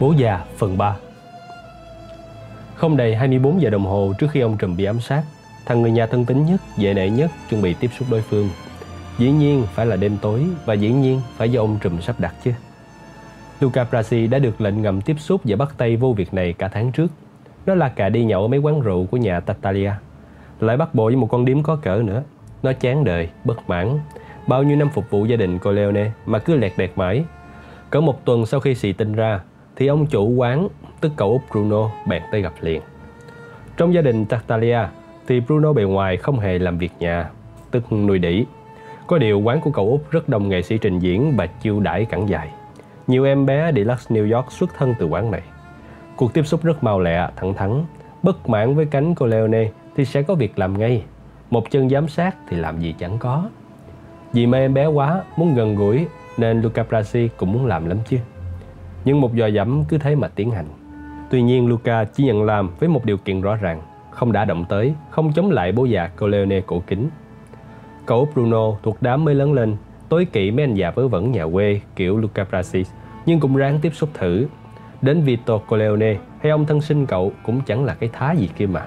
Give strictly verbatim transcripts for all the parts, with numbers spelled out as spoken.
Bố già phần ba. Không đầy hai mươi bốn giờ đồng hồ trước khi ông Trùm bị ám sát, thằng người nhà thân tín nhất, dễ nể nhất chuẩn bị tiếp xúc đối phương. Dĩ nhiên phải là đêm tối và dĩ nhiên phải do ông Trùm sắp đặt chứ. Luca Brasi đã được lệnh ngầm tiếp xúc và bắt tay vô việc này cả tháng trước. Nó là cả đi nhậu ở mấy quán rượu của nhà Tattaglia, lại bắt bộ với một con điếm có cỡ nữa. Nó chán đời, bất mãn. Bao nhiêu năm phục vụ gia đình Corleone mà cứ lẹt đẹt mãi. Cỡ một tuần sau khi xì tin ra thì ông chủ quán, tức cậu út Bruno, bèn tới gặp liền. Trong gia đình Tattaglia thì Bruno bề ngoài không hề làm việc nhà, tức nuôi đĩ. Có điều quán của cậu út rất đông nghệ sĩ trình diễn và chiêu đãi cẳng dài. Nhiều em bé Deluxe New York xuất thân từ quán này. Cuộc tiếp xúc rất mau lẹ, thẳng thắn. Bất mãn với cánh Corleone thì sẽ có việc làm ngay. Một chân giám sát thì làm gì chẳng có. Vì mê em bé quá, muốn gần gũi, nên Luca Brasi cũng muốn làm lắm chứ. Nhưng một dò dẫm cứ thế mà tiến hành. Tuy nhiên Luca chỉ nhận làm với một điều kiện rõ ràng: không đã động tới, không chống lại bố già Corleone cổ kính. Cậu Bruno thuộc đám mới lớn lên, tối kỵ mấy anh già vớ vẩn nhà quê kiểu Luca Brasi, nhưng cũng ráng tiếp xúc thử. Đến Vito Corleone hay ông thân sinh cậu cũng chẳng là cái thá gì kia mà.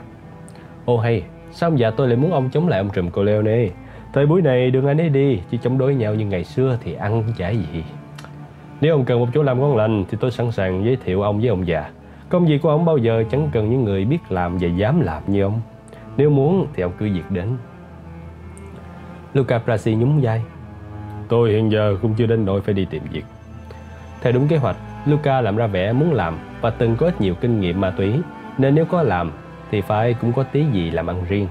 Ô hay, sao ông già tôi lại muốn ông chống lại ông Trùm Corleone? Thời buổi này đừng ai nấy đi, chỉ chống đối nhau như ngày xưa thì ăn cũng chả gì. Nếu ông cần một chỗ làm ngon lành thì tôi sẵn sàng giới thiệu ông với ông già. Công việc của ông bao giờ chẳng cần những người biết làm và dám làm như ông. Nếu muốn thì ông cứ việc đến. Luca Brasi nhún vai. Tôi hiện giờ cũng chưa đến nỗi phải đi tìm việc. Theo đúng kế hoạch, Luca làm ra vẻ muốn làm và từng có ít nhiều kinh nghiệm ma túy, nên nếu có làm thì phải cũng có tí gì làm ăn riêng.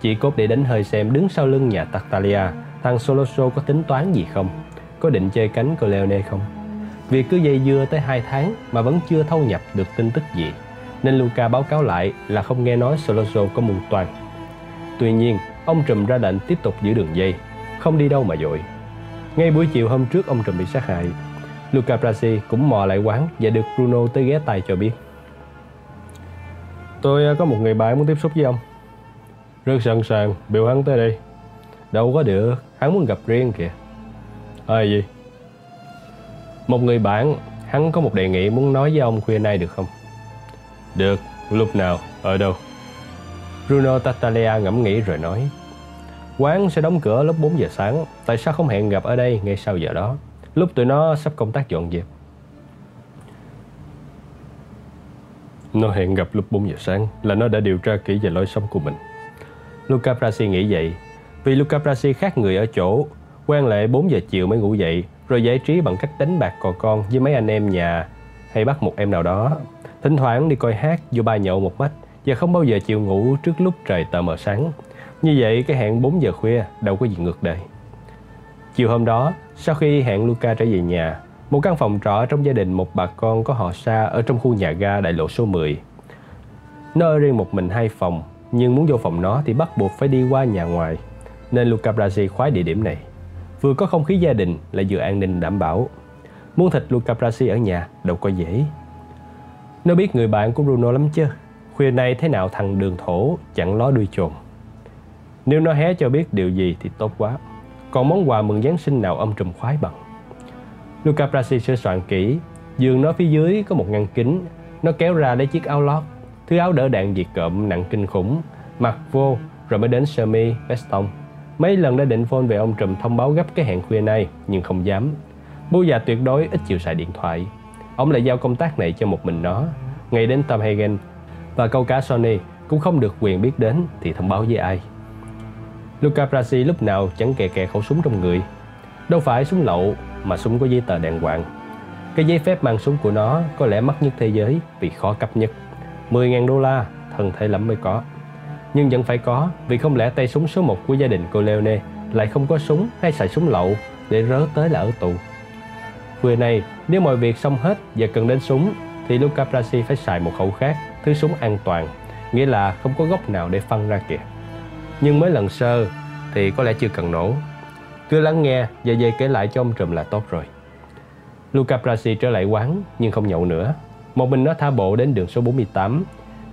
Chỉ cốt để đánh hơi xem đứng sau lưng nhà Tattaglia, thằng Sollozzo có tính toán gì không? Có định chơi cánh Corleone không? Việc cứ dây dưa tới hai tháng mà vẫn chưa thâu nhập được tin tức gì, nên Luca báo cáo lại là không nghe nói Sollozzo có mưu toan. Tuy nhiên, ông Trùm ra lệnh tiếp tục giữ đường dây, không đi đâu mà dội. Ngay buổi chiều hôm trước ông Trùm bị sát hại, Luca Brasi cũng mò lại quán và được Bruno tới ghé tay cho biết. Tôi có một người bạn muốn tiếp xúc với ông. Rất sẵn sàng, biểu hắn tới đi. Đâu có được, hắn muốn gặp riêng kìa. Ai gì? Một người bạn, hắn có một đề nghị muốn nói với ông khuya nay được không? Được, lúc nào, ở đâu? Bruno Tattaglia ngẫm nghĩ rồi nói. Quán sẽ đóng cửa lúc bốn giờ sáng, tại sao không hẹn gặp ở đây ngay sau giờ đó? Lúc tụi nó sắp công tác dọn dẹp. Nó hẹn gặp lúc bốn giờ sáng là nó đã điều tra kỹ về lối sống của mình. Luca Brasi nghĩ vậy, vì Luca Brasi khác người ở chỗ, quan lệ bốn giờ chiều mới ngủ dậy, rồi giải trí bằng cách đánh bạc cò con với mấy anh em nhà hay bắt một em nào đó. Thỉnh thoảng đi coi hát, vô ba nhậu một mách và không bao giờ chịu ngủ trước lúc trời tờ mờ sáng. Như vậy cái hẹn bốn giờ khuya đâu có gì ngược đời. Chiều hôm đó, sau khi hẹn Luca trở về nhà, một căn phòng trọ trong gia đình một bà con có họ Sa ở trong khu nhà ga đại lộ số mười. Nó ở riêng một mình hai phòng, nhưng muốn vô phòng nó thì bắt buộc phải đi qua nhà ngoài, nên Luca Brasi khoái địa điểm này. Vừa có không khí gia đình lại vừa an ninh đảm bảo. Muốn thịt Luca Brasi ở nhà đâu có dễ. Nó biết người bạn của Bruno lắm chứ. Khuya nay thế nào thằng đường thổ chẳng ló đuôi chồn. Nếu nó hé cho biết điều gì thì tốt quá. Còn món quà mừng Giáng sinh nào ông Trùm khoái bằng. Luca Brasi sửa soạn kỹ. Giường nó phía dưới có một ngăn kính. Nó kéo ra lấy chiếc áo lót, thứ áo đỡ đạn diệt cộm nặng kinh khủng, mặc vô rồi mới đến sơ mi, vest tông. Mấy lần đã định phone về ông Trùm thông báo gấp cái hẹn khuya nay, nhưng không dám. Bố già tuyệt đối ít chịu xài điện thoại. Ông lại giao công tác này cho một mình nó. Ngay đến Tom Hagen và câu cá Sony cũng không được quyền biết đến thì thông báo với ai. Luca Brasi lúc nào chẳng kè kè khẩu súng trong người. Đâu phải súng lậu mà súng có giấy tờ đàng hoàng. Cái giấy phép mang súng của nó có lẽ mắc nhất thế giới vì khó cấp nhất. mười nghìn đô la, thân thể lắm mới có. Nhưng vẫn phải có, vì không lẽ tay súng số một của gia đình Corleone lại không có súng hay xài súng lậu để rớ tới là ở tù. Vừa này, nếu mọi việc xong hết và cần đến súng thì Luca Brasi phải xài một khẩu khác, thứ súng an toàn, nghĩa là không có góc nào để phân ra kìa. Nhưng mới lần sơ thì có lẽ chưa cần nổ. Cứ lắng nghe và về kể lại cho ông Trùm là tốt rồi. Luca Brasi trở lại quán nhưng không nhậu nữa. Một mình nó tha bộ đến đường số bốn mươi tám,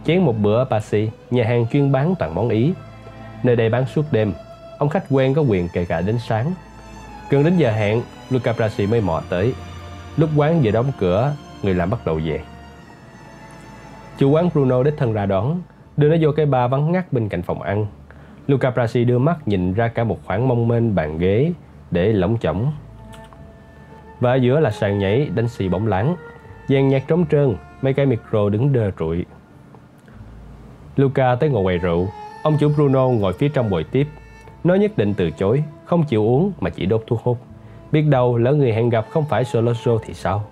chén một bữa Pasi, nhà hàng chuyên bán toàn món Ý. Nơi đây bán suốt đêm, ông khách quen có quyền kể cả đến sáng. Gần đến giờ hẹn, Luca Brasi mới mò tới. Lúc quán vừa đóng cửa người làm bắt đầu về. Chủ quán Bruno đích thân ra đón, đưa nó vô cái bar vắng ngắt bên cạnh phòng ăn. Luca Brasi đưa mắt nhìn ra cả một khoảng mong mênh bàn ghế để lỏng chỏng, và ở giữa là sàn nhảy đánh xì bóng láng, dàn nhạc trống trơn, mấy cái micro đứng đơ trụi. Luca tới ngồi quầy rượu, ông chủ Bruno ngồi phía trong bồi tiếp. Nó nhất định từ chối, không chịu uống mà chỉ đốt thuốc hút. Biết đâu lỡ người hẹn gặp không phải Sollozzo thì sao?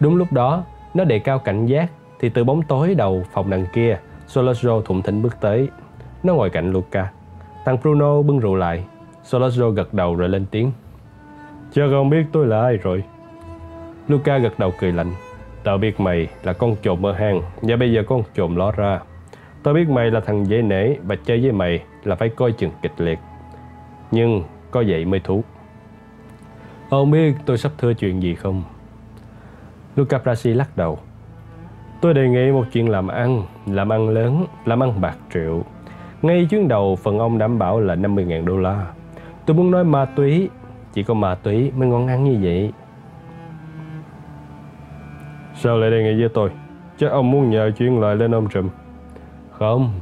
Đúng lúc đó, nó đề cao cảnh giác thì từ bóng tối đầu phòng đằng kia, Sollozzo thủng thỉnh bước tới. Nó ngồi cạnh Luca. Thằng Bruno bưng rượu lại. Sollozzo gật đầu rồi lên tiếng. Chưa còn biết tôi là ai rồi. Luca gật đầu cười lạnh. Tao biết mày là con trộm ở hang, và bây giờ con trộm ló ra. Tao biết mày là thằng dễ nể, và chơi với mày là phải coi chừng kịch liệt. Nhưng có vậy mới thú. Ông biết tôi sắp thưa chuyện gì không? Luca Brasi lắc đầu. Tôi đề nghị một chuyện làm ăn, làm ăn lớn, làm ăn bạc triệu. Ngay chuyến đầu phần ông đảm bảo là năm mươi ngàn đô la. Tôi muốn nói ma túy, chỉ có ma túy mới ngon ăn như vậy. Sao lại đề nghị với tôi? Chắc ông muốn nhờ chuyện lại lên ông Trùm. Không,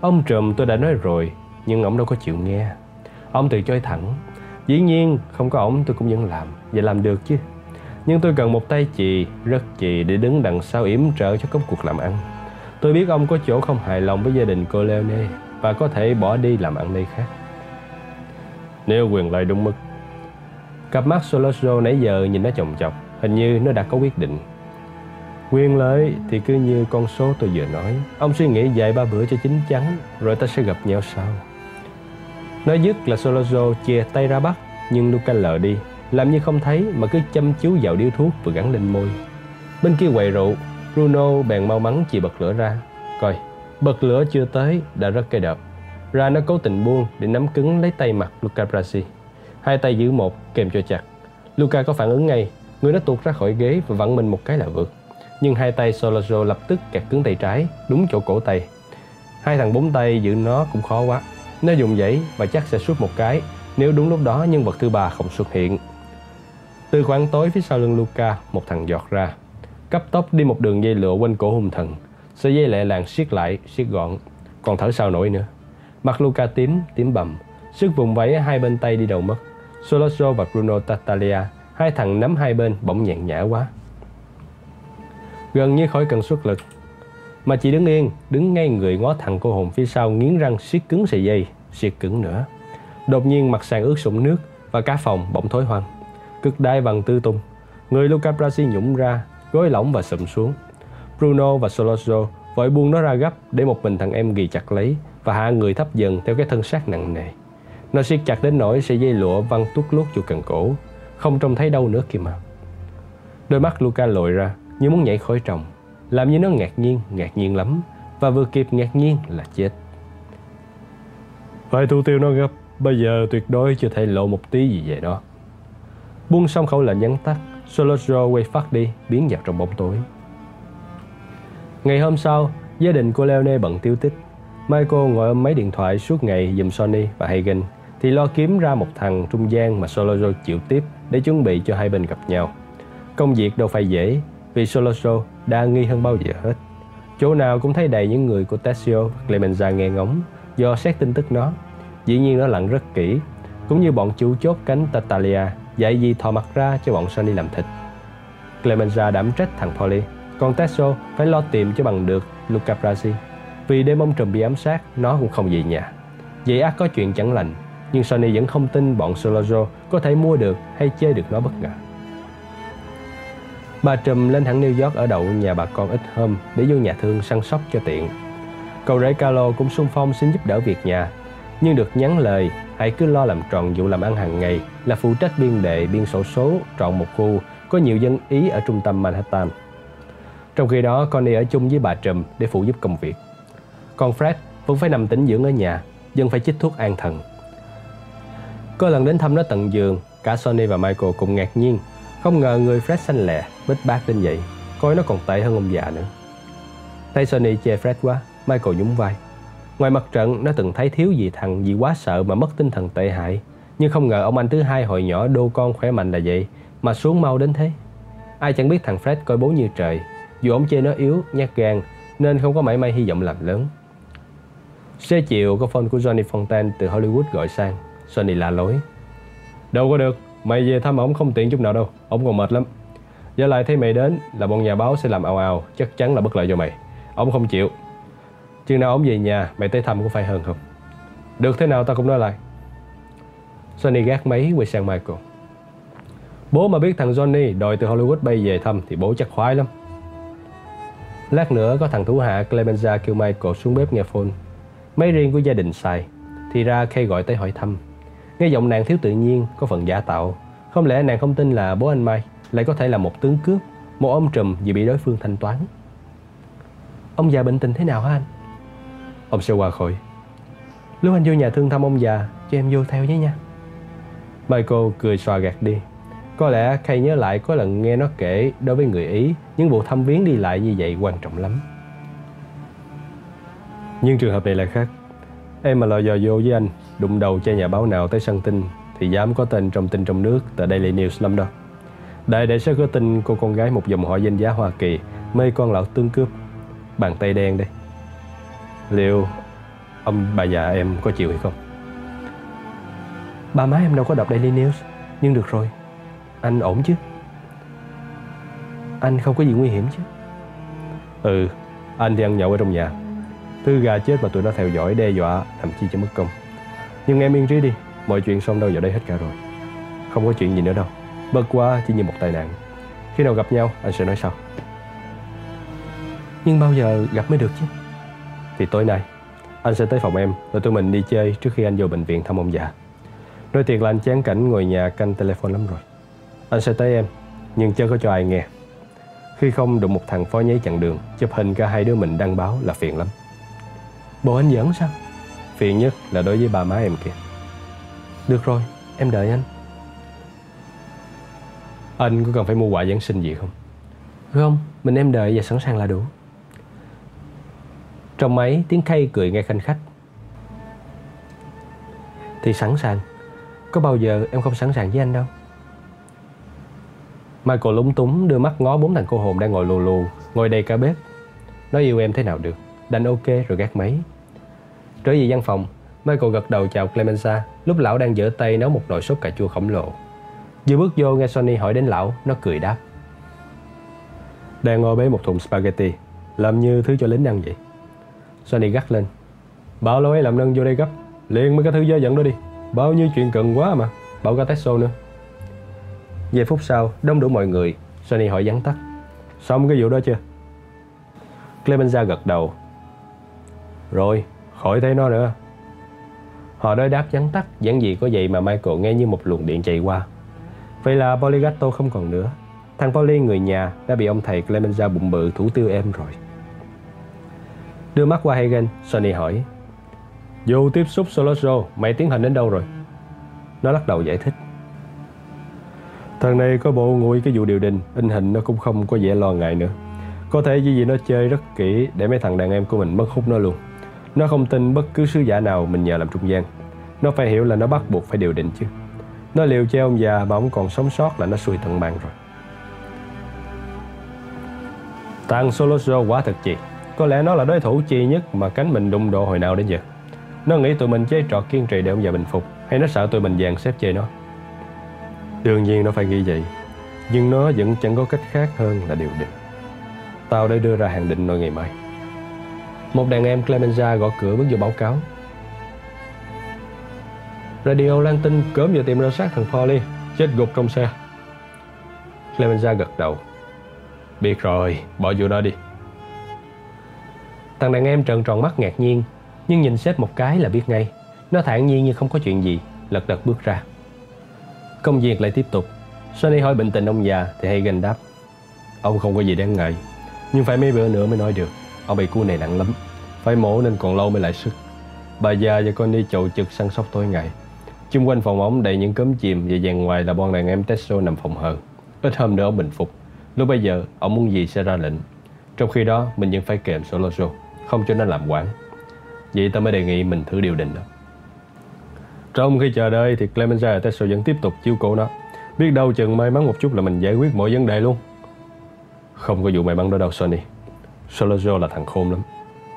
ông Trùm tôi đã nói rồi, nhưng ông đâu có chịu nghe. Ông từ chối thẳng. Dĩ nhiên không có ổng tôi cũng vẫn làm, và làm được chứ. Nhưng tôi cần một tay chì, rất chì để đứng đằng sau yểm trợ cho công cuộc làm ăn. Tôi biết ông có chỗ không hài lòng với gia đình Corleone, và có thể bỏ đi làm ăn nơi khác nếu quyền lợi đúng mức. Cặp mắt Sollozzo nãy giờ nhìn nó chòng chọc, hình như nó đã có quyết định. Quyền lợi thì cứ như con số tôi vừa nói. Ông suy nghĩ vài ba bữa cho chín chắn, rồi ta sẽ gặp nhau sau. Nói dứt là Sollozzo chia tay ra bắt, nhưng Luca lờ đi, làm như không thấy mà cứ chăm chú vào điếu thuốc vừa gắn lên môi. Bên kia quầy rượu, Bruno bèn mau mắn chỉ bật lửa ra. Coi, bật lửa chưa tới đã rớt cây đập. Ra nó cố tình buông để nắm cứng lấy tay mặt Luca Brasi. Hai tay giữ một, kèm cho chặt. Luca có phản ứng ngay, người nó tuột ra khỏi ghế và vặn mình một cái là vượt. Nhưng hai tay Sollozzo lập tức kẹt cứng tay trái, đúng chỗ cổ tay. Hai thằng bốn tay giữ nó cũng khó quá. Nó dùng dãy và chắc sẽ sút một cái nếu đúng lúc đó nhân vật thứ ba không xuất hiện. Từ khoảng tối phía sau lưng Luca, một thằng giọt ra, cấp tốc đi một đường dây lụa quanh cổ hung thần. Sợi dây lẹ làng siết lại, siết gọn, còn thở sao nổi nữa. Mặt Luca tím, tím bầm, sức vùng vẫy hai bên tay đi đầu mất. Sollozzo và Bruno Tattaglia, hai thằng nắm hai bên bỗng nhàn nhã quá, gần như khỏi cần xuất lực, mà chỉ đứng yên, đứng ngay người ngó thằng cô hồn phía sau nghiến răng siết cứng sợi dây, siết cứng nữa. Đột nhiên mặt sàn ướt sũng nước và cả phòng bỗng thối hoang, cực đai văng tư tung. Người Luca Brasi nhũng ra, gối lỏng và sụm xuống. Bruno và Sollozzo vội buông nó ra gấp để một mình thằng em ghì chặt lấy và hạ người thấp dần theo cái thân xác nặng nề. Nó siết chặt đến nỗi sợi dây lụa văng tuốt lút vô cần cổ, không trông thấy đâu nữa kìa mà. Đôi mắt Luca lồi ra như muốn nhảy khỏi chồng, làm như nó ngạc nhiên, ngạc nhiên lắm, và vừa kịp ngạc nhiên là chết. Phải thu tiêu nó gấp, bây giờ tuyệt đối chưa thể lộ một tí gì về đó. Buông xong khẩu lệnh nhắn tắt, Sollozzo quay phát đi, biến vào trong bóng tối. Ngày hôm sau, gia đình của Leone bận tiêu tích. Michael ngồi ôm máy điện thoại suốt ngày giùm Sony và Hagen, thì lo kiếm ra một thằng trung gian mà Sollozzo chịu tiếp để chuẩn bị cho hai bên gặp nhau. Công việc đâu phải dễ, vì Sollozzo đa nghi hơn bao giờ hết. Chỗ nào cũng thấy đầy những người của Tessio và Clemenza nghe ngóng, do xét tin tức nó. Dĩ nhiên nó lặn rất kỹ, cũng như bọn chủ chốt cánh Tattaglia, dạy gì thò mặt ra cho bọn Sony làm thịt. Clemenza đảm trách thằng Paulie, còn Tessio phải lo tìm cho bằng được Luca Brasi. Vì đêm ông Trùm bị ám sát, nó cũng không về nhà. Vậy ác có chuyện chẳng lành, nhưng Sony vẫn không tin bọn Sollozzo có thể mua được hay chơi được nó bất ngờ. Bà Trùm lên hẳn New York ở đậu nhà bà con ít hôm để vô nhà thương săn sóc cho tiện. Cậu rể Carlo cũng xung phong xin giúp đỡ việc nhà, nhưng được nhắn lời hãy cứ lo làm tròn vụ làm ăn hàng ngày là phụ trách biên đệ biên sổ số trọn một khu có nhiều dân Ý ở trung tâm Manhattan. Trong khi đó Connie ở chung với bà Trùm để phụ giúp công việc. Còn Fred vẫn phải nằm tĩnh dưỡng ở nhà, dân phải chích thuốc an thần. Có lần đến thăm nó tận giường, cả Sony và Michael cùng ngạc nhiên. Không ngờ người Fred xanh lè, bít bát đến vậy, coi nó còn tệ hơn ông già nữa. Thấy Sony chê Fred quá, Michael nhún vai. Ngoài mặt trận, nó từng thấy thiếu gì thằng vì quá sợ mà mất tinh thần tệ hại. Nhưng không ngờ ông anh thứ hai hồi nhỏ đô con khỏe mạnh là vậy, mà xuống mau đến thế. Ai chẳng biết thằng Fred coi bố như trời. Dù ông chê nó yếu, nhát gan nên không có mảy may hy vọng làm lớn. Xế chiều có phone của Johnny Fontane từ Hollywood gọi sang. Johnny la lối: đâu có được, mày về thăm ổng không tiện chút nào đâu, ổng còn mệt lắm. Với lại thấy mày đến là bọn nhà báo sẽ làm ào ào, chắc chắn là bất lợi cho mày. Ổng không chịu. Chừng nào ổng về nhà mày tới thăm cũng phải hơn không? Được thế nào tao cũng nói lại. Johnny gác máy quay sang Michael: bố mà biết thằng Johnny đòi từ Hollywood bay về thăm thì bố chắc khoái lắm. Lát nữa có thằng thủ hạ Clemenza kêu Michael xuống bếp nghe phone. Máy riêng của gia đình xài. Thì ra Kay gọi tới hỏi thăm. Nghe giọng nàng thiếu tự nhiên, có phần giả tạo. Không lẽ nàng không tin là bố anh Mike lại có thể là một tướng cướp, một ông trùm vì bị đối phương thanh toán? Ông già bệnh tình thế nào hả anh? Ông sẽ qua khỏi. Lúc anh vô nhà thương thăm ông già, cho em vô theo với nha. Michael cười xòa gạt đi. Có lẽ Kay nhớ lại có lần nghe nó kể, đối với người Ý, những vụ thăm viếng đi lại như vậy quan trọng lắm. Nhưng trường hợp này là khác. Em mà lò dò vô với anh, đụng đầu cho nhà báo nào tới săn tin thì dám có tên trong tin trong nước tờ Daily News lắm đó. Đại để sẽ có tin cô con gái một dòng họ danh giá Hoa Kỳ mê con lão tướng cướp bàn tay đen đây. Liệu ông bà già em có chịu hay không? Ba má em đâu có đọc Daily News. Nhưng được rồi, anh ổn chứ? Anh không có gì nguy hiểm chứ? Ừ, anh thì ăn nhậu ở trong nhà. Thứ gà chết mà tụi nó theo dõi đe dọa, thậm chí cho mất công. Nhưng em yên trí đi, mọi chuyện xong đâu vào đây hết cả rồi. Không có chuyện gì nữa đâu. Bất quá chỉ như một tai nạn. Khi nào gặp nhau anh sẽ nói sau. Nhưng bao giờ gặp mới được chứ? Thì tối nay anh sẽ tới phòng em, rồi tụi mình đi chơi trước khi anh vô bệnh viện thăm ông già. Nói thiệt là anh chán cảnh ngồi nhà canh telephone lắm rồi. Anh sẽ tới em, nhưng chớ có cho ai nghe. Khi không đụng một thằng phó nháy chặn đường, chụp hình cả hai đứa mình đăng báo là phiền lắm. Bộ anh giỡn sao? Phiền nhất là đối với bà má em kìa. Được rồi, em đợi anh. Anh có cần phải mua quà Giáng sinh gì không? Không, mình em đợi và sẵn sàng là đủ. Trong máy tiếng Kay cười nghe khanh khách. Thì sẵn sàng. Có bao giờ em không sẵn sàng với anh đâu. Michael lúng túng đưa mắt ngó bốn thằng cô hồn đang ngồi lù lù, ngồi đầy cả bếp. Nó yêu em thế nào được. Đành ok rồi gác máy. Trở về văn phòng, Michael gật đầu chào Clemenza lúc lão đang giở tay nấu một nồi sốt cà chua khổng lồ. Vừa bước vô nghe Sony hỏi đến lão, nó cười đáp: đang ngồi bế một thùng spaghetti, làm như thứ cho lính ăn vậy. Sony gắt lên: bảo lão ấy làm nâng vô đây gấp, liền mấy cái thứ dơ dẫn đó đi. Bao nhiêu chuyện cần quá mà, bảo cả Tessio nữa. Vài phút sau, đông đủ mọi người. Sony hỏi vắn tắt: xong cái vụ đó chưa? Clemenza gật đầu: rồi, khỏi thấy nó nữa. Họ đối đáp vắn tắt, giản dị có vậy mà Michael nghe như một luồng điện chạy qua. Vậy là Paulie Gatto không còn nữa. Thằng Paulie người nhà đã bị ông thầy Clemenza bụng bự thủ tiêu em rồi. Đưa mắt qua Hagen, Johnny hỏi: dù tiếp xúc Sollozzo, mày tiến hành đến đâu rồi? Nó lắc đầu giải thích: thằng này có bộ nguội cái vụ điều đình, in hình nó cũng không có vẻ lo ngại nữa. Có thể vì nó chơi rất kỹ để mấy thằng đàn em của mình mất hút nó luôn. Nó không tin bất cứ sứ giả nào mình nhờ làm trung gian. Nó phải hiểu là nó bắt buộc phải điều định chứ. Nó liều chơi ông già mà ông còn sống sót là nó xuôi tận mạng rồi. Thằng Sollozzo quá thật chị. Có lẽ nó là đối thủ chi nhất mà cánh mình đụng độ hồi nào đến giờ. Nó nghĩ tụi mình chơi trò kiên trì để ông già bình phục, hay nó sợ tụi mình dàn xếp chơi nó? Đương nhiên nó phải nghĩ vậy. Nhưng nó vẫn chẳng có cách khác hơn là điều định. Tao đã đưa ra hàng định rồi ngày mai. Một đàn em Clemenza gõ cửa bước vô báo cáo. Radio lan tin cớm vào tiệm rau sát thằng Paulie, chết gục trong xe. Clemenza gật đầu: biết rồi, bỏ vụ đó đi. Thằng đàn em trợn tròn mắt ngạc nhiên, nhưng nhìn sếp một cái là biết ngay. Nó thản nhiên như không có chuyện gì, lật đật bước ra. Công việc lại tiếp tục. Johnny hỏi bệnh tình ông già thì Hagen đáp: ông không có gì đáng ngại, nhưng phải mấy bữa nữa mới nói được. Ông bị cua này nặng lắm, phải mổ nên còn lâu mới lại sức. Bà già và con đi chậu trực săn sóc tối ngày. Chung quanh phòng ổng đầy những cớm chìm, và dàn ngoài là bọn đàn em Tessio nằm phòng hờ. Ít hôm nữa ông bình phục. Lúc bây giờ ông muốn gì sẽ ra lệnh. Trong khi đó mình vẫn phải kèm Sollozzo, không cho nó làm quản. Vậy ta mới đề nghị mình thử điều đình đó. Trong khi chờ đợi thì Clemenza và Tessio vẫn tiếp tục chiếu cố nó. Biết đâu chừng may mắn một chút là mình giải quyết mọi vấn đề luôn. Không có vụ mày bắn đó đâu Sonny. Sollozzo là thằng khôn lắm.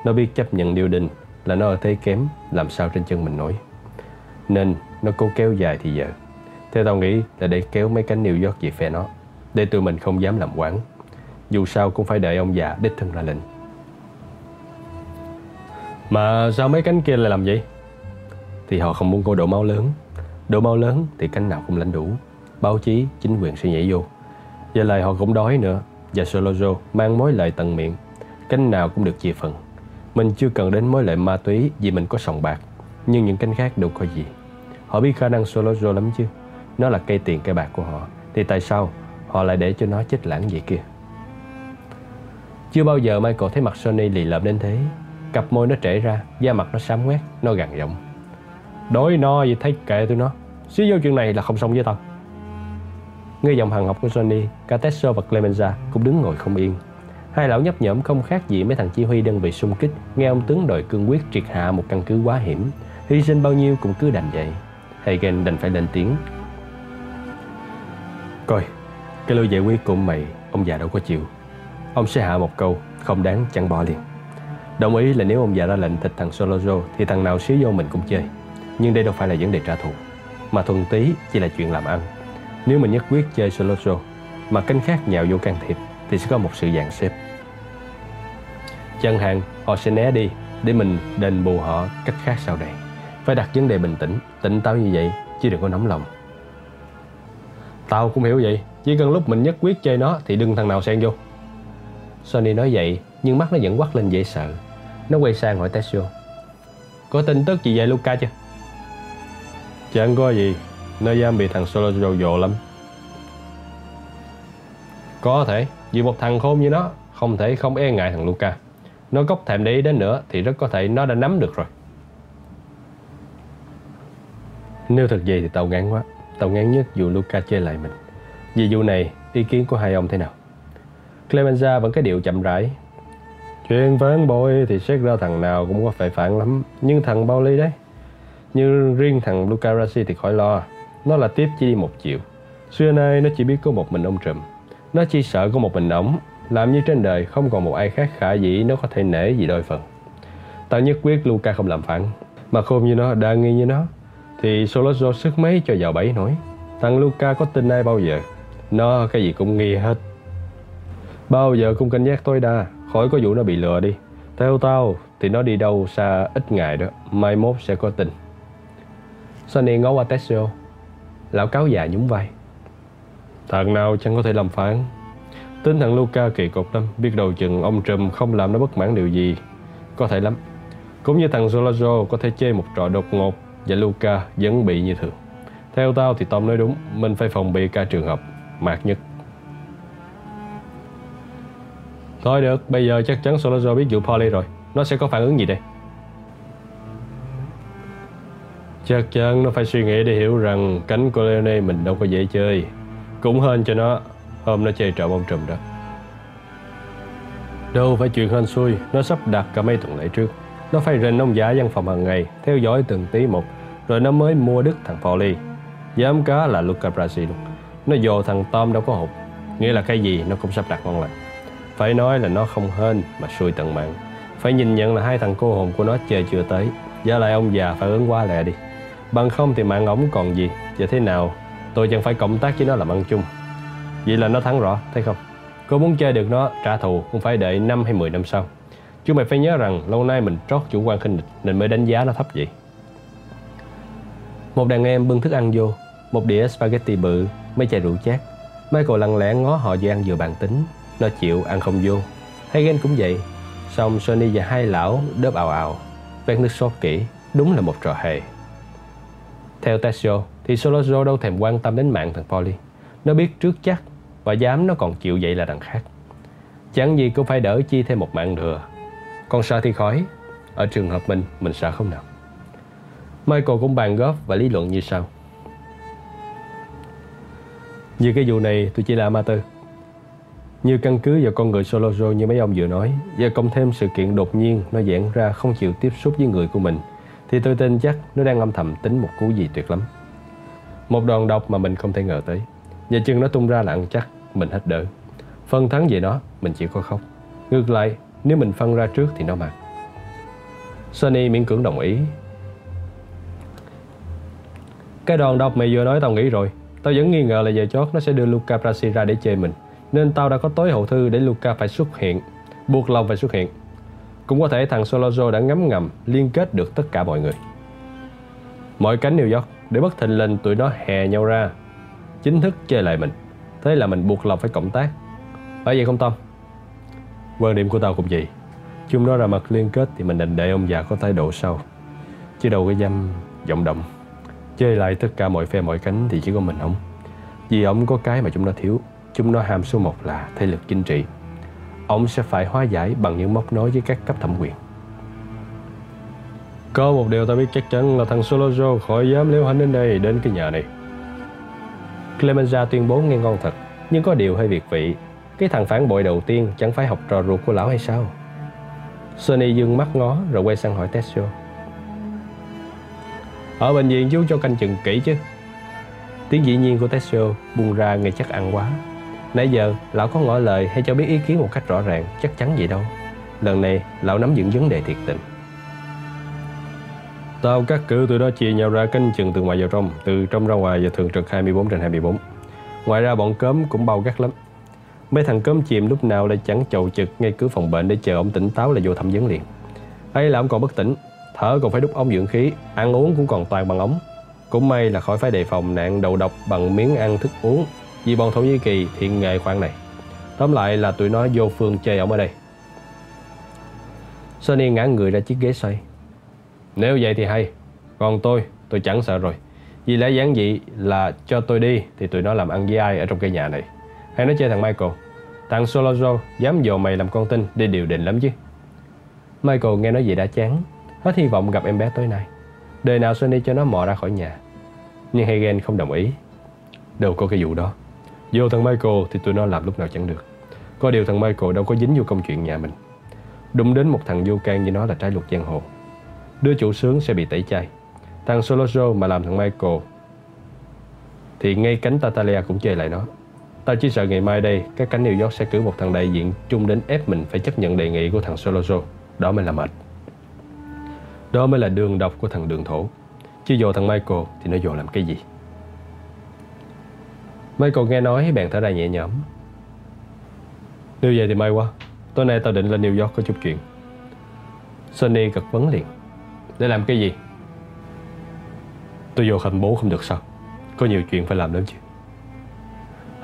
Nó biết chấp nhận điều đình là nó ở thế kém, làm sao trên chân mình nổi. Nên nó cố kéo dài thì giờ. Theo tao nghĩ là để kéo mấy cánh New York về phe nó, để tụi mình không dám làm quáng. Dù sao cũng phải đợi ông già đích thân ra lệnh. Mà sao mấy cánh kia lại làm vậy? Thì họ không muốn cô đổ máu lớn. Đổ máu lớn thì cánh nào cũng lãnh đủ. Báo chí, chính quyền sẽ nhảy vô. Giờ lại họ cũng đói nữa. Và Sollozzo mang mối lợi tận miệng, cánh nào cũng được chia phần. Mình chưa cần đến mối lợi ma túy vì mình có sòng bạc, nhưng những cánh khác đâu có gì. Họ biết khả năng Sollozzo lắm chứ. Nó là cây tiền cây bạc của họ, thì tại sao họ lại để cho nó chết lãng vậy kia? Chưa bao giờ Michael thấy mặt Sonny lì lợm đến thế. Cặp môi nó trễ ra, da mặt nó xám ngoét, nó gằn giọng. Đối no vậy thấy kệ tụi nó, xíu vô chuyện này là không xong với tao. Nghe giọng hằn học của Johnny, cả Tessio và Clemenza cũng đứng ngồi không yên. Hai lão nhấp nhổm không khác gì mấy thằng chỉ huy đơn vị xung kích, nghe ông tướng đội cương quyết triệt hạ một căn cứ quá hiểm, hy sinh bao nhiêu cũng cứ đành vậy. Hagen đành phải lên tiếng. Coi, cái lối giải quyết của mày, ông già đâu có chịu. Ông sẽ hạ một câu, không đáng chẳng bỏ liền. Đồng ý là nếu ông già ra lệnh thịt thằng Sollozzo thì thằng nào xíu vô mình cũng chơi. Nhưng đây đâu phải là vấn đề trả thù, mà thuần tí chỉ là chuyện làm ăn. Nếu mình nhất quyết chơi Sollozzo mà cánh khác nhào vô can thiệp thì sẽ có một sự dàn xếp. Chẳng hạn họ sẽ né đi để mình đền bù họ cách khác sau đây. Phải đặt vấn đề bình tĩnh, tỉnh táo như vậy chứ đừng có nóng lòng. Tao cũng hiểu vậy, chỉ cần lúc mình nhất quyết chơi nó thì đừng thằng nào xen vô. Sonny nói vậy nhưng mắt nó vẫn quắc lên dễ sợ. Nó quay sang hỏi Tessio. Có tin tức gì về Luca chưa? Chẳng có gì. Nó dám bị thằng Sollozzo dỗ lắm. Có thể, vì một thằng khôn như nó không thể không e ngại thằng Luca. Nó cốc thèm để ý đến nữa thì rất có thể nó đã nắm được rồi. Nếu thật vậy thì tao ngán quá. Tao ngán nhất dù Luca chơi lại mình. Vì vụ này, ý kiến của hai ông thế nào? Clemenza vẫn cái điệu chậm rãi. Chuyện phản bội thì xét ra thằng nào cũng có phải phản lắm. Nhưng thằng Paulie đấy, như riêng thằng Luca Brasi thì khỏi lo. Nó là tiếp chỉ đi một chiều. Xưa nay nó chỉ biết có một mình ông trùm. Nó chỉ sợ có một mình ổng. Làm như trên đời không còn một ai khác khả dĩ nó có thể nể gì đôi phần. Tao nhất quyết Luca không làm phản. Mà khôn như nó, đa nghi như nó thì Sollozzo sức mấy cho vào bẫy nổi. Thằng Luca có tin ai bao giờ. Nó cái gì cũng nghi hết, bao giờ cũng cảnh giác tối đa, khỏi có vụ nó bị lừa đi. Theo tao thì nó đi đâu xa ít ngày đó, mai mốt sẽ có tin. Sonny ngó qua Tessio. Lão cáo già nhún vai. Thằng nào chẳng có thể làm phản. Tính thằng Luca kỳ cục lắm. Biết đâu chừng ông trùm không làm nó bất mãn điều gì. Có thể lắm. Cũng như thằng Sollozzo có thể chơi một trò đột ngột và Luca vẫn bị như thường. Theo tao thì Tom nói đúng. Mình phải phòng bị cả trường hợp mạt nhất. Thôi được, bây giờ chắc chắn Sollozzo biết vụ Paulie rồi. Nó sẽ có phản ứng gì đây? Chắc chắn nó phải suy nghĩ để hiểu rằng cánh Corleone mình đâu có dễ chơi. Cũng hên cho nó, hôm nó chơi trộm ông trùm đó. Đâu phải chuyện hên xui, nó sắp đặt cả mấy tuần lễ trước. Nó phải rình ông giả văn phòng hàng ngày, theo dõi từng tí một. Rồi nó mới mua đứt thằng Paulie. Dám cá là Luca Brasi luôn. Nó dồ thằng Tom đâu có hụt. Nghĩa là cái gì nó cũng sắp đặt ngon lành. Phải nói là nó không hên mà xui tận mạng. Phải nhìn nhận là hai thằng cô hồn của nó chơi chưa tới. Giả lại ông già phản ứng quá lẹ đi. Bằng không thì mạng ổng còn gì. Giờ thế nào tôi chẳng phải cộng tác với nó làm ăn chung. Vậy là nó thắng rõ, thấy không? Cô muốn chơi được nó, trả thù cũng phải đợi năm hay mười năm sau. Chứ mày phải nhớ rằng lâu nay mình trót chủ quan khinh địch nên mới đánh giá nó thấp vậy. Một đàn em bưng thức ăn vô. Một đĩa spaghetti bự, mấy chai rượu chát. Michael lặng lẽ ngó họ vừa ăn vừa bàn tính. Nó chịu ăn không vô. Hagen cũng vậy. Xong Sonny và hai lão đớp ào ào. Vét nước sốt kỹ, đúng là một trò hề. Theo Tessio thì Sollozzo đâu thèm quan tâm đến mạng thằng Paulie. Nó biết trước chắc và dám nó còn chịu vậy là đằng khác. Chẳng gì cũng phải đỡ chi thêm một mạng thừa. Còn sợ thì khói. Ở trường hợp mình, mình sợ không nào? Michael cũng bàn góp và lý luận như sau. Như cái vụ này tôi chỉ là amateur. Như căn cứ vào con người Sollozzo như mấy ông vừa nói, và cộng thêm sự kiện đột nhiên nó diễn ra không chịu tiếp xúc với người của mình, thì tôi tin chắc nó đang âm thầm tính một cú gì tuyệt lắm. Một đòn độc mà mình không thể ngờ tới. Và chừng nó tung ra là ăn chắc mình hết đỡ. Phân thắng về nó, mình chỉ có khóc. Ngược lại, nếu mình phân ra trước thì nó mặc. Sunny miễn cưỡng đồng ý. Cái đòn độc mày vừa nói tao nghĩ rồi. Tao vẫn nghi ngờ là về chót nó sẽ đưa Luca Brasi ra để chơi mình, nên tao đã có tối hậu thư để Luca phải xuất hiện, buộc lòng phải xuất hiện. Cũng có thể thằng Sollozzo đã ngấm ngầm liên kết được tất cả mọi người, mọi cánh New York để bất thình lình tụi nó hè nhau ra chính thức chơi lại mình. Thế là mình buộc lòng phải cộng tác. Phải vậy không Tom? Quan điểm của tao cũng vậy. Chúng nó ra mặt liên kết thì mình định để ông già có thái độ sau, chứ đâu có dám vọng động. Chơi lại tất cả mọi phe mọi cánh thì chỉ có mình ông. Vì ông có cái mà chúng nó thiếu. Chúng nó ham số một là thế lực chính trị. Ông sẽ phải hóa giải bằng những móc nối với các cấp thẩm quyền. Có một điều tao biết chắc chắn là thằng Sollozzo khỏi dám liêu hành đến đây, đến cái nhà này. Clemenza tuyên bố nghe ngon thật, nhưng có điều hơi việt vị. Cái thằng phản bội đầu tiên chẳng phải học trò ruột của lão hay sao? Sunny dương mắt ngó rồi quay sang hỏi Tessio. Ở bệnh viện chú cho canh chừng kỹ chứ? Tiếng dĩ nhiên của Tessio buông ra nghe chắc ăn quá. Nãy giờ lão có ngỏ lời hay cho biết ý kiến một cách rõ ràng, chắc chắn vậy đâu. Lần này lão nắm vững vấn đề thiệt tình. Tao các cử tụi đó chia nhau ra canh chừng từ ngoài vào trong, từ trong ra ngoài và thường trực hai mươi bốn trên hai mươi bốn. Ngoài ra bọn cớm cũng bao gắt lắm. Mấy thằng cớm chìm lúc nào lại chẳng chầu chực ngay cửa phòng bệnh để chờ ông tỉnh táo là vô thẩm vấn liền. Ấy là ông còn bất tỉnh, thở còn phải đút ống dưỡng khí, ăn uống cũng còn toàn bằng ống. Cũng may là khỏi phải đề phòng nạn đầu độc bằng miếng ăn thức uống, vì bọn Thổ Nhĩ Kỳ thiện nghề khoản này. Tóm lại là tụi nó vô phương chơi ổng ở đây. Sunny ngã người ra chiếc ghế xoay. Nếu vậy thì hay. Còn tôi, tôi chẳng sợ rồi. Vì lẽ giản dị là cho tôi đi thì tụi nó làm ăn với ai ở trong cái nhà này? Hay nó chơi thằng Michael? Thằng Sollozzo dám dồ mày làm con tin đi điều đình lắm chứ. Michael nghe nói vậy đã chán, hết hy vọng gặp em bé tối nay. Đời nào Sunny cho nó mò ra khỏi nhà. Nhưng Hagen không đồng ý. Đâu có cái vụ đó. Vô thằng Michael thì tụi nó làm lúc nào chẳng được. Có điều thằng Michael đâu có dính vô công chuyện nhà mình. Đụng đến một thằng vô can như nó là trái luật giang hồ. Đứa chủ sướng sẽ bị tẩy chay. Thằng Sollozzo mà làm thằng Michael thì ngay cánh Tattaglia cũng chơi lại nó. Tao chỉ sợ ngày mai đây các cánh New York sẽ cử một thằng đại diện chung đến ép mình phải chấp nhận đề nghị của thằng Sollozzo. Đó mới là mệt. Đó mới là đường độc của thằng đường thổ. Chứ vô thằng Michael thì nó vô làm cái gì? Michael nghe nói bèn thở ra nhẹ nhõm. Nếu vậy thì may quá. Tối nay tao định lên New York có chút chuyện. Sunny gật vấn liền. Để làm cái gì? Tôi vô thành bố không được sao? Có nhiều chuyện phải làm lắm chứ.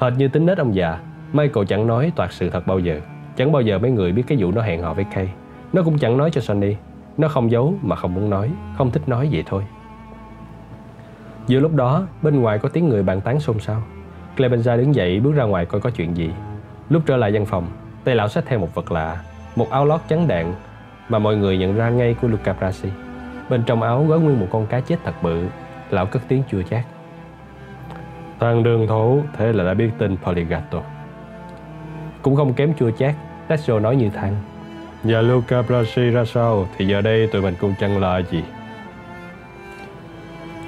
Hệt như tính nết ông già, Michael chẳng nói toạc sự thật bao giờ. Chẳng bao giờ mấy người biết cái vụ nó hẹn hò với Kay. Nó cũng chẳng nói cho Sunny. Nó không giấu mà không muốn nói, không thích nói vậy thôi. Vừa lúc đó, bên ngoài có tiếng người bàn tán xôn xao. Clemenza đứng dậy bước ra ngoài coi có chuyện gì. Lúc trở lại văn phòng, tay lão xách theo một vật lạ, một áo lót trắng đạn mà mọi người nhận ra ngay của Luca Brasi. Bên trong áo gói nguyên một con cá chết thật bự. Lão cất tiếng chua chát. Thằng đường thổ thế là đã biết tên Paulie Gatto. Cũng không kém chua chát, Tessio nói như thằng. Và Luca Brasi ra sao thì giờ đây tụi mình cũng chẳng là gì.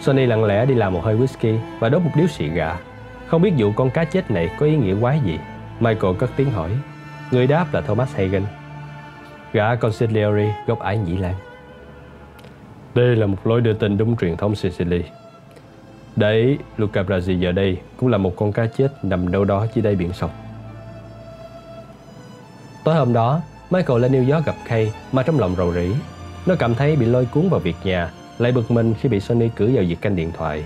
Sunny lặng lẽ đi làm một hơi whisky và đốt một điếu xì gà. Không biết vụ con cá chết này có ý nghĩa quái gì. Michael cất tiếng hỏi. Người đáp là Thomas Hagen, gã consigliere gốc Ải Nhĩ Lan. Đây là một lối đưa tin đúng truyền thống Sicily. Đấy, Luca Brasi giờ đây cũng là một con cá chết nằm đâu đó dưới đáy biển sông. Tối hôm đó, Michael lên New York gặp Kay mà trong lòng rầu rĩ. Nó cảm thấy bị lôi cuốn vào việc nhà, lại bực mình khi bị Sunny cử vào việc canh điện thoại.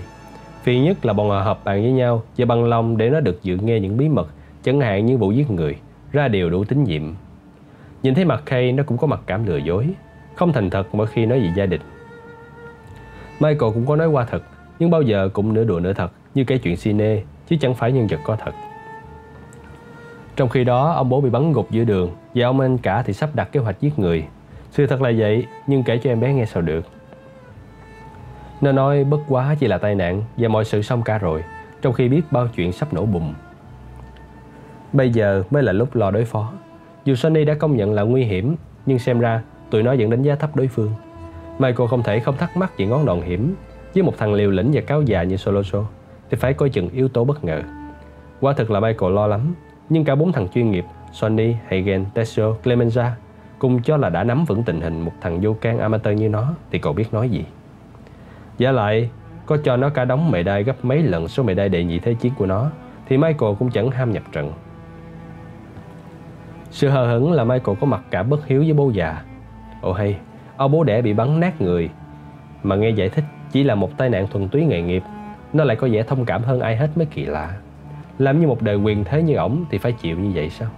Phiền nhất là bọn họ họp bàn với nhau và bằng lòng để nó được dự nghe những bí mật, chẳng hạn như vụ giết người, ra điều đủ tín nhiệm. Nhìn thấy mặt Kay, nó cũng có mặc cảm lừa dối, không thành thật mỗi khi nói về gia đình. Michael cũng có nói qua thật, nhưng bao giờ cũng nửa đùa nửa thật, như kể chuyện cine, chứ chẳng phải nhân vật có thật. Trong khi đó, ông bố bị bắn gục giữa đường và ông anh cả thì sắp đặt kế hoạch giết người. Sự thật là vậy, nhưng kể cho em bé nghe sao được. Nó nói bất quá chỉ là tai nạn và mọi sự xong cả rồi, trong khi biết bao chuyện sắp nổ bùng. Bây giờ mới là lúc lo đối phó. Dù Sunny đã công nhận là nguy hiểm, nhưng xem ra tụi nó vẫn đánh giá thấp đối phương. Michael không thể không thắc mắc về ngón đòn hiểm. Với một thằng liều lĩnh và cáo già như Sollozzo thì phải coi chừng yếu tố bất ngờ. Quả thực là Michael lo lắm. nhưng cả bốn thằng chuyên nghiệp Sony, Hagen, Tessio, Clemenza cùng cho là đã nắm vững tình hình, một thằng vô can amateur như nó thì cậu biết nói gì. Giả lại, có cho nó cả đống medal đai gấp mấy lần số medal đai đệ nhị thế chiến của nó thì Michael cũng chẳng ham nhập trận. Sự hờ hững là Michael có mặt cả bất hiếu với bố già. Ồ hay, ông bố đẻ bị bắn nát người mà nghe giải thích chỉ là một tai nạn thuần túy nghề nghiệp, nó lại có vẻ thông cảm hơn ai hết mới kỳ lạ. Làm như một đời quyền thế như ổng thì phải chịu như vậy sao?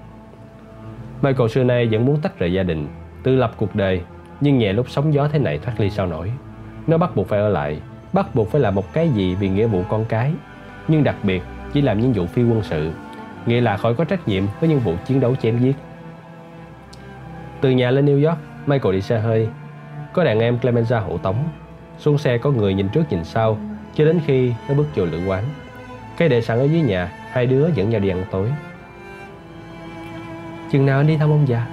Michael xưa nay vẫn muốn tách rời gia đình, tự lập cuộc đời, nhưng nhẹ lúc sóng gió thế này thoát ly sao nổi. Nó bắt buộc phải ở lại, bắt buộc phải làm một cái gì vì nghĩa vụ con cái, nhưng đặc biệt chỉ làm những vụ phi quân sự, nghĩa là khỏi có trách nhiệm với những vụ chiến đấu chém giết. Từ nhà lên New York, Michael đi xe hơi, có đàn em Clemenza hộ tống. Xuống xe có người nhìn trước nhìn sau, cho đến khi nó bước vô lữ quán. Cái để sẵn ở dưới nhà, hai đứa dẫn nhau đi ăn tối. Chừng nào anh đi thăm ông già?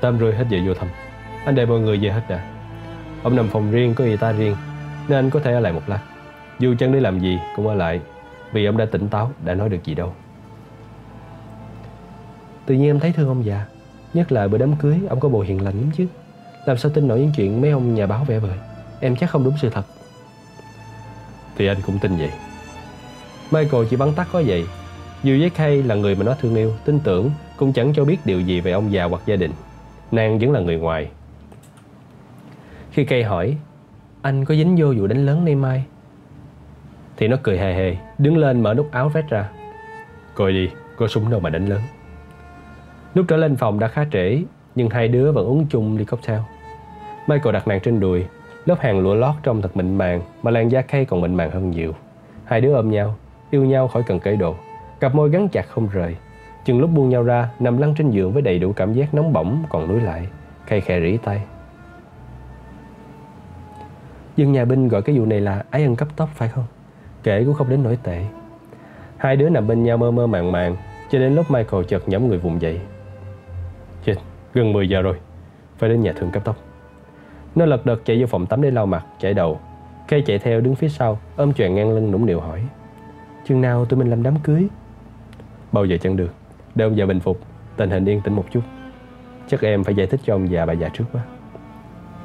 Tám rưỡi hết giờ vô thăm. Anh để mọi người về hết đã. Ông nằm phòng riêng, có y tá riêng, nên anh có thể ở lại một lát. Dù chẳng đi làm gì cũng ở lại, vì ông đã tỉnh táo, đã nói được gì đâu. Tự nhiên em thấy thương ông già, nhất là bữa đám cưới ông có bộ hiền lành lắm chứ. Làm sao tin nổi những chuyện mấy ông nhà báo vẽ vời. Em chắc không đúng sự thật. Thì anh cũng tin vậy. Michael chỉ bắn tắt có vậy. Dù với Kay là người mà nó thương yêu, tin tưởng, cũng chẳng cho biết điều gì về ông già hoặc gia đình. Nàng vẫn là người ngoài. Khi Kay hỏi anh có dính vô vụ đánh lớn nay mai, thì nó cười hề hề, đứng lên mở nút áo vest ra. Coi đi, có súng đâu mà đánh lớn. Lúc trở lên phòng đã khá trễ, nhưng hai đứa vẫn uống chung ly cocktail. Michael đặt nàng trên đùi, lớp hàng lụa lót trông thật mịn màng, mà làn da Kay còn mịn màng hơn nhiều. Hai đứa ôm nhau, yêu nhau khỏi cần cởi đồ, cặp môi gắn chặt không rời. Chừng lúc buông nhau ra, nằm lăn trên giường với đầy đủ cảm giác nóng bỏng còn núi lại, Kay khẽ rỉ tay. Dân nhà binh gọi cái vụ này là ái ân cấp tốc phải không? Kể cũng không đến nỗi tệ. Hai đứa nằm bên nhau mơ mơ màng màng, cho đến lúc Michael chợt nhõm người vùng dậy. Chết, gần mười giờ rồi, phải đến nhà thương cấp tốc. Nó lật đật chạy vô phòng tắm để lau mặt, chải đầu. Kay chạy theo đứng phía sau, ôm choàng ngang lưng nũng nịu hỏi. Chừng nào tụi mình làm đám cưới? Bao giờ chẳng được, để ông già bình phục, tình hình yên tĩnh một chút. Chắc em phải giải thích cho ông già bà già trước quá.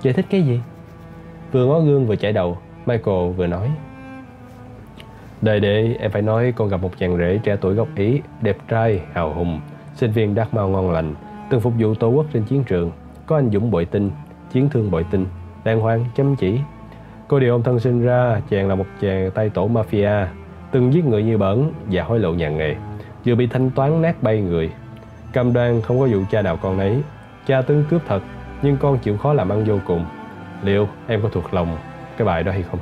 Giải thích cái gì? Vừa ngó gương vừa chải đầu, Michael vừa nói. Đời để em phải nói con gặp một chàng rể trẻ tuổi gốc Ý, đẹp trai, hào hùng, sinh viên Dartmouth mau ngon lành, từng phục vụ tổ quốc trên chiến trường, có anh dũng bội tinh, chiến thương bội tinh, đàng hoàng, chăm chỉ. Cô điều ông thân sinh ra, chàng là một chàng tay tổ mafia, từng giết người như bẩn và hối lộ nhà nghề, vừa bị thanh toán nát bay người. Cam đoan không có vụ cha nào con nấy, cha tướng cướp thật, nhưng con chịu khó làm ăn vô cùng. Liệu em có thuộc lòng cái bài đó hay không?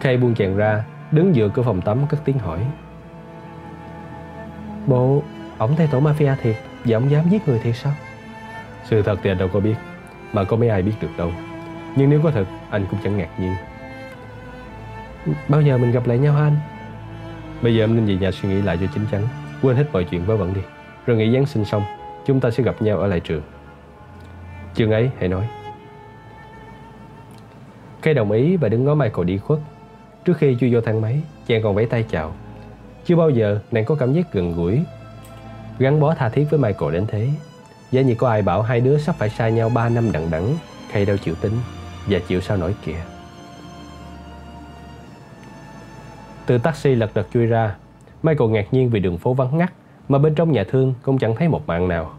Kay buông chàng ra, đứng giữa cửa phòng tắm cất tiếng hỏi. Bộ, ổng thay tổ mafia thiệt và ổng dám giết người thiệt sao? Sự thật thì anh đâu có biết, mà có mấy ai biết được đâu. Nhưng nếu có thật, anh cũng chẳng ngạc nhiên. Bao giờ mình gặp lại nhau hả anh? Bây giờ em nên về nhà suy nghĩ lại cho chín chắn, quên hết mọi chuyện vớ vẩn đi. Rồi nghỉ Giáng sinh xong, chúng ta sẽ gặp nhau ở lại trường. Chừng ấy hãy nói. Kay đồng ý và đứng ngó Michael đi khuất. Trước khi chui vô thang máy, chàng còn vẫy tay chào. Chưa bao giờ nàng có cảm giác gần gũi, gắn bó tha thiết với Michael đến thế. Giả như có ai bảo hai đứa sắp phải xa nhau ba năm đằng đẵng, Kay đâu chịu tin và chịu sao nổi kìa. Từ taxi lật đật chui ra, Michael ngạc nhiên vì đường phố vắng ngắt, mà bên trong nhà thương cũng chẳng thấy một mạng nào.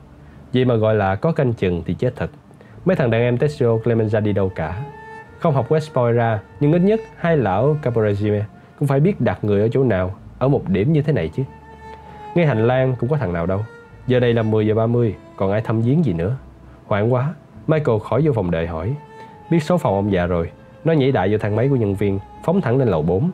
Vậy mà gọi là có canh chừng thì chết thật. Mấy thằng đàn em Tessio, Clemenza đi đâu cả? Không học West Point ra, nhưng ít nhất hai lão Capo regime cũng phải biết đặt người ở chỗ nào, ở một điểm như thế này chứ. Ngay hành lang cũng có thằng nào đâu. Giờ đây là mười giờ ba mươi, còn ai thăm viếng gì nữa. Hoảng quá, Michael khỏi vô phòng đợi hỏi. Biết số phòng ông già rồi, nó nhảy đại vô thang máy của nhân viên, phóng thẳng lên lầu bốn.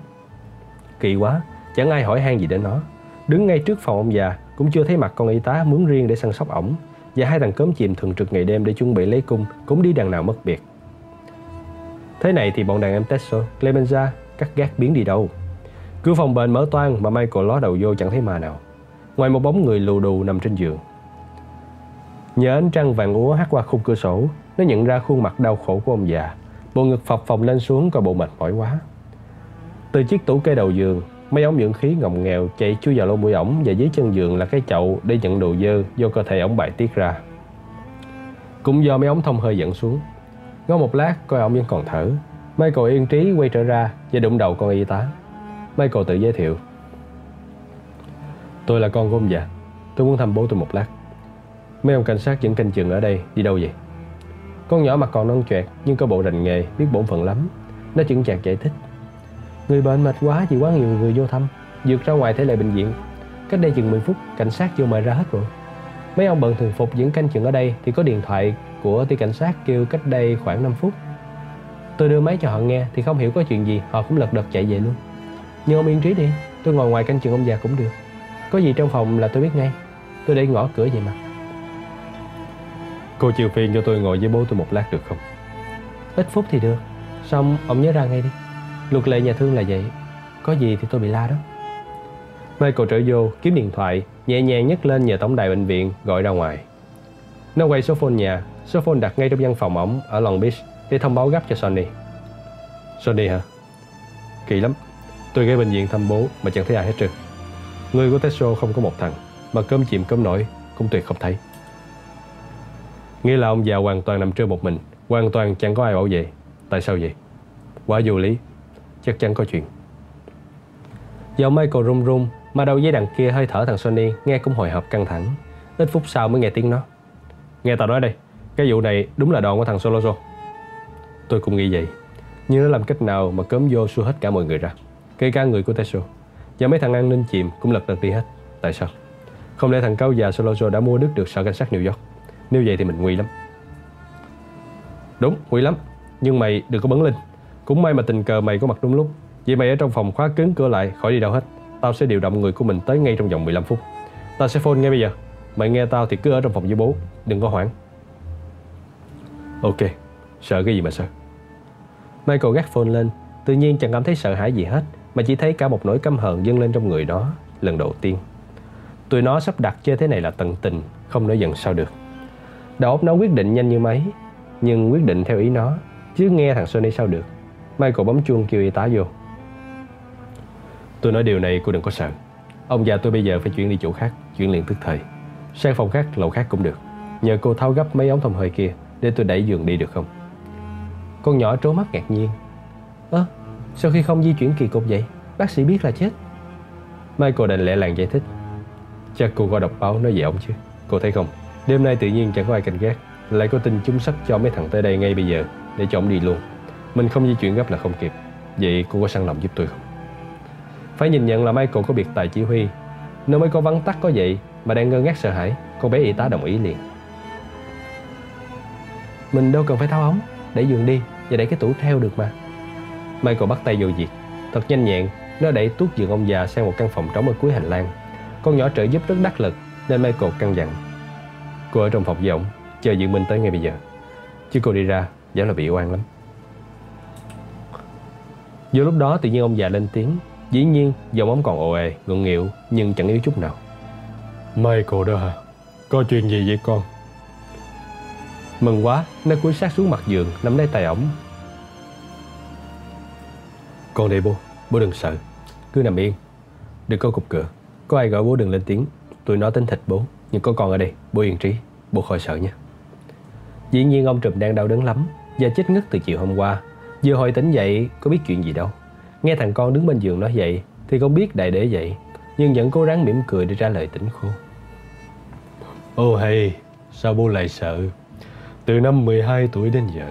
Kỳ quá, chẳng ai hỏi han gì đến nó. Đứng ngay trước phòng ông già cũng chưa thấy mặt con y tá mướn riêng để săn sóc ổng, và hai thằng cớm chìm thường trực ngày đêm để chuẩn bị lấy cung cũng đi đằng nào mất biệt. Thế này thì bọn đàn em Tessio, Clemenza cắt gác biến đi đâu. Cửa phòng bệnh mở toang mà Michael ló đầu vô chẳng thấy mà nào, ngoài một bóng người lù đù nằm trên giường. Nhờ ánh trăng vàng úa hắt qua khung cửa sổ, nó nhận ra khuôn mặt đau khổ của ông già. Bộ ngực phập phồng lên xuống, coi bộ mệt mỏi quá. Từ chiếc tủ kê đầu giường, Mấy ống dưỡng khí ngồng nghèo chạy chui vào lỗ mũi ổng, và dưới chân giường là cái chậu để nhận đồ dơ do cơ thể ổng bài tiết ra. Cũng do mấy ống thông hơi dẫn xuống. Ngó một lát coi ổng vẫn còn thở. Michael yên trí quay trở ra và đụng đầu con y tá. Michael tự giới thiệu: Tôi là con của ông già. Tôi muốn thăm bố tôi một lát. Mấy ông cảnh sát vẫn canh chừng ở đây. Đi đâu vậy? Con nhỏ mặt còn non choẹt nhưng có bộ rành nghề, biết bổn phận lắm. Nó chững chạc giải thích: Người bệnh mệt quá vì quá nhiều người vô thăm, vượt ra ngoài thể lệ bệnh viện. Cách đây chừng mười phút cảnh sát vô mời ra hết rồi. Mấy ông bận thường phục vẫn canh chừng ở đây thì có điện thoại của ty cảnh sát kêu cách đây khoảng năm phút. Tôi đưa máy cho họ nghe thì không hiểu có chuyện gì, họ cũng lật đật chạy về luôn. Nhưng ông yên trí đi, tôi ngồi ngoài canh chừng ông già cũng được. Có gì trong phòng là tôi biết ngay. Tôi để ngõ cửa vậy mà. Cô chịu phiền cho tôi ngồi với bố tôi một lát được không? Ít phút thì được. Xong ông nhớ ra ngay đi. Luật lệ nhà thương là vậy. Có gì thì tôi bị la đó. Michael trở vô, kiếm điện thoại, nhẹ nhàng nhấc lên nhờ tổng đài bệnh viện, gọi ra ngoài. Nó quay số phone nhà. Số phone đặt ngay trong văn phòng ổng ở Long Beach để thông báo gấp cho Sonny. Sonny hả? Kỳ lắm. Tôi ghé bệnh viện thăm bố mà chẳng thấy ai hết trơn. Người của Tessio không có một thằng, mà cơm chìm cơm nổi cũng tuyệt không thấy. Nghĩa là ông già hoàn toàn nằm trơ một mình, hoàn toàn chẳng có ai bảo vệ. Tại sao vậy? Quá vô lý. Chắc chắn có chuyện. Giọng Michael run run, mà đầu dây đằng kia hơi thở thằng Sonny nghe cũng hồi hộp căng thẳng. Ít phút sau mới nghe tiếng nó: Nghe tao nói đây, cái vụ này đúng là đòn của thằng Sollozzo. Tôi cũng nghĩ vậy. Nhưng nó làm cách nào mà cớm vô xua hết cả mọi người ra, kể cả người của Tessio. Và mấy thằng an ninh chìm cũng lật đật đi hết. Tại sao? Không lẽ thằng cáo già Sollozzo đã mua đứt được sở cảnh sát New York? Nếu vậy thì mình nguy lắm. Đúng, nguy lắm. Nhưng mày đừng có bấn linh. Cũng may mà tình cờ mày có mặt đúng lúc. Vậy mày ở trong phòng khóa cứng cửa lại, khỏi đi đâu hết. Tao sẽ điều động người của mình tới ngay trong vòng mười lăm phút. Tao sẽ phone ngay bây giờ. Mày nghe tao thì cứ ở trong phòng với bố, đừng có hoảng. Ok. Sợ cái gì mà sợ? Michael gác phone lên. Tự nhiên chẳng cảm thấy sợ hãi gì hết, mà chỉ thấy cả một nỗi căm hờn dâng lên trong người đó. Lần đầu tiên tụi nó sắp đặt chơi thế này là tận tình, không nổi giận sao được. Đầu óc nó quyết định nhanh như máy, nhưng quyết định theo ý nó, chứ nghe thằng Sonny sao được. Michael bấm chuông kêu y tá vô. Tôi nói điều này cô đừng có sợ. Ông già tôi bây giờ phải chuyển đi chỗ khác, chuyển liền tức thời. Sang phòng khác, lầu khác cũng được. Nhờ cô tháo gấp mấy ống thông hơi kia để tôi đẩy giường đi được không? Con nhỏ trố mắt ngạc nhiên. Ơ, à, sao khi không di chuyển kỳ cục vậy? Bác sĩ biết là chết. Michael đành lẹ làng giải thích. Chắc cô có đọc báo nói về ông chứ. Cô thấy không, đêm nay tự nhiên chẳng có ai cảnh gác, lại có tin chúng sắp cho mấy thằng tới đây ngay bây giờ để cho ổng đi luôn. Mình không di chuyển gấp là không kịp. Vậy cô có sẵn lòng giúp tôi không? Phải nhìn nhận là Michael có biệt tài chỉ huy. Nó mới có vắn tắt có vậy mà đang ngơ ngác sợ hãi. Con bé y tá đồng ý liền. Mình đâu cần phải tháo ống, đẩy giường đi và đẩy cái tủ theo được mà. Michael bắt tay vô việc. Thật nhanh nhẹn, nó đẩy tuốt giường ông già sang một căn phòng trống ở cuối hành lang. Con nhỏ trợ giúp rất đắc lực nên Michael căn dặn: Cô ở trong phòng với ổng, chờ Diện Minh tới ngay bây giờ. Chứ cô đi ra, dám là bị oan lắm. Vô lúc đó tự nhiên ông già lên tiếng. Dĩ nhiên, giọng ống còn ồ ề, ngượng nghịu nhưng chẳng yếu chút nào. Michael đó hả? Có chuyện gì vậy con? Mừng quá, nó cúi sát xuống mặt giường, nắm lấy tay ổng. Con đây bố, bố đừng sợ. Cứ nằm yên, đừng có cục cửa. Có ai gọi bố đừng lên tiếng. Tụi nó tính thịt bố, nhưng có con ở đây, bố yên trí, bố khỏi sợ nha. Dĩ nhiên ông Trùm đang đau đớn lắm và chết ngất từ chiều hôm qua. Vừa hồi tỉnh dậy có biết chuyện gì đâu. Nghe thằng con đứng bên giường nói vậy thì con biết đại để vậy, nhưng vẫn cố gắng mỉm cười để trả lời tỉnh khô. Ô hay, sao bố lại sợ? Từ năm mười hai tuổi đến giờ,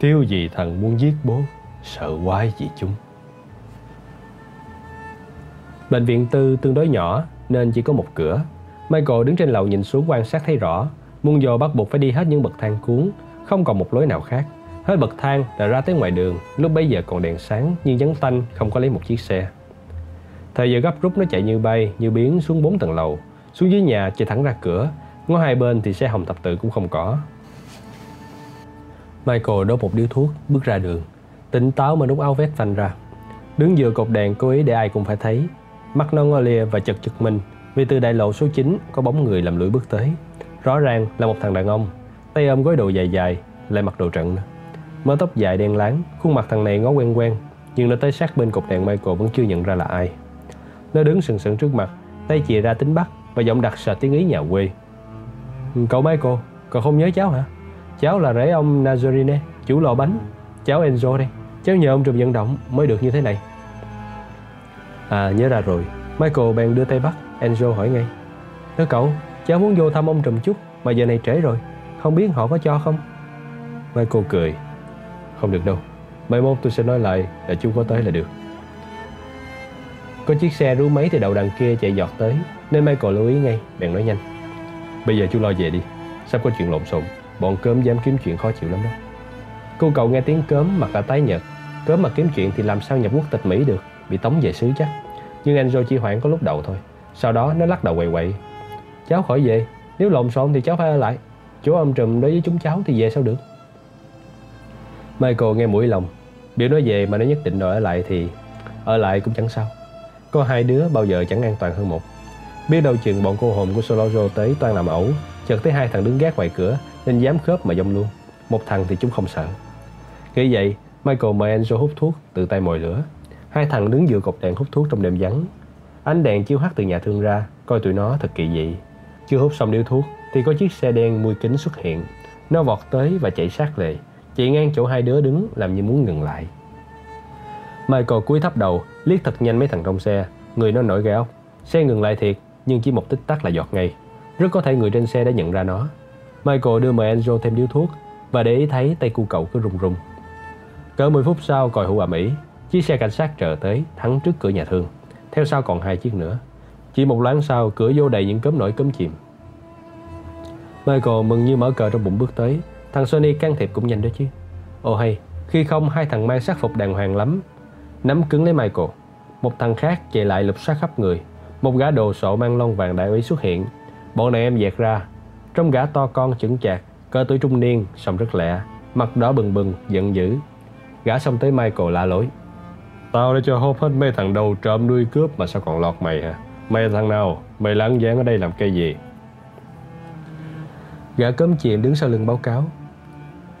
thiếu gì thằng muốn giết bố, sợ quái gì chúng. Bệnh viện tư tương đối nhỏ nên chỉ có một cửa. Michael đứng trên lầu nhìn xuống quan sát thấy rõ. Muôn dò bắt buộc phải đi hết những bậc thang cuốn, không còn một lối nào khác. Hết bậc thang là ra tới ngoài đường. Lúc bấy giờ còn đèn sáng nhưng vắng tanh, không có lấy một chiếc xe. Thời giờ gấp rút nó chạy như bay như biến xuống bốn tầng lầu, xuống dưới nhà chạy thẳng ra cửa. Ngó hai bên thì xe hồng thập tự cũng không có. Michael đốt một điếu thuốc, bước ra đường, tỉnh táo mà nút áo vest phanh ra. Đứng giữa cột đèn cố ý để ai cũng phải thấy. Mắt nó ngó lìa và chật chật mình vì từ đại lộ số chín có bóng người làm lưỡi bước tới. Rõ ràng là một thằng đàn ông, tay ôm gối đồ dài dài, lại mặc đồ trận. Mớ tóc dài đen láng, khuôn mặt thằng này ngó quen quen, nhưng nó tới sát bên cột đèn Michael vẫn chưa nhận ra là ai. Nó đứng sừng sững trước mặt, tay chìa ra tính Bắc và giọng đặc sệt tiếng Ý nhà quê. Cậu Michael, cậu không nhớ cháu hả? Cháu là rể ông Nazarine, chủ lò bánh. Cháu Enzo đây, cháu nhờ ông trùm vận động mới được như thế này. À, nhớ ra rồi. Michael bèn đưa tay bắt. Enzo hỏi ngay: Thưa cậu, cháu muốn vô thăm ông trùm chút mà giờ này trễ rồi, không biết họ có cho không? Michael cười: Không được đâu, mai mốt tôi sẽ nói lại là chú có tới là được. Có chiếc xe rú máy từ đầu đằng kia chạy giọt tới, nên Michael lưu ý ngay, bèn nói nhanh: Bây giờ chú lo về đi, sắp có chuyện lộn xộn, bọn cớm dám kiếm chuyện khó chịu lắm đó. Cô cậu nghe tiếng cớm mặt đã tái nhợt. Cớm mà kiếm chuyện thì làm sao nhập quốc tịch Mỹ được, bị tống về xứ chắc. Nhưng Enzo chỉ hoãn có lúc đầu thôi, sau đó nó lắc đầu quậy quậy: Cháu khỏi về, nếu lộn xộn thì cháu phải ở lại. Chỗ ông trùm đối với chúng cháu thì về sao được? Michael nghe mũi lòng, biểu nói về mà nó nhất định đòi ở lại thì ở lại cũng chẳng sao. Có hai đứa bao giờ chẳng an toàn hơn một. Biết đâu chừng bọn cô hồn của Sollozzo tới toan làm ẩu, chợt tới hai thằng đứng gác ngoài cửa nên dám khớp mà dông luôn. Một thằng thì chúng không sợ. Nghĩ vậy, Michael mời Enzo hút thuốc tự tay mồi lửa. Hai thằng đứng dựa cột đèn hút thuốc trong đêm vắng. Ánh đèn chiếu hắt từ nhà thương ra, coi tụi nó thật kỳ dị. Chưa hút xong điếu thuốc thì có chiếc xe đen mui kính xuất hiện. Nó vọt tới và chạy sát lề, chạy ngang chỗ hai đứa đứng làm như muốn ngừng lại. Michael cúi thấp đầu, liếc thật nhanh mấy thằng trong xe, người nó nổi gai ốc. Xe ngừng lại thiệt, nhưng chỉ một tích tắc là giọt ngay. Rất có thể người trên xe đã nhận ra nó. Michael đưa mời Enzo thêm điếu thuốc và để ý thấy tay cu cậu cứ rung rung. Cỡ mười phút sau còi hũ ầm ĩ, chiếc xe cảnh sát trở tới thẳng trước cửa nhà thương, theo sau còn hai chiếc nữa. Chỉ một loáng sau cửa vô đầy những cớm nổi cớm chìm. Michael mừng như mở cờ trong bụng bước tới. Thằng Sony can thiệp cũng nhanh đó chứ. Ồ hay, khi không hai thằng mang sắc phục đàng hoàng lắm. Nắm cứng lấy Michael. Một thằng khác chạy lại lục soát khắp người. Một gã đồ sộ mang lon vàng đại úy xuất hiện. Bọn này em dẹt ra. Trong gã to con chững chạc, cỡ tuổi trung niên, song rất lẹ, mặt đỏ bừng bừng, giận dữ. Gã xông tới Michael lạ lối: Tao đã cho hốt hết mấy thằng đầu trộm đuôi cướp mà sao còn lọt mày hả? Mày là thằng nào? Mày láng giáng ở đây làm cái gì? Gã cớm chìm đứng sau lưng báo cáo: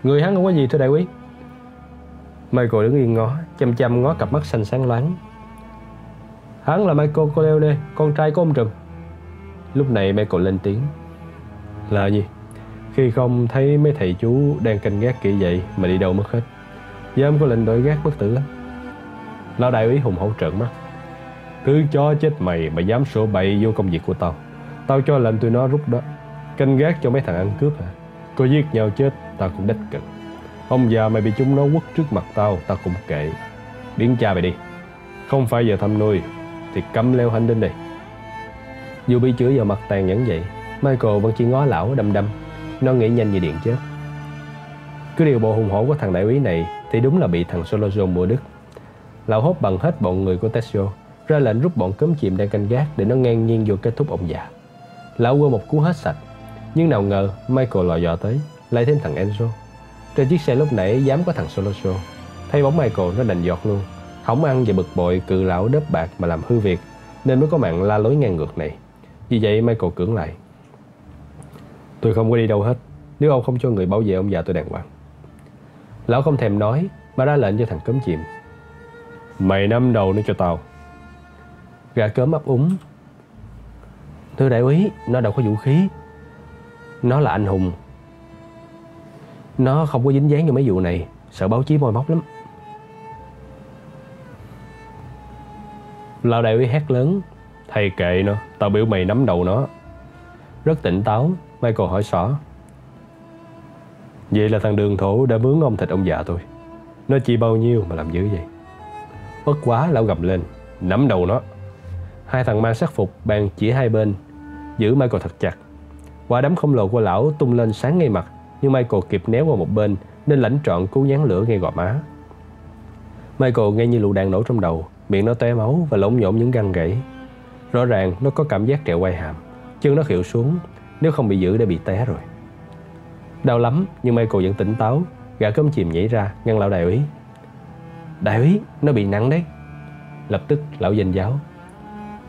Người hắn không có gì thưa đại úy. Michael đứng yên ngó, chăm chăm ngó cặp mắt xanh sáng loáng. Hắn là Michael Corleone, con trai của ông trùm. Lúc này Michael lên tiếng: Là gì? Khi không thấy mấy thầy chú đang canh gác kỹ vậy mà đi đâu mất hết. Dám có lệnh đổi gác bất tử lắm. Lão đại úy hùng hổ trợn mắt: Thứ chó chết mày mà dám sủa bậy vô công việc của tao. Tao cho lệnh tụi nó rút đó. Canh gác cho mấy thằng ăn cướp hả? Có giết nhau chết tao cũng đích cực. Ông già mày bị chúng nó quất trước mặt tao, tao cũng kệ. Biến cha mày đi. Không phải giờ thăm nuôi thì cấm leo hành đến đây. Dù bị chửi vào mặt tàn nhẫn vậy, Michael vẫn chỉ ngó lão đăm đăm. Nó nghĩ nhanh như điện chớp. Cứ điều bộ hùng hổ của thằng đại úy này thì đúng là bị thằng Sollozzo mua đứt. Lão hốt bằng hết bọn người của Tessio, ra lệnh rút bọn cớm chìm đang canh gác để nó ngang nhiên vô kết thúc ông già. Lão quơ một cú hết sạch, nhưng nào ngờ Michael lò dò tới, lại thêm thằng Enzo. Trên chiếc xe lúc nãy dám có thằng Sollozzo. Thấy bóng Michael nó đành giọt luôn. Hỏng ăn và bực bội cự lão đớp bạc mà làm hư việc, nên mới có mạng la lối ngang ngược này. Vì vậy Michael cưỡng lại: Tôi không có đi đâu hết, nếu ông không cho người bảo vệ ông già tôi đàng hoàng. Lão không thèm nói mà ra lệnh cho thằng cớm chìm: Mày năm đầu nó cho tao. Gã cớm ấp úng: Thưa đại úy, nó đâu có vũ khí. Nó là anh hùng. Nó không có dính dáng vào mấy vụ này, sợ báo chí moi móc lắm. Lão đại úy hét lớn: Thầy kệ nó, tao biểu mày nắm đầu nó. Rất tỉnh táo, Michael hỏi xỏ: Vậy là thằng đường thổ đã vướng ông thịt ông già tôi. Nó chỉ bao nhiêu mà làm dữ vậy? Bất quá lão gầm lên: Nắm đầu nó. Hai thằng mang sắc phục bàn chỉ hai bên, giữ Michael thật chặt. Quả đấm khổng lồ của lão tung lên sáng ngay mặt, nhưng Michael kịp né qua một bên nên lãnh trọn cú nhán lửa ngay gò má. Michael nghe như lựu đạn nổ trong đầu, miệng nó tóe máu và lổn nhổn những găng gãy. Rõ ràng nó có cảm giác trẹo quai hàm, chân nó khuỵu xuống, nếu không bị giữ đã bị té rồi. Đau lắm nhưng Michael vẫn tỉnh táo. Gã cớm chìm nhảy ra ngăn lão đại úy: Đại úy, nó bị nặng đấy. Lập tức lão giành giáo: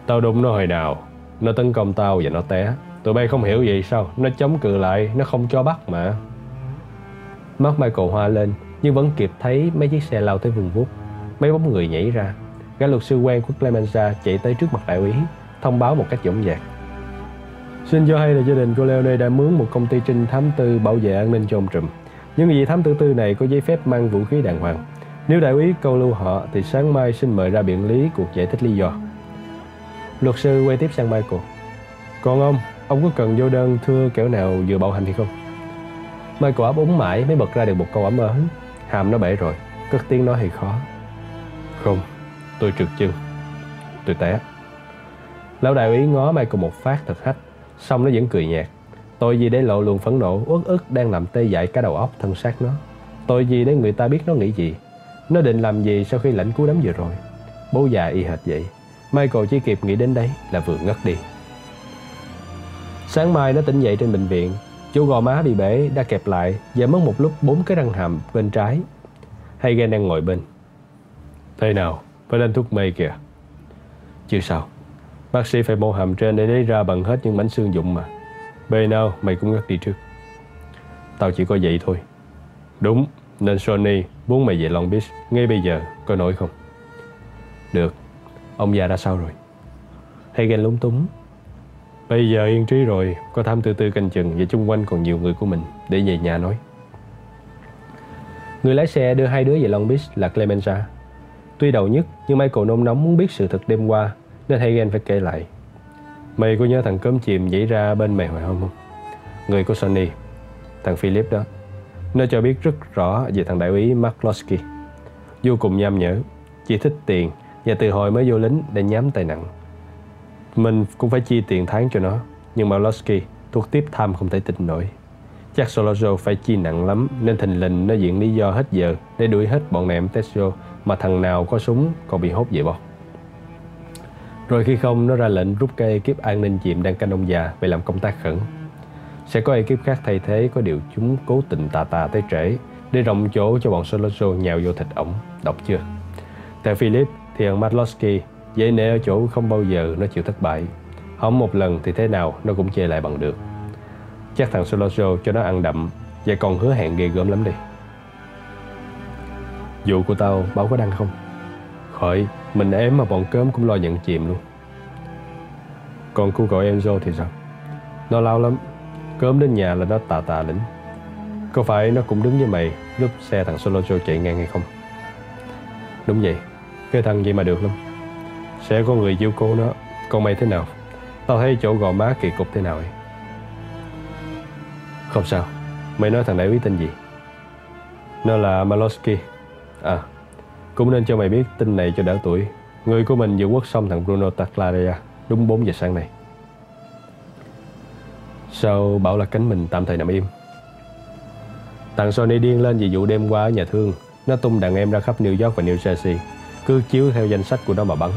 Tao đụng nó hồi nào, nó tấn công tao và nó té. Tụi bay không hiểu gì sao? Nó chống cự lại, nó không cho bắt mà. Mắt Michael hoa lên, nhưng vẫn kịp thấy mấy chiếc xe lao tới vùng vút. Mấy bóng người nhảy ra. gã luật sư quen của Clemenza chạy tới trước mặt đại úy, thông báo một cách dõng dạc. Xin cho hay là gia đình Corleone đã mướn một công ty trinh thám tư bảo vệ an ninh cho ông Trùm. Nhưng vị thám tử tư này có giấy phép mang vũ khí đàng hoàng. Nếu đại úy câu lưu họ thì sáng mai xin mời ra biện lý cuộc giải thích lý do. Luật sư quay tiếp sang Michael. Còn ông, ông có cần vô đơn thưa kẻo nào vừa bạo hành hay không? Michael ấp úng mãi mới bật ra được một câu ấm ớn. Hàm nó bể rồi, cất tiếng nói thì khó. Không, tôi trượt chân, tôi té. Lão đại úy ngó Michael một phát thật hách, xong nó vẫn cười nhạt. Tội gì để lộ luồng phẫn nộ uất ức đang làm tê dại cả đầu óc thân xác nó. Tội gì để người ta biết nó nghĩ gì, nó định làm gì sau khi lãnh cú đấm vừa rồi. Bố già y hệt vậy. Michael chỉ kịp nghĩ đến đấy là vừa ngất đi. Sáng mai nó tỉnh dậy trên bệnh viện, chỗ gò má bị bể đã kẹp lại và mất một lúc bốn cái răng hàm bên trái. Hagen đang ngồi bên. Thế nào, phải lên thuốc mê kìa. Chưa sao, bác sĩ phải mổ hàm trên để lấy ra bằng hết những mảnh xương vụn mà. Bề nào mày cũng ngất đi trước. Tao chỉ có vậy thôi. Đúng, nên Sony muốn mày về Long Beach ngay bây giờ, coi nổi không? Được, ông già đã sao rồi? Hagen lúng túng. Bây giờ yên trí rồi, có thám tử tư canh chừng và chung quanh còn nhiều người của mình, để về nhà nói. Người lái xe đưa hai đứa về Long Beach là Clemenza. Tuy đầu nhất nhưng Michael nôn nóng muốn biết sự thật đêm qua nên Hagen phải kể lại. Mày có nhớ thằng cớm chìm dãy ra bên mày hồi hôm không? Người của Sony, thằng Philip đó. Nó cho biết rất rõ về thằng đại úy McCluskey. Vô cùng nham nhở, chỉ thích tiền và từ hồi mới vô lính để nhám tài nặng. Mình cũng phải chi tiền tháng cho nó, nhưng McCluskey thuộc tiếp tham không thể tin nổi. Chắc Sollozzo phải chi nặng lắm nên thình lình nó diện lý do hết giờ để đuổi hết bọn này em Tessio, mà thằng nào có súng còn bị hốt về bọt. Rồi khi không, nó ra lệnh rút cái ekip an ninh chìm đang canh ông già về làm công tác khẩn. Sẽ có ekip khác thay thế, có điều chúng cố tình tà tà tới trễ để rộng chỗ cho bọn Sollozzo nhào vô thịt ổng. Đọc chưa? Theo Philip thì thằng McCluskey dễ nể ở chỗ không bao giờ nó chịu thất bại. Hỏng một lần thì thế nào nó cũng chơi lại bằng được. Chắc thằng Sollozzo cho nó ăn đậm và còn hứa hẹn ghê gớm lắm đi. Vụ của tao báo có đăng không? Khỏi, mình ém mà bọn cớm cũng lo nhận chìm luôn. Còn cô gọi Enzo thì sao? Nó lao lắm, cớm đến nhà là nó tà tà lĩnh. Có phải nó cũng đứng với mày lúc xe thằng Sollozzo chạy ngang hay không? Đúng vậy, cái thằng vậy mà được lắm. Sẽ có người chiếu cố nó, còn mày thế nào? Tao thấy chỗ gò má kỳ cục thế nào ấy. Không sao, mày nói thằng đại úy tên gì? Nó là Malosky. À, cũng nên cho mày biết tin này cho đỡ tuổi. Người của mình vừa quất xong thằng Bruno Tattaglia đúng bốn giờ sáng nay. Sao bảo là cánh mình tạm thời nằm im? Thằng Sony điên lên vì vụ đêm qua ở nhà thương. Nó tung đàn em ra khắp New York và New Jersey, cứ chiếu theo danh sách của nó mà bắn.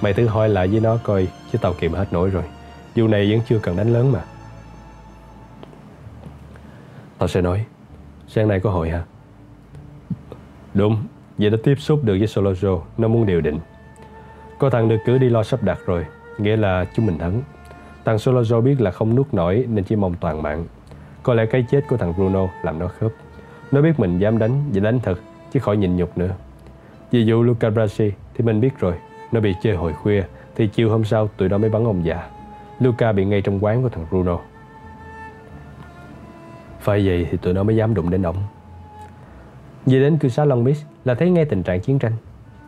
Mày thử hỏi lại với nó coi, chứ tao kìm hết nổi rồi. Vụ này vẫn chưa cần đánh lớn mà. Tao sẽ nói. Sáng nay có hội hả? Đúng, vậy đã tiếp xúc được với Sollozzo, nó muốn điều định. Có thằng được cử đi lo sắp đặt rồi, nghĩa là chúng mình thắng. Thằng Sollozzo biết là không nuốt nổi nên chỉ mong toàn mạng. Có lẽ cái chết của thằng Bruno làm nó khớp. Nó biết mình dám đánh và đánh thật, chứ khỏi nhịn nhục nữa. Vì vụ Luca Brasi thì mình biết rồi, nó bị chơi hồi khuya thì chiều hôm sau tụi đó mới bắn ông già. Luca bị ngay trong quán của thằng Bruno. Phải vậy thì tụi nó mới dám đụng đến ổng. Về đến cư xá Long Beach là thấy ngay tình trạng chiến tranh.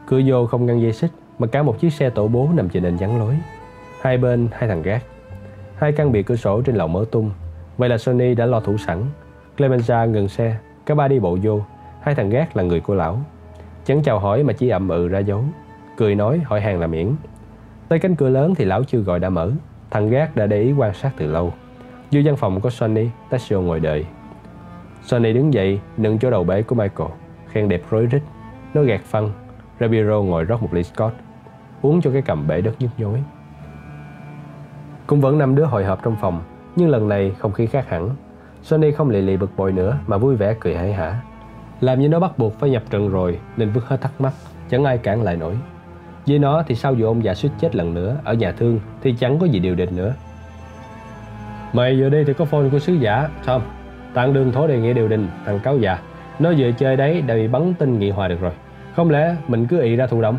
Cửa vô không ngăn dây xích mà cả một chiếc xe tổ bố nằm trên nền vắng lối. Hai bên hai thằng gác, hai căn biệt cửa sổ trên lầu mở tung. Vậy là Sony đã lo thủ sẵn. Clemenza ngừng xe, cả ba đi bộ vô. Hai thằng gác là người của lão, chẳng chào hỏi mà chỉ ậm ừ ra dấu, cười nói hỏi hàng là miễn. Tới cánh cửa lớn thì lão chưa gọi đã mở. Thằng gác đã để ý quan sát từ lâu. Dưới văn phòng có Sony, Tessio ngồi đợi. Sony đứng dậy, nựng chỗ đầu bể của Michael, khen đẹp rối rít. Nó gạt phân. Ribeiro ngồi rót một ly Scott, uống cho cái cằm bể đất nhức nhối. Cũng vẫn năm đứa hội họp trong phòng, nhưng lần này không khí khác hẳn. Sony không lì lì bực bội nữa mà vui vẻ cười hãi hả. Làm như nó bắt buộc phải nhập trận rồi nên vứt hết thắc mắc, chẳng ai cản lại nổi. Với nó thì sau vụ ông già suýt chết lần nữa ở nhà thương thì chẳng có gì điều định nữa. Mày vừa đi thì có phone của sứ giả Tom. Tặng đường thổ đề nghị điều đình thằng cáo già. Nó vừa chơi đấy đã bị bắn tin nghị hòa được rồi. Không lẽ mình cứ ị ra thụ động?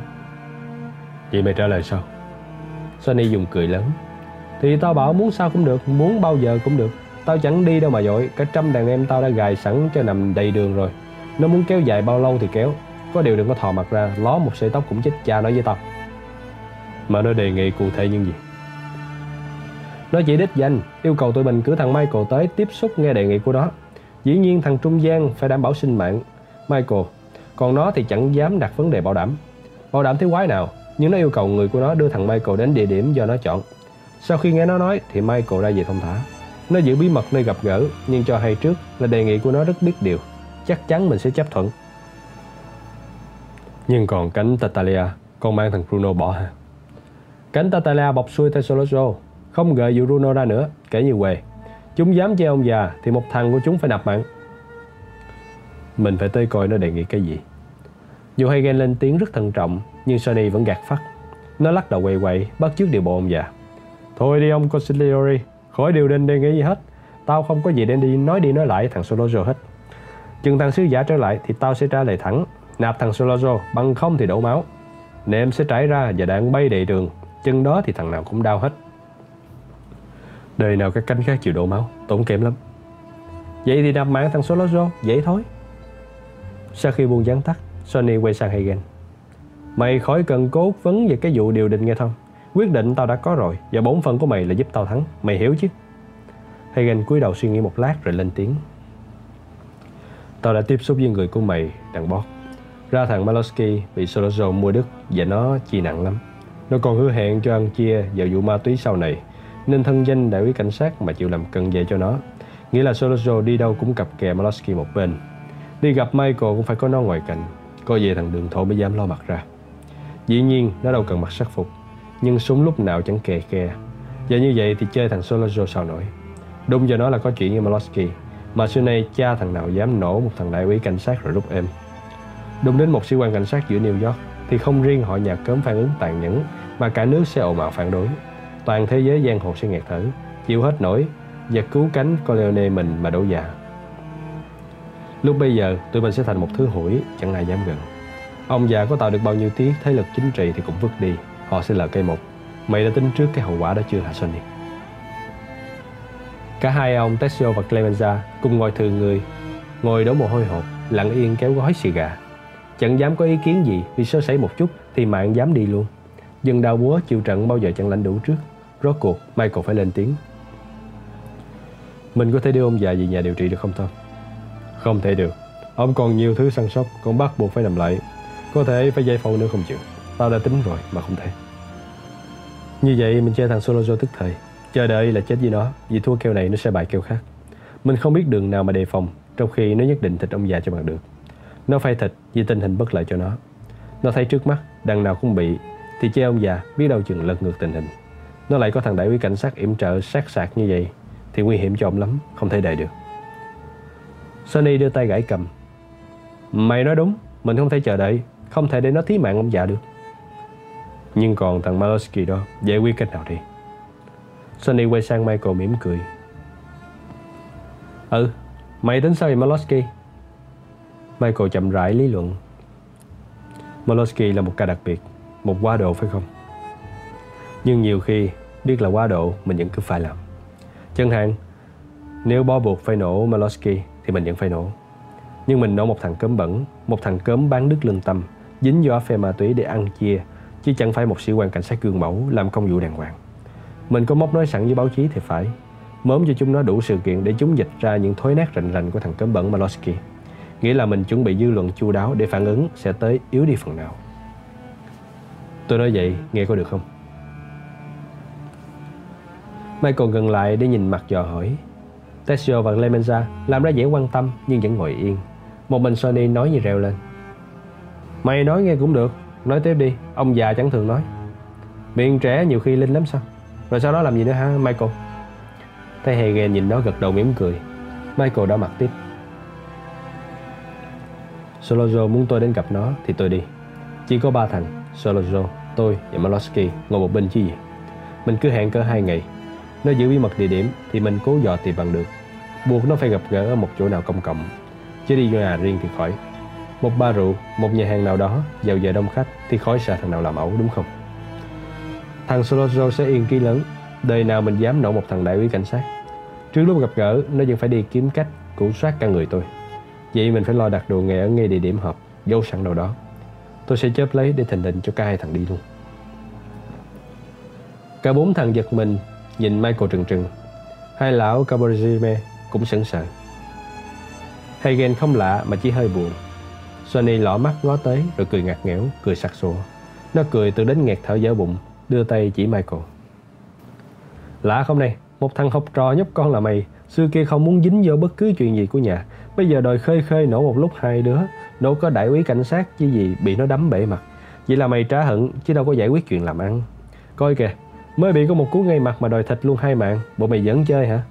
Vậy mày trả lời sao? Sonny dùng cười lớn. Thì tao bảo muốn sao cũng được, muốn bao giờ cũng được. Tao chẳng đi đâu mà dội, cả trăm đàn em tao đã gài sẵn cho nằm đầy đường rồi. Nó muốn kéo dài bao lâu thì kéo, có điều đừng có thò mặt ra, ló một sợi tóc cũng chết cha nói với tao. Mà nó đề nghị cụ thể những gì? Nó chỉ đích danh, yêu cầu tụi mình cử thằng Michael tới tiếp xúc nghe đề nghị của nó. Dĩ nhiên thằng trung gian phải đảm bảo sinh mạng Michael, còn nó thì chẳng dám đặt vấn đề bảo đảm. Bảo đảm thế quái nào, nhưng nó yêu cầu người của nó đưa thằng Michael đến địa điểm do nó chọn. Sau khi nghe nó nói thì Michael ra về thông thả. Nó giữ bí mật nơi gặp gỡ, nhưng cho hay trước là đề nghị của nó rất biết điều. Chắc chắn mình sẽ chấp thuận. Nhưng còn cánh Tattaglia, con mang thằng Bruno bỏ hả? Cánh Tattaglia bọc xuôi tay Sollozzo, không gợi dụ Bruno ra nữa, kể như què. Chúng dám chơi ông già thì một thằng của chúng phải nạp mạng. Mình phải tới coi nó đề nghị cái gì. Dù Hagen lên tiếng rất thận trọng, nhưng Sonny vẫn gạt phắt. Nó lắc đầu quậy quậy, bắt chước điều bộ ông già. Thôi đi ông Consigliere, khỏi điều đình đề nghị gì hết. Tao không có gì để đi nói đi nói lại thằng Sollozzo hết. Chừng thằng sứ giả trở lại thì tao sẽ trả lời thẳng, nạp thằng Sollozzo, bằng không thì đổ máu. Nệm sẽ trải ra và đạn bay đầy đường, chừng đó thì thằng nào cũng đau hết. Đời nào các cánh khác chịu đổ máu, tốn kém lắm. Vậy thì nạp mạng thằng Sollozzo, vậy thôi. Sau khi buông gián tắt, Sonny quay sang Hagen. Mày khỏi cần cố vấn về cái vụ điều đình nghe không? Quyết định tao đã có rồi, và bổn phận của mày là giúp tao thắng, mày hiểu chứ? Hagen cúi đầu suy nghĩ một lát rồi lên tiếng. Tao đã tiếp xúc với người của mày, đàn Bót. Ra thằng Malosky bị Sollozzo mua đứt và nó chi nặng lắm. Nó còn hứa hẹn cho ăn chia vào vụ ma túy sau này, nên thân danh đại úy cảnh sát mà chịu làm cận vệ cho nó. Nghĩa là Sollozzo đi đâu cũng cặp kè Malosky một bên. Đi gặp Michael cũng phải có nó ngoài cạnh, coi về thằng Đường Thổ mới dám lo mặt ra. Dĩ nhiên nó đâu cần mặc sắc phục, nhưng súng lúc nào chẳng kè kè. Và như vậy thì chơi thằng Sollozzo sao nổi. Đúng giờ nó là có chuyện với Malosky, mà xưa nay cha thằng nào dám nổ một thằng đại úy cảnh sát rồi rút êm. Đúng đến một sĩ quan cảnh sát giữa New York thì không riêng họ nhà cớm phản ứng tàn nhẫn, mà cả nước sẽ ồn ào phản đối. Toàn thế giới giang hồ sẽ nghẹt thở, chịu hết nổi và cứu cánh Corleone mình mà đổ dạ. Lúc bây giờ tụi mình sẽ thành một thứ hủi chẳng ai dám gần. Ông già có tạo được bao nhiêu tí thế lực chính trị thì cũng vứt đi, họ sẽ là cây một. Mày đã tính trước cái hậu quả đó chưa hả Sonny? Cả hai ông Tessio và Clemenza cùng ngồi thường người, ngồi đổ mồ hôi hột, lặng yên kéo gói xì gà. Chẳng dám có ý kiến gì, vì sơ sẩy một chút thì mạng dám đi luôn. Dân đào búa chịu trận bao giờ chẳng lãnh đủ trước. Rốt cuộc Michael phải lên tiếng. Mình có thể đưa ông già về nhà điều trị được không Tom? Không thể được, ông còn nhiều thứ săn sóc, con bắt buộc phải nằm lại. Có thể phải giải phẫu nữa không chịu, tao đã tính rồi mà không thể. Như vậy mình chơi thằng Sollozzo tức thời, chờ đợi là chết với nó, vì thua kèo này nó sẽ bại kèo khác. Mình không biết đường nào mà đề phòng, trong khi nó nhất định thịt ông già cho bằng được. Nó phải thịt vì tình hình bất lợi cho nó. Nó thấy trước mắt đằng nào cũng bị, thì chơi ông già biết đâu chừng lật ngược tình hình. Nó lại có thằng đại úy cảnh sát yểm trợ sát sạc như vậy thì nguy hiểm cho ông lắm, không thể đợi được. Sonny đưa tay gãi cầm. Mày nói đúng, mình không thể chờ đợi, không thể để nó thí mạng ông già được. Nhưng còn thằng Malosky đó, giải quyết cách nào đi? Sonny quay sang Michael mỉm cười. Ừ, mày tính sao vậy Malosky? Michael chậm rãi lý luận. Malosky là một ca đặc biệt, một quá độ phải không? Nhưng nhiều khi, biết là quá độ mình vẫn cứ phải làm. Chẳng hạn, nếu bó buộc phải nổ Malosky thì mình vẫn phải nổ. Nhưng mình nổ một thằng cớm bẩn, một thằng cớm bán đứt lương tâm, dính do phe ma túy để ăn chia, chứ chẳng phải một sĩ quan cảnh sát gương mẫu làm công vụ đàng hoàng. Mình có móc nói sẵn với báo chí thì phải, mớm cho chúng nó đủ sự kiện để chúng dịch ra những thối nát rành rành của thằng cớm bẩn Malosky. Nghĩa là mình chuẩn bị dư luận chu đáo để phản ứng sẽ tới yếu đi phần nào. Tôi nói vậy, nghe có được không? Michael gần lại để nhìn mặt dò hỏi. Tessio và Clemenza làm ra dễ quan tâm nhưng vẫn ngồi yên. Một mình Sonny nói như reo lên. Mày nói nghe cũng được, nói tiếp đi, ông già chẳng thường nói. Miệng trẻ nhiều khi linh lắm sao? Rồi sau đó làm gì nữa hả Michael? Thấy Hagen nhìn nó gật đầu mỉm cười, Michael đỏ mặt tiếp. Sollozzo muốn tôi đến gặp nó thì tôi đi. Chỉ có ba thằng, Sollozzo, tôi và Malosky ngồi một bên chứ gì. Mình cứ hẹn cỡ hai ngày. Nó giữ bí mật địa điểm thì mình cố dò tìm bằng được. Buộc nó phải gặp gỡ ở một chỗ nào công cộng, chứ đi nhà riêng thì khỏi. Một bar rượu, một nhà hàng nào đó, vào giờ đông khách thì khỏi sợ thằng nào làm ẩu, đúng không? Thằng Sollozzo sẽ yên ký lớn, đời nào mình dám nổ một thằng đại úy cảnh sát. Trước lúc gặp gỡ, nó vẫn phải đi kiếm cách kiểm soát cả người tôi. Vậy mình phải lo đặt đồ nghề ở ngay địa điểm họp, giấu sẵn đâu đó. Tôi sẽ chớp lấy để thành định cho cả hai thằng đi luôn. Cả bốn thằng giật mình, nhìn Michael trừng trừng. Hai lão Capo regime cũng sững sờ. Hagen không lạ mà chỉ hơi buồn. Sonny lỏ mắt ngó tới rồi cười ngặt nghẽo, cười sặc sụa. Nó cười từ đến nghẹt thở dở bụng, đưa tay chỉ Michael. Lạ không này, một thằng học trò nhóc con là mày, xưa kia không muốn dính vô bất cứ chuyện gì của nhà, bây giờ đòi khơi khơi nổ một lúc hai đứa, đâu có đại úy cảnh sát chứ gì, bị nó đấm bể mặt. Vậy là mày trả hận chứ đâu có giải quyết chuyện làm ăn. Coi kìa, mới bị có một cú ngay mặt mà đòi thịt luôn hai mạng, bộ mày giỡn chơi hả?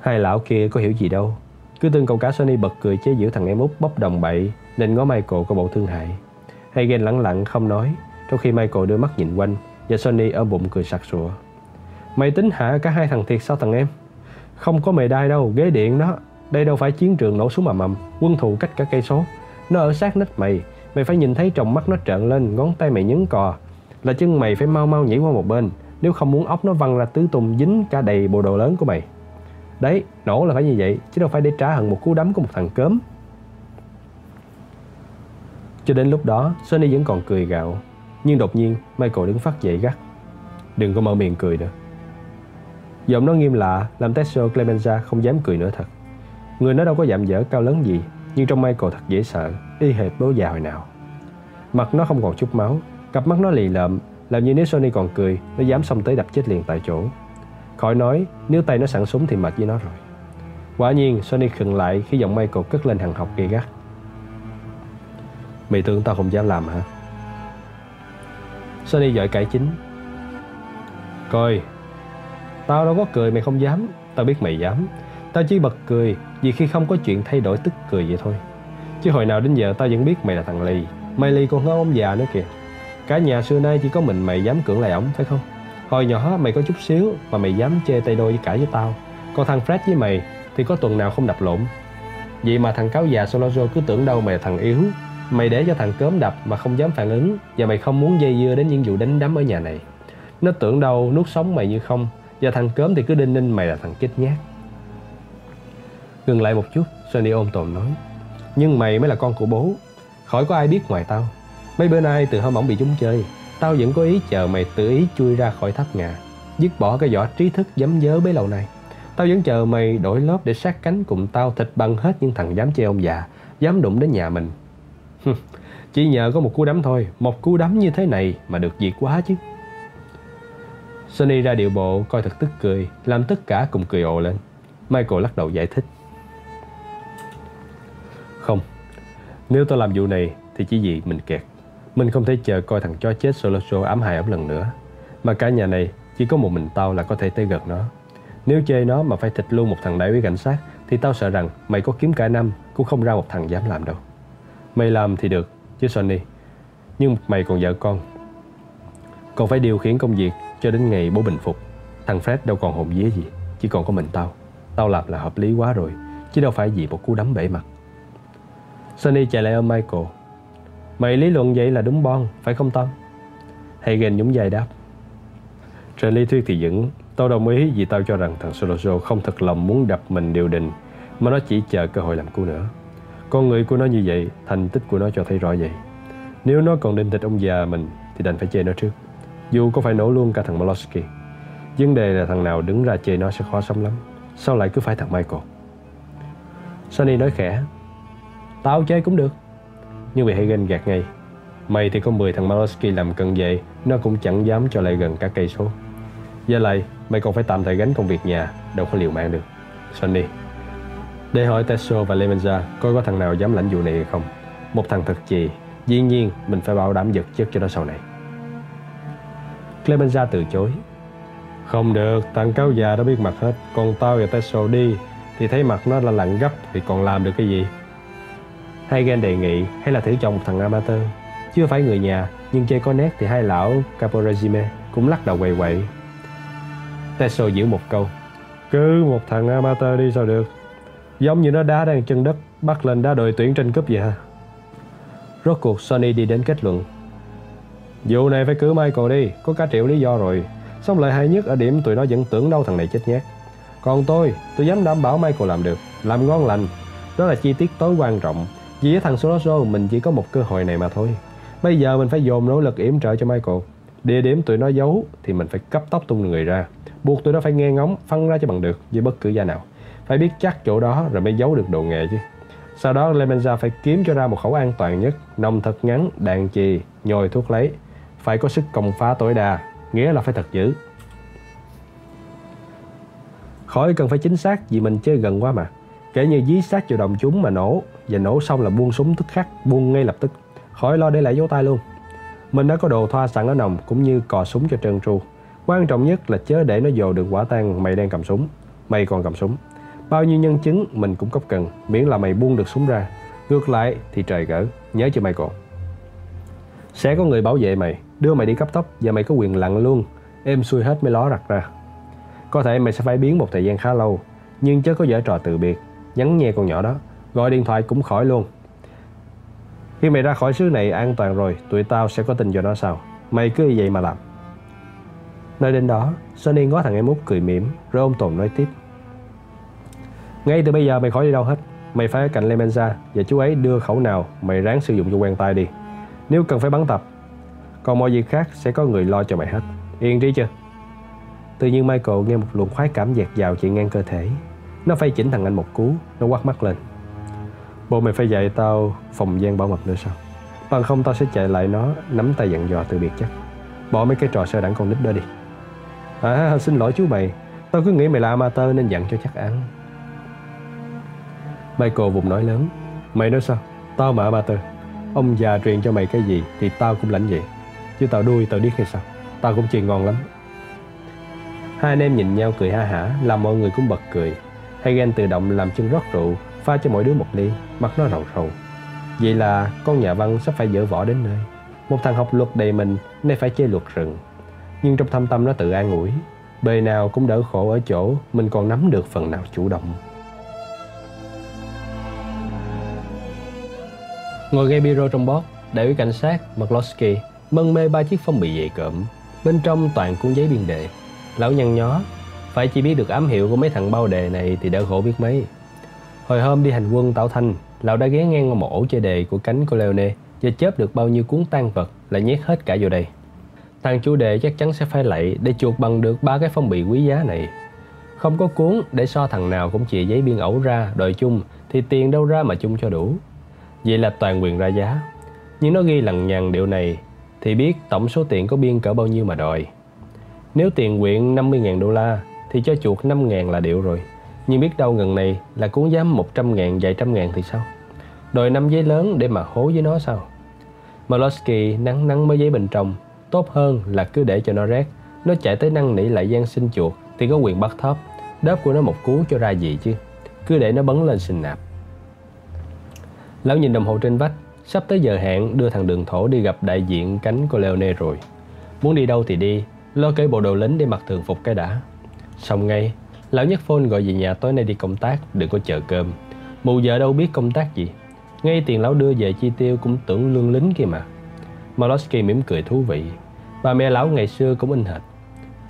Hai lão kia có hiểu gì đâu, cứ từng câu cả Sonny bật cười chế giễu thằng em út bốc đồng bậy nên ngó Michael có bộ thương hại. Hagen lẳng lặng không nói, trong khi Michael đưa mắt nhìn quanh và Sonny ở bụng cười sặc sụa. Mày tính hạ cả hai thằng thiệt sao thằng em? Không có mề đai đâu, ghế điện đó. Đây đâu phải chiến trường nổ súng ầm ầm, quân thù cách cả cây số. Nó ở sát nách mày, mày phải nhìn thấy tròng mắt nó trợn lên, ngón tay mày nhấn cò. Là chân mày phải mau mau nhảy qua một bên, nếu không muốn ốc nó văng ra tứ tung dính cả đầy bộ đồ lớn của mày. Đấy, nổ là phải như vậy, chứ đâu phải để trả hận một cú đấm của một thằng cớm. Cho đến lúc đó, Sonny vẫn còn cười gạo. Nhưng đột nhiên, Michael đứng phát dậy gắt. Đừng có mở miệng cười nữa. Giọng nó nghiêm lạ, làm Tessio Clemenza không dám cười nữa thật. Người nó đâu có dạm dở cao lớn gì, nhưng trong Michael thật dễ sợ, y hệt bố già hồi nào. Mặt nó không còn chút máu, cặp mắt nó lì lợm, làm như nếu Sonny còn cười, nó dám xông tới đập chết liền tại chỗ. Khỏi nói, nếu tay nó sẵn súng thì mệt với nó rồi. Quả nhiên, Sonny khựng lại khi giọng Michael cất lên hằn học gay gắt. Mày tưởng tao không dám làm hả? Sonny vội cải chính. Coi, tao đâu có cười mày không dám, tao biết mày dám. Tao chỉ bật cười vì khi không có chuyện thay đổi tức cười vậy thôi. Chứ hồi nào đến giờ tao vẫn biết mày là thằng lì. Mày lì còn hơn ông già nữa kìa. Cả nhà xưa nay chỉ có mình mày dám cưỡng lại ổng, phải không? Hồi nhỏ mày có chút xíu mà mày dám chê tay đôi với cả với tao. Còn thằng Fred với mày thì có tuần nào không đập lộn. Vậy mà thằng cáo già Sollozzo cứ tưởng đâu mày là thằng yếu. Mày để cho thằng cớm đập mà không dám phản ứng. Và mày không muốn dây dưa đến những vụ đánh đấm ở nhà này. Nó tưởng đâu nuốt sống mày như không. Và thằng cớm thì cứ đinh ninh mày là thằng chết nhát. Ngừng lại một chút, Sonny ôm tồn nói. Nhưng mày mới là con của bố. Khỏi có ai biết ngoài tao. Mấy bữa nay từ hôm ổng bị chúng chơi, tao vẫn có ý chờ mày tự ý chui ra khỏi tháp ngà, dứt bỏ cái vỏ trí thức dám dớ bấy lâu nay. Tao vẫn chờ mày đổi lớp để sát cánh cùng tao thịt bằng hết những thằng dám chê ông già, dám đụng đến nhà mình. Chỉ nhờ có một cú đấm thôi, một cú đấm như thế này mà được việc quá chứ. Sonny ra điệu bộ coi thật tức cười, làm tất cả cùng cười ồ lên. Michael lắc đầu giải thích. Không, nếu tao làm vụ này thì chỉ vì mình kẹt. Mình không thể chờ coi thằng chó chết Sollozzo ám hại ổng lần nữa. Mà cả nhà này chỉ có một mình tao là có thể tới gần nó. Nếu chơi nó mà phải thịt luôn một thằng đại úy cảnh sát thì tao sợ rằng mày có kiếm cả năm cũng không ra một thằng dám làm đâu. Mày làm thì được chứ Sonny, nhưng mày còn vợ con, còn phải điều khiển công việc cho đến ngày bố bình phục. Thằng Fred đâu còn hồn vía gì, chỉ còn có mình tao. Tao làm là hợp lý quá rồi, chứ đâu phải vì một cú đấm bể mặt. Sonny chạy lại ôm Michael. Mày lý luận vậy là đúng bon, phải không tao? Hagen nhún vai đáp. Trên lý thuyết thì vững, tao đồng ý vì tao cho rằng thằng Sollozzo không thật lòng muốn đập mình điều đình, mà nó chỉ chờ cơ hội làm cú nữa. Con người của nó như vậy, thành tích của nó cho thấy rõ vậy. Nếu nó còn định thịt ông già mình thì đành phải chê nó trước, dù có phải nổ luôn cả thằng Maloski. Vấn đề là thằng nào đứng ra chê nó sẽ khó sống lắm. Sao lại cứ phải thằng Michael? Sonny nói khẽ. Tao chơi cũng được. Nhưng bị Hagen gạt ngay. Mày thì có mười thằng Maloski làm cận vệ, nó cũng chẳng dám cho lại gần cả cây số. Với lại mày còn phải tạm thời gánh công việc nhà, đâu có liều mạng được Sonny. Để hỏi Tessio và Lemenza coi có thằng nào dám lãnh vụ này hay không. Một thằng thật chì, dĩ nhiên mình phải bảo đảm giật chất cho nó sau này. Clemenza từ chối. Không được, thằng cáo già đã biết mặt hết. Còn tao và Tessio đi thì thấy mặt nó là lặn gấp thì còn làm được cái gì. Hagen đề nghị hay là thử chọn một thằng amateur, chưa phải người nhà nhưng chơi có nét. Thì hai lão Capo regime cũng lắc đầu quậy quậy. Tessio giữ một câu. Cứ một thằng amateur đi sao được. Giống như nó đá đang chân đất, bắt lên đá đội tuyển tranh cúp vậy ha. Rốt cuộc Sonny đi đến kết luận. Vụ này phải cứ Michael đi, có cả triệu lý do rồi. Xong lợi hại nhất ở điểm tụi nó vẫn tưởng đâu thằng này chết nhát. Còn tôi, tôi dám đảm bảo Michael làm được, làm ngon lành. Đó là chi tiết tối quan trọng. Vì với thằng Sollozzo mình chỉ có một cơ hội này mà thôi. Bây giờ mình phải dồn nỗ lực yểm trợ cho Michael. Địa điểm tụi nó giấu thì mình phải cấp tốc tung người ra, buộc tụi nó phải nghe ngóng, phân ra cho bằng được với bất cứ giá nào. Phải biết chắc chỗ đó rồi mới giấu được đồ nghề chứ. Sau đó Clemenza phải kiếm cho ra một khẩu an toàn nhất, nòng thật ngắn, đạn chì, nhồi thuốc lấy. Phải có sức công phá tối đa, nghĩa là phải thật dữ. Khỏi cần phải chính xác vì mình chơi gần quá mà. Kể như dí sát vào đồng chúng mà nổ, và nổ xong là buông súng tức khắc, buông ngay lập tức. Khỏi lo để lại dấu tay luôn. Mình đã có đồ thoa sẵn ở nòng cũng như cò súng cho trơn tru. Quan trọng nhất là chớ để nó vô được quả tang mày đang cầm súng, mày còn cầm súng. Bao nhiêu nhân chứng mình cũng cốc cần, miễn là mày buông được súng ra. Ngược lại thì trời gỡ, nhớ chưa Michael? Sẽ có người bảo vệ mày, đưa mày đi cấp tốc và mày có quyền lặn luôn. Em xuôi hết mới ló rặt ra. Có thể mày sẽ phải biến một thời gian khá lâu, nhưng chớ có giở trò từ biệt, nhắn nhẹ con nhỏ đó, gọi điện thoại cũng khỏi luôn. Khi mày ra khỏi xứ này an toàn rồi, tụi tao sẽ có tin cho nó sau. Mày cứ như vậy mà làm. Nơi đến đó, Sonny ngó thằng em út cười mỉm, rồi ôm tồn nói tiếp. Ngay từ bây giờ mày khỏi đi đâu hết. Mày phải ở cạnh Clemenza và chú ấy đưa khẩu nào mày ráng sử dụng cho quen tay đi. Nếu cần phải bắn tập. Còn mọi việc khác sẽ có người lo cho mày hết. Yên trí chưa? Tự nhiên Michael nghe một luồng khoái cảm dạt dào chạy ngang cơ thể. Nó phải chỉnh thằng anh một cú. Nó quát mắt lên. Bộ mày phải dạy tao phòng gian bảo mật nữa sao? Bằng không tao sẽ chạy lại nó, nắm tay dặn dò từ biệt chắc. Bỏ mấy cái trò sơ đẳng con nít đó đi. À xin lỗi chú mày, tao cứ nghĩ mày là amateur nên dặn cho chắc ăn. Michael vùng nói lớn. Mày nói sao? Tao mà amateur. Ông già truyền cho mày cái gì thì tao cũng lãnh vậy. Chứ tao đuôi tao điếc hay sao? Tao cũng truyền ngon lắm. Hai anh em nhìn nhau cười ha hả, làm mọi người cũng bật cười. Hagen tự động làm chân rót rượu, pha cho mỗi đứa một ly, mặt nó rầu rầu. Vậy là con nhà văn sắp phải dỡ vỏ đến nơi. Một thằng học luật đầy mình nay phải chơi luật rừng. Nhưng trong thâm tâm nó tự an ủi, bề nào cũng đỡ khổ ở chỗ mình còn nắm được phần nào chủ động. Ngồi ngay biro trong bót, đại úy cảnh sát McCluskey mân mê ba chiếc phong bì dày cộm, bên trong toàn cuốn giấy biên đề. Lão nhăn nhó, phải chỉ biết được ám hiệu của mấy thằng bao đề này thì đỡ khổ biết mấy. Hồi hôm đi hành quân Tạo Thanh, lão đã ghé ngang một ổ chơi đề của cánh Corleone và chớp được bao nhiêu cuốn tang vật lại nhét hết cả vô đây. Thằng chủ đề chắc chắn sẽ phải lạy để chuột bằng được ba cái phong bì quý giá này. Không có cuốn để so thằng nào cũng chìa giấy biên ẩu ra đòi chung thì tiền đâu ra mà chung cho đủ. Vậy là toàn quyền ra giá. Nhưng nó ghi lằng nhằng điều này thì biết tổng số tiền có biên cỡ bao nhiêu mà đòi. Nếu tiền quyện năm mươi nghìn đô la thì cho chuột năm nghìn là điệu rồi. Nhưng biết đâu gần này là cuốn giám một trăm nghìn, vài trăm ngàn thì sao? Đòi năm giấy lớn để mà hố với nó sao? Molosky nắng nắng mấy giấy bên trong. Tốt hơn là cứ để cho nó rét. Nó chạy tới năn nỉ lại gian xin chuột thì có quyền bắt thóp. Đớp của nó một cú cho ra gì chứ. Cứ để nó bấn lên xin nạp. Lão nhìn đồng hồ trên vách. Sắp tới giờ hẹn đưa thằng Đường Thổ đi gặp đại diện cánh Corleone rồi. Muốn đi đâu thì đi, lo kể bộ đồ lính để mặc thường phục cái đã. Xong ngay, lão nhấc phone gọi về nhà tối nay đi công tác, đừng có chờ cơm. Mụ vợ đâu biết công tác gì. Ngay tiền lão đưa về chi tiêu cũng tưởng lương lính kia mà. Molosky mỉm cười thú vị. Bà mẹ lão ngày xưa cũng in hệt.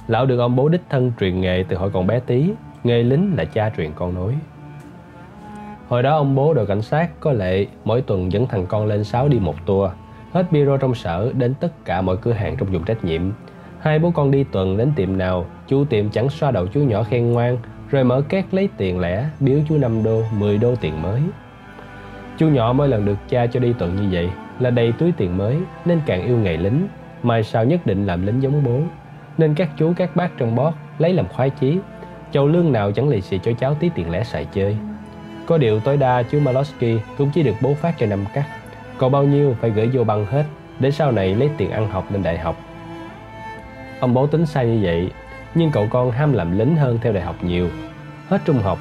Lão được ông bố đích thân truyền nghề từ hồi còn bé tí. Nghề lính là cha truyền con nối. Hồi đó ông bố đội cảnh sát có lệ mỗi tuần dẫn thằng con lên sáu đi một tour, hết biro trong sở đến tất cả mọi cửa hàng trong vùng trách nhiệm. Hai bố con đi tuần đến tiệm nào, chú tiệm chẳng xoa đầu chú nhỏ khen ngoan, rồi mở két lấy tiền lẻ, biếu chú năm đô, mười đô tiền mới. Chú nhỏ mỗi lần được cha cho đi tuần như vậy là đầy túi tiền mới, nên càng yêu nghề lính, mai sau nhất định làm lính giống bố. Nên các chú các bác trong bót lấy làm khoái chí, chầu lương nào chẳng lì xì cho cháu tí tiền lẻ xài chơi. Có điều tối đa chú Molosky cũng chỉ được bố phát cho năm cắt, còn bao nhiêu phải gửi vô băng hết để sau này lấy tiền ăn học lên đại học. Ông bố tính sai như vậy, nhưng cậu con ham làm lính hơn theo đại học nhiều. Hết trung học,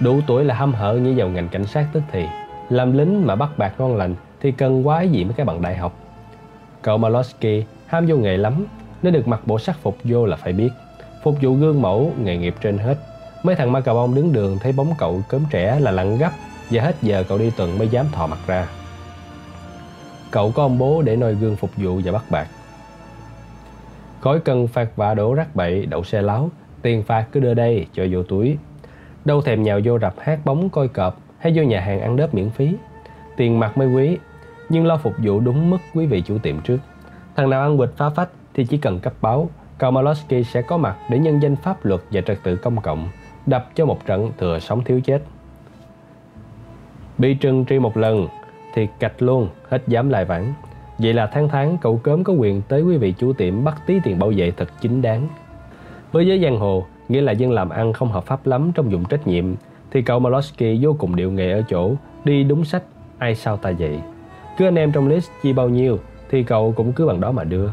đủ tuổi là hăm hở như vào ngành cảnh sát tức thì. Làm lính mà bắt bạc ngon lành thì cần quái gì mấy cái bằng đại học. Cậu Molosky ham vô nghề lắm, nếu được mặc bộ sắc phục vô là phải biết. Phục vụ gương mẫu, nghề nghiệp trên hết. Mấy thằng ma cà bông đứng đường thấy bóng cậu cớm trẻ là lặn gấp, và hết giờ cậu đi tuần mới dám thò mặt ra. Cậu có ông bố để noi gương phục vụ và bắt bạc, Khỏi cần phạt vạ đổ rác bậy, đậu xe láo, tiền phạt cứ đưa đây cho vô túi. Đâu thèm nhào vô rạp hát bóng coi cọp hay vô nhà hàng ăn đớp miễn phí. Tiền mặt mới quý, nhưng lo phục vụ đúng mức quý vị chủ tiệm trước. Thằng nào ăn quỵt phá phách thì chỉ cần cấp báo, Kamalowski sẽ có mặt để nhân danh pháp luật và trật tự công cộng, đập cho một trận thừa sống thiếu chết. Bị trừng tri một lần thì cạch luôn, hết dám lại vãng. Vậy là tháng tháng cậu cớm có quyền tới quý vị chủ tiệm bắt tí tiền bảo vệ thật chính đáng. Với giới giang hồ, nghĩa là dân làm ăn không hợp pháp lắm trong vùng trách nhiệm, thì cậu Malosky vô cùng điệu nghệ ở chỗ đi đúng sách, ai sao ta vậy. Cứ anh em trong list chi bao nhiêu thì cậu cũng cứ bằng đó mà đưa.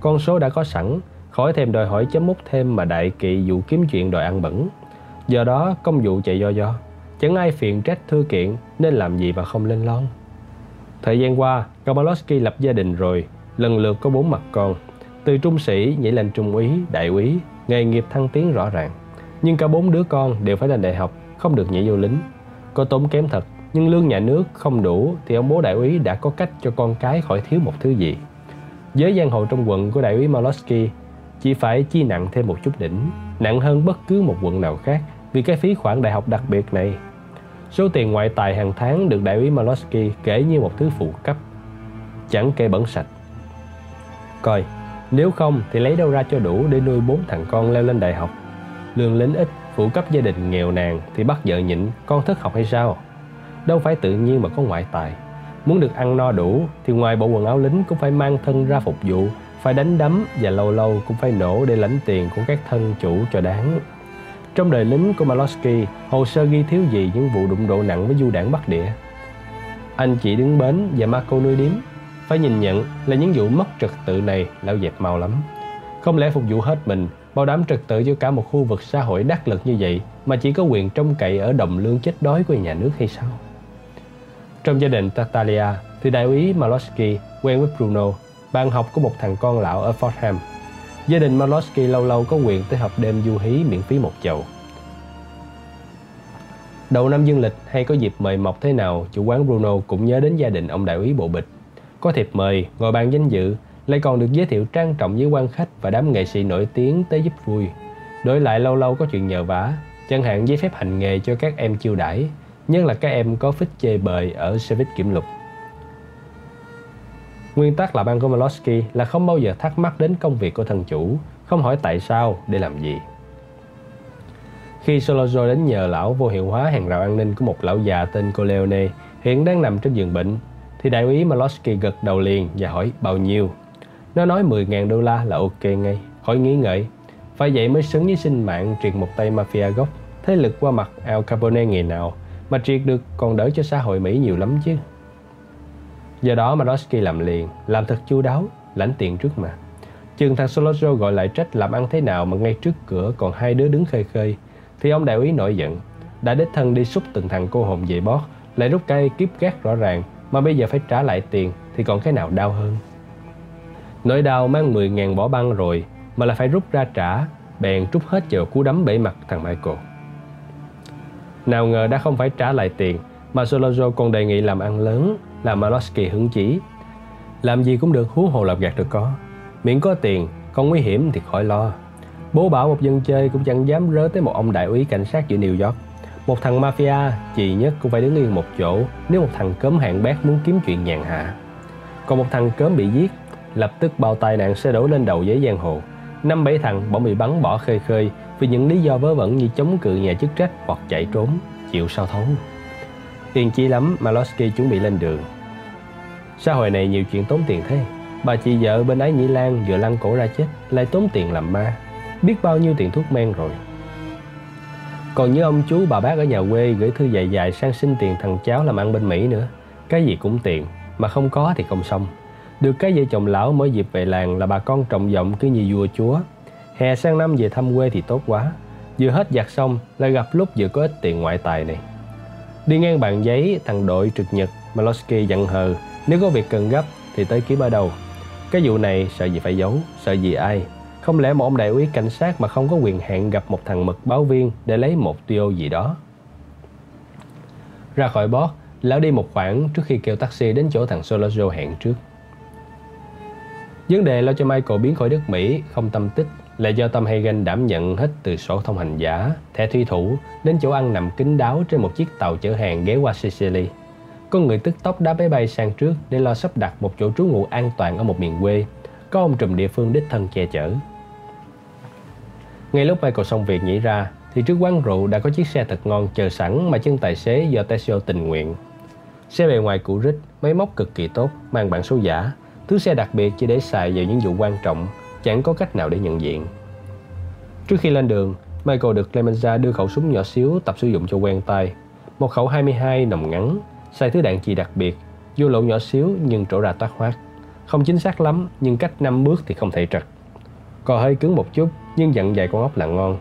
Con số đã có sẵn, khỏi thèm đòi hỏi chấm mút thêm mà đại kỵ vụ kiếm chuyện đòi ăn bẩn. Do đó công vụ chạy do do, chẳng ai phiền trách thư kiện nên làm gì mà không lên lon. Thời gian qua, Kamalowski lập gia đình rồi, lần lượt có bốn mặt con. Từ trung sĩ nhảy lên trung úy, đại úy, nghề nghiệp thăng tiến rõ ràng. Nhưng cả bốn đứa con đều phải lên đại học, không được nhảy vô lính. Có tốn kém thật, nhưng lương nhà nước không đủ thì ông bố đại úy đã có cách cho con cái khỏi thiếu một thứ gì. Giới giang hồ trong quận của đại úy Malosky chỉ phải chi nặng thêm một chút đỉnh, nặng hơn bất cứ một quận nào khác vì cái phí khoản đại học đặc biệt này. Số tiền ngoại tài hàng tháng được đại úy Malosky kể như một thứ phụ cấp, chẳng kê bẩn sạch. Coi, nếu không thì lấy đâu ra cho đủ để nuôi bốn thằng con leo lên đại học. Lương lính ít, phụ cấp gia đình nghèo nàn thì bắt vợ nhịn, con thất học hay sao? Đâu phải tự nhiên mà có ngoại tài. Muốn được ăn no đủ thì ngoài bộ quần áo lính cũng phải mang thân ra phục vụ, phải đánh đấm và lâu lâu cũng phải nổ để lãnh tiền của các thân chủ cho đáng. Trong đời lính của Malosky, hồ sơ ghi thiếu gì những vụ đụng độ nặng với du đảng Bắc Địa. Anh chị đứng bến và Marco nuôi điếm, phải nhìn nhận là những vụ mất trật tự này lão dẹp mau lắm. Không lẽ phục vụ hết mình, bảo đảm trật tự cho cả một khu vực xã hội đắc lực như vậy mà chỉ có quyền trông cậy ở đồng lương chết đói của nhà nước hay sao? Trong gia đình Tattaglia thì đại úy Malosky quen với Bruno, bạn học của một thằng con lão ở Fordham. Gia đình Malosky lâu lâu có quyền tới họp đêm du hí miễn phí một chầu. Đầu năm dương lịch hay có dịp mời mọc thế nào, chủ quán Bruno cũng nhớ đến gia đình ông đại úy Bộ Bịch. Có thiệp mời, ngồi bàn danh dự, lại còn được giới thiệu trang trọng với quan khách và đám nghệ sĩ nổi tiếng tới giúp vui. Đổi lại lâu lâu có chuyện nhờ vả, chẳng hạn giấy phép hành nghề cho các em chiêu đãi, nhất là các em có phích chê bời ở service kiểm lục. Nguyên tắc làm ăn của Malosky là không bao giờ thắc mắc đến công việc của thân chủ, không hỏi tại sao, để làm gì. Khi Sollozzo đến nhờ lão vô hiệu hóa hàng rào an ninh của một lão già tên Corleone, hiện đang nằm trên giường bệnh, thì đại úy Malosky gật đầu liền và hỏi bao nhiêu. Nó nói mười ngàn đô la là ok ngay, khỏi nghĩ ngợi. Phải vậy mới xứng với sinh mạng triệt một tay mafia gốc, thế lực qua mặt Al Capone ngày nào, mà triệt được còn đỡ cho xã hội Mỹ nhiều lắm chứ. Do đó Malosky làm liền, làm thật chu đáo, lãnh tiền trước mà. Chừng thằng Sollozzo gọi lại trách làm ăn thế nào mà ngay trước cửa còn hai đứa đứng khơi khơi, thì ông đại úy nổi giận, đã đích thân đi xúc từng thằng cô hồn về bót, lại rút cái kiếp gác rõ ràng, mà bây giờ phải trả lại tiền thì còn cái nào đau hơn. Nỗi đau mang mười ngàn bỏ băng rồi mà là phải rút ra trả, bèn trút hết vào cú đấm bể mặt thằng Michael. Nào ngờ đã không phải trả lại tiền mà Sollozzo còn đề nghị làm ăn lớn, làm Malosky hứng chỉ. Làm gì cũng được, hú hồ lạp gạt được có, miễn có tiền, còn nguy hiểm thì khỏi lo. Bố bảo một dân chơi cũng chẳng dám rớ tới một ông đại úy cảnh sát giữa New York. Một thằng mafia chì nhất cũng phải đứng yên một chỗ nếu một thằng cớm hạng bét muốn kiếm chuyện nhàn hạ. Còn một thằng cớm bị giết, lập tức bao tai nạn sẽ đổ lên đầu giới giang hồ. Năm bảy thằng bỗng bị bắn bỏ khơi khơi vì những lý do vớ vẩn như chống cự nhà chức trách hoặc chạy trốn, chịu sao thấu. Tiền chi lắm, Malosky chuẩn bị lên đường. Xã hội này nhiều chuyện tốn tiền thế. Bà chị vợ bên Ái Nhĩ Lan vừa lăn cổ ra chết, lại tốn tiền làm ma, biết bao nhiêu tiền thuốc men rồi. Còn như ông chú bà bác ở nhà quê gửi thư dài dài sang xin tiền thằng cháu làm ăn bên Mỹ nữa. Cái gì cũng tiền, mà không có thì không xong. Được cái vợ chồng lão mỗi dịp về làng là bà con trọng vọng cứ như vua chúa. Hè sang năm về thăm quê thì tốt quá, vừa hết giặt xong lại gặp lúc vừa có ít tiền ngoại tài này. Đi ngang bàn giấy, thằng đội trực nhật Malosky dặn hờ, nếu có việc cần gấp thì tới kiếm ở đâu. Cái vụ này sợ gì phải giấu, sợ gì ai. Không lẽ một ông đại úy cảnh sát mà không có quyền hẹn gặp một thằng mật báo viên để lấy một tuyô gì đó. Ra khỏi bót, lão đi một khoảng trước khi kêu taxi đến chỗ thằng Sollozzo hẹn trước. Vấn đề lo cho Michael biến khỏi nước Mỹ không tâm tích là do Tom Hagen đảm nhận hết từ sổ thông hành giả, thẻ thủy thủ đến chỗ ăn nằm kín đáo trên một chiếc tàu chở hàng ghé qua Sicily. Có người tức tốc đá máy bay sang trước để lo sắp đặt một chỗ trú ngụ an toàn ở một miền quê, có ông trùm địa phương đích thân che chở. Ngay lúc Michael xong việc nhảy ra thì trước quán rượu đã có chiếc xe thật ngon chờ sẵn mà chân tài xế do Tessio tình nguyện. Xe bề ngoài cũ rích, máy móc cực kỳ tốt, mang bản số giả, thứ xe đặc biệt chỉ để xài vào những vụ quan trọng, chẳng có cách nào để nhận diện. Trước khi lên đường, Michael được Clemenza đưa khẩu súng nhỏ xíu tập sử dụng cho quen tay, một khẩu hai mươi hai nòng ngắn, xài thứ đạn chì đặc biệt, vô lỗ nhỏ xíu nhưng trổ ra toát hoát, không chính xác lắm nhưng cách năm bước thì không thể trật. Cò hơi cứng một chút nhưng dặn dài con ốc là ngon.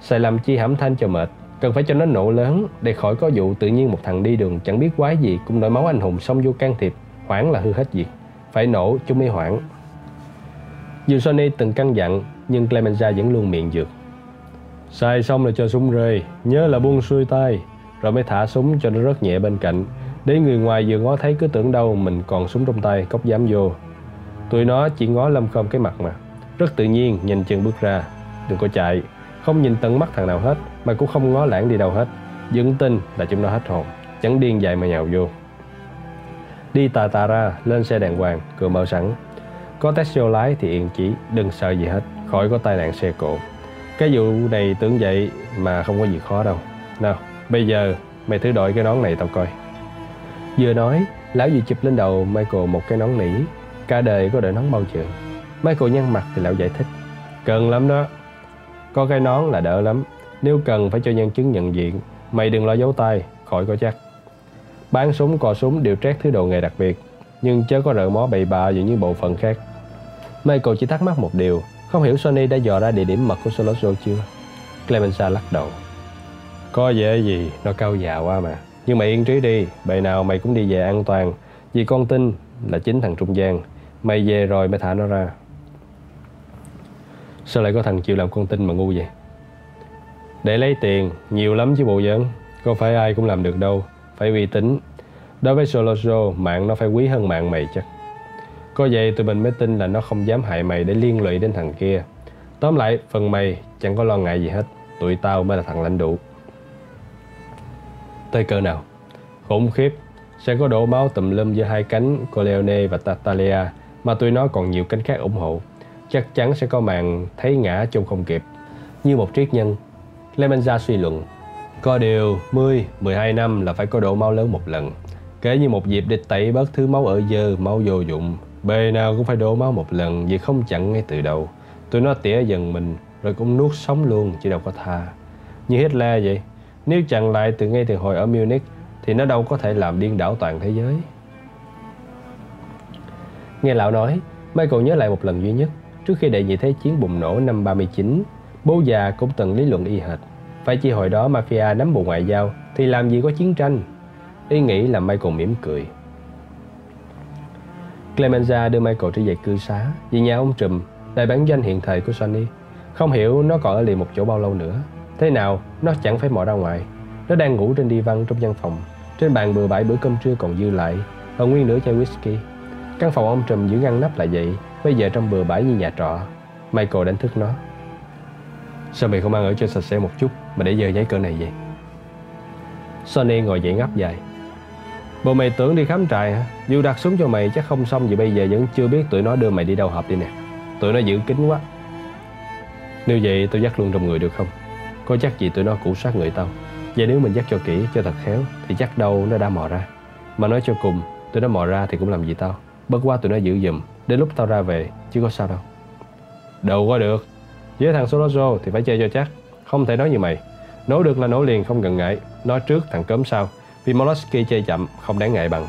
Xài làm chi hãm thanh cho mệt, cần phải cho nó nổ lớn để khỏi có vụ tự nhiên một thằng đi đường chẳng biết quái gì cũng nổi máu anh hùng xông vô can thiệp, hoảng là hư hết việc, phải nổ chứ mới hoảng. Dù Sony từng căn dặn nhưng Clemenza vẫn luôn miệng dược. Xài xong là cho súng rơi, nhớ là buông xuôi tay rồi mới thả súng cho nó rớt nhẹ bên cạnh, để người ngoài vừa ngó thấy cứ tưởng đâu mình còn súng trong tay cốc dám vô. Tụi nó chỉ ngó lâm khom cái mặt mà, rất tự nhiên nhìn chừng bước ra, đừng có chạy, không nhìn tận mắt thằng nào hết mà cũng không ngó lãng đi đâu hết, vững tin là chúng nó hết hồn, chẳng điên dại mà nhào vô. Đi tà tà ra, lên xe đàng hoàng, cửa mở sẵn. Có Tessio lái thì yên chỉ, đừng sợ gì hết, khỏi có tai nạn xe cộ. Cái vụ này tưởng vậy mà không có gì khó đâu. Nào, bây giờ mày thử đội cái nón này tao coi. Vừa nói, lão vừa chụp lên đầu Michael một cái nón nỉ. Cả đời có đội nón bao giờ. Michael nhăn mặt thì lão giải thích. Cần lắm đó. Có cái nón là đỡ lắm. Nếu cần phải cho nhân chứng nhận diện. Mày đừng lo giấu tay, khỏi có chắc. Bán súng, cò súng đều trét thứ đồ nghề đặc biệt, nhưng chớ có rợ mó bậy bạ giữa những bộ phận khác. Michael chỉ thắc mắc một điều, không hiểu Sony đã dò ra địa điểm mật của Sollozzo chưa. Clemenza lắc đầu. Có dễ gì, nó cao già quá mà. Nhưng mày yên trí đi, bầy nào mày cũng đi về an toàn, vì con tin là chính thằng trung gian. Mày về rồi mày thả nó ra. Sao lại có thằng chịu làm con tin mà ngu vậy? Để lấy tiền, nhiều lắm chứ bộ giỡn. Có phải ai cũng làm được đâu, phải uy tín. Đối với Sollozzo, mạng nó phải quý hơn mạng mày chắc. Có vậy tụi mình mới tin là nó không dám hại mày để liên lụy đến thằng kia. Tóm lại, phần mày chẳng có lo ngại gì hết, tụi tao mới là thằng lãnh đủ. Tới cỡ nào? Khủng khiếp, sẽ có đổ máu tùm lum giữa hai cánh Corleone và Tattaglia, mà tụi nó còn nhiều cánh khác ủng hộ. Chắc chắn sẽ có màn thấy ngã chung không kịp. Như một triết nhân, Clemenza suy luận. Có điều mười, mười hai năm là phải có đổ máu lớn một lần, kể như một dịp để tẩy bớt thứ máu ở dơ, máu vô dụng. Bề nào cũng phải đổ máu một lần, vì không chặn ngay từ đầu tụi nó tỉa dần mình rồi cũng nuốt sống luôn, chứ đâu có tha. Như Hitler vậy, nếu chặn lại từ ngay từ hồi ở Munich thì nó đâu có thể làm điên đảo toàn thế giới. Nghe lão nói, Michael nhớ lại một lần duy nhất trước khi đệ nhị thế chiến bùng nổ năm ba mươi chín, bố già cũng từng lý luận y hệt. Phải chi hồi đó Mafia nắm bộ ngoại giao thì làm gì có chiến tranh. Ý nghĩ là Michael mỉm cười. Clemenza đưa Michael trở về cư xá vì nhà ông trùm, đại bản doanh hiện thời của Sony. Không hiểu nó còn ở liền một chỗ bao lâu nữa. Thế nào nó chẳng phải mò ra ngoài. Nó đang ngủ trên divan trong văn phòng. Trên bàn bừa bãi bữa cơm trưa còn dư lại và nguyên nửa chai whisky. Căn phòng ông trùm giữ ngăn nắp là vậy, bây giờ trong bừa bãi như nhà trọ. Michael đánh thức nó. Sao mày không ăn ở cho sạch sẽ một chút mà để giờ giấy cỡ này vậy? Sony ngồi dậy ngáp dài. Bộ mày tưởng đi khám trại hả? Dù đặt súng cho mày chắc không xong, vì bây giờ vẫn chưa biết tụi nó đưa mày đi đâu hợp đi nè. Tụi nó giữ kín quá. Nếu vậy tao dắt luôn trong người được không? Có chắc gì tụi nó củ sát người tao. Vậy nếu mình dắt cho kỹ, cho thật khéo thì chắc đâu nó đã mò ra. Mà nói cho cùng, tụi nó mò ra thì cũng làm gì tao. Bất quá tụi nó giữ giùm, đến lúc tao ra về chứ có sao đâu. Đâu có được. Với thằng Sollozzo thì phải chơi cho chắc, không thể nói như mày. Nổ được là nổ liền không ngần ngại. Nói trước thằng cớm sau, vì Moloski chơi chậm không đáng ngại bằng.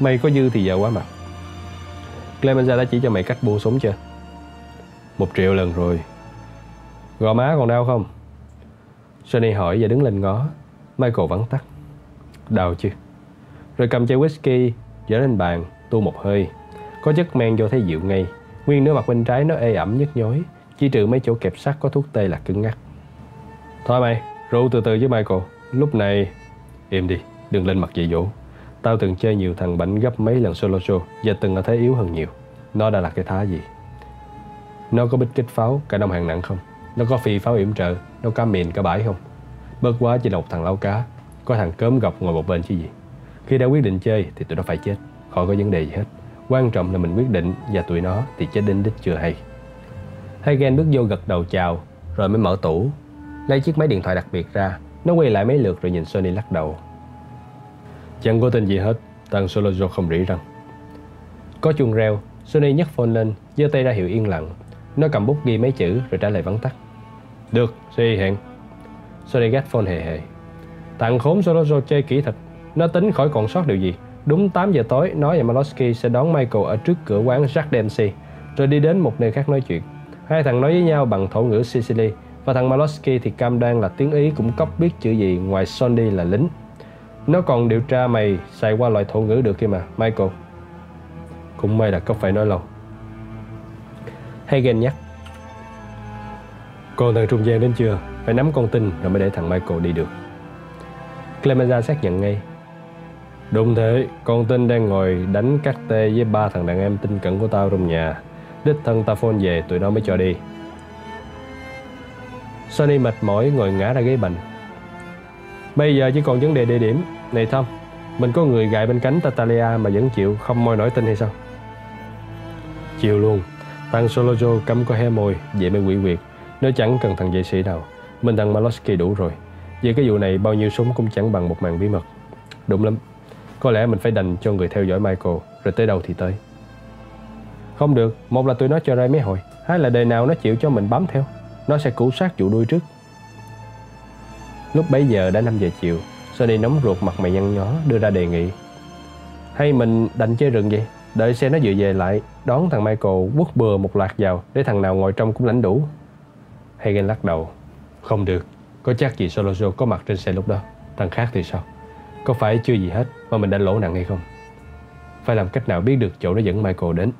Mày có dư thì giờ quá mà. Clemenza đã chỉ cho mày cách buông súng chưa? Một triệu lần rồi. Gò má còn đau không? Sony hỏi và đứng lên ngó. Michael vắng tắt. Đau chứ. Rồi cầm chai whisky dở lên bàn, tu một hơi. Có chất men vô thấy dịu ngay. Nguyên nửa mặt bên trái nó ê ẩm nhức nhối, chỉ trừ mấy chỗ kẹp sắt có thuốc tê là cứng ngắc. Thôi mày, rượu từ từ với Michael. Lúc này im đi, đừng lên mặt dạy dỗ. Tao từng chơi nhiều thằng bảnh gấp mấy lần Sollozzo và từng ở thế yếu hơn nhiều. nó đã là cái thá gì. Nó có bích kích pháo, cả đồng hàng nặng không? Nó có phi pháo yểm trợ, nó cá mìn, cá bãi không? Bớt quá chỉ là một thằng lau cá, có thằng cớm gọc ngồi một bên chứ gì. Khi đã quyết định chơi thì tụi nó phải chết, khỏi có vấn đề gì hết. Quan trọng là mình quyết định và tụi nó thì chết đến đích chưa hay. Hagen bước vô gật đầu chào, rồi mới mở tủ, lấy chiếc máy điện thoại đặc biệt ra. Nó quay lại mấy lượt rồi nhìn Sony lắc đầu. Chẳng có tin gì hết, thằng Sollozzo không rỉ răng. Có chuông reo, Sony nhấc phone lên, giơ tay ra hiệu yên lặng. Nó cầm bút ghi mấy chữ rồi trả lời vắn tắt. Được, suy hẹn. Sony gắt phone hề hề. Thằng khốn Sollozzo chơi kỹ thật, nó tính khỏi còn sót điều gì. Đúng tám giờ tối, nó và McCluskey sẽ đón Michael ở trước cửa quán Jack Dempsey, rồi đi đến một nơi khác nói chuyện. Hai thằng nói với nhau bằng thổ ngữ Sicily, và thằng McCluskey thì cam đoan là tiếng Ý cũng cóc biết chữ gì ngoài Sonny là lính. Nó còn điều tra mày xài qua loại thổ ngữ được kia mà, Michael. Cũng may là cóc phải nói lâu. Hagen nhắc. Còn thằng trung gian đến chưa? Phải nắm con tin rồi mới để thằng Michael đi được. Clemenza xác nhận ngay. Đúng thế, con tin đang ngồi đánh cắt tê với ba thằng đàn em tinh cẩn của tao trong nhà. Đích thân ta phone về tụi nó mới cho đi. Sonny mệt mỏi ngồi ngã ra ghế bệnh. Bây giờ chỉ còn vấn đề địa điểm. Này Tom, mình có người gài bên cánh Tattaglia mà vẫn chịu không moi nổi tin hay sao? Chịu luôn. Thằng Sollozzo cấm có hé môi, vậy mới quỷ quyệt. Nó chẳng cần thằng vệ sĩ nào, mình thằng McCluskey đủ rồi. Về cái vụ này bao nhiêu súng cũng chẳng bằng một màn bí mật. Đúng lắm. Có lẽ mình phải đành cho người theo dõi Michael, rồi tới đâu thì tới. Không được, một là tụi nó cho ra mấy hồi, hai là đời nào nó chịu cho mình bám theo, nó sẽ củ sát vụ đuôi trước. Lúc bấy giờ đã năm giờ chiều, Sonny nóng ruột mặt mày nhăn nhó đưa ra đề nghị. Hay mình đành chơi rừng vậy, đợi xe nó vừa về lại, đón thằng Michael quất bừa một loạt vào để thằng nào ngồi trong cũng lãnh đủ. Hagen lắc đầu. Không được, có chắc gì Sollozzo có mặt trên xe lúc đó, thằng khác thì sao? Có phải chưa gì hết mà mình đã lỗ nặng hay không? Phải làm cách nào biết được chỗ nó dẫn Michael đến.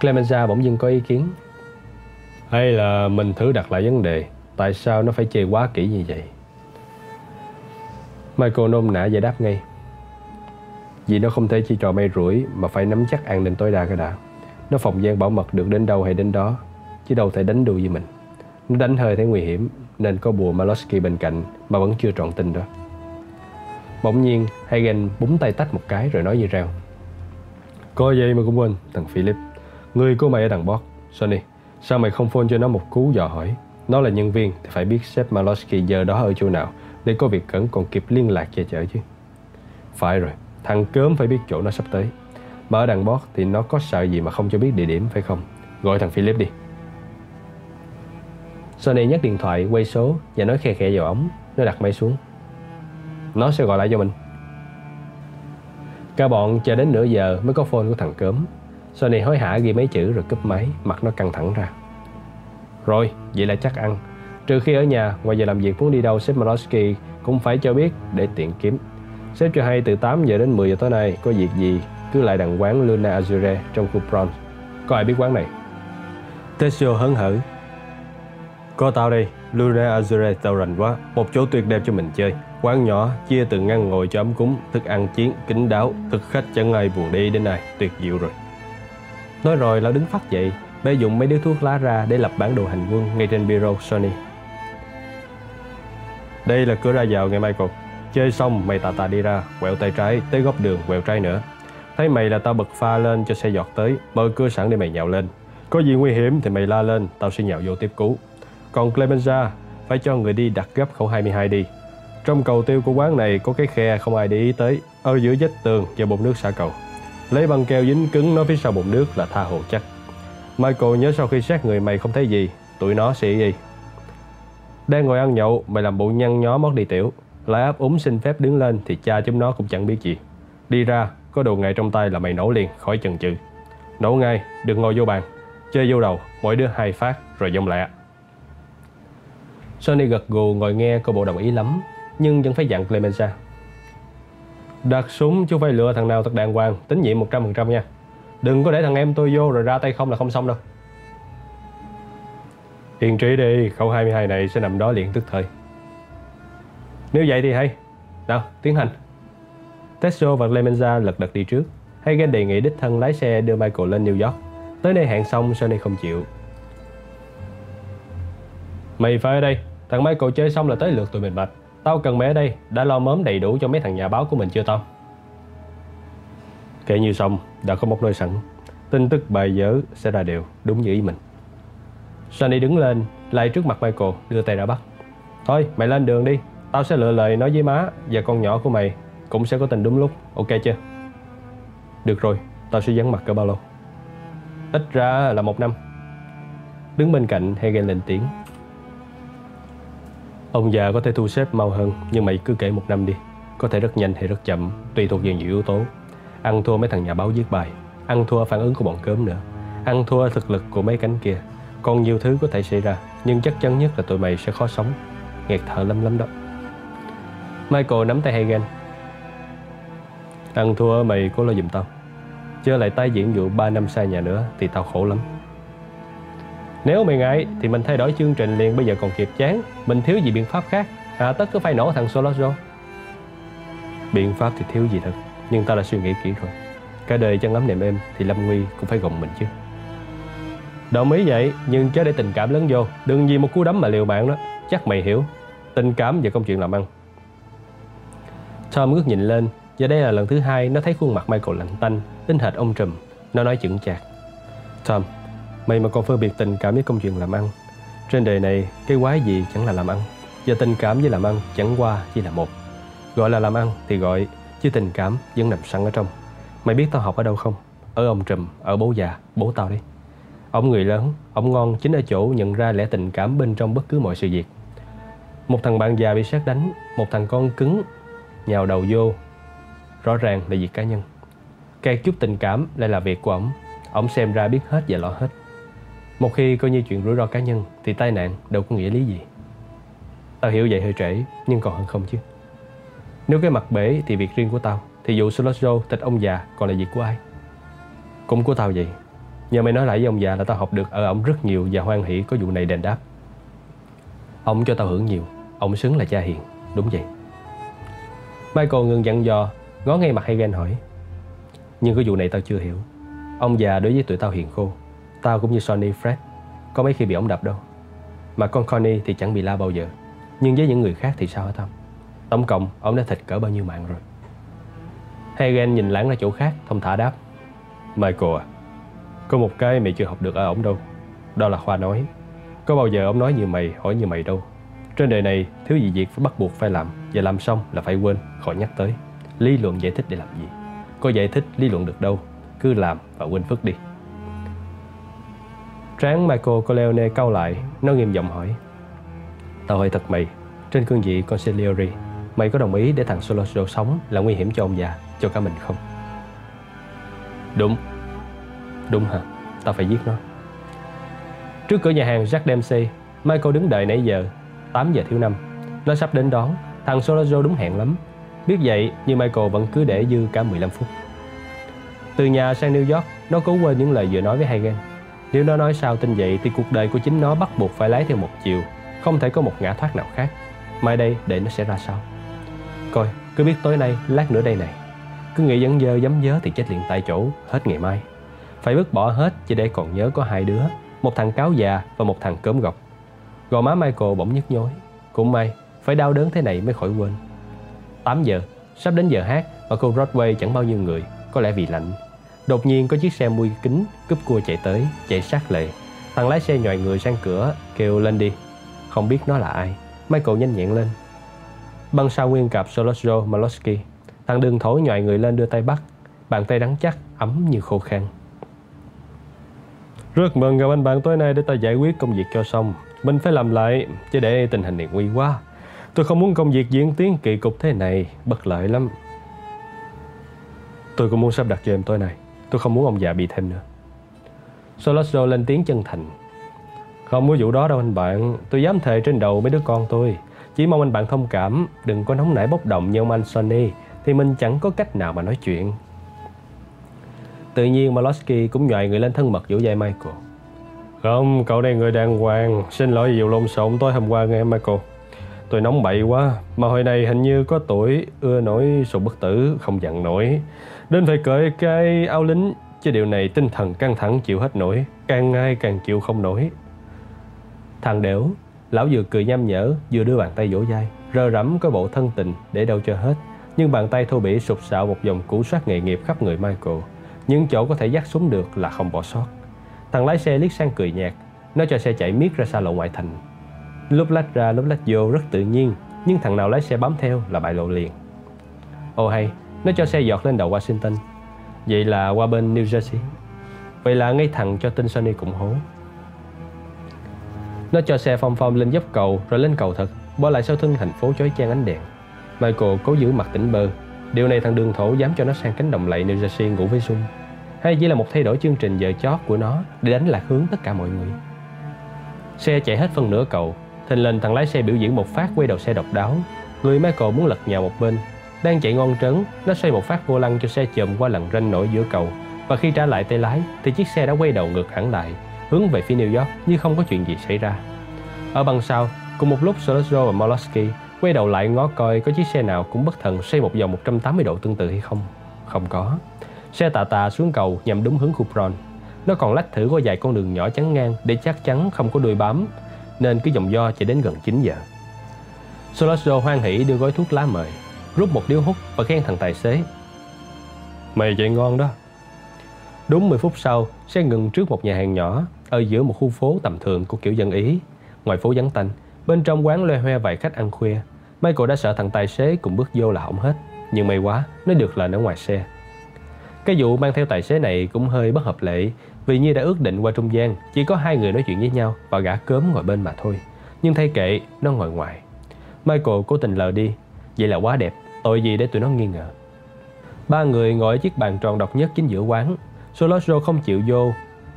Clemenza bỗng dưng có ý kiến. Hay là mình thử đặt lại vấn đề, tại sao nó phải chơi quá kỹ như vậy? Michael nôn nã giải đáp ngay. Vì nó không thể chỉ trò may rủi mà phải nắm chắc an ninh tối đa cái đã. Nó phòng gian bảo mật được đến đâu hay đến đó, chứ đâu thể đánh đuôi với mình. Nó đánh hơi thấy nguy hiểm, nên có bùa McCluskey bên cạnh mà vẫn chưa trọn tin đó. Bỗng nhiên Hagen búng tay tách một cái rồi nói như reo. Có vậy mà cũng quên, thằng Philip, người của mày ở đằng Bót. Sonny, sao mày không phone cho nó một cú dò hỏi? Nó là nhân viên thì phải biết sếp McCluskey giờ đó ở chỗ nào để có việc cẩn còn kịp liên lạc che chở chứ. Phải rồi, thằng cớm phải biết chỗ nó sắp tới. Mà ở đằng Bót thì nó có sợ gì mà không cho biết địa điểm phải không? Gọi thằng Philip đi. Sonny nhấc điện thoại, quay số và nói khe khẽ vào ống. Nó đặt máy xuống. Nó sẽ gọi lại cho mình. Cả bọn chờ đến nửa giờ mới có phone của thằng cớm. Sonny hối hả ghi mấy chữ rồi cúp máy, mặt nó căng thẳng ra. Rồi, vậy là chắc ăn. Trừ khi ở nhà, ngoài giờ làm việc muốn đi đâu sếp McCluskey cũng phải cho biết để tiện kiếm. Sếp cho hay từ tám giờ đến mười giờ tối nay có việc gì cứ lại đằng quán Luna Azure trong khu Bronx. Có ai biết quán này? Tessio hớn hở. Có tao đây, Luna Azure tao rành quá, một chỗ tuyệt đẹp cho mình chơi. Quán nhỏ, chia từng ngăn ngồi cho ấm cúng, thức ăn chiến, kín đáo, thực khách chẳng ai buồn đi đến ai, tuyệt diệu rồi. Nói rồi lão đứng phát dậy, bê dụng mấy điếu thuốc lá ra để lập bản đồ hành quân ngay trên bureau Sonny. Đây là cửa ra vào nghe Michael. Chơi xong mày tà tà đi ra, quẹo tay trái, tới góc đường quẹo trái nữa. Thấy mày là tao bật pha lên cho xe giọt tới, mở cửa sẵn để mày nhào lên. Có gì nguy hiểm thì mày la lên, tao sẽ nhào vô tiếp cứu. Còn Clemenza, phải cho người đi đặt gấp khẩu hai mươi hai đi. Trong cầu tiêu của quán này có cái khe không ai để ý tới, ở giữa vách tường và bồn nước xả cầu. Lấy băng keo dính cứng nó phía sau bồn nước là tha hồ chắc. Michael nhớ sau khi sát người mày không thấy gì, tụi nó sẽ gì? Đang ngồi ăn nhậu, mày làm bộ nhăn nhó mót đi tiểu. Lại ấp úng xin phép đứng lên thì cha chúng nó cũng chẳng biết gì. Đi ra, có đồ nghề trong tay là mày nổ liền, khỏi chần chừ. Nổ ngay, đừng ngồi vô bàn. Chơi vô đầu, mỗi đứa hai phát, rồi dông lẹ. Sonny gật gù ngồi nghe cô bộ đồng ý lắm, nhưng vẫn phải dặn Clemenza. Đặt súng chứ phải lựa thằng nào thật đàng hoàng, tín nhiệm một trăm phần trăm nha. Đừng có để thằng em tôi vô rồi ra tay không là không xong đâu. Yên trí đi, khẩu hai mươi hai này sẽ nằm đó liền tức thời. Nếu vậy thì hay. Nào, tiến hành. Tessio và Clemenza lật đật đi trước. Hagen đề nghị đích thân lái xe đưa Michael lên New York. Tới đây hẹn xong, Sonny không chịu. Mày phải ở đây, thằng Michael chơi xong là tới lượt tụi mình bạch. Tao cần mày ở đây, đã lo mớm đầy đủ cho mấy thằng nhà báo của mình chưa Tom? Kể như xong, đã có một nơi sẵn. Tin tức bài dở sẽ ra đều, đúng như ý mình. Sonny đứng lên, lại trước mặt Michael, đưa tay ra bắt. Thôi, mày lên đường đi, tao sẽ lựa lời nói với má và con nhỏ của mày. Cũng sẽ có tình đúng lúc, ok chưa? Được rồi, tao sẽ vắng mặt cỡ bao lâu? Ít ra là một năm. Đứng bên cạnh, Hagen lên tiếng. Ông già có thể thu xếp mau hơn, nhưng mày cứ kể một năm đi. Có thể rất nhanh hay rất chậm, tùy thuộc vào nhiều yếu tố. Ăn thua mấy thằng nhà báo viết bài, ăn thua phản ứng của bọn cớm nữa, ăn thua thực lực của mấy cánh kia. Còn nhiều thứ có thể xảy ra, nhưng chắc chắn nhất là tụi mày sẽ khó sống. Nghẹt thở lắm lắm đó. Michael nắm tay Hagen. Ăn thua mày cố lo giùm tao. Chưa lại tái diễn vụ ba năm xa nhà nữa thì tao khổ lắm. Nếu mày ngại thì mình thay đổi chương trình liền bây giờ còn kịp chán. Mình thiếu gì biện pháp khác, à tất cứ phải nổ thằng Sollozzo. Biện pháp thì thiếu gì thật, nhưng tao đã suy nghĩ kỹ rồi. Cả đời chân ấm nệm êm thì lâm nguy cũng phải gồng mình chứ. Đồng ý vậy, nhưng chớ để tình cảm lớn vô. Đừng vì một cú đấm mà liều mạng đó. Chắc mày hiểu. Tình cảm và công chuyện làm ăn. Tom ngước nhìn lên. Và đây là lần thứ hai nó thấy khuôn mặt Michael lạnh tanh, tinh hệt ông trùm. Nó nói chững chạc. Tom, mày mà còn phân biệt tình cảm với công chuyện làm ăn. Trên đời này, cái quái gì chẳng là làm ăn. Và tình cảm với làm ăn chẳng qua chỉ là một. Gọi là làm ăn thì gọi, chứ tình cảm vẫn nằm sẵn ở trong. Mày biết tao học ở đâu không? Ở ông trùm, ở bố già, bố tao đi. Ông người lớn, ông ngon chính ở chỗ nhận ra lẽ tình cảm bên trong bất cứ mọi sự việc. Một thằng bạn già bị sát đánh, một thằng con cứng nhào đầu vô, rõ ràng là việc cá nhân. Cái chút tình cảm lại là việc của ổng. Ổng xem ra biết hết và lo hết. Một khi coi như chuyện rủi ro cá nhân thì tai nạn đâu có nghĩa lý gì. Tao hiểu vậy hơi trễ, nhưng còn hơn không chứ. Nếu cái mặt bể thì việc riêng của tao, thì vụ Sollozzo thịt ông già còn là việc của ai? Cũng của tao vậy. Nhờ mày nói lại với ông già là tao học được ở ổng rất nhiều và hoan hỷ có vụ này đền đáp. Ông cho tao hưởng nhiều, ông xứng là cha hiền, đúng vậy. Michael ngừng dặn dò, ngó ngay mặt Hagen hỏi. Nhưng cái vụ này tao chưa hiểu. Ông già đối với tụi tao hiền khô. Tao cũng như Sonny, Fred, có mấy khi bị ổng đập đâu. Mà con Connie thì chẳng bị la bao giờ. Nhưng với những người khác thì sao hả Tom? Tổng cộng ổng đã thịt cỡ bao nhiêu mạng rồi? Hagen nhìn lãng ra chỗ khác, thông thả đáp. Michael à, có một cái mày chưa học được ở ổng đâu. Đó là khoa nói. Có bao giờ ổng nói như mày, hỏi như mày đâu. Trên đời này thiếu gì việc phải bắt buộc phải làm, và làm xong là phải quên, khỏi nhắc tới. Lý luận giải thích để làm gì? Có giải thích lý luận được đâu. Cứ làm và quên phức đi. Trán Michael Corleone cau lại. Nó nghiêm giọng hỏi. Tao hỏi thật mày, trên cương vị Consigliere, mày có đồng ý để thằng Sollozzo sống là nguy hiểm cho ông già, cho cả mình không? Đúng. Đúng hả? Tao phải giết nó. Trước cửa nhà hàng Jack Dempsey, Michael đứng đợi nãy giờ. Tám giờ thiếu năm. Nó sắp đến đón. Thằng Sollozzo đúng hẹn lắm. Biết vậy nhưng Michael vẫn cứ để dư cả mười lăm phút. Từ nhà sang New York, nó cố quên những lời vừa nói với Hagen. Nếu nó nói sao tin vậy thì cuộc đời của chính nó bắt buộc phải lái theo một chiều, không thể có một ngã thoát nào khác. Mai đây để nó sẽ ra sao. Coi, cứ biết tối nay, lát nữa đây này. Cứ nghĩ dấn dơ dấm dớ thì chết liền tại chỗ, hết ngày mai. Phải vứt bỏ hết chỉ để còn nhớ có hai đứa, một thằng cáo già và một thằng cớm gọc. Gò má Michael bỗng nhức nhối. Cũng may, phải đau đớn thế này mới khỏi quên. Tám giờ, sắp đến giờ hát mà cô Broadway chẳng bao nhiêu người, có lẽ vì lạnh. Đột nhiên có chiếc xe mui kính cúp cua chạy tới, chạy sát lệ. Thằng lái xe nhòi người sang cửa, kêu lên đi. Không biết nó là ai, Michael nhanh nhẹn lên. Băng sau nguyên cặp Sollozzo Malosky, thằng đường thổi nhòi người lên đưa tay bắt, bàn tay đắng chắc, ấm như khô khan. Rất mừng gặp anh bạn tối nay để ta giải quyết công việc cho xong. Mình phải làm lại, chứ để tình hình này nguy quá. Tôi không muốn công việc diễn tiến kỳ cục thế này, bất lợi lắm. Tôi cũng muốn sắp đặt cho em tối nay. Tôi không muốn ông già bị thêm nữa. Sollozzo lên tiếng chân thành. Không có vụ đó đâu anh bạn. Tôi dám thề trên đầu mấy đứa con tôi. Chỉ mong anh bạn thông cảm. Đừng có nóng nảy bốc động như ông anh Sonny, thì mình chẳng có cách nào mà nói chuyện. Tự nhiên Malosky cũng nhoài người lên thân mật vỗ vai Michael. Không, cậu đây người đàng hoàng. Xin lỗi vì vụ lộn xộn tối hôm qua nghe Michael. Tôi nóng bậy quá, mà hồi này hình như có tuổi, ưa nổi sụp bất tử, không dặn nổi. Nên phải cởi cái áo lính, chứ điều này tinh thần căng thẳng chịu hết nổi, càng ai càng chịu không nổi. Thằng đểu, lão vừa cười nham nhở, vừa đưa bàn tay vỗ vai, rờ rẫm cái bộ thân tình để đâu cho hết. Nhưng bàn tay thô bỉ sụp sạo một vòng củ soát nghề nghiệp khắp người Michael. Những chỗ có thể dắt súng được là không bỏ sót. Thằng lái xe liếc sang cười nhạt, nó cho xe chạy miết ra xa lộ ngoại thành. Lúc lách ra lúc lách vô rất tự nhiên, nhưng thằng nào lái xe bám theo là bại lộ liền. Ô hay, nó cho xe giọt lên đầu Washington, vậy là qua bên New Jersey, vậy là ngay thẳng cho tin Sonny cũng hố. Nó cho xe phong phong lên dốc cầu rồi lên cầu thật, bỏ lại sau thân thành phố chói chang ánh đèn. Michael cố giữ mặt tỉnh bơ, điều này thằng đường thổ dám cho nó sang cánh đồng lầy New Jersey ngủ với Jun, hay chỉ là một thay đổi chương trình giờ chót của nó để đánh lạc hướng tất cả mọi người. Xe chạy hết phân nửa cầu, thình lình thằng lái xe biểu diễn một phát quay đầu xe độc đáo, người Michael muốn lật nhào một bên. Đang chạy ngon trớn, nó xoay một phát vô lăng cho xe chồm qua lằn ranh nổi giữa cầu, và khi trả lại tay lái thì chiếc xe đã quay đầu ngược hẳn lại, hướng về phía New York như không có chuyện gì xảy ra. Ở băng sau, cùng một lúc Sollozzo và McCluskey quay đầu lại ngó coi có chiếc xe nào cũng bất thần xoay một vòng một trăm tám mươi độ tương tự hay không. Không có. Xe tà tà xuống cầu nhằm đúng hướng khu Bron. Nó còn lách thử qua vài con đường nhỏ chắn ngang để chắc chắn không có đuôi bám, nên cứ vòng vo chạy đến gần chín giờ. Sollozzo hoan hỉ đưa gói thuốc lá mời, rút một điếu hút và khen thằng tài xế: "Mày chạy ngon đó." Đúng mười phút sau, xe ngừng trước một nhà hàng nhỏ ở giữa một khu phố tầm thường của kiểu dân Ý. Ngoài phố vắng tanh, bên trong quán loe hoe vài khách ăn khuya. Michael đã sợ thằng tài xế cũng bước vô là hỏng hết, nhưng may quá nó được lệnh ở ngoài xe. Cái vụ mang theo tài xế này cũng hơi bất hợp lệ, vì như đã ước định qua trung gian chỉ có hai người nói chuyện với nhau và gã cớm ngồi bên mà thôi. Nhưng thay kệ, nó ngồi ngoài. Michael cố tình lờ đi, vậy là quá đẹp, tội gì để tụi nó nghi ngờ. Ba người ngồi ở chiếc bàn tròn độc nhất chính giữa quán. Sollozzo không chịu vô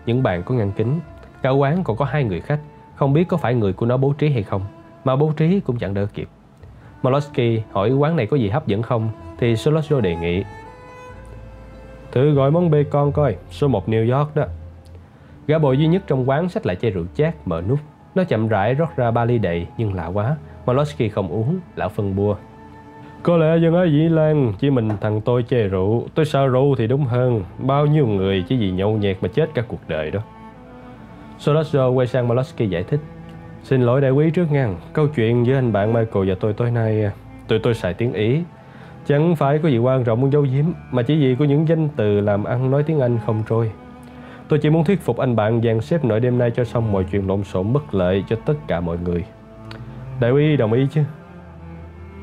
những bàn có ngăn kính. Cả quán còn có hai người khách, không biết có phải người của nó bố trí hay không, mà bố trí cũng chẳng đỡ kịp. Malosky hỏi quán này có gì hấp dẫn không, thì Sollozzo đề nghị: "Thử gọi món bacon coi, số một New York đó." Gã bồi duy nhất trong quán xách lại chai rượu chát, mở nút. Nó chậm rãi rót ra ba ly đầy, nhưng lạ quá, Malosky không uống, lão phân bua: "Có lẽ dân ở Dĩ Lan chỉ mình thằng tôi chê rượu, tôi sợ rượu thì đúng hơn, bao nhiêu người chỉ vì nhậu nhẹt mà chết cả cuộc đời đó." Sollozzo quay sang Malosky giải thích: "Xin lỗi đại quý trước ngang, câu chuyện giữa anh bạn Michael và tôi tối nay, tụi tôi xài tiếng Ý, chẳng phải có gì quan trọng muốn giấu giếm, mà chỉ vì có những danh từ làm ăn nói tiếng Anh không trôi. Tôi chỉ muốn thuyết phục anh bạn dàn xếp nội đêm nay cho xong mọi chuyện lộn xộn bất lợi cho tất cả mọi người. Đại quý đồng ý chứ?"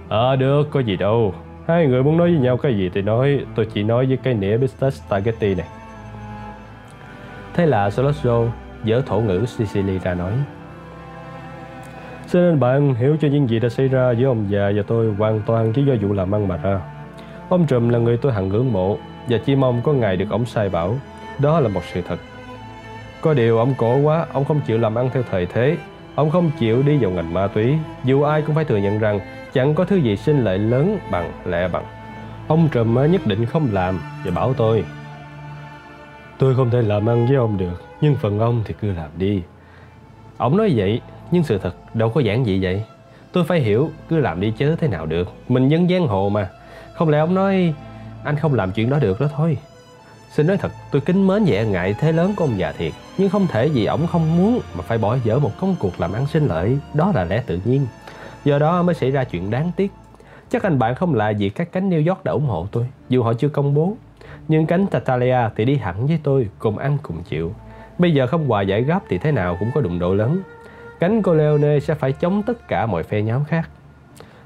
"Ờ à, được, có gì đâu. Hai người muốn nói với nhau cái gì thì nói, tôi chỉ nói với cái nĩa business spaghetti này." Thế là Sollozzo dở thổ ngữ Sicily ra nói: "Xin anh bạn hiểu cho những gì đã xảy ra giữa ông già và tôi hoàn toàn chỉ do vụ làm ăn mà ra. Ông Trùm là người tôi hằng ngưỡng mộ, và chỉ mong có ngày được ổng sai bảo. Đó là một sự thật. Có điều ông cổ quá, ông không chịu làm ăn theo thời thế, ông không chịu đi vào ngành ma túy. Dù ai cũng phải thừa nhận rằng chẳng có thứ gì sinh lợi lớn bằng lẹ bằng. Ông Trùm nhất định không làm và bảo tôi: tôi không thể làm ăn với ông được, nhưng phần ông thì cứ làm đi. Ông nói vậy, nhưng sự thật đâu có giản dị vậy. Tôi phải hiểu, cứ làm đi chứ thế nào được. Mình dân giang hồ mà. Không lẽ ông nói anh không làm chuyện đó được đó thôi. Xin nói thật, tôi kính mến vẻ ngại thế lớn của ông già thiệt, nhưng không thể vì ổng không muốn mà phải bỏ dở một công cuộc làm ăn sinh lợi. Đó là lẽ tự nhiên. Do đó mới xảy ra chuyện đáng tiếc. Chắc anh bạn không lạ gì các cánh New York đã ủng hộ tôi, dù họ chưa công bố. Nhưng cánh Tattaglia thì đi hẳn với tôi, cùng ăn cùng chịu. Bây giờ không hòa giải gấp thì thế nào cũng có đụng độ lớn. Cánh Corleone sẽ phải chống tất cả mọi phe nhóm khác.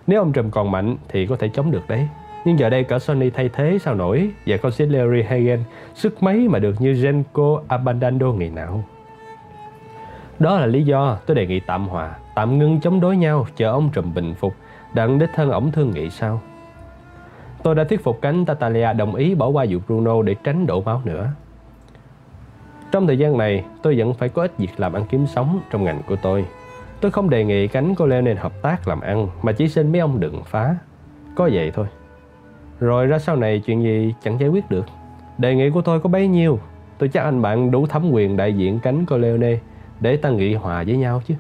Nếu ông Trùm còn mạnh thì có thể chống được đấy. Nhưng giờ đây cả Sonny thay thế sao nổi, và con Larry Hagen sức mấy mà được như Genco Abbandando ngày nào. Đó là lý do tôi đề nghị tạm hòa, tạm ngưng chống đối nhau, chờ ông Trùm bình phục, đặng đích thân ổng thương nghị sau. Tôi đã thuyết phục cánh Tattaglia đồng ý bỏ qua vụ Bruno để tránh đổ máu nữa. Trong thời gian này, tôi vẫn phải có ít việc làm ăn kiếm sống trong ngành của tôi. Tôi không đề nghị cánh Corleone nên hợp tác làm ăn, mà chỉ xin mấy ông đừng phá. Có vậy thôi. Rồi ra sau này chuyện gì chẳng giải quyết được. Đề nghị của tôi có bấy nhiêu, tôi chắc anh bạn đủ thẩm quyền đại diện cánh Corleone để ta nghị hòa với nhau chứ."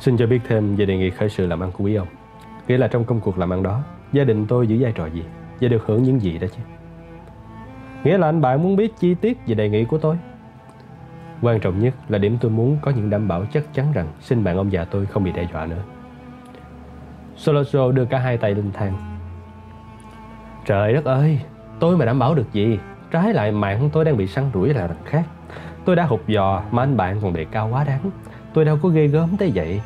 "Xin cho biết thêm về đề nghị khởi sự làm ăn của quý ông. Nghĩa là trong công cuộc làm ăn đó, gia đình tôi giữ vai trò gì?" và được hưởng những gì đó chứ. Nghĩa là anh bạn muốn biết chi tiết về đề nghị của tôi. Quan trọng nhất là điểm tôi muốn có những đảm bảo chắc chắn rằng sinh mạng ông già tôi không bị đe dọa nữa. Sollozzo đưa cả hai tay lên thang. Trời đất ơi, tôi mà đảm bảo được gì? Trái lại mạng tôi đang bị săn đuổi là đằng khác. Tôi đã hụt giò mà anh bạn còn đề cao quá đáng. Tôi đâu có ghê gớm tới vậy.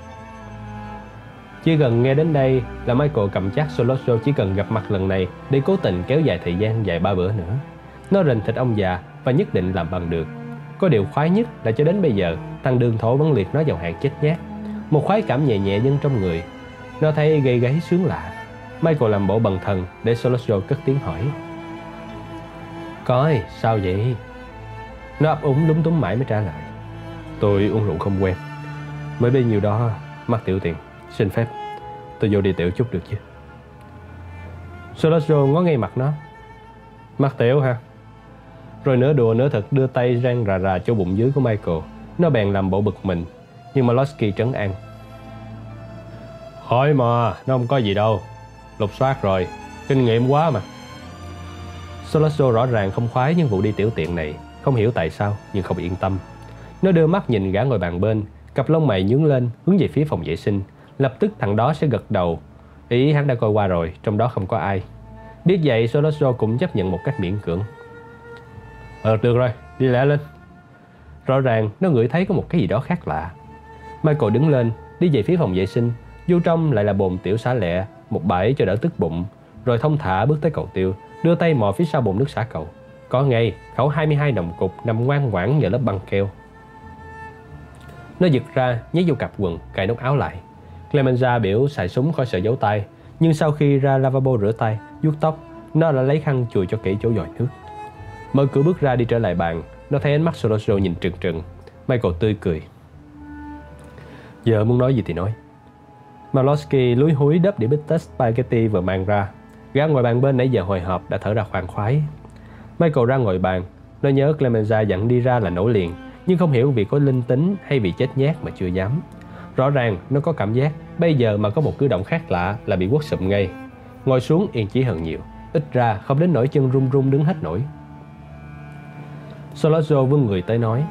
Chỉ gần nghe đến đây là Michael cầm chắc Sollozzo chỉ cần gặp mặt lần này để cố tình kéo dài thời gian vài ba bữa nữa. Nó rình thịt ông già và nhất định làm bằng được. Có điều khoái nhất là cho đến bây giờ thằng đường thổ vẫn liệt nó vào hàng chết nhát. Một khoái cảm nhẹ nhẹ dâng trong người. Nó thấy gây gáy sướng lạ. Michael làm bộ bần thần để Sollozzo cất tiếng hỏi. Coi, sao vậy? Nó ấp úng lúng túng mãi mới trả lời. Tôi uống rượu không quen. Mới bấy nhiêu đó mắc tiểu tiền. Xin phép, tôi vô đi tiểu chút được chứ? Sollozzo ngó ngay mặt nó. Mắc tiểu ha? Rồi nửa đùa nửa thật đưa tay rang rà rà chỗ bụng dưới của Michael. Nó bèn làm bộ bực mình. Nhưng mà Losky trấn an. Khỏi mà, nó không có gì đâu. Lục soát rồi, kinh nghiệm quá mà. Sollozzo rõ ràng không khoái những vụ đi tiểu tiện này. Không hiểu tại sao, nhưng không yên tâm. Nó đưa mắt nhìn gã ngồi bàn bên. Cặp lông mày nhướng lên, hướng về phía phòng vệ sinh. Lập tức thằng đó sẽ gật đầu. Ý hắn đã coi qua rồi, trong đó không có ai. Biết vậy, Sollozzo cũng chấp nhận một cách miễn cưỡng. Ờ, được rồi, đi lẹ lên. Rõ ràng, nó ngửi thấy có một cái gì đó khác lạ. Michael đứng lên, đi về phía phòng vệ sinh. Vô trong lại là bồn tiểu xả lẹ, một bãi cho đỡ tức bụng. Rồi thông thả bước tới cầu tiêu, đưa tay mò phía sau bồn nước xả cầu. Có ngay, khẩu hai mươi hai nòng cục nằm ngoan ngoãn vào lớp băng keo. Nó giật ra, nhét vô cặp quần, cài nút áo lại. Clemenza biểu xài súng khỏi sợi dấu tay. Nhưng sau khi ra lavabo rửa tay, vuốt tóc, nó đã lấy khăn chùi cho kỹ chỗ dòi nước. Mở cửa bước ra đi trở lại bàn. Nó thấy ánh mắt Sollozzo nhìn trừng trừng. Michael tươi cười. Giờ muốn nói gì thì nói. Malosky lúi húi đắp đĩa bít tết spaghetti vừa mang ra. Gã ngồi bàn bên nãy giờ hồi hộp đã thở ra khoan khoái. Michael ra ngồi bàn. Nó nhớ Clemenza dặn đi ra là nổi liền. Nhưng không hiểu vì có linh tính hay vì chết nhát mà chưa dám. Rõ ràng nó có cảm giác bây giờ mà có một cử động khác lạ là bị quất sụm ngay. Ngồi xuống yên chỉ hơn nhiều. Ít ra không đến nỗi chân run run đứng hết nổi. Sollozzo vươn người tới nói.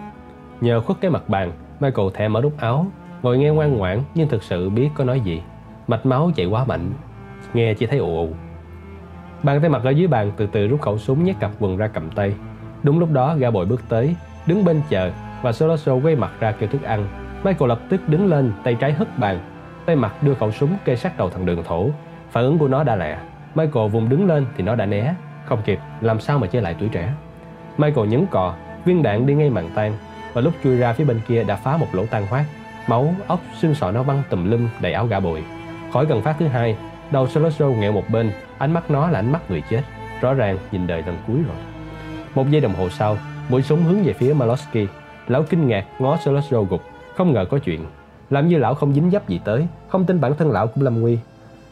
Nhờ khuất cái mặt bàn, Michael thè mở nút áo. Ngồi nghe ngoan ngoãn nhưng thực sự biết có nói gì. Mạch máu chạy quá mạnh, nghe chỉ thấy ù ù. Bàn tay mặt ở dưới bàn từ từ rút khẩu súng nhét cặp quần ra cầm tay. Đúng lúc đó gã bội bước tới, đứng bên chờ và Sollozzo quay mặt ra kêu thức ăn. Michael lập tức đứng lên, tay trái hất bàn, tay mặt đưa khẩu súng kê sát đầu thằng đường thổ. Phản ứng của nó đã lẹ. Michael vùng đứng lên thì nó đã né. Không kịp, làm sao mà chơi lại tuổi trẻ. Michael nhấn cò, viên đạn đi ngay màng tan. Và lúc chui ra phía bên kia đã phá một lỗ tan hoác. Máu, ốc, xương sọ nó văng tùm lum đầy áo gã bụi. Khỏi cần phát thứ hai, đầu Sollozzo nghẹo một bên. Ánh mắt nó là ánh mắt người chết. Rõ ràng nhìn đời lần cuối rồi. Một giây đồng hồ sau, mũi súng hướng về phía Malosky. Lão kinh ngạc ngó Sollozzo gục. Không ngờ có chuyện. Làm như lão không dính dấp gì tới. Không tin bản thân lão cũng lâm nguy.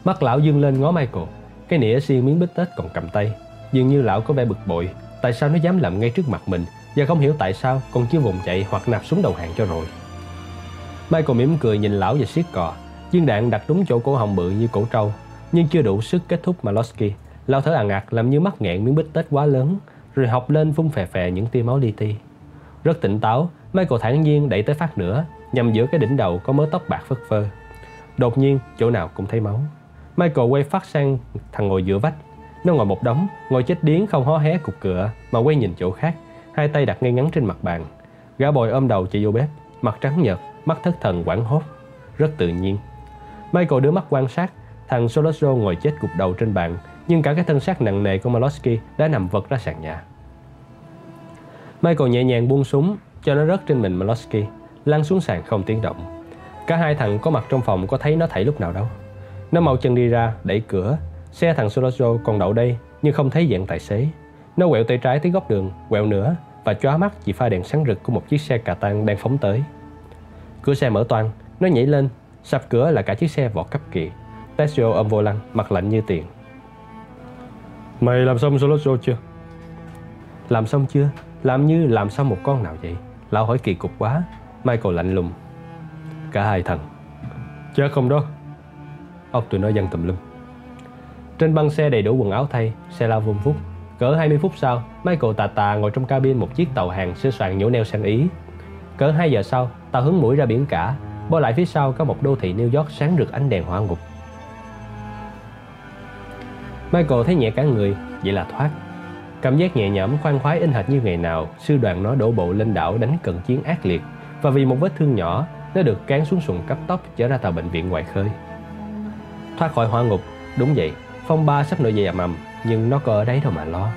Mắt lão dương lên ngó Michael. Cái nĩa xiên miếng bít tết còn cầm tay. Dường như lão có vẻ bực bội. Tại sao nó dám làm ngay trước mặt mình. Và không hiểu tại sao còn chưa vùng chạy hoặc nạp súng đầu hàng cho rồi. Michael mỉm cười nhìn lão và siết cò. Viên đạn đặt đúng chỗ cổ họng bự như cổ trâu. Nhưng chưa đủ sức kết thúc Malosky. Lão thở ằn ạt làm như mắc nghẹn miếng bít tết quá lớn. Rồi học lên phun phè phè những tia máu li ti. Rất tỉnh táo, Michael thản nhiên đẩy tới phát nữa. Nhằm giữa cái đỉnh đầu có mớ tóc bạc phất phơ. Đột nhiên chỗ nào cũng thấy máu. Michael quay phát sang thằng ngồi giữa vách. Nó ngồi một đống, ngồi chết điếng không hó hé cục cửa, mà quay nhìn chỗ khác, hai tay đặt ngay ngắn trên mặt bàn. Gã bồi ôm đầu chạy vô bếp, mặt trắng nhợt, mắt thất thần hoảng hốt. Rất tự nhiên. Michael đưa mắt quan sát. Thằng Sollozzo ngồi chết gục đầu trên bàn, nhưng cả cái thân xác nặng nề của Malosky đã nằm vật ra sàn nhà. Michael nhẹ nhàng buông súng cho nó rớt trên mình Malosky, lăn xuống sàn không tiếng động. Cả hai thằng có mặt trong phòng có thấy nó thảy lúc nào đâu. Nó mau chân đi ra, đẩy cửa. Xe thằng Sollozzo còn đậu đây nhưng không thấy dạng tài xế. Nó quẹo tay trái tới góc đường, quẹo nữa và chóa mắt vì pha đèn sáng rực của một chiếc xe cà tang đang phóng tới. Cửa xe mở toang, nó nhảy lên, sập cửa là cả chiếc xe vọt cấp kỳ. Tessio ôm vô lăng, mặt lạnh như tiền. Mày làm xong Sollozzo chưa? Làm xong chưa? Làm như làm xong một con nào vậy? Lão hỏi kỳ cục quá. Michael lạnh lùng. Cả hai thằng. Chết không đó. Ốc tụi nó văng tùm lum. Trên băng xe đầy đủ quần áo thay, xe lao vun vút. Cỡ hai mươi phút sau, Michael tà tà ngồi trong cabin một chiếc tàu hàng sửa soạn nhổ neo sang Ý. Cỡ hai giờ sau, tàu hướng mũi ra biển cả, bỏ lại phía sau có một đô thị New York sáng rực ánh đèn hỏa ngục. Michael thấy nhẹ cả người, vậy là thoát. Cảm giác nhẹ nhõm khoan khoái in hệt như ngày nào sư đoàn nó đổ bộ lên đảo đánh cận chiến ác liệt, và vì một vết thương nhỏ, nó được cán xuống xuồng cấp tốc chở ra tàu bệnh viện ngoài khơi. Thoát khỏi hỏa ngục, đúng vậy, phong ba sắp nổi dậy ầm ầm, nhưng nó có ở đấy đâu mà lo.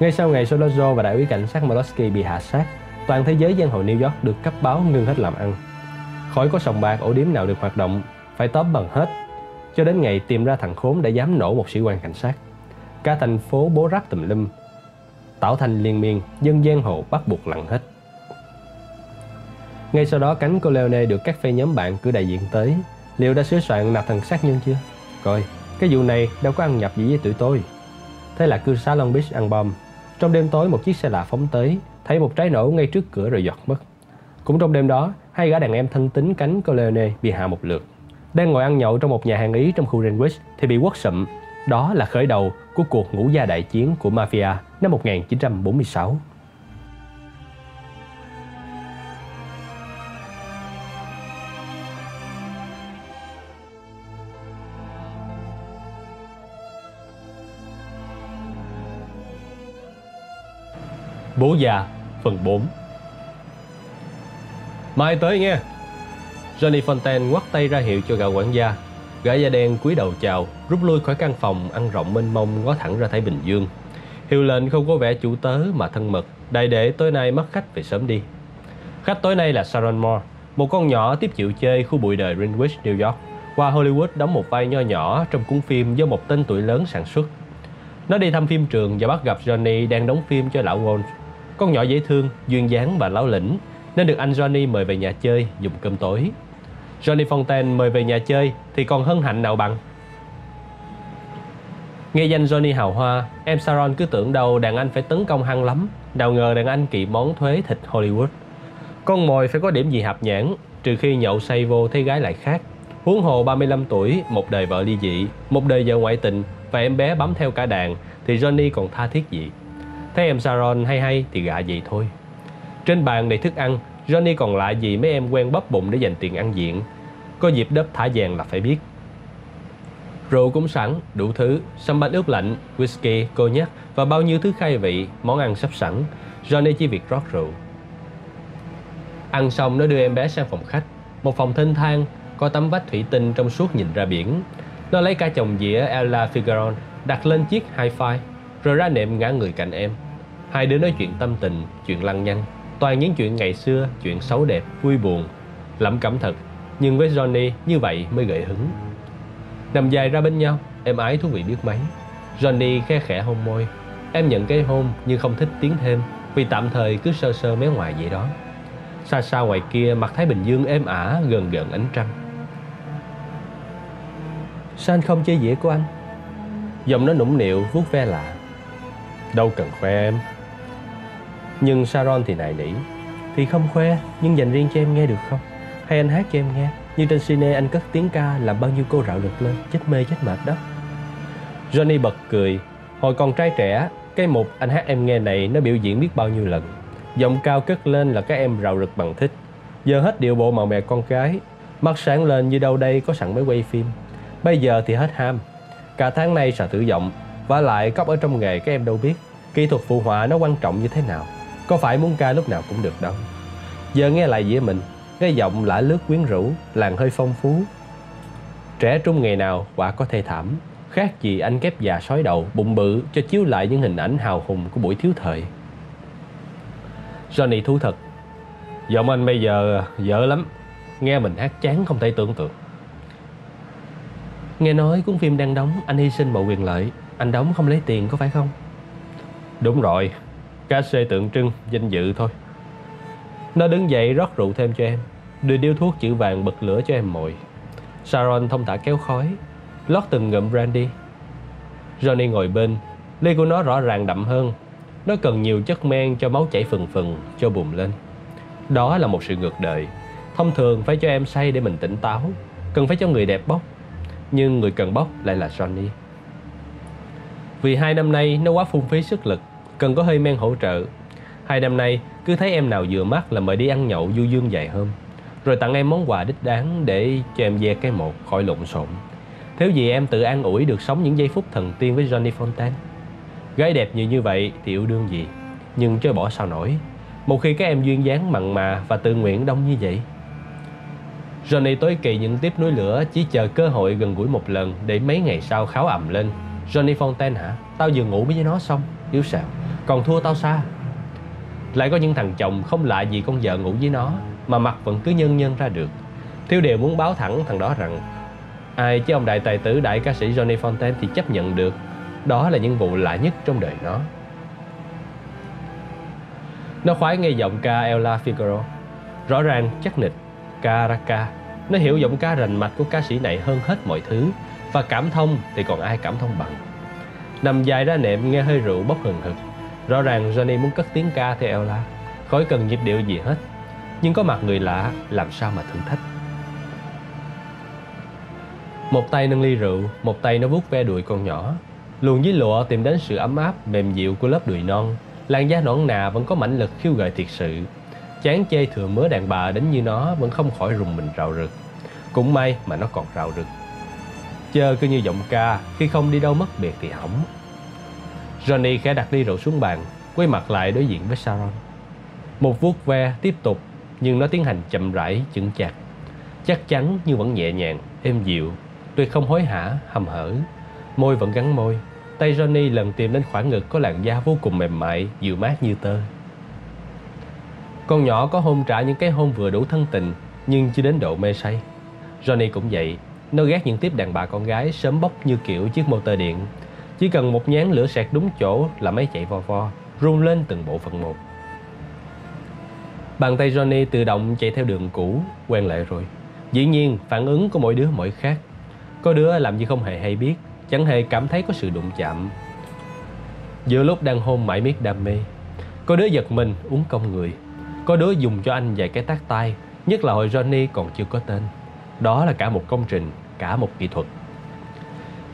Ngay sau ngày Sollozzo và đại úy cảnh sát McCluskey bị hạ sát, toàn thế giới giang hồ New York được cấp báo ngưng hết làm ăn. Khỏi có sòng bạc ổ điếm nào được hoạt động, phải tóm bằng hết. Cho đến ngày tìm ra thằng khốn đã dám nổ một sĩ quan cảnh sát. Cả thành phố bố ráp tùm lum, tạo thành liên miên, dân giang hồ bắt buộc lặn hết. Ngay sau đó cánh Corleone được các phe nhóm bạn cử đại diện tới. Liệu đã sửa soạn nạp thằng sát nhân chưa? Coi, cái vụ này đâu có ăn nhập gì với tụi tôi. Thế là cư xá Long Beach ăn bom. Trong đêm tối một chiếc xe lạ phóng tới, thấy một trái nổ ngay trước cửa rồi giọt mất. Cũng trong đêm đó, hai gã đàn em thân tín cánh Corleone bị hạ một lượt. Đang ngồi ăn nhậu trong một nhà hàng Ý trong khu Greenwich thì bị quất sụm. Đó là khởi đầu của cuộc ngũ gia đại chiến của Mafia năm một nghìn chín trăm bốn mươi sáu. Bố già phần bốn. Mai tới nghe. Johnny Fontane ngoắt tay ra hiệu cho gã quản gia. Gã da đen cúi đầu chào, rút lui khỏi căn phòng ăn rộng mênh mông ngó thẳng ra Thái Bình Dương. Hiệu lệnh không có vẻ chủ tớ mà thân mật. Đại để tối nay mất khách về sớm đi. Khách tối nay là Sharon Moore, một con nhỏ tiếp chịu chơi khu bụi đời Greenwich, New York. Qua Hollywood đóng một vai nho nhỏ trong cuốn phim do một tên tuổi lớn sản xuất. Nó đi thăm phim trường và bắt gặp Johnny đang đóng phim cho lão Woltz. Con nhỏ dễ thương, duyên dáng và láo lĩnh nên được anh Johnny mời về nhà chơi dùng cơm tối. Johnny Fontane mời về nhà chơi thì còn hân hạnh nào bằng. Nghe danh Johnny hào hoa, em Sharon cứ tưởng đâu đàn anh phải tấn công hăng lắm. Nào ngờ đàn anh kỵ món thuế thịt Hollywood. Con mồi phải có điểm gì hạp nhãn, trừ khi nhậu say vô thấy gái lại khác. Huống hồ ba mươi lăm tuổi, một đời vợ ly dị, một đời vợ ngoại tình và em bé bám theo cả đàn thì Johnny còn tha thiết gì. Thấy em Sharon hay hay thì gạ vậy thôi. Trên bàn đầy thức ăn, Johnny còn lại gì mấy em quen bóp bụng để dành tiền ăn diện. Có dịp đớp thả vàng là phải biết. Rượu cũng sẵn, đủ thứ, sâm banh ướp lạnh, whisky, cognac và bao nhiêu thứ khai vị, món ăn sắp sẵn. Johnny chỉ việc rót rượu. Ăn xong nó đưa em bé sang phòng khách. Một phòng thênh thang, có tấm vách thủy tinh trong suốt nhìn ra biển. Nó lấy cả chồng dĩa Ella Fitzgerald đặt lên chiếc hi-fi, rồi ra nệm ngã người cạnh em. Hai đứa nói chuyện tâm tình, chuyện lăng nhăng, toàn những chuyện ngày xưa, chuyện xấu đẹp, vui buồn. Lẩm cẩm thật, nhưng với Johnny như vậy mới gợi hứng. Nằm dài ra bên nhau, em ái thú vị biết mấy. Johnny khe khẽ hôn môi. Em nhận cái hôn nhưng không thích tiến thêm, vì tạm thời cứ sơ sơ mé ngoài vậy đó. Xa xa ngoài kia mặt Thái Bình Dương êm ả gần gần ánh trăng. Sao anh không chơi dĩa của anh? Giọng nó nũng nịu vuốt ve lạ. Đâu cần khoe em. Nhưng Sharon thì nài nỉ. Thì không khoe, nhưng dành riêng cho em nghe được không? Hay anh hát cho em nghe? Như trên cine anh cất tiếng ca làm bao nhiêu cô rạo rực lên, chết mê chết mệt đó. Johnny bật cười. Hồi còn trai trẻ, cái mục anh hát em nghe này nó biểu diễn biết bao nhiêu lần. Giọng cao cất lên là các em rạo rực bằng thích. Giờ hết điệu bộ màu mè con cái, mắt sáng lên như đâu đây có sẵn máy quay phim. Bây giờ thì hết ham. Cả tháng nay sợ thử giọng. Và lại cóc ở trong nghề các em đâu biết kỹ thuật phụ họa nó quan trọng như thế nào. Có phải muốn ca lúc nào cũng được đâu. Giờ nghe lại dĩa mình, cái giọng lả lướt quyến rũ, làn hơi phong phú. Trẻ trung ngày nào quả có thê thảm. Khác gì anh kép già sói đầu, bụng bự cho chiếu lại những hình ảnh hào hùng của buổi thiếu thời. Johnny thú thật. Giọng anh bây giờ dở lắm. Nghe mình hát chán không thể tưởng tượng. Nghe nói cuốn phim đang đóng, anh hy sinh mọi quyền lợi. Anh đóng không lấy tiền có phải không? Đúng rồi, cá xê tượng trưng, danh dự thôi. Nó đứng dậy rót rượu thêm cho em, đưa điếu thuốc chữ vàng bật lửa cho em mồi. Sharon thông thả kéo khói, lót từng ngụm brandy. Johnny ngồi bên, ly của nó rõ ràng đậm hơn. Nó cần nhiều chất men cho máu chảy phừng phừng, cho bùng lên. Đó là một sự ngược đời. Thông thường phải cho em say để mình tỉnh táo, cần phải cho người đẹp bốc. nhưng người cần bóc lại là Johnny. Vì hai năm nay nó quá phung phí sức lực, cần có hơi men hỗ trợ. Hai năm nay cứ thấy em nào vừa mắt là mời đi ăn nhậu du dương vài hôm, rồi tặng em món quà đích đáng để cho em ve cái một khỏi lộn xộn. Thiếu gì em tự an ủi được sống những giây phút thần tiên với Johnny Fontane. Gái đẹp như như vậy thì yêu đương gì, nhưng chớ bỏ sao nổi, một khi các em duyên dáng mặn mà và tự nguyện đông như vậy. Johnny tối kỳ những tiếp núi lửa, chỉ chờ cơ hội gần gũi một lần để mấy ngày sau kháo ầm lên: Johnny Fontane hả? Tao vừa ngủ với nó xong, yếu xạo, còn thua tao xa. Lại có những thằng chồng không lạ gì con vợ ngủ với nó mà mặt vẫn cứ nhân nhân ra được. Thiếu điều muốn báo thẳng thằng đó rằng ai chứ ông đại tài tử đại ca sĩ Johnny Fontane thì chấp nhận được. Đó là những vụ lạ nhất trong đời nó. Nó khoái nghe giọng ca Ella Figaro, rõ ràng, chắc nịch, Caraca. Nó hiểu giọng ca rành mạch của ca sĩ này hơn hết mọi thứ, và cảm thông thì còn ai cảm thông bằng. Nằm dài ra nệm nghe hơi rượu bốc hừng hực, rõ ràng Johnny muốn cất tiếng ca theo Ella, khỏi cần nhịp điệu gì hết. Nhưng có mặt người lạ làm sao mà thử thách. Một tay nâng ly rượu, một tay nó vuốt ve đùi con nhỏ. Luồn dưới lụa tìm đến sự ấm áp mềm dịu của lớp đùi non, làn da nõn nà vẫn có mãnh lực khiêu gợi thiệt sự. Chán chê thừa mứa đàn bà đến như nó vẫn không khỏi rùng mình rạo rực. Cũng may mà nó còn rạo rực. Chơ cứ như giọng ca, khi không đi đâu mất biệt thì hỏng. Johnny khẽ đặt ly rượu xuống bàn, quay mặt lại đối diện với Sharon. Một vuốt ve tiếp tục, nhưng nó tiến hành chậm rãi, chững chạc, chắc chắn nhưng vẫn nhẹ nhàng, êm dịu, tuyệt không hối hả, hầm hở. Môi vẫn gắn môi, tay Johnny lần tìm đến khoảng ngực có làn da vô cùng mềm mại, dịu mát như tơ. Con nhỏ có hôn trả những cái hôn vừa đủ thân tình, nhưng chưa đến độ mê say. Johnny cũng vậy, nó ghét những tiếp đàn bà con gái sớm bốc như kiểu chiếc motor điện. Chỉ cần một nhán lửa sẹt đúng chỗ là máy chạy vo vo, rung lên từng bộ phận một. Bàn tay Johnny tự động chạy theo đường cũ, quen lại rồi. Dĩ nhiên, phản ứng của mỗi đứa mỗi khác. Có đứa làm như không hề hay biết, chẳng hề cảm thấy có sự đụng chạm giữa lúc đang hôn mãi miết đam mê. Có đứa giật mình uốn cong người, có đứa dùng cho anh vài cái tát tay, nhất là hồi Johnny còn chưa có tên. Đó là cả một công trình, cả một kỹ thuật.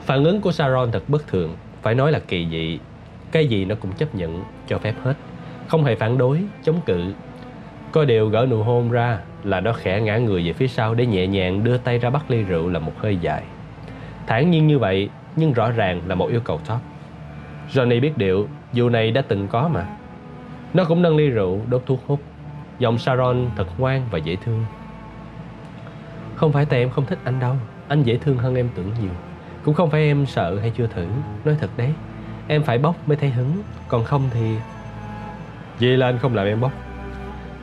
Phản ứng của Sharon thật bất thường, phải nói là kỳ dị. Cái gì nó cũng chấp nhận, cho phép hết, không hề phản đối, chống cự. Có điều gỡ nụ hôn ra là nó khẽ ngã người về phía sau để nhẹ nhàng đưa tay ra bắt ly rượu là một hơi dài. Thản nhiên như vậy, nhưng rõ ràng là một yêu cầu top. Johnny biết điệu, vụ này đã từng có mà. Nó cũng nâng ly rượu, đốt thuốc hút. Giọng Sharon thật ngoan và dễ thương. Không phải tại em không thích anh đâu, anh dễ thương hơn em tưởng nhiều. Cũng không phải em sợ hay chưa thử, nói thật đấy, em phải bóc mới thấy hứng, còn không thì... Vậy là anh không làm em bóc?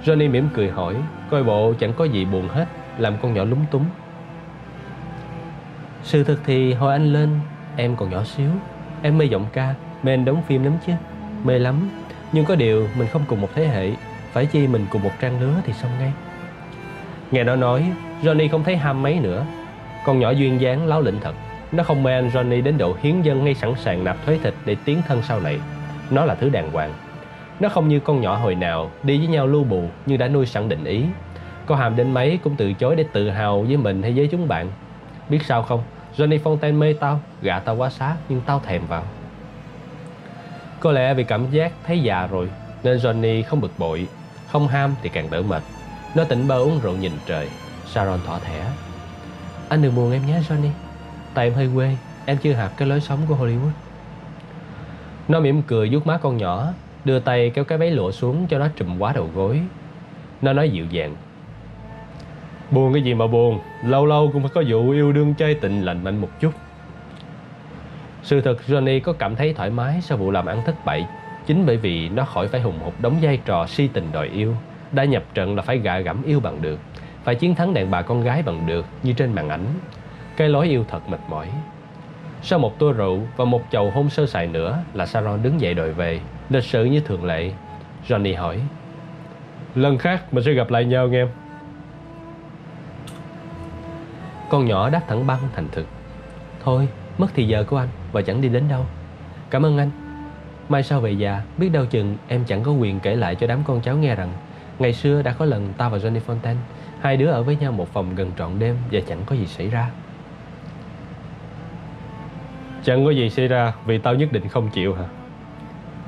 Johnny mỉm cười hỏi, coi bộ chẳng có gì buồn hết, làm con nhỏ lúng túng. Sự thật thì hồi anh lên, em còn nhỏ xíu. Em mê giọng ca, mê anh đóng phim lắm chứ. Mê lắm, nhưng có điều mình không cùng một thế hệ, phải chi mình cùng một trang lứa thì xong ngay. Nghe nó nói, Johnny không thấy ham mấy nữa. Con nhỏ duyên dáng láo lĩnh thật. Nó không mê anh Johnny đến độ hiến dân ngay sẵn sàng nạp thuế thịt để tiến thân sau này. Nó là thứ đàng hoàng. Nó không như con nhỏ hồi nào, đi với nhau lu bù nhưng đã nuôi sẵn định ý. Có hàm đến mấy cũng từ chối để tự hào với mình hay với chúng bạn. Biết sao không, Johnny Fontane mê tao, gạ tao quá xá, nhưng tao thèm vào. Có lẽ vì cảm giác thấy già rồi, nên Johnny không bực bội, không ham thì càng đỡ mệt. Nó tỉnh bơ uống rượu nhìn trời, Sharon thỏ thẻ. Anh đừng buồn em nhé Johnny, tại em hơi quê, em chưa hợp cái lối sống của Hollywood. Nó mỉm cười vuốt má con nhỏ, đưa tay kéo cái váy lụa xuống cho nó trùm quá đầu gối. Nó nói dịu dàng. Buồn cái gì mà buồn, lâu lâu cũng phải có vụ yêu đương chơi tình lành mạnh một chút. Sự thật Johnny có cảm thấy thoải mái sau vụ làm ăn thất bại, chính bởi vì nó khỏi phải hùng hục đóng vai trò si tình đòi yêu. Đã nhập trận là phải gạ gẫm yêu bằng được, phải chiến thắng đàn bà con gái bằng được như trên màn ảnh. Cái lối yêu thật mệt mỏi. Sau một tô rượu và một chầu hôn sơ sài nữa là Sharon đứng dậy đòi về, lịch sự như thường lệ. Johnny hỏi, lần khác mình sẽ gặp lại nhau nghe em. Con nhỏ đáp thẳng băng thành thực. Thôi, mất thì giờ của anh và chẳng đi đến đâu. Cảm ơn anh. Mai sau về già, biết đâu chừng em chẳng có quyền kể lại cho đám con cháu nghe rằng ngày xưa đã có lần tao và Johnny Fontane, hai đứa ở với nhau một phòng gần trọn đêm và chẳng có gì xảy ra. Chẳng có gì xảy ra vì tao nhất định không chịu hả?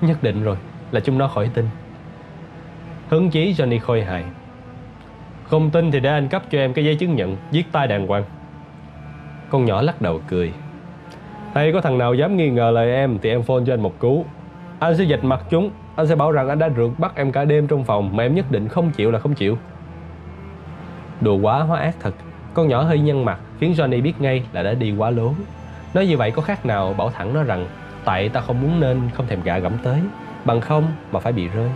Nhất định rồi, là chúng nó khỏi tin. Hứng chí Johnny khôi hài. Không tin thì để anh cấp cho em cái giấy chứng nhận viết tay đàng hoàng. Con nhỏ lắc đầu cười. Hay có thằng nào dám nghi ngờ lời em thì em phone cho anh một cú. Anh sẽ vạch mặt chúng. Anh sẽ bảo rằng anh đã rượt bắt em cả đêm trong phòng mà em nhất định không chịu là không chịu. Đùa quá hóa ác thật. Con nhỏ hơi nhăn mặt khiến Johnny biết ngay là đã đi quá lố. Nói như vậy có khác nào bảo thẳng nó rằng tại tao không muốn nên không thèm gạ gẫm tới, bằng không mà phải bị rơi.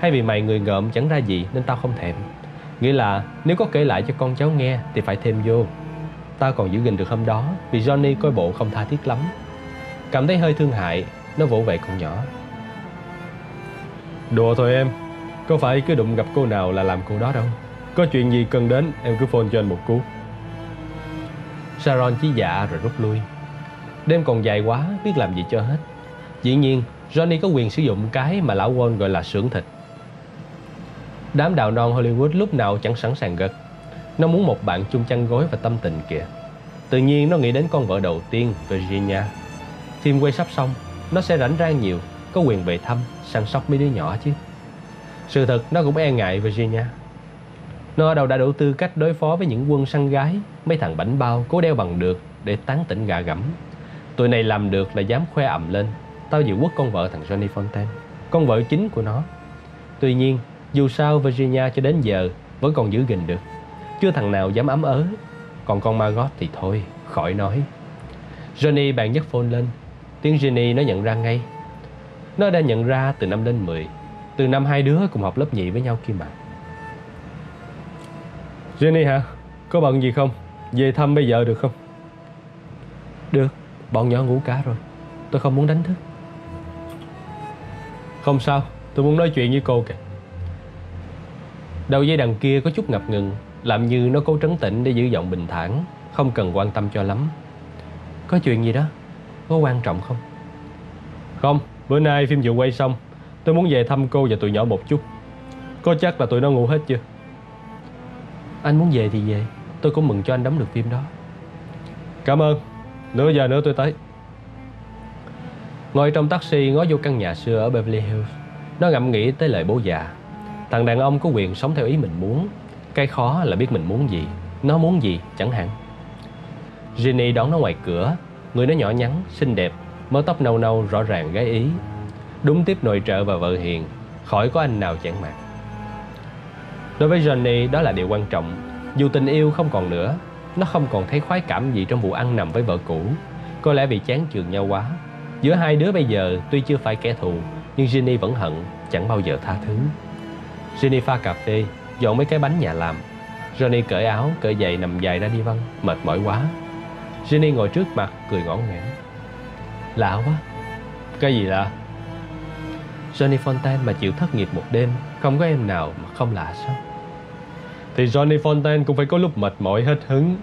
Hay vì mày người ngợm chẳng ra gì nên tao không thèm. Nghĩa là nếu có kể lại cho con cháu nghe thì phải thêm vô. Tao còn giữ gìn được hôm đó vì Johnny coi bộ không tha thiết lắm. Cảm thấy hơi thương hại, nó vỗ về con nhỏ. Đùa thôi em, có phải cứ đụng gặp cô nào là làm cô đó đâu. Có chuyện gì cần đến em cứ phone cho anh một cú. Sharon chí dạ rồi rút lui. Đêm còn dài quá, biết làm gì cho hết. Dĩ nhiên Johnny có quyền sử dụng cái mà lão Wall gọi là xưởng thịt. Đám đào non Hollywood lúc nào chẳng sẵn sàng gật. Nó muốn một bạn chung chăn gối và tâm tình kìa. Tự nhiên nó nghĩ đến con vợ đầu tiên Virginia. Phim quay sắp xong, nó sẽ rảnh rang nhiều, có quyền về thăm, săn sóc mấy đứa nhỏ chứ. Sự thật nó cũng e ngại Virginia. Nó ở đâu đã đủ tư cách đối phó với những quân săn gái, mấy thằng bảnh bao cố đeo bằng được để tán tỉnh gạ gẫm. Tụi này làm được là dám khoe ầm lên. Tao dự quốc con vợ thằng Johnny Fontane, con vợ chính của nó. Tuy nhiên, dù sao Virginia cho đến giờ vẫn còn giữ gìn được. Chưa thằng nào dám ấm ớ. Còn con Margot thì thôi, khỏi nói. Johnny bạn nhấc phone lên. Tiếng Jenny nó nhận ra ngay. Nó đã nhận ra từ năm đến mười. Từ năm hai đứa cùng học lớp nhị với nhau kia mà. Jenny hả? Có bận gì không? Về thăm bây giờ được không? Được, bọn nhỏ ngủ cả rồi. Tôi không muốn đánh thức. Không sao, tôi muốn nói chuyện với cô kìa. Đầu dây đằng kia có chút ngập ngừng, làm như nó cố trấn tĩnh để giữ giọng bình thản, không cần quan tâm cho lắm. Có chuyện gì đó? Có quan trọng không? Không, bữa nay phim vừa quay xong. Tôi muốn về thăm cô và tụi nhỏ một chút. Cô chắc là tụi nó ngủ hết chưa? Anh muốn về thì về. Tôi cũng mừng cho anh đóng được phim đó. Cảm ơn. Nửa giờ nữa tôi tới. Ngồi trong taxi ngó vô căn nhà xưa ở Beverly Hills, nó ngẫm nghĩ tới lời bố già. Thằng đàn ông có quyền sống theo ý mình muốn. Cái khó là biết mình muốn gì, nó muốn gì chẳng hạn. Jenny đón nó ngoài cửa. Người nó nhỏ nhắn, xinh đẹp, mớ tóc nâu nâu rõ ràng gái Ý. Đúng tiếp nội trợ và vợ hiền, khỏi có anh nào chản mạc. Đối với Johnny đó là điều quan trọng. Dù tình yêu không còn nữa, nó không còn thấy khoái cảm gì trong vụ ăn nằm với vợ cũ. Có lẽ vì chán chường nhau quá. Giữa hai đứa bây giờ tuy chưa phải kẻ thù, nhưng Jenny vẫn hận, chẳng bao giờ tha thứ. Jenny pha cà phê, dọn mấy cái bánh nhà làm. Johnny cởi áo, cởi giày nằm dài ra đi văng, mệt mỏi quá. Jenny ngồi trước mặt, cười ngõ ngẽn. Lạ quá. Cái gì lạ? Johnny Fontane mà chịu thất nghiệp một đêm, không có em nào mà không lạ sao? Thì Johnny Fontane cũng phải có lúc mệt mỏi hết hứng.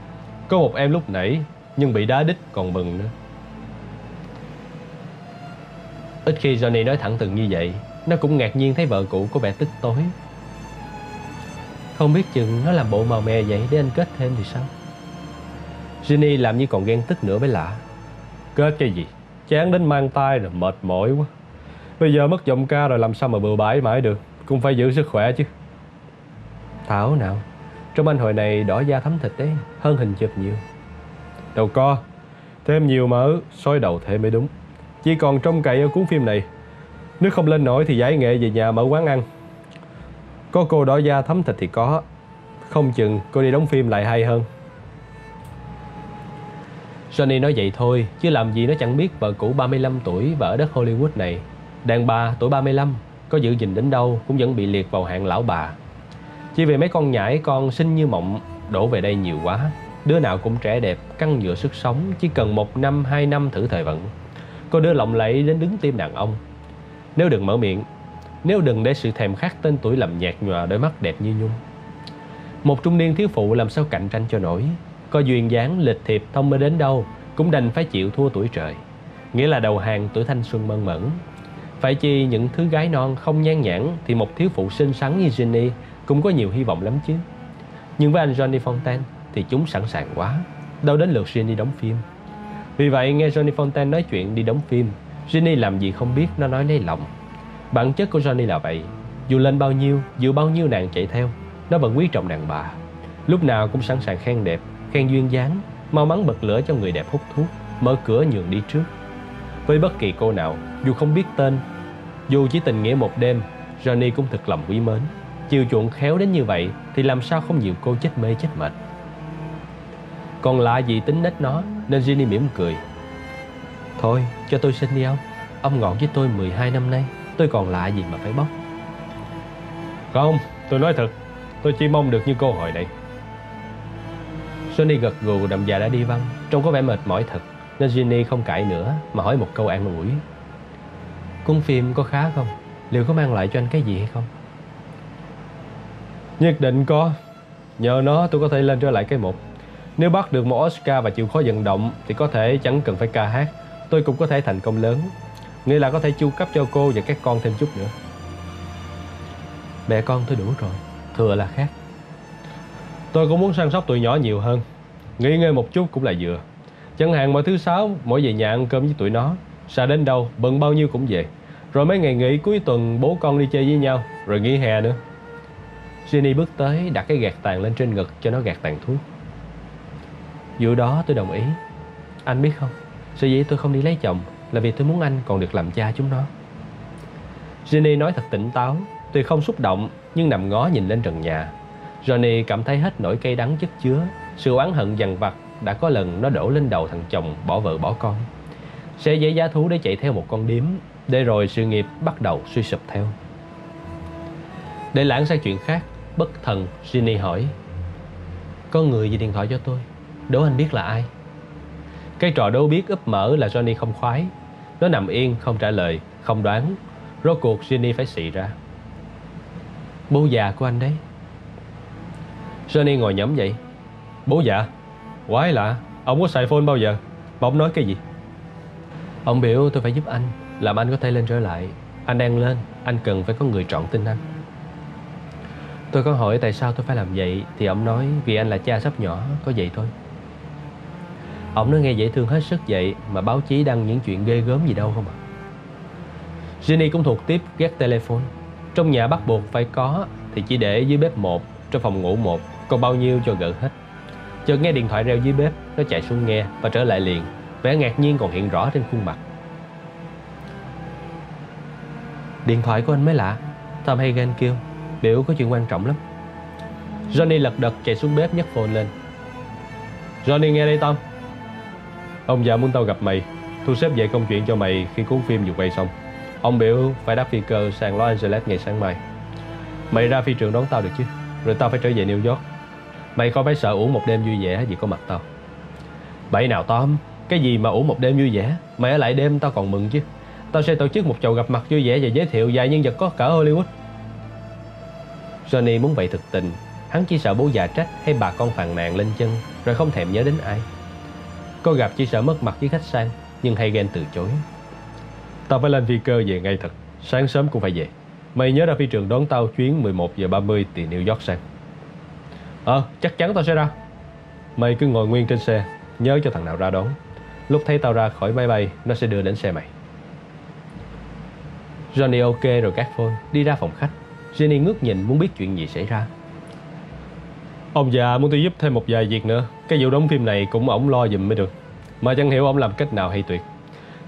Có một em lúc nãy, nhưng bị đá đít còn mừng nữa. Ít khi Johnny nói thẳng thừng như vậy. Nó cũng ngạc nhiên thấy vợ cũ có vẻ tức tối. Không biết chừng nó làm bộ màu mè vậy để anh kết thêm thì sao? Jenny làm như còn ghen tức nữa mới lạ. Kết cái gì? Chán đến mang tay rồi, mệt mỏi quá. Bây giờ mất giọng ca rồi làm sao mà bừa bãi mãi được. Cũng phải giữ sức khỏe chứ. Thảo nào, trong anh hồi này đỏ da thấm thịt đấy, hơn hình chụp nhiều. Đâu có, thêm nhiều mỡ, sói đầu thêm mới đúng. Chỉ còn trông cậy ở cuốn phim này. Nếu không lên nổi thì giải nghệ về nhà mở quán ăn. Có cô đỏ da thấm thịt thì có, không chừng cô đi đóng phim lại hay hơn. Johnny nói vậy thôi, chứ làm gì nó chẳng biết vợ cũ ba mươi lăm tuổi và ở đất Hollywood này. Đàn bà tuổi ba mươi lăm, có giữ gìn đến đâu cũng vẫn bị liệt vào hạng lão bà. Chỉ vì mấy con nhãi con xinh như mộng đổ về đây nhiều quá. Đứa nào cũng trẻ đẹp, căng nhựa sức sống, chỉ cần một năm, hai năm thử thời vận. Có đứa lộng lẫy đến đứng tim đàn ông. Nếu đừng mở miệng, nếu đừng để sự thèm khát tên tuổi làm nhạt nhòa đôi mắt đẹp như nhung. Một trung niên thiếu phụ làm sao cạnh tranh cho nổi. Có duyên dáng, lịch thiệp, thông minh đến đâu cũng đành phải chịu thua tuổi trời. Nghĩa là đầu hàng tuổi thanh xuân mơn mởn. Phải chi những thứ gái non không nhan nhản thì một thiếu phụ xinh xắn như Jenny cũng có nhiều hy vọng lắm chứ. Nhưng với anh Johnny Fontane thì chúng sẵn sàng quá. Đâu đến lượt Jenny đóng phim. Vì vậy nghe Johnny Fontane nói chuyện đi đóng phim, Jenny làm gì không biết, nó nói lấy lòng. Bản chất của Johnny là vậy, dù lên bao nhiêu, dù bao nhiêu nàng chạy theo, nó vẫn quý trọng đàn bà. Lúc nào cũng sẵn sàng khen đẹp, khen duyên dáng, mau mắn bật lửa cho người đẹp hút thuốc, mở cửa nhường đi trước. Với bất kỳ cô nào, dù không biết tên, dù chỉ tình nghĩa một đêm, Johnny cũng thực lòng quý mến. Chiều chuộng khéo đến như vậy thì làm sao không nhiều cô chết mê chết mệt. Còn lạ gì tính nết nó, nên Jenny mỉm cười. Thôi, cho tôi xin đi ông. Ông ngọt với tôi mười hai năm nay, tôi còn lạ gì mà phải bóc. Không, tôi nói thật, tôi chỉ mong được như cô hồi nãy. Johnny gật gù, đầm già đã đi văng, trông có vẻ mệt mỏi thật, nên Jenny không cãi nữa mà hỏi một câu an ủi. Cuốn phim có khá không? Liệu có mang lại cho anh cái gì hay không? Nhất định có. Nhờ nó tôi có thể lên trở lại cái một. Nếu bắt được một Oscar và chịu khó vận động thì có thể chẳng cần phải ca hát, tôi cũng có thể thành công lớn. Nghĩa là có thể chu cấp cho cô và các con thêm chút nữa. Mẹ con tôi đủ rồi, thừa là khác. Tôi cũng muốn săn sóc tụi nhỏ nhiều hơn, nghỉ ngơi một chút cũng là vừa. Chẳng hạn mỗi thứ sáu mỗi về nhà ăn cơm với tụi nó, xa đến đâu bận bao nhiêu cũng về. Rồi mấy ngày nghỉ cuối tuần bố con đi chơi với nhau, rồi nghỉ hè nữa. Jenny bước tới đặt cái gạt tàn lên trên ngực cho nó gạt tàn thuốc. Vụ đó tôi đồng ý. Anh biết không, sở dĩ tôi không đi lấy chồng là vì tôi muốn anh còn được làm cha chúng nó. Jenny nói thật tỉnh táo, tuy không xúc động nhưng nằm ngó nhìn lên trần nhà. Johnny cảm thấy hết nỗi cay đắng chất chứa, sự oán hận dằn vặt đã có lần nó đổ lên đầu thằng chồng bỏ vợ bỏ con. Sẽ dễ giá thú để chạy theo một con điếm, để rồi sự nghiệp bắt đầu suy sụp theo. Để lãng sang chuyện khác, bất thần Jenny hỏi. Có người về điện thoại cho tôi, đố anh biết là ai? Cái trò đố biết úp mở là Johnny không khoái. Nó nằm yên không trả lời, không đoán. Rốt cuộc Jenny phải xị ra. Bố già của anh đấy. Johnny ngồi nhẩm vậy. Bố dạ? Quái lạ, ông có xài phone bao giờ? Mà ông nói cái gì? Ông biểu tôi phải giúp anh, làm anh có thể lên trở lại. Anh đang lên, anh cần phải có người trọn tin anh. Tôi có hỏi tại sao tôi phải làm vậy thì ông nói vì anh là cha sắp nhỏ, có vậy thôi. Ông nói nghe dễ thương hết sức vậy mà báo chí đăng những chuyện ghê gớm gì đâu không ạ? À? Jenny cũng thuộc tiếp ghét telephone. Trong nhà bắt buộc phải có thì chỉ để dưới bếp một, trong phòng ngủ một, còn bao nhiêu cho gỡ hết. Chợt nghe điện thoại reo dưới bếp, nó chạy xuống nghe và trở lại liền, vẻ ngạc nhiên còn hiện rõ trên khuôn mặt. Điện thoại của anh mới lạ, Tom Hagen kêu, biểu có chuyện quan trọng lắm. Johnny lật đật chạy xuống bếp nhấc phone lên. Johnny nghe đây Tom. Ông già muốn tao gặp mày, thu xếp về công chuyện cho mày khi cuốn phim vừa quay xong. Ông biểu phải đáp phi cơ sang Los Angeles ngày sáng mai. Mày ra phi trường đón tao được chứ? Rồi tao phải trở về New York. Mày không phải sợ uổng một đêm vui vẻ vì có mặt tao. Bậy nào Tom, cái gì mà uổng một đêm vui vẻ. Mày ở lại đêm tao còn mừng chứ. Tao sẽ tổ chức một chầu gặp mặt vui vẻ và giới thiệu vài nhân vật có cả Hollywood. Johnny muốn vậy thực tình. Hắn chỉ sợ bố già trách hay bà con phàn nàn lên chân, rồi không thèm nhớ đến ai. Cô gặp chỉ sợ mất mặt với khách sang, nhưng Hagen từ chối. Tao phải lên phi cơ về ngay thật, sáng sớm cũng phải về. Mày nhớ ra phi trường đón tao chuyến mười một giờ ba mươi từ New York sang. Ờ, chắc chắn tao sẽ ra. Mày cứ ngồi nguyên trên xe, nhớ cho thằng nào ra đón. Lúc thấy tao ra khỏi máy bay, nó sẽ đưa đến xe mày. Johnny ok rồi gác phone, đi ra phòng khách. Jenny ngước nhìn muốn biết chuyện gì xảy ra. Ông già muốn tôi giúp thêm một vài việc nữa. Cái vụ đóng phim này cũng ổng lo giùm mới được. Mà chẳng hiểu ổng làm cách nào hay tuyệt.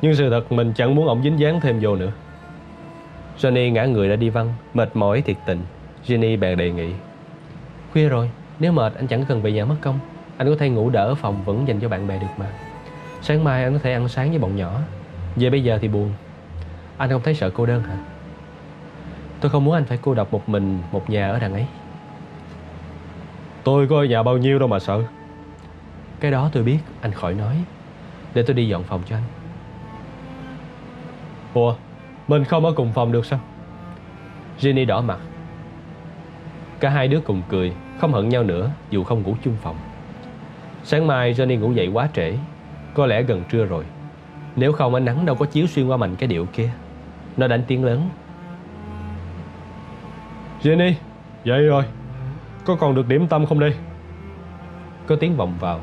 Nhưng sự thật mình chẳng muốn ổng dính dáng thêm vô nữa. Johnny ngã người đã đi văng, mệt mỏi thiệt tình. Jenny bèn đề nghị. Khuya rồi, nếu mệt anh chẳng cần về nhà mất công. Anh có thể ngủ đỡ ở phòng vẫn dành cho bạn bè được mà. Sáng mai anh có thể ăn sáng với bọn nhỏ. Về bây giờ thì buồn. Anh không thấy sợ cô đơn hả? Tôi không muốn anh phải cô độc một mình một nhà ở đằng ấy. Tôi có ở nhà bao nhiêu đâu mà sợ. Cái đó tôi biết, anh khỏi nói. Để tôi đi dọn phòng cho anh. Ủa, mình không ở cùng phòng được sao? Jenny đỏ mặt. Cả hai đứa cùng cười, không hận nhau nữa dù không ngủ chung phòng. Sáng mai Johnny ngủ dậy quá trễ, có lẽ gần trưa rồi. Nếu không ánh nắng đâu có chiếu xuyên qua mảnh cái điệu kia. Nó đánh tiếng lớn. Jenny, dậy rồi. Có còn được điểm tâm không đây? Có tiếng vọng vào.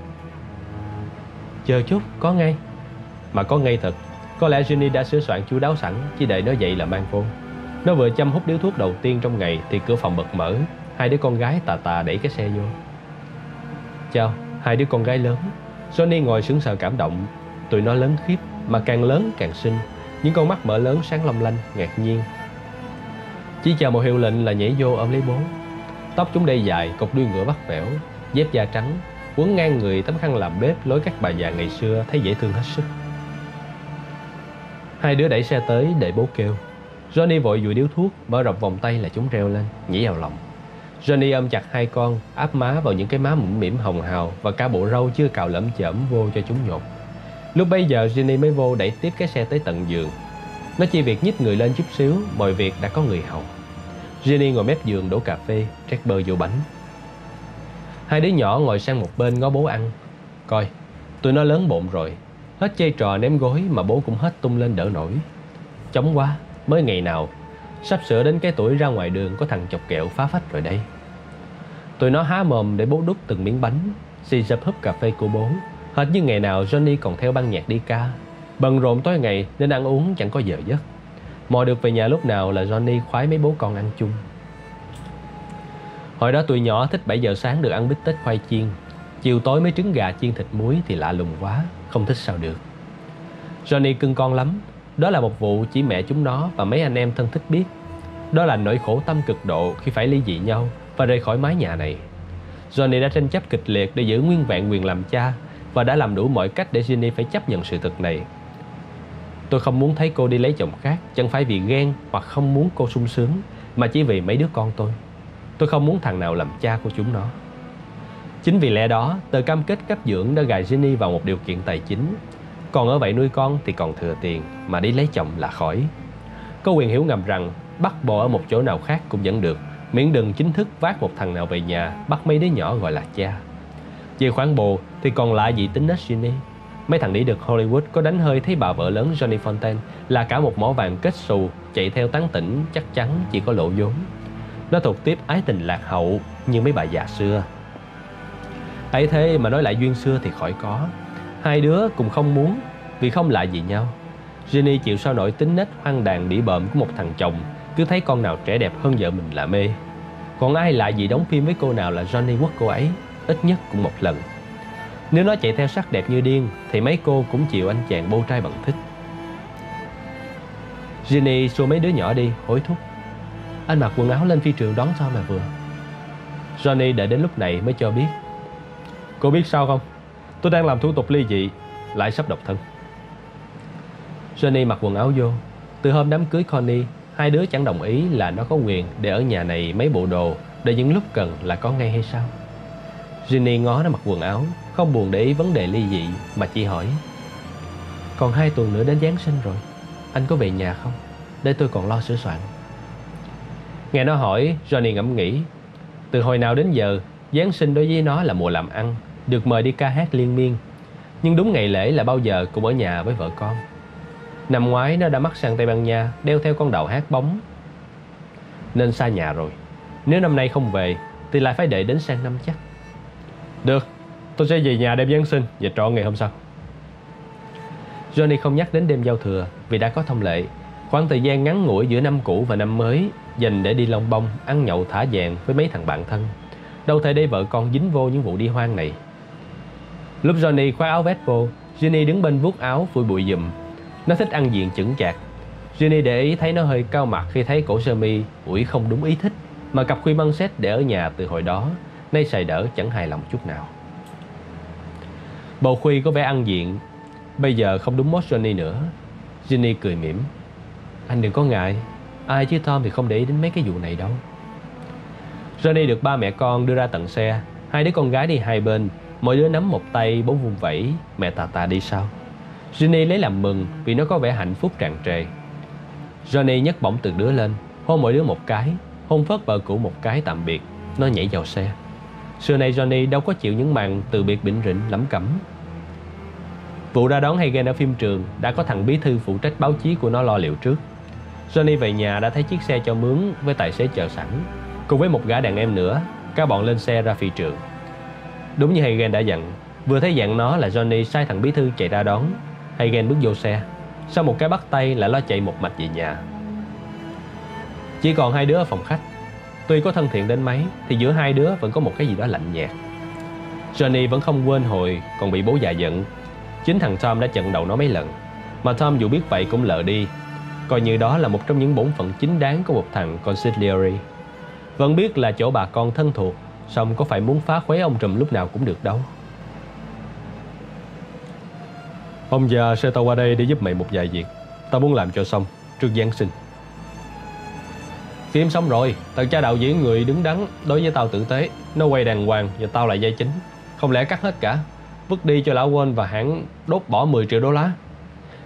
Chờ chút, có ngay. mà có ngay thật. Có lẽ Jenny đã sửa soạn chú đáo sẵn, chỉ đợi nó dậy là mang vô. Nó vừa châm hút điếu thuốc đầu tiên trong ngày thì cửa phòng bật mở. Hai đứa con gái tà tà đẩy cái xe vô. Chào, hai đứa con gái lớn. Johnny ngồi sững sờ cảm động. Tụi nó lớn khiếp, mà càng lớn càng xinh. Những con mắt mở lớn sáng long lanh, ngạc nhiên. Chỉ chờ một hiệu lệnh là nhảy vô ôm lấy bố. Tóc chúng đây dài, cột đuôi ngựa bắt vẻo, dép da trắng, quấn ngang người tấm khăn làm bếp lối các bà già ngày xưa, thấy dễ thương hết sức. Hai đứa đẩy xe tới để bố kêu. Johnny vội vùi điếu thuốc, mở rộng vòng tay là chúng reo lên, nhảy vào lòng. Johnny ôm chặt hai con, áp má vào những cái má mũm mỉm hồng hào và cả bộ râu chưa cạo lẫm chởm vô cho chúng nhột. Lúc bây giờ Jenny mới vô đẩy tiếp cái xe tới tận giường. Nó chỉ việc nhích người lên chút xíu, mọi việc đã có người hầu. Jenny ngồi mép giường đổ cà phê, trét bơ vô bánh. Hai đứa nhỏ ngồi sang một bên ngó bố ăn. Coi, tụi nó lớn bộn rồi, hết chơi trò ném gối mà bố cũng hết tung lên đỡ nổi. Chóng quá, mới ngày nào. Sắp sửa đến cái tuổi ra ngoài đường có thằng chọc kẹo phá phách rồi đây. Tụi nó há mồm để bố đút từng miếng bánh, xì xập húp cà phê của bố. Hệt như ngày nào Johnny còn theo ban nhạc đi ca. Bận rộn tối ngày nên ăn uống chẳng có giờ giấc. Mò được về nhà lúc nào là Johnny khoái mấy bố con ăn chung. Hồi đó tụi nhỏ thích bảy giờ sáng được ăn bít tết khoai chiên, chiều tối mấy trứng gà chiên thịt muối thì lạ lùng quá, không thích sao được. Johnny cưng con lắm. Đó là một vụ chỉ mẹ chúng nó và mấy anh em thân thích biết. Đó là nỗi khổ tâm cực độ khi phải ly dị nhau và rời khỏi mái nhà này. Johnny đã tranh chấp kịch liệt để giữ nguyên vẹn quyền làm cha, và đã làm đủ mọi cách để Jenny phải chấp nhận sự thật này. Tôi không muốn thấy cô đi lấy chồng khác, chẳng phải vì ghen hoặc không muốn cô sung sướng, mà chỉ vì mấy đứa con tôi. Tôi không muốn thằng nào làm cha của chúng nó. Chính vì lẽ đó, tờ cam kết cấp dưỡng đã gài Jenny vào một điều kiện tài chính. Còn ở vậy nuôi con thì còn thừa tiền, mà đi lấy chồng là khỏi. Có quyền hiểu ngầm rằng bắt bò ở một chỗ nào khác cũng vẫn được, miễn đừng chính thức vác một thằng nào về nhà bắt mấy đứa nhỏ gọi là cha. Về khoản bồ thì còn lại gì tính nết Jenny. Mấy thằng đĩ được Hollywood có đánh hơi thấy bà vợ lớn Johnny Fontane là cả một mỏ vàng kết xù, chạy theo tán tỉnh chắc chắn chỉ có lộ vốn. Nó thuộc tiếp ái tình lạc hậu như mấy bà già xưa. Ấy thế mà nói lại duyên xưa thì khỏi có. Hai đứa cùng không muốn vì không lại gì nhau. Jenny chịu sao nổi tính nết hoang đàn đĩ bợm của một thằng chồng, cứ thấy con nào trẻ đẹp hơn vợ mình là mê. Còn ai lại gì đóng phim với cô nào là Johnny quất cô ấy, ít nhất cũng một lần. Nếu nó chạy theo sắc đẹp như điên thì mấy cô cũng chịu anh chàng bô trai bằng thích. Jenny xua mấy đứa nhỏ đi, hối thúc. Anh mặc quần áo lên phi trường đón sao mà vừa. Johnny đợi đến lúc này mới cho biết. Cô biết sao không? Tôi đang làm thủ tục ly dị, lại sắp độc thân. Johnny mặc quần áo vô. Từ hôm đám cưới Connie, hai đứa chẳng đồng ý là nó có quyền để ở nhà này mấy bộ đồ, để những lúc cần là có ngay hay sao? Jenny ngó nó mặc quần áo, không buồn để ý vấn đề ly dị mà chỉ hỏi. Còn hai tuần nữa đến Giáng sinh rồi, anh có về nhà không? Để tôi còn lo sửa soạn. Nghe nó hỏi, Johnny ngẫm nghĩ. Từ hồi nào đến giờ, Giáng sinh đối với nó là mùa làm ăn, được mời đi ca hát liên miên. Nhưng đúng ngày lễ là bao giờ cũng ở nhà với vợ con. Năm ngoái nó đã mắc sang Tây Ban Nha, đeo theo con đầu hát bóng, nên xa nhà rồi. Nếu năm nay không về thì lại phải đợi đến sang năm chắc. Được, tôi sẽ về nhà đêm Giáng sinh và trọn ngày hôm sau. Johnny không nhắc đến đêm giao thừa vì đã có thông lệ. Khoảng thời gian ngắn ngủi giữa năm cũ và năm mới dành để đi lông bông, ăn nhậu thả vàng với mấy thằng bạn thân. Đâu thể để vợ con dính vô những vụ đi hoang này. Lúc Johnny khoác áo vest vô, Jenny đứng bên vuốt áo phủi bụi giùm. Nó thích ăn diện chững chạc. Jenny để ý thấy nó hơi cau mặt khi thấy cổ sơ mi ủi không đúng ý thích, mà cặp khuy măng xét để ở nhà từ hồi đó nay xài đỡ chẳng hài lòng chút nào. Bầu khuy có vẻ ăn diện, bây giờ không đúng mốt Johnny nữa. Jenny cười mỉm. Anh đừng có ngại, ai chứ Tom thì không để ý đến mấy cái vụ này đâu. Johnny được ba mẹ con đưa ra tận xe. Hai đứa con gái đi hai bên, mỗi đứa nắm một tay, bố vung vẩy, mẹ tà tà đi sau. Jenny lấy làm mừng vì nó có vẻ hạnh phúc tràn trề. Johnny nhấc bổng từng đứa lên, hôn mỗi đứa một cái, hôn phớt vợ cũ một cái tạm biệt. Nó nhảy vào xe. Xưa nay Johnny đâu có chịu những màn từ biệt bỉnh rỉnh lắm cẩm. Vụ ra đón Hagen ở phim trường đã có thằng bí thư phụ trách báo chí của nó lo liệu trước. Johnny về nhà đã thấy chiếc xe cho mướn với tài xế chờ sẵn, cùng với một gã đàn em nữa. Các bọn lên xe ra phi trường. Đúng như Hagen đã dặn, vừa thấy dặn nó là Johnny sai thằng bí thư chạy ra đón. Hagen bước vô xe. Sau một cái bắt tay lại lo chạy một mạch về nhà. Chỉ còn hai đứa ở phòng khách. Tuy có thân thiện đến mấy thì giữa hai đứa vẫn có một cái gì đó lạnh nhạt. Johnny vẫn không quên hồi còn bị bố già giận. Chính thằng Tom đã chặn đầu nó mấy lần, mà Tom dù biết vậy cũng lờ đi, coi như đó là một trong những bổn phận chính đáng của một thằng consigliere. Vẫn biết là chỗ bà con thân thuộc, song có phải muốn phá khuấy ông trùm lúc nào cũng được đâu. Ông già sẽ tao qua đây để giúp mày một vài việc. Tao muốn làm cho xong trước Giáng sinh. Phim xong rồi, thằng cha đạo diễn người đứng đắn đối với tao tử tế. Nó quay đàng hoàng và tao là vai chính. Không lẽ cắt hết cả, vứt đi cho lão quên và hãng đốt bỏ mười triệu đô la.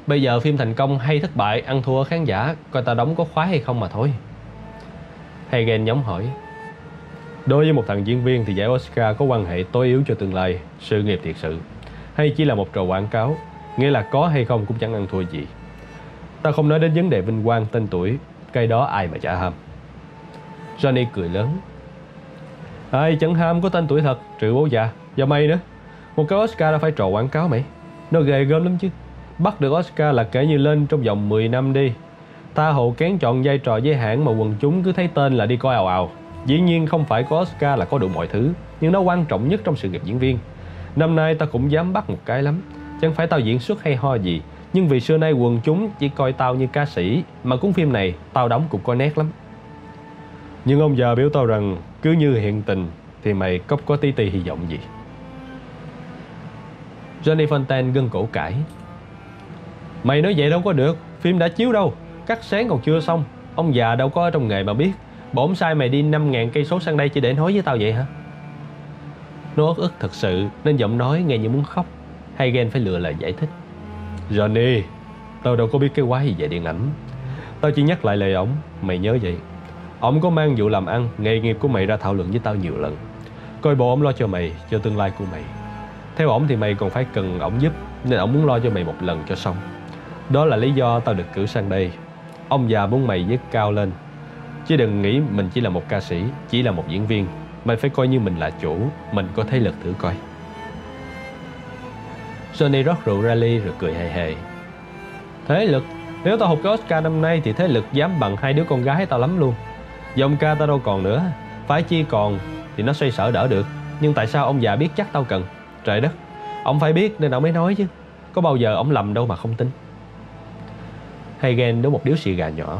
Bây giờ phim thành công hay thất bại, ăn thua khán giả, coi tao đóng có khoái hay không mà thôi. Hagen nhóng hỏi. Đối với một thằng diễn viên thì giải Oscar có quan hệ tối yếu cho tương lai, sự nghiệp thiệt sự, hay chỉ là một trò quảng cáo, nghĩa là có hay không cũng chẳng ăn thua gì. Tao không nói đến vấn đề vinh quang, tên tuổi, cái đó ai mà chả ham. Johnny cười lớn. Ai chẳng ham có tên tuổi thật, trừ bố già, và mày nữa. Một cái Oscar đã phải trò quảng cáo mày, nó ghê gớm lắm chứ. Bắt được Oscar là kể như lên trong vòng mười năm đi. Ta hậu kén chọn vai trò với hãng mà quần chúng cứ thấy tên là đi coi ào ào. Dĩ nhiên không phải có Oscar là có đủ mọi thứ, nhưng nó quan trọng nhất trong sự nghiệp diễn viên. Năm nay ta cũng dám bắt một cái lắm. Chẳng phải tao diễn xuất hay ho gì, nhưng vì xưa nay quần chúng chỉ coi tao như ca sĩ, mà cuốn phim này tao đóng cũng có nét lắm. Nhưng ông già biểu tao rằng cứ như hiện tình thì mày cốc có tí tí hy vọng gì. Johnny Fontane gân cổ cãi. Mày nói vậy đâu có được, phim đã chiếu đâu, cắt sáng còn chưa xong. Ông già đâu có ở trong nghề mà biết. Bổn sai mày đi năm ngàn cây số sang đây chỉ để nói với tao vậy hả? Nó ớt ức thật sự nên giọng nói nghe như muốn khóc. Hagen phải lựa lời giải thích. Johnny, tao đâu có biết cái quái gì về điện ảnh. Tao chỉ nhắc lại lời ổng, mày nhớ vậy. Ổng có mang vụ làm ăn, nghề nghiệp của mày ra thảo luận với tao nhiều lần. Coi bộ ổng lo cho mày, cho tương lai của mày. Theo ổng thì mày còn phải cần ổng giúp, nên ổng muốn lo cho mày một lần cho xong. Đó là lý do tao được cử sang đây. Ông già muốn mày vớt cao lên, chứ đừng nghĩ mình chỉ là một ca sĩ, chỉ là một diễn viên. Mày phải coi như mình là chủ, mình có thế lực thử coi. Johnny rót rượu ra ly rồi cười hề hề. Thế lực? Nếu tao hụt cái Oscar năm nay thì thế lực dám bằng hai đứa con gái tao lắm luôn. Giọng ca tao đâu còn nữa, phải chi còn thì nó xoay sở đỡ được. Nhưng tại sao ông già biết chắc tao cần? Trời đất, ông phải biết nên ông mới nói chứ. Có bao giờ ông lầm đâu mà không tin. Hagen đốt một điếu xì gà nhỏ.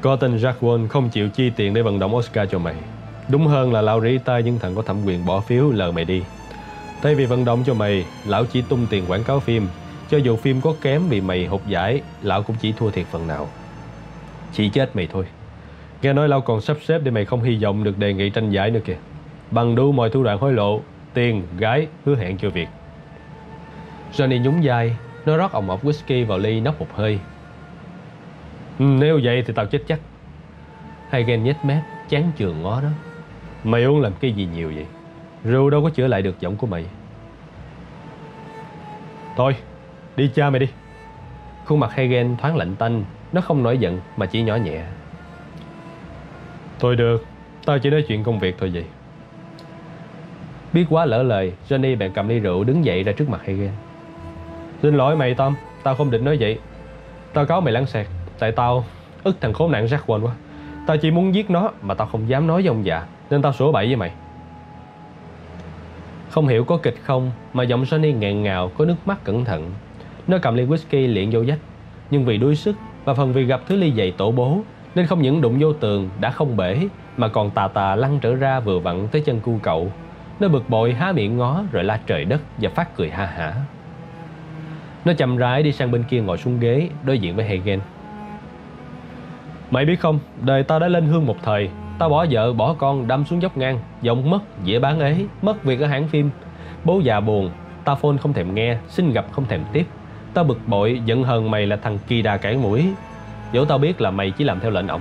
Có tin Jack Woltz không chịu chi tiền để vận động Oscar cho mày. Đúng hơn là lão rỉ tai những thằng có thẩm quyền bỏ phiếu lờ mày đi. Thay vì vận động cho mày, lão chỉ tung tiền quảng cáo phim. Cho dù phim có kém bị mày hụt giải, lão cũng chỉ thua thiệt phần nào. Chỉ chết mày thôi. Nghe nói lão còn sắp xếp để mày không hy vọng được đề nghị tranh giải nữa kìa. Bằng đủ mọi thủ đoạn hối lộ, tiền, gái, hứa hẹn cho việc. Johnny nhún vai. Nó rót ồng ọc whisky vào ly nốc một hơi. Nếu vậy thì tao chết chắc. Hagen nhếch mép, chán chường ngó đó. Mày uống làm cái gì nhiều vậy? Rượu đâu có chữa lại được giọng của mày. Thôi, đi cha mày đi. Khuôn mặt Hagen thoáng lạnh tanh. Nó không nổi giận mà chỉ nhỏ nhẹ. Thôi được, tao chỉ nói chuyện công việc thôi vậy. Biết quá lỡ lời, Johnny bèn cầm ly rượu đứng dậy ra trước mặt Hagen. Xin lỗi mày Tom, tao không định nói vậy. Tao cáo mày lăng xẹt. Tại tao ức thằng khốn nạn Jack Woltz quá. Tao chỉ muốn giết nó mà tao không dám nói với ông già, nên tao sủa bậy với mày. Không hiểu có kịch không mà giọng Johnny nghẹn ngào, có nước mắt cẩn thận. Nó cầm ly whisky liệng vô vách, nhưng vì đuối sức và phần vì gặp thứ ly dày tổ bố nên không những đụng vô tường đã không bể mà còn tà tà lăn trở ra vừa vặn tới chân cu cậu. Nó bực bội há miệng ngó rồi la trời đất và phát cười ha hả. Nó chậm rãi đi sang bên kia ngồi xuống ghế đối diện với Hagen. Mày biết không, đời tao đã lên hương một thời. Tao bỏ vợ, bỏ con, đâm xuống dốc ngang. Giọng mất, dĩa bán ế, mất việc ở hãng phim. Bố già buồn, tao phone không thèm nghe, xin gặp không thèm tiếp. Tao bực bội, giận hờn mày là thằng kỳ đà cãi mũi. Dẫu tao biết là mày chỉ làm theo lệnh ổng,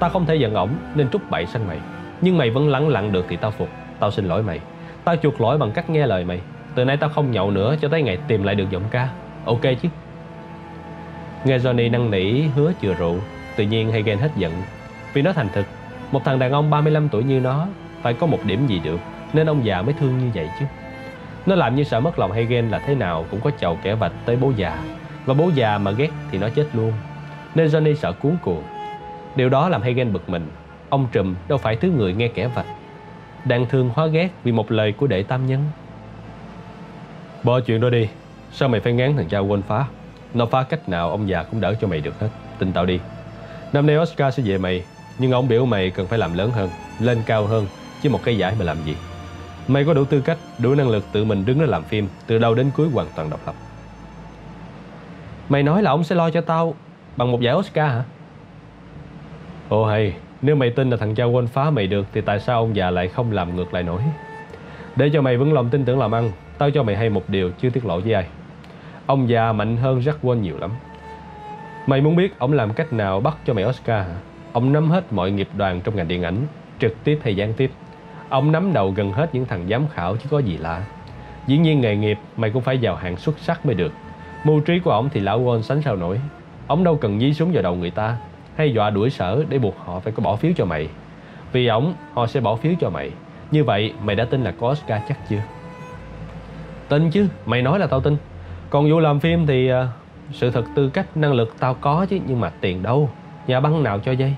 tao không thể giận ổng nên trút bậy sang mày. Nhưng mày vẫn lẳng lặng được thì tao phục. Tao xin lỗi mày. Tao chuộc lỗi bằng cách nghe lời mày. Từ nay tao không nhậu nữa cho tới ngày tìm lại được giọng ca. Ok chứ? Nghe Johnny năn nỉ hứa chừa rượu, tự nhiên Hagen hết giận. Vì nó thành thực. Một thằng đàn ông ba mươi lăm tuổi như nó phải có một điểm gì được, nên ông già mới thương như vậy chứ. Nó làm như sợ mất lòng Hagen là thế nào cũng có chầu kẻ vạch tới bố già, và bố già mà ghét thì nó chết luôn. Nên Johnny sợ cuốn cuồng. Điều đó làm Hagen bực mình. Ông trùm đâu phải thứ người nghe kẻ vạch. Đang thương hóa ghét vì một lời của đệ tam nhân. Bỏ chuyện đó đi. Sao mày phải ngán thằng cha quên phá? Nó phá cách nào ông già cũng đỡ cho mày được hết. Tin tao đi. Năm nay Oscar sẽ về mày, nhưng ông biểu mày cần phải làm lớn hơn, lên cao hơn, chứ một cái giải mà làm gì. Mày có đủ tư cách, đủ năng lực tự mình đứng đó làm phim, từ đầu đến cuối hoàn toàn độc lập. Mày nói là ông sẽ lo cho tao bằng một giải Oscar hả? Ồ hay, nếu mày tin là thằng cha quên phá mày được thì tại sao ông già lại không làm ngược lại nổi? Để cho mày vững lòng tin tưởng làm ăn, tao cho mày hay một điều chưa tiết lộ với ai. Ông già mạnh hơn Jack Woltz nhiều lắm. Mày muốn biết ông làm cách nào bắt cho mày Oscar hả? Ông nắm hết mọi nghiệp đoàn trong ngành điện ảnh, trực tiếp hay gián tiếp. Ông nắm đầu gần hết những thằng giám khảo chứ có gì lạ. Dĩ nhiên nghề nghiệp mày cũng phải vào hạng xuất sắc mới được. Mưu trí của ông thì lão Woltz sánh sao nổi. Ông đâu cần dí súng vào đầu người ta, hay dọa đuổi sở để buộc họ phải có bỏ phiếu cho mày. Vì ổng, họ sẽ bỏ phiếu cho mày. Như vậy mày đã tin là có Oscar chắc chưa? Tin chứ, mày nói là tao tin. Còn vụ làm phim thì uh, sự thật tư cách, năng lực tao có chứ, nhưng mà tiền đâu? Nhà băng nào cho dây?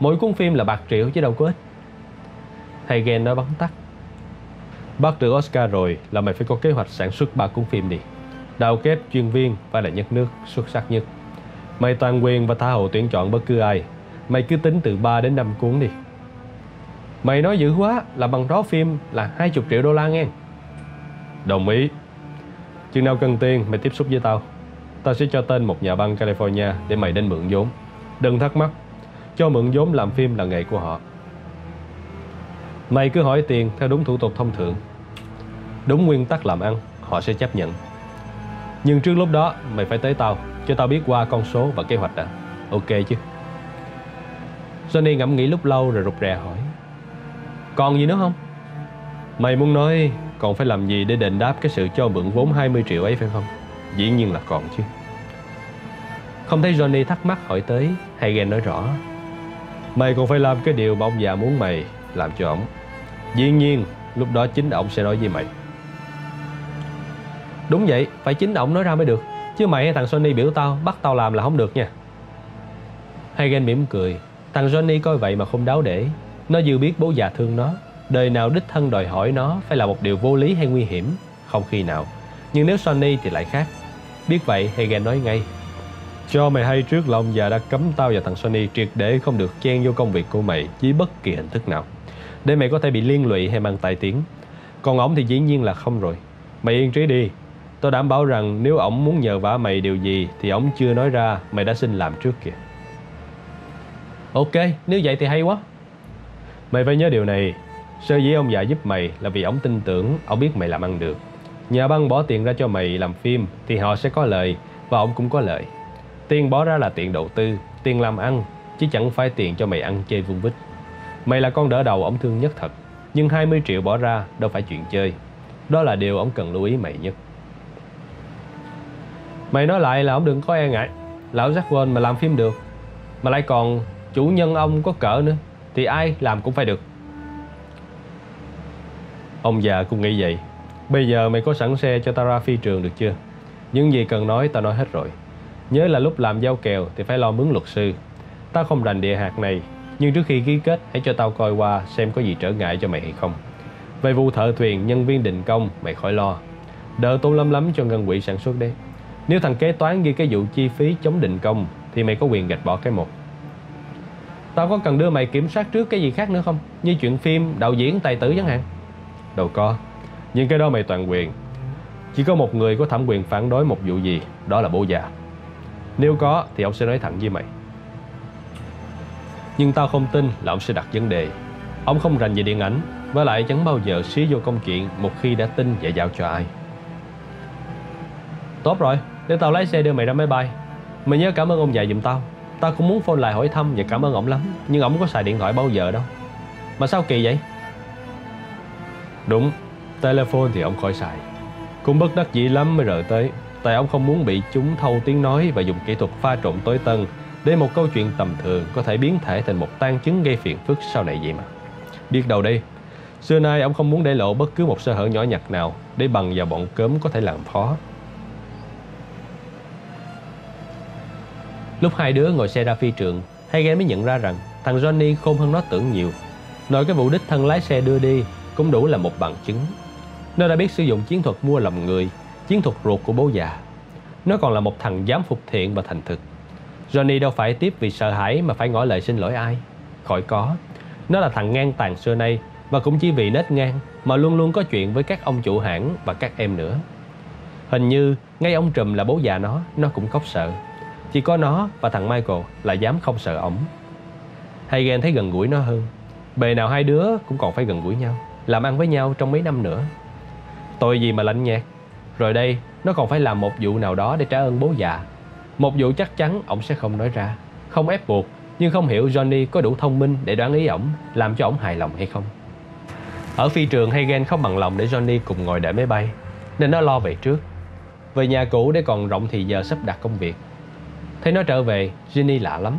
Mỗi cuốn phim là bạc triệu chứ đâu có ít. Hagen nói bắn tắt. Bắt được Oscar rồi là mày phải có kế hoạch sản xuất ba cuốn phim đi. Đào kép chuyên viên phải là nhất nước, xuất sắc nhất. Mày toàn quyền và tha hồ tuyển chọn bất cứ ai. Mày cứ tính từ ba đến năm cuốn đi. Mày nói dữ quá, là bằng đó phim là hai mươi triệu đô la nghe. Đồng ý. Chừng nào cần tiền mày tiếp xúc với tao. Tao sẽ cho tên một nhà băng California để mày đến mượn vốn. Đừng thắc mắc, cho mượn vốn làm phim là nghề của họ. Mày cứ hỏi tiền theo đúng thủ tục thông thường, đúng nguyên tắc làm ăn, họ sẽ chấp nhận. Nhưng trước lúc đó mày phải tới tao, cho tao biết qua con số và kế hoạch đã. Ok chứ? Johnny ngẫm nghĩ lúc lâu rồi rụt rè hỏi. Còn gì nữa không? Mày muốn nói còn phải làm gì để đền đáp cái sự cho mượn vốn hai mươi triệu ấy phải không? Dĩ nhiên là còn chứ. Không thấy Johnny thắc mắc hỏi tới, Hagen nói rõ. Mày còn phải làm cái điều mà ông già muốn mày làm cho ổng. Dĩ nhiên, lúc đó chính ổng sẽ nói với mày. Đúng vậy, phải chính ổng nói ra mới được. Chứ mày hay thằng Johnny biểu tao, bắt tao làm là không được nha. Hagen mỉm cười. Thằng Johnny coi vậy mà không đáo để. Nó dư biết bố già thương nó. Đời nào đích thân đòi hỏi nó phải là một điều vô lý hay nguy hiểm? Không khi nào. Nhưng nếu Johnny thì lại khác. Biết vậy, Hagen nói ngay. Cho mày hay trước là ông già đã cấm tao và thằng Johnny triệt để không được chen vô công việc của mày dưới bất kỳ hình thức nào, để mày có thể bị liên lụy hay mang tai tiếng. Còn ổng thì dĩ nhiên là không rồi. Mày yên trí đi. Tao đảm bảo rằng nếu ổng muốn nhờ vả mày điều gì thì ổng chưa nói ra, mày đã xin làm trước kìa. Ok, nếu vậy thì hay quá. Mày phải nhớ điều này. Sở dĩ ông già giúp mày là vì ổng tin tưởng, ổng biết mày làm ăn được. Nhà băng bỏ tiền ra cho mày làm phim thì họ sẽ có lợi, và ổng cũng có lợi. Tiền bỏ ra là tiền đầu tư, tiền làm ăn, chứ chẳng phải tiền cho mày ăn chơi vung vít. Mày là con đỡ đầu ổng thương nhất thật. Nhưng hai mươi triệu bỏ ra đâu phải chuyện chơi. Đó là điều ổng cần lưu ý mày nhất. Mày nói lại là ổng đừng có e ngại. Lão Jack Woltz mà làm phim được, mà lại còn chủ nhân ông có cỡ nữa, thì ai làm cũng phải được. Ông già cũng nghĩ vậy. Bây giờ mày có sẵn xe cho tao ra phi trường được chưa? Những gì cần nói tao nói hết rồi. Nhớ là lúc làm giao kèo thì phải lo mướn luật sư. Tao không rành địa hạt này, nhưng trước khi ký kết hãy cho tao coi qua xem có gì trở ngại cho mày hay không. Về vụ thợ thuyền, nhân viên đình công mày khỏi lo. Đỡ tốn lắm lắm cho ngân quỹ sản xuất đấy. Nếu thằng kế toán ghi cái vụ chi phí chống đình công thì mày có quyền gạch bỏ cái một. Tao có cần đưa mày kiểm soát trước cái gì khác nữa không? Như chuyện phim, đạo diễn, tài tử chẳng hạn. Đâu có. Nhưng cái đó mày toàn quyền. Chỉ có một người có thẩm quyền phản đối một vụ gì, đó là bố già. Nếu có thì ông sẽ nói thẳng với mày. Nhưng tao không tin là ông sẽ đặt vấn đề. Ông không rành về điện ảnh, với lại chẳng bao giờ xí vô công chuyện một khi đã tin và giao cho ai. Tốt rồi, để tao lái xe đưa mày ra máy bay. Mày nhớ cảm ơn ông già giùm tao. Tao cũng muốn phone lại hỏi thăm và cảm ơn ổng lắm, nhưng ổng có xài điện thoại bao giờ đâu. Mà sao kỳ vậy? Đúng, telephone thì ổng khỏi xài. Cũng bất đắc dĩ lắm mới rời tới. Tại ông không muốn bị chúng thâu tiếng nói và dùng kỹ thuật pha trộn tối tân để một câu chuyện tầm thường có thể biến thể thành một tang chứng gây phiền phức sau này vậy mà. Biết đâu đây. Xưa nay ông không muốn để lộ bất cứ một sơ hở nhỏ nhặt nào để Bằng và bọn cớm có thể làm phó. Lúc hai đứa ngồi xe ra phi trường, Hagen mới nhận ra rằng thằng Johnny khôn hơn nó tưởng nhiều. Nội cái vụ đích thân lái xe đưa đi cũng đủ là một bằng chứng. Nó đã biết sử dụng chiến thuật mua lòng người, chiến thuật ruột của bố già. Nó còn là một thằng dám phục thiện và thành thực. Johnny đâu phải tiếp vì sợ hãi mà phải ngỏ lời xin lỗi ai. Khỏi có. Nó là thằng ngang tàn xưa nay, và cũng chỉ vì nết ngang mà luôn luôn có chuyện với các ông chủ hãng và các em nữa. Hình như ngay ông Trùm là bố già nó, nó cũng khóc sợ. Chỉ có nó và thằng Michael là dám không sợ ổng. Hagen thấy gần gũi nó hơn. Bề nào hai đứa cũng còn phải gần gũi nhau, làm ăn với nhau trong mấy năm nữa. Tội gì mà lạnh nhạt. Rồi đây nó còn phải làm một vụ nào đó để trả ơn bố già. Một vụ chắc chắn ổng sẽ không nói ra, không ép buộc. Nhưng không hiểu Johnny có đủ thông minh để đoán ý ổng, làm cho ổng hài lòng hay không. Ở phi trường, Hagen không bằng lòng để Johnny cùng ngồi đợi máy bay, nên nó lo về trước. Về nhà cũ để còn rộng thì giờ sắp đặt công việc. Thấy nó trở về, Jenny lạ lắm.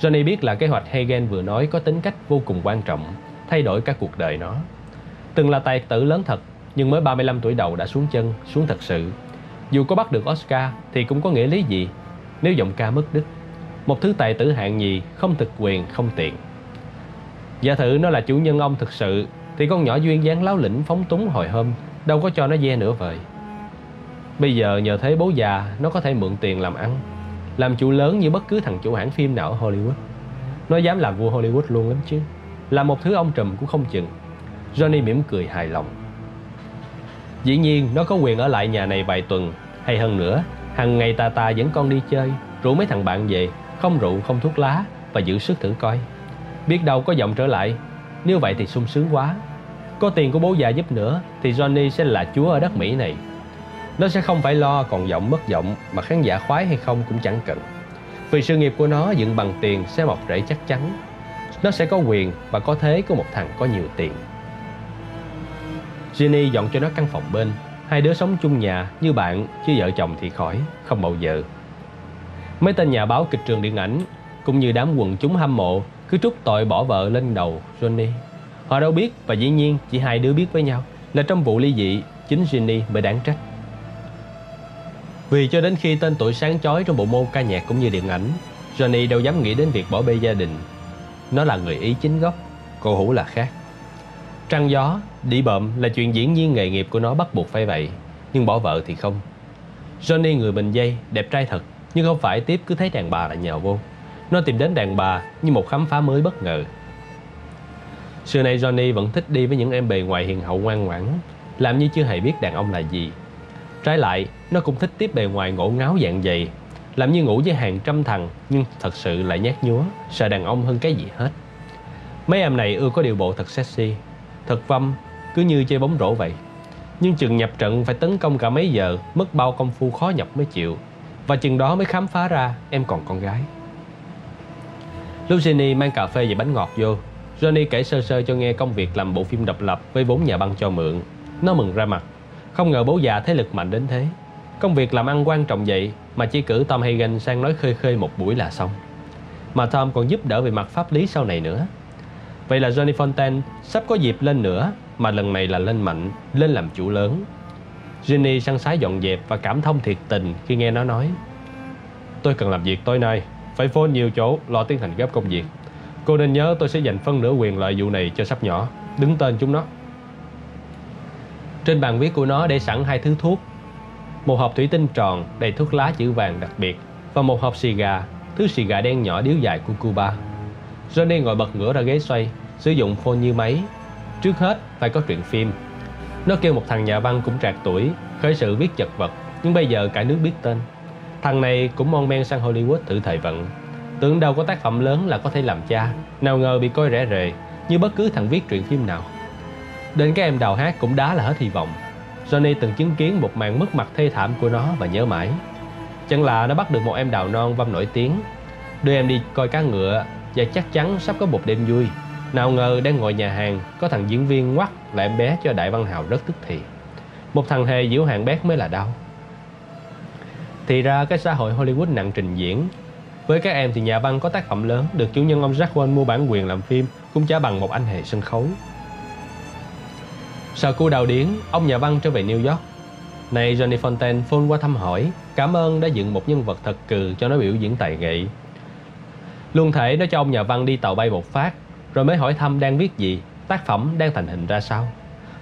Johnny biết là kế hoạch Hagen vừa nói có tính cách vô cùng quan trọng, thay đổi cả cuộc đời nó. Từng là tài tử lớn thật, nhưng mới ba mươi lăm tuổi đầu đã xuống chân, xuống thật sự. Dù có bắt được Oscar thì cũng có nghĩa lý gì nếu giọng ca mất đích. Một thứ tài tử hạng nhì, không thực quyền, không tiện. Giả thử nó là chủ nhân ông thực sự thì con nhỏ duyên dáng láo lĩnh phóng túng hồi hôm đâu có cho nó ve nửa vời. Bây giờ nhờ thế bố già, nó có thể mượn tiền làm ăn, làm chủ lớn như bất cứ thằng chủ hãng phim nào ở Hollywood. Nó dám làm vua Hollywood luôn lắm chứ, làm một thứ ông Trùm cũng không chừng. Johnny mỉm cười hài lòng. Dĩ nhiên nó có quyền ở lại nhà này vài tuần, hay hơn nữa, hàng ngày tà tà dẫn con đi chơi, rủ mấy thằng bạn về, không rượu, không thuốc lá, và giữ sức thử coi. Biết đâu có giọng trở lại, nếu vậy thì sung sướng quá. Có tiền của bố già giúp nữa thì Johnny sẽ là chúa ở đất Mỹ này. Nó sẽ không phải lo còn giọng mất giọng mà khán giả khoái hay không cũng chẳng cần. Vì sự nghiệp của nó dựng bằng tiền sẽ mọc rễ chắc chắn. Nó sẽ có quyền và có thế của một thằng có nhiều tiền. Jenny dọn cho nó căn phòng bên, hai đứa sống chung nhà như bạn, chứ vợ chồng thì khỏi, không bao giờ. Mấy tên nhà báo kịch trường điện ảnh cũng như đám quần chúng hâm mộ cứ trút tội bỏ vợ lên đầu Johnny. Họ đâu biết, và dĩ nhiên chỉ hai đứa biết với nhau, là trong vụ ly dị chính Jenny mới đáng trách. Vì cho đến khi tên tuổi sáng chói trong bộ môn ca nhạc cũng như điện ảnh, Johnny đâu dám nghĩ đến việc bỏ bê gia đình. Nó là người Ý chính gốc, cổ hủ là khác. Trăng gió, đĩ bợm là chuyện diễn viên nghề nghiệp của nó, bắt buộc phải vậy. Nhưng bỏ vợ thì không. Johnny người Bình Dây, đẹp trai thật, nhưng không phải tiếp cứ thấy đàn bà là nhào vô. Nó tìm đến đàn bà như một khám phá mới bất ngờ. Xưa nay Johnny vẫn thích đi với những em bề ngoài hiền hậu ngoan ngoãn, làm như chưa hề biết đàn ông là gì. Trái lại, nó cũng thích tiếp bề ngoài ngổ ngáo dạng dày, làm như ngủ với hàng trăm thằng, nhưng thật sự lại nhát nhúa, sợ đàn ông hơn cái gì hết. Mấy em này ưa có điệu bộ thật sexy, thật vâm, cứ như chơi bóng rổ vậy. Nhưng chừng nhập trận phải tấn công cả mấy giờ, mất bao công phu khó nhọc mới chịu. Và chừng đó mới khám phá ra em còn con gái. Lúc Jenny mang cà phê và bánh ngọt vô, Johnny kể sơ sơ cho nghe công việc làm bộ phim độc lập với vốn nhà băng cho mượn. Nó mừng ra mặt, không ngờ bố già thế lực mạnh đến thế. Công việc làm ăn quan trọng vậy mà chỉ cử Tom Hagen sang nói khơi khơi một buổi là xong. Mà Tom còn giúp đỡ về mặt pháp lý sau này nữa. Vậy là Johnny Fontane sắp có dịp lên nữa, mà lần này là lên mạnh, lên làm chủ lớn. Jenny săn sái dọn dẹp và cảm thông thiệt tình khi nghe nó nói: "Tôi cần làm việc tối nay, phải phone nhiều chỗ, lo tiến hành gấp công việc. Cô nên nhớ tôi sẽ dành phân nửa quyền lợi vụ này cho sắp nhỏ, đứng tên chúng nó." Trên bàn viết của nó để sẵn hai thứ thuốc, một hộp thủy tinh tròn đầy thuốc lá chữ vàng đặc biệt và một hộp xì gà, thứ xì gà đen nhỏ điếu dài của Cuba. Johnny ngồi bật ngửa ra ghế xoay, sử dụng phone như máy. Trước hết phải có truyện phim. Nó kêu một thằng nhà văn cũng trạc tuổi, khởi sự viết chật vật, nhưng bây giờ cả nước biết tên. Thằng này cũng mon men sang Hollywood thử thời vận. Tưởng đâu có tác phẩm lớn là có thể làm cha, nào ngờ bị coi rẻ rề như bất cứ thằng viết truyện phim nào. Đến các em đào hát cũng đá là hết hy vọng. Johnny từng chứng kiến một màn mất mặt thê thảm của nó và nhớ mãi. Chẳng là nó bắt được một em đào non vâm nổi tiếng, đưa em đi coi cá ngựa và chắc chắn sắp có một đêm vui. Nào ngờ đang ngồi nhà hàng, có thằng diễn viên ngoắt là em bé cho Đại Văn Hào rất tức thì. Một thằng hề diễu hàng bét mới là đau. Thì ra cái xã hội Hollywood nặng trình diễn. Với các em thì nhà văn có tác phẩm lớn được chủ nhân ông Jack Woltz mua bản quyền làm phim cũng chả bằng một anh hề sân khấu. Sau cú đào điến, ông nhà văn trở về New York. Nay Johnny Fontane phone qua thăm hỏi, cảm ơn đã dựng một nhân vật thật cừ cho nó biểu diễn tài nghệ. Luôn thể nó cho ông nhà văn đi tàu bay một phát, rồi mới hỏi thăm đang viết gì, tác phẩm đang thành hình ra sao.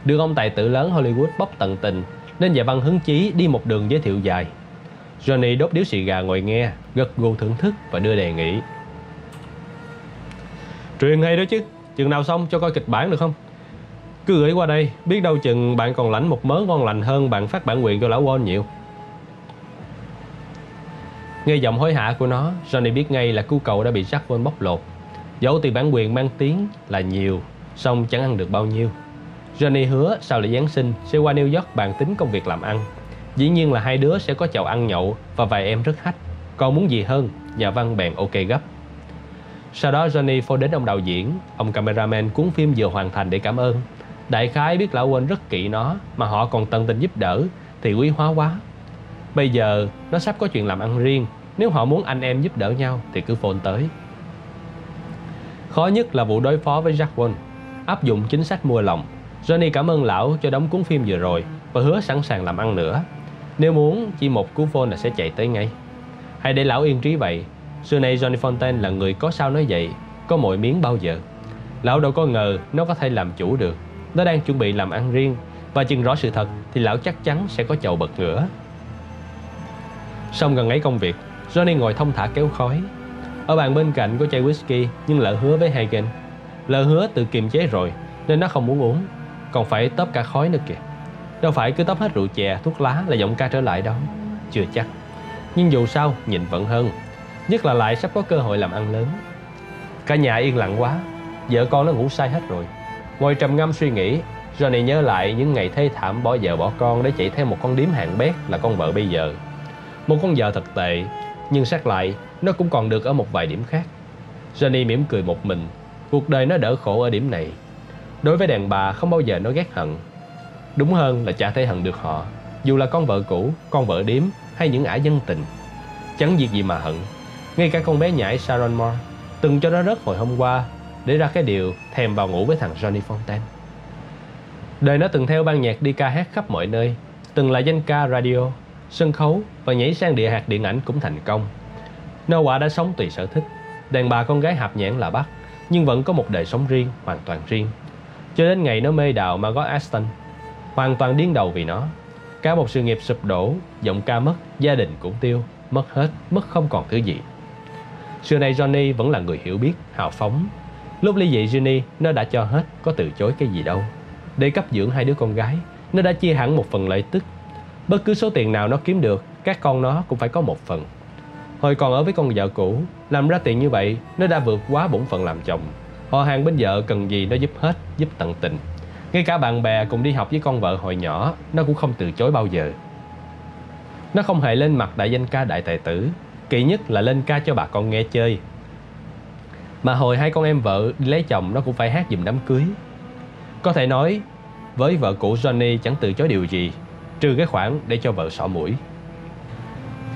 Được ông tài tử lớn Hollywood bóp tận tình, nên nhà văn hứng chí đi một đường giới thiệu dài. Johnny đốt điếu xì gà ngồi nghe, gật gù thưởng thức và đưa đề nghị. Truyền hay đó chứ, chừng nào xong cho coi kịch bản được không? Cứ gửi qua đây, biết đâu chừng bạn còn lãnh một mớ ngon lành hơn bạn phát bản quyền cho lão Wall nhiều. Nghe giọng hối hả của nó, Johnny biết ngay là cú cầu đã bị Jack Woltz bóc lột. Dẫu tiền bản quyền mang tiếng là nhiều, song chẳng ăn được bao nhiêu. Johnny hứa sau lễ Giáng sinh sẽ qua New York bàn tính công việc làm ăn. Dĩ nhiên là hai đứa sẽ có chầu ăn nhậu và vài em rất hách. Còn muốn gì hơn, nhà văn bèn ok gấp. Sau đó Johnny phone đến ông đạo diễn, ông cameraman cuốn phim vừa hoàn thành để cảm ơn. Đại khái biết lão quên rất kỹ nó mà họ còn tận tình giúp đỡ thì quý hóa quá. Bây giờ nó sắp có chuyện làm ăn riêng, nếu họ muốn anh em giúp đỡ nhau thì cứ phone tới. Khó nhất là vụ đối phó với Jack Woltz. Áp dụng chính sách mua lòng, Johnny cảm ơn lão cho đóng cuốn phim vừa rồi và hứa sẵn sàng làm ăn nữa. Nếu muốn chỉ một cú phone là sẽ chạy tới ngay. Hãy để lão yên trí vậy. Xưa nay Johnny Fontane là người có sao nói vậy, có mọi miếng bao giờ. Lão đâu có ngờ nó có thể làm chủ được. Nó đang chuẩn bị làm ăn riêng, và chừng rõ sự thật thì lão chắc chắn sẽ có chầu bật ngửa. Xong gần ấy công việc, Johnny ngồi thông thả kéo khói. Ở bàn bên cạnh có chai whisky, nhưng lỡ hứa với Hagen. Lỡ hứa tự kiềm chế rồi nên nó không muốn uống, còn phải tớp cả khói nữa kìa. Đâu phải cứ tớp hết rượu chè, thuốc lá là giọng ca trở lại đâu. Chưa chắc, nhưng dù sao nhìn vẫn hơn, nhất là lại sắp có cơ hội làm ăn lớn. Cả nhà yên lặng quá, vợ con nó ngủ say hết rồi. Ngồi trầm ngâm suy nghĩ, Johnny nhớ lại những ngày thê thảm bỏ vợ bỏ con để chạy theo một con điếm hạng bét là con vợ bây giờ. Một con vợ thật tệ, nhưng xét lại nó cũng còn được ở một vài điểm khác. Johnny mỉm cười một mình, cuộc đời nó đỡ khổ ở điểm này. Đối với đàn bà không bao giờ nó ghét hận, đúng hơn là chả thể hận được họ, dù là con vợ cũ, con vợ điếm hay những ả dân tình. Chẳng việc gì mà hận, ngay cả con bé nhãi Sharon Moore từng cho nó rớt hồi hôm qua, để ra cái điều thèm vào ngủ với thằng Johnny Fontane. Đời nó từng theo ban nhạc đi ca hát khắp mọi nơi, từng là danh ca radio, sân khấu và nhảy sang địa hạt điện ảnh cũng thành công. Nó quả đã sống tùy sở thích, đàn bà con gái hạp nhãn là bắt, nhưng vẫn có một đời sống riêng, hoàn toàn riêng. Cho đến ngày nó mê đào Margot Aston, hoàn toàn điên đầu vì nó. Cả một sự nghiệp sụp đổ, giọng ca mất, gia đình cũng tiêu, mất hết, mất không còn thứ gì. Xưa nay Johnny vẫn là người hiểu biết, hào phóng. Lúc ly dị Jenny, nó đã cho hết, có từ chối cái gì đâu. Để cấp dưỡng hai đứa con gái, nó đã chia hẳn một phần lợi tức. Bất cứ số tiền nào nó kiếm được, các con nó cũng phải có một phần. Hồi còn ở với con vợ cũ, làm ra tiền như vậy, nó đã vượt quá bổn phận làm chồng. Họ hàng bên vợ cần gì nó giúp hết, giúp tận tình. Ngay cả bạn bè cùng đi học với con vợ hồi nhỏ, nó cũng không từ chối bao giờ. Nó không hề lên mặt đại danh ca đại tài tử, kỳ nhất là lên ca cho bà con nghe chơi. Mà hồi hai con em vợ đi lấy chồng, nó cũng phải hát giùm đám cưới. Có thể nói, với vợ cũ Johnny chẳng từ chối điều gì, trừ cái khoản để cho vợ xỏ mũi.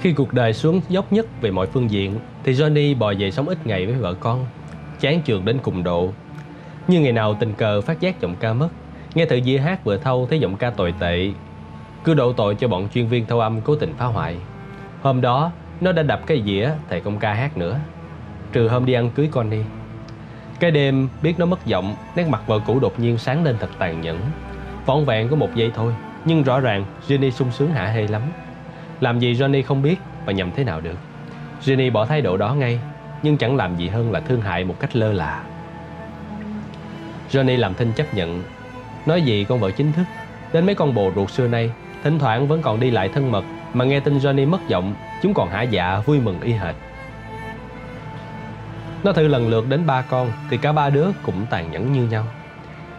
Khi cuộc đời xuống dốc nhất về mọi phương diện, thì Johnny bò về sống ít ngày với vợ con, chán chường đến cùng độ. Như ngày nào tình cờ phát giác giọng ca mất, nghe thử dĩa hát vừa thâu thấy giọng ca tồi tệ, cứ đổ tội cho bọn chuyên viên thâu âm cố tình phá hoại. Hôm đó, nó đã đập cái dĩa thầy công ca hát nữa, trừ hôm đi ăn cưới Connie. Cái đêm biết nó mất giọng, nét mặt vợ cũ đột nhiên sáng lên thật tàn nhẫn. Vỏn vẹn có một giây thôi, nhưng rõ ràng Jenny sung sướng hả hê lắm. Làm gì Johnny không biết và nhầm thế nào được. Jenny bỏ thái độ đó ngay, nhưng chẳng làm gì hơn là thương hại một cách lơ là. Johnny làm thinh chấp nhận. Nói gì con vợ chính thức, đến mấy con bồ ruột xưa nay thỉnh thoảng vẫn còn đi lại thân mật, mà nghe tin Johnny mất giọng, chúng còn hả dạ vui mừng y hệt. Nó thử lần lượt đến ba con thì cả ba đứa cũng tàn nhẫn như nhau.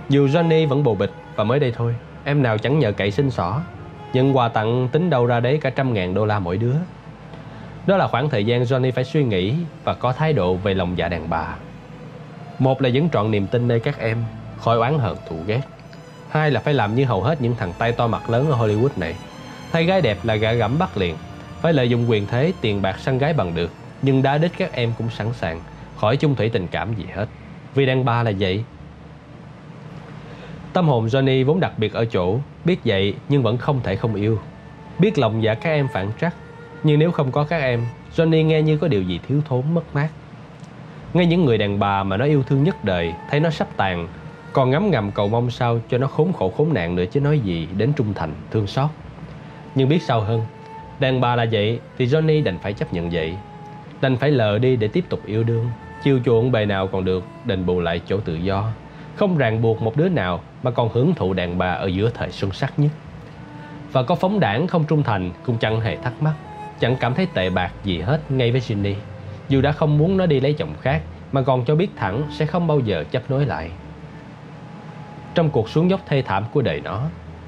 Dù Johnny vẫn bồ bịch và mới đây thôi, em nào chẳng nhờ cậy xin xỏ, nhận quà tặng tính đâu ra đấy cả trăm ngàn đô la mỗi đứa. Đó là khoảng thời gian Johnny phải suy nghĩ và có thái độ về lòng dạ đàn bà. Một là vẫn trọn niềm tin nơi các em, khỏi oán hờn thù ghét. Hai là phải làm như hầu hết những thằng tay to mặt lớn ở Hollywood này, thấy gái đẹp là gạ gẫm bắt liền, phải lợi dụng quyền thế tiền bạc săn gái bằng được, nhưng đá đít các em cũng sẵn sàng, khỏi chung thủy tình cảm gì hết, vì đàn bà là vậy. Tâm hồn Johnny vốn đặc biệt ở chỗ biết vậy nhưng vẫn không thể không yêu. Biết lòng dạ các em phản trắc, nhưng nếu không có các em, Johnny nghe như có điều gì thiếu thốn mất mát. Ngay những người đàn bà mà nó yêu thương nhất đời thấy nó sắp tàn, còn ngấm ngầm cầu mong sao cho nó khốn khổ khốn nạn nữa chứ nói gì đến trung thành, thương xót. Nhưng biết sao hơn, đàn bà là vậy thì Johnny đành phải chấp nhận vậy. Đành phải lờ đi để tiếp tục yêu đương, chiêu chuộng bề nào còn được, đền bù lại chỗ tự do. Không ràng buộc một đứa nào mà còn hưởng thụ đàn bà ở giữa thời xuân sắc nhất. Và có phóng đảng không trung thành cũng chẳng hề thắc mắc, chẳng cảm thấy tệ bạc gì hết ngay với Jenny. Dù đã không muốn nó đi lấy chồng khác mà còn cho biết thẳng sẽ không bao giờ chấp nối lại. Trong cuộc xuống dốc thê thảm của đời nó,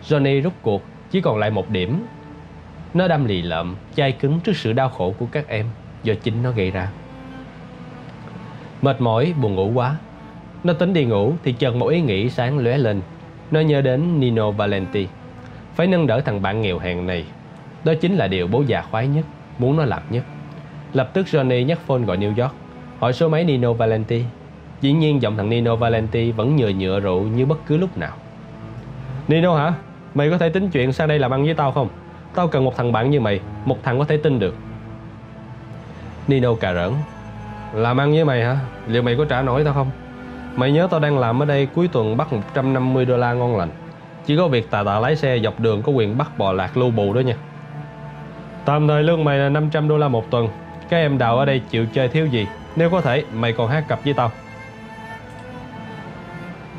Johnny rút cuộc chỉ còn lại một điểm. Nó đâm lì lợm, chai cứng trước sự đau khổ của các em do chính nó gây ra. Mệt mỏi, buồn ngủ quá, nó tính đi ngủ thì chợt một ý nghĩ sáng lóe lên. Nó nhớ đến Nino Valenti. Phải nâng đỡ thằng bạn nghèo hèn này, đó chính là điều bố già khoái nhất, muốn nó làm nhất. Lập tức Johnny nhấc phone gọi New York, hỏi số máy Nino Valenti. Dĩ nhiên giọng thằng Nino Valenti vẫn nhựa nhựa rượu như bất cứ lúc nào. Nino hả? Mày có thể tính chuyện sang đây làm ăn với tao không? Tao cần một thằng bạn như mày, một thằng có thể tin được. Nino cà rỡn. Làm ăn với mày hả? Liệu mày có trả nổi tao không? Mày nhớ tao đang làm ở đây cuối tuần bắt một trăm năm mươi đô la ngon lành. Chỉ có việc tà tà lái xe dọc đường có quyền bắt bò lạc lưu bù đó nha. Tạm thời lương mày là năm trăm đô la một tuần. Các em đào ở đây chịu chơi thiếu gì. Nếu có thể mày còn hát cặp với tao.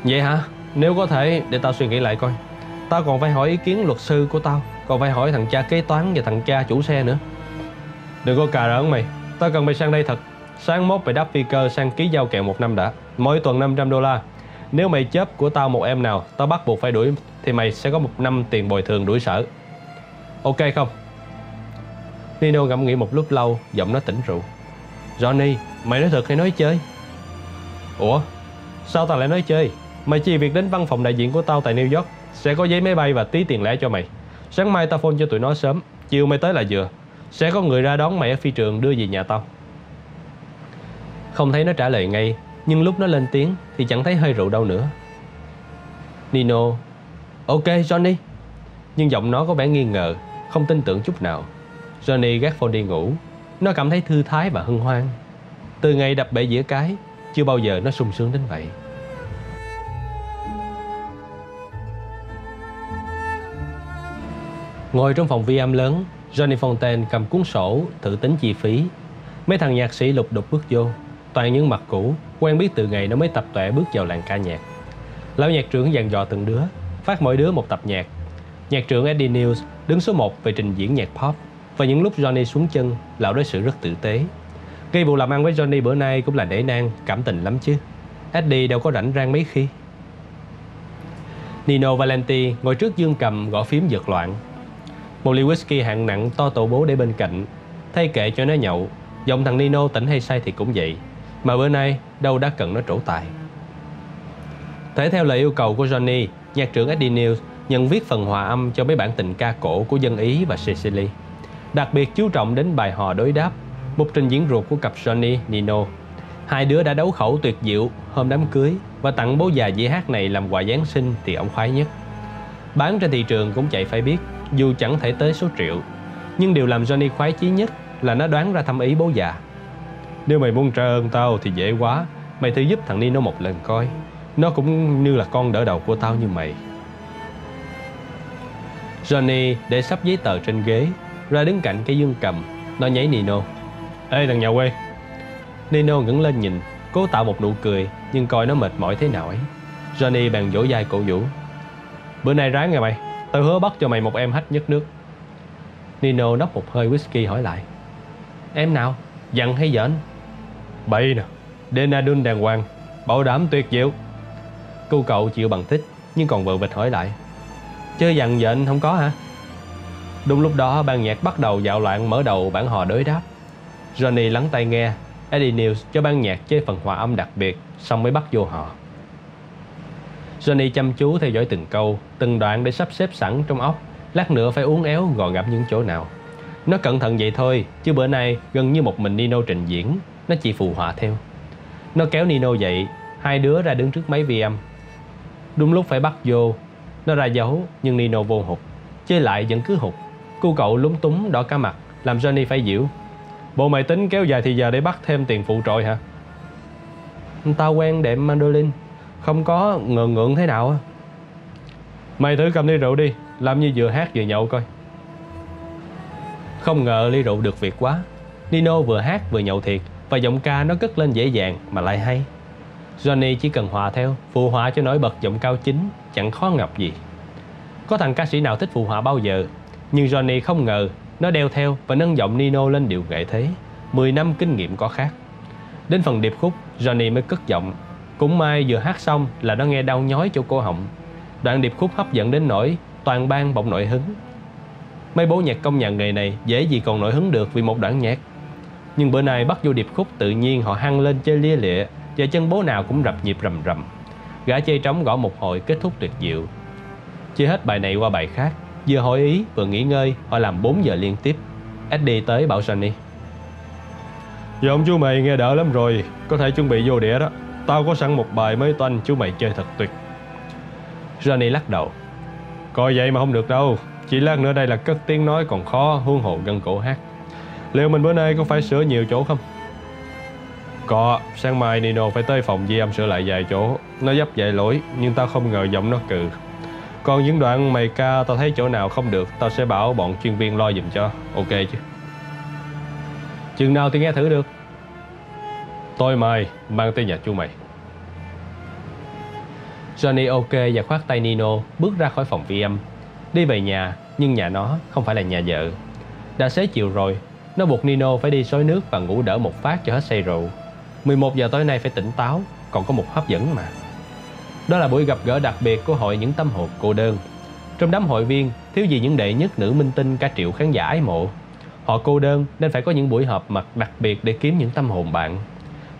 Vậy hả? Nếu có thể để tao suy nghĩ lại coi. Tao còn phải hỏi ý kiến luật sư của tao, còn phải hỏi thằng cha kế toán và thằng cha chủ xe nữa. Đừng có cà rỡn mày, tao cần mày sang đây thật. Sáng mốt mày đáp phi cơ sang ký giao kèo một năm đã. Mỗi tuần năm trăm đô la. Nếu mày chớp của tao một em nào, tao bắt buộc phải đuổi thì mày sẽ có một năm tiền bồi thường đuổi sở. Ok không? Nino ngẫm nghĩ một lúc lâu, giọng nó tỉnh rượu. Johnny, mày nói thật hay nói chơi? Ủa? Sao tao lại nói chơi? Mày chỉ việc đến văn phòng đại diện của tao tại New York, sẽ có giấy máy bay và tí tiền lẻ cho mày. Sáng mai tao phone cho tụi nó sớm, chiều mày tới là vừa. Sẽ có người ra đón mày ở phi trường đưa về nhà tao. Không thấy nó trả lời ngay, nhưng lúc nó lên tiếng thì chẳng thấy hơi rượu đâu nữa. Nino, ok Johnny. Nhưng giọng nó có vẻ nghi ngờ, không tin tưởng chút nào. Johnny gác phone đi ngủ. Nó cảm thấy thư thái và hân hoan. Từ ngày đập bể dĩa cái, chưa bao giờ nó sung sướng đến vậy. Ngồi trong phòng vi âm lớn, Johnny Fontane cầm cuốn sổ thử tính chi phí. Mấy thằng nhạc sĩ lục đục bước vô, toàn những mặt cũ quen biết từ ngày nó mới tập tọe bước vào làng ca nhạc. Lão nhạc trưởng dàn dò từng đứa, phát mỗi đứa một tập nhạc. Nhạc trưởng Eddie News đứng số một về trình diễn nhạc pop. Và những lúc Johnny xuống chân, lão đối xử rất tử tế. Gây vụ làm ăn với Johnny bữa nay cũng là nể nang, cảm tình lắm chứ. Eddie đâu có rảnh rang mấy khi. Nino Valenti ngồi trước dương cầm gõ phím giật loạn. Một ly whisky hạng nặng to tổ bố để bên cạnh, thay kệ cho nó nhậu. Giọng thằng Nino tỉnh hay say thì cũng vậy, mà bữa nay đâu đã cần nó trổ tài. Thể theo lời yêu cầu của Johnny, nhạc trưởng Eddie News nhận viết phần hòa âm cho mấy bản tình ca cổ của dân Ý và Sicily. Đặc biệt chú trọng đến bài hò đối đáp, một trình diễn ruột của cặp Johnny Nino. Hai đứa đã đấu khẩu tuyệt diệu hôm đám cưới và tặng bố già dĩa hát này làm quà Giáng sinh thì ổng khoái nhất. Bán trên thị trường cũng chạy phải biết, dù chẳng thể tới số triệu. Nhưng điều làm Johnny khoái chí nhất là nó đoán ra thâm ý bố già. Nếu mày muốn trả ơn tao thì dễ quá, mày thử giúp thằng Nino một lần coi. Nó cũng như là con đỡ đầu của tao như mày. Johnny để sắp giấy tờ trên ghế, ra đứng cạnh cái dương cầm. Nó nháy Nino. Ê thằng nhà quê. Nino ngẩng lên nhìn, cố tạo một nụ cười, nhưng coi nó mệt mỏi thế nào ấy. Johnny bàn vỗ vai cổ vũ. Bữa nay ráng rồi mày, tao hứa bắt cho mày một em hách nhất nước. Nino nốc một hơi whisky hỏi lại. Em nào? Dặn hay giỡn? Bậy nè, Denadun đàng hoàng, bảo đảm tuyệt diệu. Cô cậu chịu bằng thích, nhưng còn vợ vịt hỏi lại. Chơi dặn dện không có hả? Đúng lúc đó ban nhạc bắt đầu dạo loạn mở đầu bản hò đối đáp. Johnny lắng tai nghe, Eddie News cho ban nhạc chơi phần hòa âm đặc biệt, xong mới bắt vô họ. Johnny chăm chú theo dõi từng câu, từng đoạn để sắp xếp sẵn trong óc, lát nữa phải uốn éo gò gẫm những chỗ nào. Nó cẩn thận vậy thôi, chứ bữa nay gần như một mình Nino trình diễn, nó chỉ phụ họa theo. Nó kéo Nino dậy, hai đứa ra đứng trước máy vi âm. Đúng lúc phải bắt vô, nó ra dấu nhưng Nino vô hụt, chơi lại vẫn cứ hụt. Cô cậu lúng túng đỏ cả mặt, làm Johnny phải giễu. Bộ mày tính kéo dài thì giờ để bắt thêm tiền phụ trội hả? Tao quen đệm mandolin, không có ngượng ngượng thế nào. Mày thử cầm ly rượu đi, làm như vừa hát vừa nhậu coi. Không ngờ ly rượu được việc quá. Nino vừa hát vừa nhậu thiệt, và giọng ca nó cất lên dễ dàng mà lại hay. Johnny chỉ cần hòa theo, phụ họa cho nổi bật giọng cao chính, chẳng khó ngọc gì. Có thằng ca sĩ nào thích phụ họa bao giờ, nhưng Johnny không ngờ nó đeo theo và nâng giọng Nino lên điệu nghệ thế. Mười năm kinh nghiệm có khác. Đến phần điệp khúc, Johnny mới cất giọng. Cũng may vừa hát xong là nó nghe đau nhói chỗ cổ họng. Đoạn điệp khúc hấp dẫn đến nỗi toàn ban bỗng nổi hứng. Mấy bố nhạc công nhà nghề này dễ gì còn nổi hứng được vì một đoạn nhạc. Nhưng bữa nay bắt vô điệp khúc tự nhiên họ hăng lên chơi lia lịa, và chân bố nào cũng rập nhịp rầm rầm. Gã chơi trống gõ một hồi kết thúc tuyệt diệu. Chơi hết bài này qua bài khác, vừa hỏi ý vừa nghỉ ngơi, họ làm bốn giờ liên tiếp. Eddie tới bảo Johnny: giọng chú mày nghe đỡ lắm rồi, có thể chuẩn bị vô đĩa đó. Tao có sẵn một bài mới toanh, chú mày chơi thật tuyệt. Johnny lắc đầu: coi vậy mà không được đâu, chỉ lát nữa đây là cất tiếng nói còn khó, huống hồ gân cổ hát. Liệu mình bữa nay có phải sửa nhiều chỗ không? Có, sáng mai Nino phải tới phòng ghi âm sửa lại vài chỗ. Nó dấp vài lỗi, nhưng tao không ngờ giọng nó cừ. Còn những đoạn mày ca tao thấy chỗ nào không được, tao sẽ bảo bọn chuyên viên lo giùm cho. Ok chứ? Chừng nào thì nghe thử được? Tối mai, mang tới nhà chú mày. Johnny ok và khoát tay Nino, bước ra khỏi phòng ghi âm, đi về nhà, nhưng nhà nó không phải là nhà vợ. Đã xế chiều rồi, nó buộc Nino phải đi xối nước và ngủ đỡ một phát cho hết say rượu. mười một giờ tối nay phải tỉnh táo, còn có một hấp dẫn mà. Đó là buổi gặp gỡ đặc biệt của hội những tâm hồn cô đơn. Trong đám hội viên, thiếu gì những đệ nhất nữ minh tinh cả triệu khán giả ái mộ. Họ cô đơn nên phải có những buổi họp mặt đặc biệt để kiếm những tâm hồn bạn.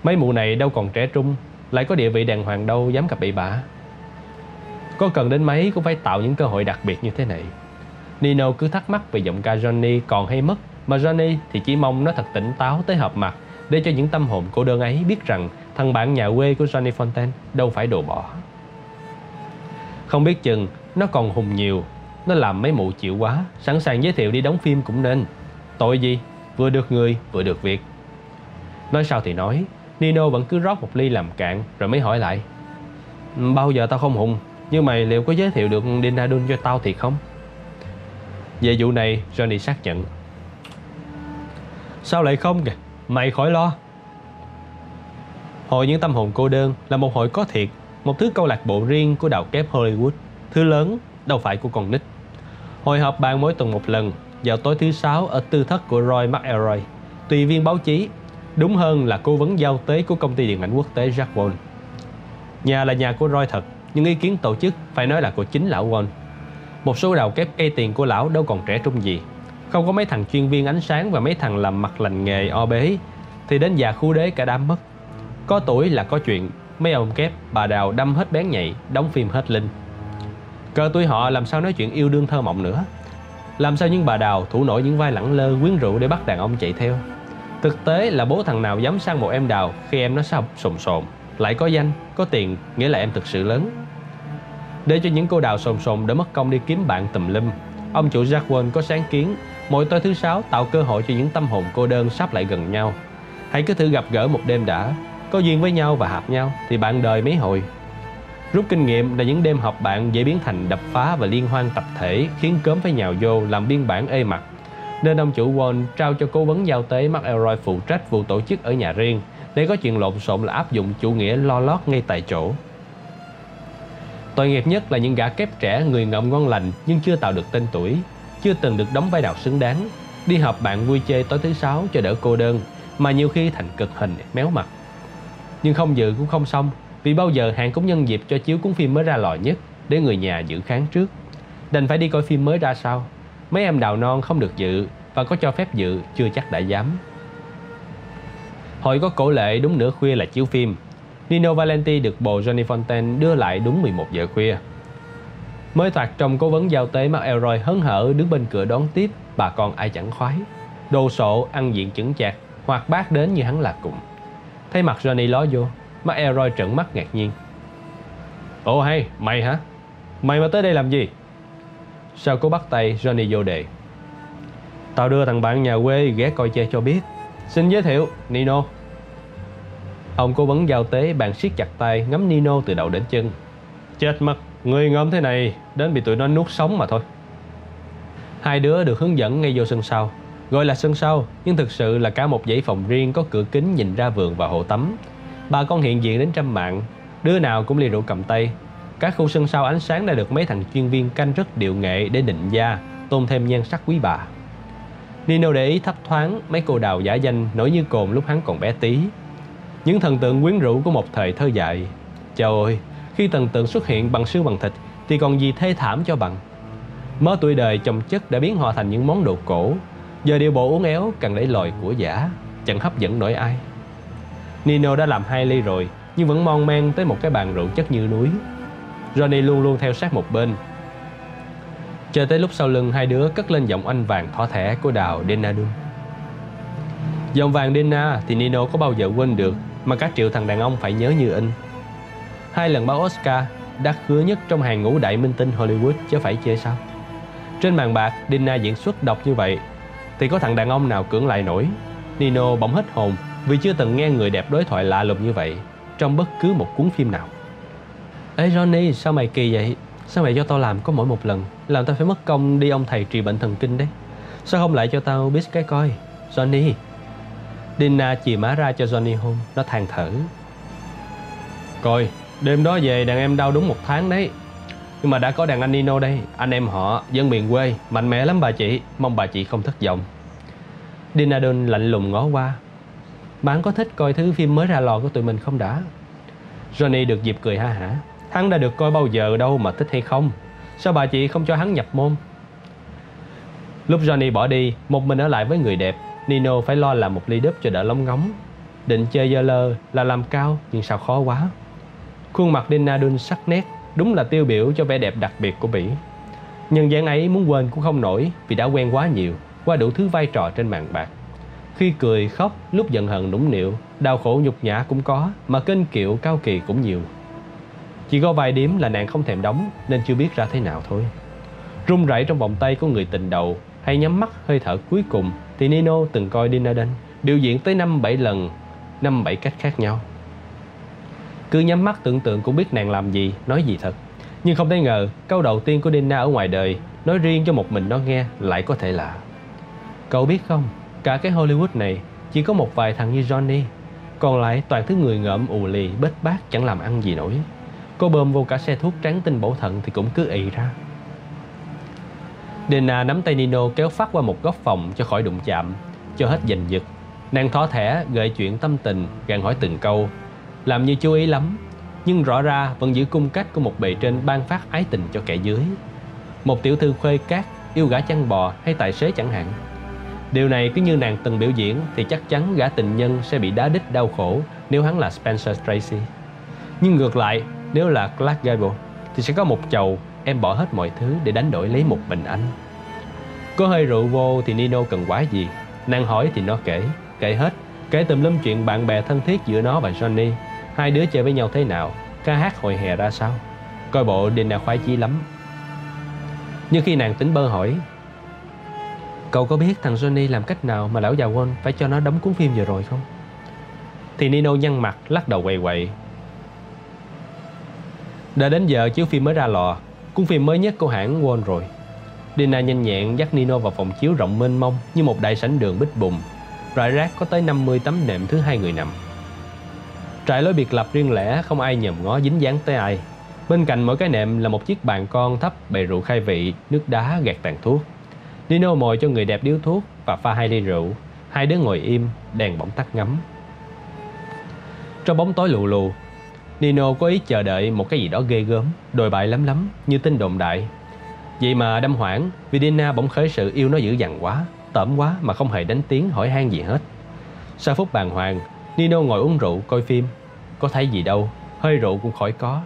Mấy mụ này đâu còn trẻ trung, lại có địa vị đàng hoàng đâu dám cặp bậy bạ. Có cần đến mấy cũng phải tạo những cơ hội đặc biệt như thế này. Nino cứ thắc mắc về giọng ca Johnny còn hay mất, mà Johnny thì chỉ mong nó thật tỉnh táo tới họp mặt để cho những tâm hồn cô đơn ấy biết rằng thằng bạn nhà quê của Johnny Fontane đâu phải đồ bỏ. Không biết chừng nó còn hùng nhiều, nó làm mấy mụ chịu quá, sẵn sàng giới thiệu đi đóng phim cũng nên. Tội gì, vừa được người vừa được việc. Nói sao thì nói, Nino vẫn cứ rót một ly làm cạn rồi mới hỏi lại: bao giờ tao không hùng, nhưng mày liệu có giới thiệu được Dina Dun cho tao thì không? Về vụ này Johnny xác nhận: sao lại không kìa, mày khỏi lo. Hội những tâm hồn cô đơn là một hội có thiệt, một thứ câu lạc bộ riêng của đạo kép Hollywood, thứ lớn, đâu phải của con nít. Hội họp bàn mỗi tuần một lần, vào tối thứ sáu ở tư thất của Roy McElroy, tùy viên báo chí, đúng hơn là cố vấn giao tế của công ty điện ảnh quốc tế Jack Woltz. Nhà là nhà của Roy thật, nhưng ý kiến tổ chức phải nói là của chính lão Woltz. Một số đạo kép cây tiền của lão đâu còn trẻ trung gì. Không có mấy thằng chuyên viên ánh sáng và mấy thằng làm mặt lành nghề o bế, thì đến già khu đế cả đám mất. Có tuổi là có chuyện, mấy ông kép bà đào đâm hết bén nhạy, đóng phim hết linh. Cỡ tuổi họ làm sao nói chuyện yêu đương thơ mộng nữa. Làm sao những bà đào thủ nổi những vai lẳng lơ quyến rũ để bắt đàn ông chạy theo. Thực tế là bố thằng nào dám sang một em đào khi em nó sao sồn sồn, lại có danh, có tiền, nghĩa là em thực sự lớn. Để cho những cô đào sồn sồn đỡ mất công đi kiếm bạn tùm lum, ông chủ Jack Woltz có sáng kiến mỗi tối thứ sáu tạo cơ hội cho những tâm hồn cô đơn sắp lại gần nhau. Hãy cứ thử gặp gỡ một đêm đã, có duyên với nhau và hợp nhau thì bạn đời mấy hồi. Rút kinh nghiệm là những đêm họp bạn dễ biến thành đập phá và liên hoan tập thể, khiến cớm phải nhào vô làm biên bản ê mặt. Nên ông chủ Woltz trao cho cố vấn giao tế McElroy phụ trách vụ tổ chức ở nhà riêng, để có chuyện lộn xộn là áp dụng chủ nghĩa lo lót ngay tại chỗ. Tội nghiệp nhất là những gã kép trẻ người ngậm ngon lành nhưng chưa tạo được tên tuổi, chưa từng được đóng vai nào xứng đáng, đi họp bạn vui chơi tối thứ sáu cho đỡ cô đơn, mà nhiều khi thành cực hình méo mặt. Nhưng không dự cũng không xong, vì bao giờ hãng cũng nhân dịp cho chiếu cuốn phim mới ra lò nhất để người nhà dự khán trước. Đành phải đi coi phim mới ra sao. Mấy em đào non không được dự, và có cho phép dự chưa chắc đã dám. Hội có cổ lệ đúng nửa khuya là chiếu phim. Nino Valenti được bồ Johnny Fontane đưa lại đúng mười một giờ khuya. Mới thoạt trong cố vấn giao tế McElroy hớn hở đứng bên cửa đón tiếp, bà con ai chẳng khoái. Đồ sộ, ăn diện chững chạc, hoạt bát đến như hắn là cùng. Thấy mặt Johnny ló vô, McElroy trợn mắt ngạc nhiên: Ồ hay, mày hả? Mày mà tới đây làm gì? Sao cô bắt tay Johnny vô đề? Tao đưa thằng bạn nhà quê ghé coi chơi cho biết. Xin giới thiệu, Nino. Ông cố vấn giao tế bạn siết chặt tay ngắm Nino từ đầu đến chân. Chết mất, người ngớm thế này đến bị tụi nó nuốt sống mà thôi. Hai đứa được hướng dẫn ngay vô sân sau. Gọi là sân sau, nhưng thực sự là cả một dãy phòng riêng có cửa kính nhìn ra vườn và hồ tắm. Bà con hiện diện đến trăm mạng, đứa nào cũng ly rượu cầm tay. Các khu sân sau ánh sáng đã được mấy thằng chuyên viên canh rất điệu nghệ để định gia, tôn thêm nhan sắc quý bà. Nino để ý thấp thoáng mấy cô đào giả danh nổi như cồn lúc hắn còn bé tí. Những thần tượng quyến rũ của một thời thơ dại. Trời ơi, khi thần tượng xuất hiện bằng xương bằng thịt thì còn gì thê thảm cho bằng. Mớ tuổi đời chồng chất đã biến họ thành những món đồ cổ. Giờ điệu bộ uốn éo càng lẫy lòi của giả, chẳng hấp dẫn nổi ai. Nino đã làm hai ly rồi nhưng vẫn mon men tới một cái bàn rượu chất như núi. Johnny luôn luôn theo sát một bên. Chờ tới lúc sau lưng hai đứa cất lên giọng oanh vàng thỏ thẻ của đào Dina Đun. Giọng vàng Dina thì Nino có bao giờ quên được, mà cả triệu thằng đàn ông phải nhớ như in. Hai lần báo Oscar, đắt khứa nhất trong hàng ngũ đại minh tinh Hollywood chứ phải chê sao. Trên bàn bạc Dina diễn xuất độc như vậy thì có thằng đàn ông nào cưỡng lại nổi. Nino bỗng hết hồn vì chưa từng nghe người đẹp đối thoại lạ lùng như vậy trong bất cứ một cuốn phim nào. Ê Johnny, sao mày kỳ vậy? Sao mày cho tao làm có mỗi một lần, làm tao phải mất công đi ông thầy trị bệnh thần kinh đấy. Sao không lại cho tao biết cái coi, Johnny? Dina chì má ra cho Johnny hôn. Nó than thở. Coi, đêm đó về đàn em đau đúng một tháng đấy. Nhưng mà đã có đàn anh Nino đây, anh em họ, dân miền quê, mạnh mẽ lắm bà chị, mong bà chị không thất vọng. Dina Đun lạnh lùng ngó qua. Bạn có thích coi thứ phim mới ra lò của tụi mình không đã? Johnny được dịp cười ha hả. Hắn đã được coi bao giờ đâu mà thích hay không. Sao bà chị không cho hắn nhập môn? Lúc Johnny bỏ đi, một mình ở lại với người đẹp, Nino phải lo làm một ly đúp cho đỡ lóng ngóng. Định chơi dơ lơ là làm cao, nhưng sao khó quá. Khuôn mặt Dina Đun sắc nét, đúng là tiêu biểu cho vẻ đẹp đặc biệt của Bỉ. Nhân dáng ấy muốn quên cũng không nổi vì đã quen quá nhiều, qua đủ thứ vai trò trên màn bạc. Khi cười khóc, lúc giận hờn nũng nịu, đau khổ nhục nhã cũng có, mà kênh kiệu cao kỳ cũng nhiều. Chỉ có vài điểm là nàng không thèm đóng nên chưa biết ra thế nào thôi. Run rẩy trong vòng tay của người tình đầu hay nhắm mắt hơi thở cuối cùng thì Nino từng coi Dina Đun biểu diễn tới năm bảy lần, năm bảy cách khác nhau. Cứ nhắm mắt tưởng tượng cũng biết nàng làm gì, nói gì thật. Nhưng không thể ngờ câu đầu tiên của Dina ở ngoài đời nói riêng cho một mình nó nghe lại có thể là: Cậu biết không, cả cái Hollywood này chỉ có một vài thằng như Johnny, còn lại toàn thứ người ngợm ù lì, bết bát chẳng làm ăn gì nổi. Có bơm vô cả xe thuốc tráng tinh bổ thận thì cũng cứ ì ra. Dina nắm tay Nino kéo phát qua một góc phòng cho khỏi đụng chạm, cho hết giành giật. Nàng thỏ thẻ gợi chuyện tâm tình, gạn hỏi từng câu, làm như chú ý lắm, nhưng rõ ra vẫn giữ cung cách của một bề trên ban phát ái tình cho kẻ dưới. Một tiểu thư khuê cát, yêu gã chăn bò hay tài xế chẳng hạn. Điều này cứ như nàng từng biểu diễn thì chắc chắn gã tình nhân sẽ bị đá đít đau khổ nếu hắn là Spencer Tracy. Nhưng ngược lại, nếu là Clark Gable thì sẽ có một chầu em bỏ hết mọi thứ để đánh đổi lấy một mình anh. Có hơi rượu vô thì Nino cần quá gì, nàng hỏi thì nó kể, kể hết, kể tùm lum chuyện bạn bè thân thiết giữa nó và Johnny, hai đứa chơi với nhau thế nào, ca hát hồi hè ra sao. Coi bộ Dina khoái chí lắm. Nhưng khi nàng tính bơ hỏi: Cậu có biết thằng Johnny làm cách nào mà lão già Woltz phải cho nó đóng cuốn phim vừa rồi không? Thì Nino nhăn mặt lắc đầu quậy quậy. Đã đến giờ chiếu phim mới ra lò, cuốn phim mới nhất của hãng Woltz rồi. Dina nhanh nhẹn dắt Nino vào phòng chiếu rộng mênh mông như một đại sảnh đường bích bùng, rải rác có tới năm mươi tấm nệm thứ hai người nằm. Trại lối biệt lập riêng lẻ, không ai nhòm ngó dính dáng tới ai. Bên cạnh mỗi cái nệm là một chiếc bàn con thấp bày rượu khai vị, nước đá, gạt tàn thuốc. Nino mồi cho người đẹp điếu thuốc và pha hai ly rượu. Hai đứa ngồi im, đèn bỗng tắt ngấm. Trong bóng tối lù lù, Nino có ý chờ đợi một cái gì đó ghê gớm, đồi bại lắm lắm, như tin đồn đại. Vậy mà đâm hoảng vì Dina bỗng khởi sự yêu nó dữ dằn quá, tởm quá mà không hề đánh tiếng hỏi han gì hết. Sau phút bàng hoàng, Nino ngồi uống rượu coi phim. Có thấy gì đâu, hơi rượu cũng khỏi có.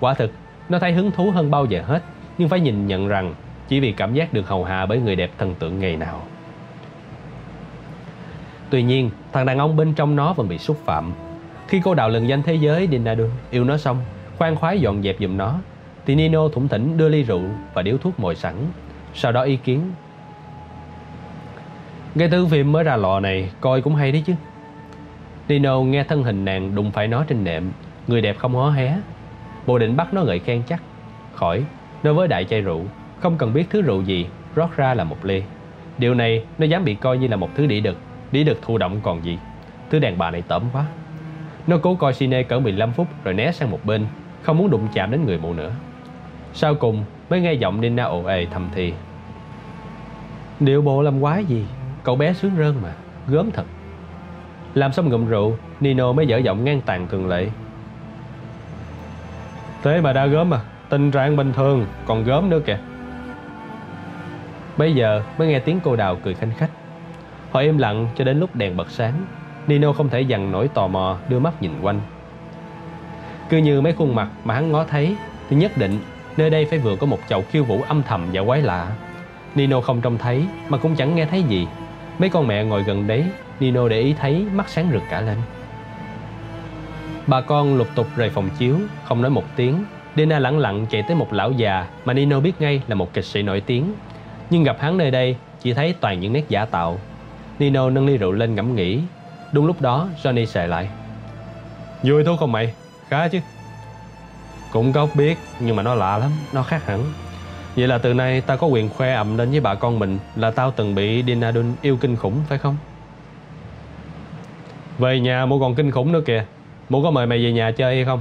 Quả thực, nó thấy hứng thú hơn bao giờ hết, nhưng phải nhìn nhận rằng chỉ vì cảm giác được hầu hạ bởi người đẹp thần tượng ngày nào. Tuy nhiên, thằng đàn ông bên trong nó vẫn bị xúc phạm. Khi cô đào lừng danh thế giới Dina Đun yêu nó xong, khoan khoái dọn dẹp giùm nó, thì Nino thủng thỉnh đưa ly rượu và điếu thuốc mồi sẵn, sau đó ý kiến. Cái thứ phim mới ra lò này coi cũng hay đấy chứ. Nino nghe thân hình nàng đụng phải nó trên nệm, người đẹp không hó hé, bộ định bắt nó ngợi khen chắc. Khỏi, nó với đại chai rượu, không cần biết thứ rượu gì, rót ra là một ly. Điều này nó dám bị coi như là một thứ đĩ đực, đĩ đực thụ động còn gì. Thứ đàn bà này tởm quá. Nó cố coi cine cỡ mười lăm phút rồi né sang một bên, không muốn đụng chạm đến người mụ nữa. Sau cùng mới nghe giọng Dina ồ ề thầm thì: "Điệu bộ làm quái gì, cậu bé sướng rơn mà, gớm thật." Làm xong ngụm rượu, Nino mới dở giọng ngang tàn thường lệ: "Thế mà đã gớm à, tình trạng bình thường còn gớm nữa kìa." Bây giờ mới nghe tiếng cô Đào cười khanh khách. Họ im lặng cho đến lúc đèn bật sáng. Nino không thể dằn nổi tò mò đưa mắt nhìn quanh. Cứ như mấy khuôn mặt mà hắn ngó thấy thì nhất định nơi đây phải vừa có một chậu khiêu vũ âm thầm và quái lạ. Nino không trông thấy mà cũng chẳng nghe thấy gì. Mấy con mẹ ngồi gần đấy, Nino để ý thấy mắt sáng rực cả lên. Bà con lục tục rời phòng chiếu, không nói một tiếng. Dina lẳng lặng chạy tới một lão già mà Nino biết ngay là một kịch sĩ nổi tiếng, nhưng gặp hắn nơi đây chỉ thấy toàn những nét giả tạo. Nino nâng ly rượu lên ngẫm nghĩ. Đúng lúc đó Johnny xề lại: "Vui thú không mày? Khá chứ?" "Cũng có biết, nhưng mà nó lạ lắm, nó khác hẳn. Vậy là từ nay tao có quyền khoe ầm lên với bà con mình là tao từng bị Dina Dun yêu kinh khủng phải không?" "Về nhà mụ còn kinh khủng nữa kìa. Mụ có mời mày về nhà chơi hay không?"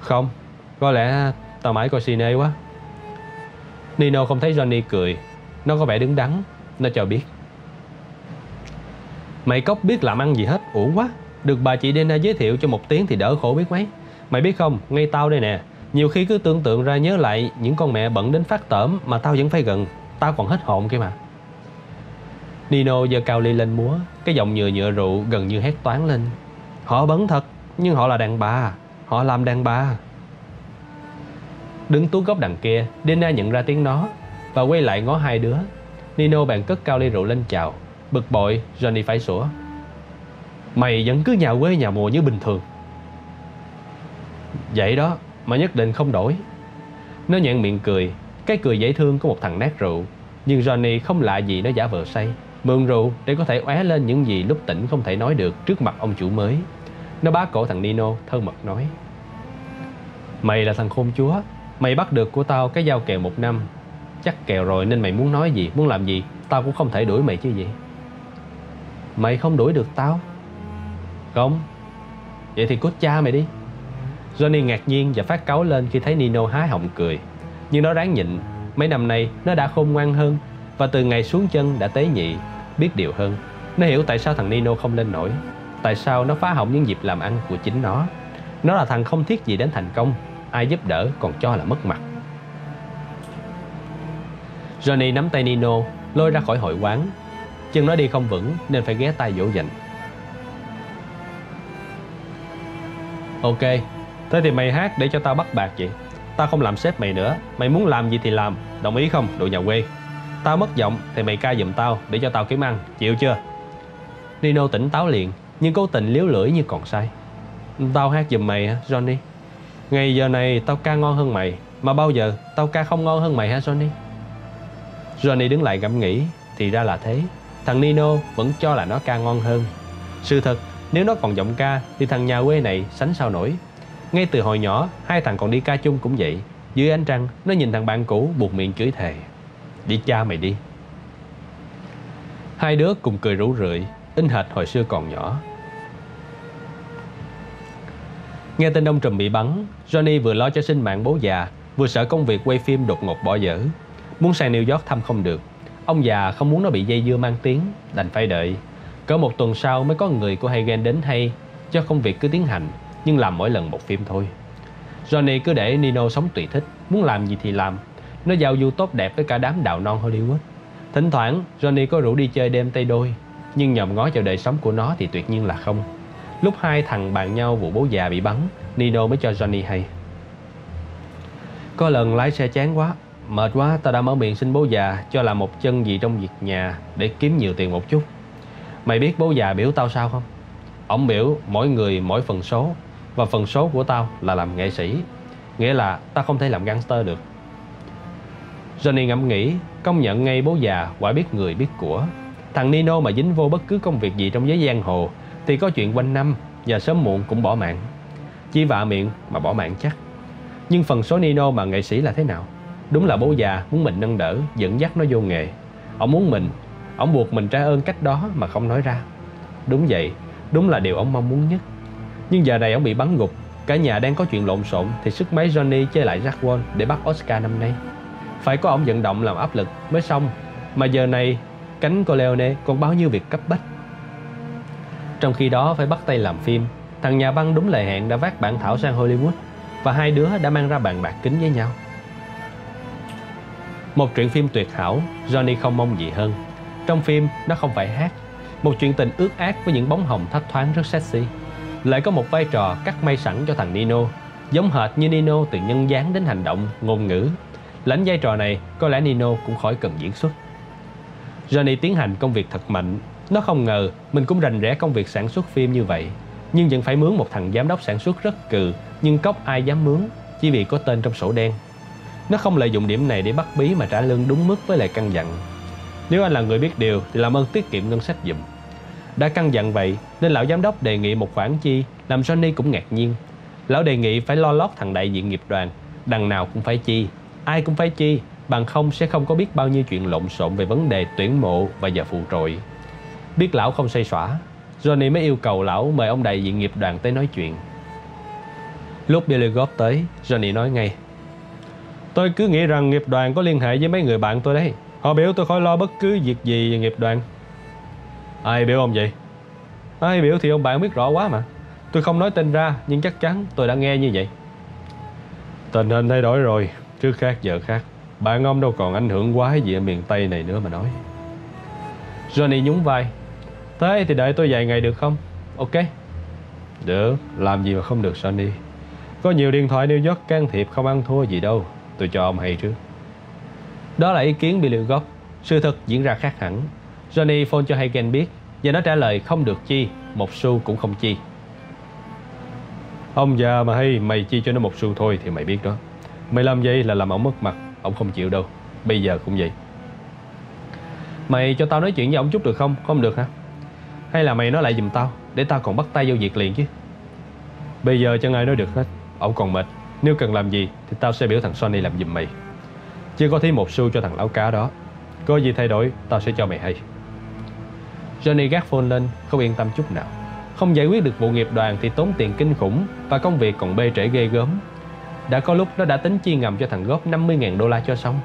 "Không, có lẽ tao mãi coi cine quá." Nino không thấy Johnny cười, nó có vẻ đứng đắn. Nó cho biết: "Mày cóc biết làm ăn gì hết, uổng quá. Được bà chị Dina giới thiệu cho một tiếng thì đỡ khổ biết mấy. Mày biết không, ngay tao đây nè, nhiều khi cứ tưởng tượng ra nhớ lại những con mẹ bận đến phát tởm mà tao vẫn phải gần, tao còn hết hồn kia mà." Nino giơ cao ly lên múa, cái giọng nhựa nhựa rượu gần như hét toáng lên: "Họ bấn thật, nhưng họ là đàn bà, họ làm đàn bà." Đứng tuốt góc đằng kia, Dina nhận ra tiếng nó và quay lại ngó hai đứa. Nino bèn cất cao ly rượu lên chào. Bực bội, Johnny phải sủa: "Mày vẫn cứ nhà quê nhà mùa như bình thường." "Vậy đó, mà nhất định không đổi." Nó nhẹn miệng cười, cái cười dễ thương của một thằng nát rượu. Nhưng Johnny không lạ gì nó giả vờ say, mượn rượu để có thể óe lên những gì lúc tỉnh không thể nói được trước mặt ông chủ mới. Nó bá cổ thằng Nino, thân mật nói: "Mày là thằng khôn chúa, mày bắt được của tao cái dao kèo một năm. Chắc kèo rồi nên mày muốn nói gì, muốn làm gì, tao cũng không thể đuổi mày chứ gì." "Mày không đuổi được tao." "Không." "Vậy thì cút cha mày đi." Johnny ngạc nhiên và phát cáu lên khi thấy Nino há họng cười. Nhưng nó ráng nhịn. Mấy năm nay nó đã khôn ngoan hơn, và từ ngày xuống chân đã tế nhị, biết điều hơn. Nó hiểu tại sao thằng Nino không lên nổi, tại sao nó phá hỏng những dịp làm ăn của chính nó. Nó là thằng không thiết gì đến thành công, ai giúp đỡ còn cho là mất mặt. Johnny nắm tay Nino lôi ra khỏi hội quán. Chân nó đi không vững nên phải ghé tay dỗ dành. "Ok, thế thì mày hát để cho tao bắt bạc vậy. Tao không làm sếp mày nữa, mày muốn làm gì thì làm, đồng ý không, đồ nhà quê? Tao mất giọng thì mày ca giùm tao để cho tao kiếm ăn, chịu chưa?" Nino tỉnh táo liền, nhưng cố tình liếu lưỡi như còn say. "Tao hát giùm mày hả, Johnny? Ngày giờ này tao ca ngon hơn mày, mà bao giờ tao ca không ngon hơn mày hả Johnny?" Johnny đứng lại ngẫm nghĩ, thì ra là thế. Thằng Nino vẫn cho là nó ca ngon hơn. Sự thật, nếu nó còn giọng ca thì thằng nhà quê này sánh sao nổi. Ngay từ hồi nhỏ, hai thằng còn đi ca chung cũng vậy. Dưới ánh trăng, nó nhìn thằng bạn cũ buột miệng chửi thề: "Đi cha mày đi." Hai đứa cùng cười rủ rượi, in hệt hồi xưa còn nhỏ. Nghe tin ông Trùm bị bắn, Johnny vừa lo cho sinh mạng bố già, vừa sợ công việc quay phim đột ngột bỏ dở. Muốn sang New York thăm không được, ông già không muốn nó bị dây dưa mang tiếng, đành phải đợi. Cỡ một tuần sau mới có người của Hagen đến hay, cho công việc cứ tiến hành, nhưng làm mỗi lần một phim thôi. Johnny cứ để Nino sống tùy thích, muốn làm gì thì làm. Nó giao du tốt đẹp với cả đám đạo non Hollywood. Thỉnh thoảng Johnny có rủ đi chơi đêm tay đôi, nhưng nhòm ngó vào đời sống của nó thì tuyệt nhiên là không. Lúc hai thằng bàn nhau vụ bố già bị bắn, Nino mới cho Johnny hay: "Có lần lái xe chán quá, mệt quá, tao đã mở miệng xin bố già cho làm một chân gì trong việc nhà để kiếm nhiều tiền một chút. Mày biết bố già biểu tao sao không? Ổng biểu mỗi người mỗi phần số, Và phần số của tao là làm nghệ sĩ, nghĩa là tao không thể làm gangster được. Johnny ngẫm nghĩ, công nhận ngay bố già quả biết người biết của. Thằng Nino mà dính vô bất cứ công việc gì trong giới giang hồ thì có chuyện quanh năm và sớm muộn cũng bỏ mạng. Chỉ vạ miệng mà bỏ mạng chắc. Nhưng phần số Nino mà nghệ sĩ là thế nào? Đúng là bố già muốn mình nâng đỡ, dẫn dắt nó vô nghề. Ông muốn mình, ông buộc mình trả ơn cách đó mà không nói ra. Đúng vậy, đúng là điều ông mong muốn nhất. Nhưng giờ này ông bị bắn gục, cả nhà đang có chuyện lộn xộn thì sức máy Johnny chơi lại Jack Woltz để bắt Oscar năm nay. Phải có ông vận động làm áp lực mới xong, mà giờ này cánh Corleone còn bao nhiêu việc cấp bách. Trong khi đó phải bắt tay làm phim, thằng nhà băng đúng lời hẹn đã vác bản thảo sang Hollywood và hai đứa đã mang ra bàn bạc kín với nhau. Một truyện phim tuyệt hảo, Johnny không mong gì hơn. Trong phim nó không phải hát, một chuyện tình ướt át với những bóng hồng thấp thoáng rất sexy. Lại có một vai trò cắt may sẵn cho thằng Nino, giống hệt như Nino từ nhân dáng đến hành động, ngôn ngữ. Lãnh vai trò này, có lẽ Nino cũng khỏi cần diễn xuất. Johnny tiến hành công việc thật mạnh. Nó không ngờ mình cũng rành rẽ công việc sản xuất phim như vậy, nhưng vẫn phải mướn một thằng giám đốc sản xuất rất cừ, nhưng cóc ai dám mướn, chỉ vì có tên trong sổ đen. Nó không lợi dụng điểm này để bắt bí mà trả lương đúng mức với lại căn dặn. Nếu anh là người biết điều thì làm ơn tiết kiệm ngân sách giùm. Đã căn dặn vậy nên lão giám đốc đề nghị một khoản chi làm Johnny cũng ngạc nhiên. Lão đề nghị phải lo lót thằng đại diện nghiệp đoàn, đằng nào cũng phải chi, ai cũng phải chi, bằng không sẽ không có biết bao nhiêu chuyện lộn xộn về vấn đề tuyển mộ và giờ phụ trội. Biết lão không xoay xỏa, Johnny mới yêu cầu lão mời ông đại diện nghiệp đoàn tới nói chuyện. Lúc Billy Goff tới, Johnny nói ngay: "Tôi cứ nghĩ rằng nghiệp đoàn có liên hệ với mấy người bạn tôi đấy. Họ biểu tôi khỏi lo bất cứ việc gì về nghiệp đoàn." "Ai biểu ông vậy?" "Ai biểu thì ông bạn biết rõ quá mà. Tôi không nói tên ra nhưng chắc chắn tôi đã nghe như vậy." "Tình hình thay đổi rồi, trước khác giờ khác. Bạn ông đâu còn ảnh hưởng quá gì ở miền Tây này nữa mà nói." Johnny nhún vai: "Thế thì đợi tôi vài ngày được không?" "Ok." "Được, làm gì mà không được Johnny. Có nhiều điện thoại New York can thiệp không ăn thua gì đâu. Tôi cho ông hay chứ." Đó là ý kiến Billy Goff. Sự thật diễn ra khác hẳn. Johnny phone cho Hagen biết và nó trả lời không được chi, một xu cũng không chi. "Ông già mà hay, mày chi cho nó một xu thôi thì mày biết đó. Mày làm vậy là làm ổng mất mặt, ổng không chịu đâu. Bây giờ cũng vậy." "Mày cho tao nói chuyện với ổng chút được không?" "Không được hả? Hay là mày nói lại giùm tao để tao còn bắt tay vô việc liền chứ?" "Bây giờ chẳng ai nói được hết, ổng còn mệt. Nếu cần làm gì thì tao sẽ biểu thằng Johnny làm giùm mày. Chưa có thí một xu cho thằng lão cá đó. Có gì thay đổi tao sẽ cho mày hay." Johnny gác phone lên, không yên tâm chút nào. Không giải quyết được vụ nghiệp đoàn thì tốn tiền kinh khủng, và công việc còn bê trễ ghê gớm. Đã có lúc nó đã tính chi ngầm cho thằng góp năm mươi nghìn đô la cho xong.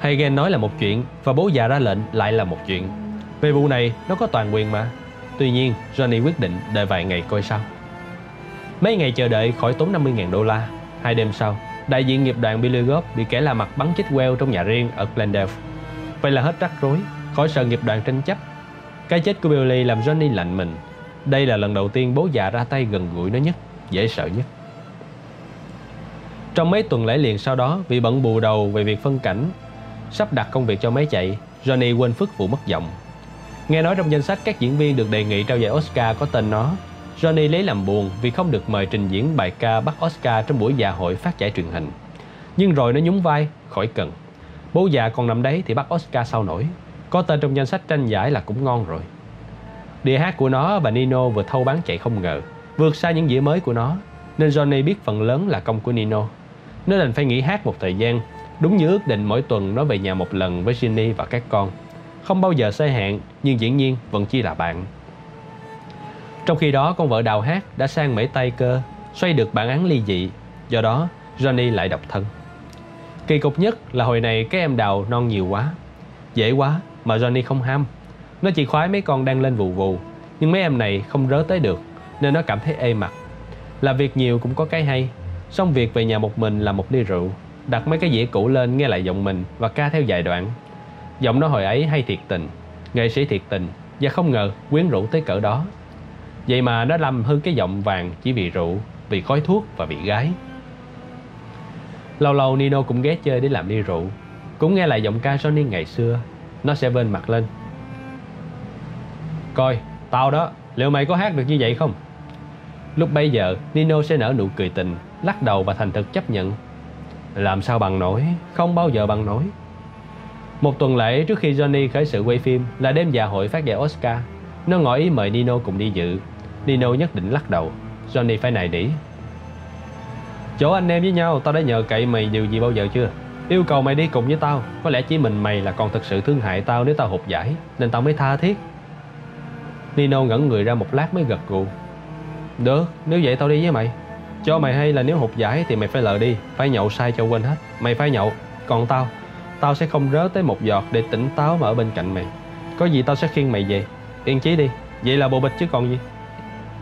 Hagen nói là một chuyện và bố già ra lệnh lại là một chuyện. Về vụ này nó có toàn quyền mà. Tuy nhiên Johnny quyết định đợi vài ngày coi sao. Mấy ngày chờ đợi khỏi tốn năm mươi nghìn đô la. Hai đêm sau, đại diện nghiệp đoàn Billy Goff bị kẻ lạ mặt bắn chết queo trong nhà riêng ở Glendale. Vậy là hết rắc rối, khỏi sợ nghiệp đoàn tranh chấp. Cái chết của Billy làm Johnny lạnh mình. Đây là lần đầu tiên bố già ra tay gần gũi nó nhất, dễ sợ nhất. Trong mấy tuần lễ liền sau đó, vì bận bù đầu về việc phân cảnh, sắp đặt công việc cho máy chạy, Johnny quên phức vụ mất giọng. Nghe nói trong danh sách các diễn viên được đề nghị trao giải Oscar có tên nó, Johnny lấy làm buồn vì không được mời trình diễn bài ca bắt Oscar trong buổi dạ hội phát giải truyền hình. Nhưng rồi nó nhún vai, khỏi cần. Bố già còn nằm đấy thì bắt Oscar sao nổi. Có tên trong danh sách tranh giải là cũng ngon rồi. Đĩa hát của nó và Nino vừa thâu bán chạy không ngờ, vượt xa những dĩa mới của nó, nên Johnny biết phần lớn là công của Nino. Nó đành phải nghỉ hát một thời gian. Đúng như ước định, mỗi tuần nó về nhà một lần với Jenny và các con. Không bao giờ giới hạn, nhưng dĩ nhiên vẫn chỉ là bạn. Trong khi đó, con vợ đào hát đã sang Mỹ Tây cơ, xoay được bản án ly dị. Do đó, Johnny lại độc thân. Kỳ cục nhất là hồi này cái em đào non nhiều quá, dễ quá mà Johnny không ham. Nó chỉ khoái mấy con đang lên vù vù, nhưng mấy em này không rớ tới được, nên nó cảm thấy ê mặt. Làm việc nhiều cũng có cái hay. Xong việc về nhà một mình làm một ly rượu, đặt mấy cái dĩa cũ lên nghe lại giọng mình và ca theo vài đoạn. Giọng nó hồi ấy hay thiệt tình, nghệ sĩ thiệt tình, và không ngờ quyến rũ tới cỡ đó. Vậy mà nó làm hư cái giọng vàng chỉ vì rượu, vì khói thuốc và vì gái. Lâu lâu Nino cũng ghé chơi để làm ly rượu, cũng nghe lại giọng ca Johnny ngày xưa. Nó sẽ vênh mặt lên: "Coi, tao đó, Liệu mày có hát được như vậy không? Lúc bấy giờ Nino sẽ nở nụ cười tình, lắc đầu và thành thực chấp nhận. Làm sao bằng nổi, không bao giờ bằng nổi. Một tuần lễ trước khi Johnny khởi sự quay phim là đêm dạ hội phát giải Oscar. Nó ngỏ ý mời Nino cùng đi dự. Nino nhất định lắc đầu. Johnny phải nài nỉ. Chỗ anh em với nhau tao đã nhờ cậy mày điều gì bao giờ chưa? Yêu cầu mày đi cùng với tao. Có lẽ chỉ mình mày là còn thực sự thương hại tao nếu tao hụt giải, nên tao mới tha thiết. Nino ngẩn người ra một lát mới gật gù. Được, nếu vậy tao đi với mày. Cho mày hay là nếu hụt giải thì mày phải lờ đi, phải nhậu say cho quên hết. Mày phải nhậu, còn tao, tao sẽ không rớt tới một giọt để tỉnh táo mà ở bên cạnh mày. Có gì tao sẽ khiêng mày về. Yên chí đi, vậy là bộ bịch chứ còn gì.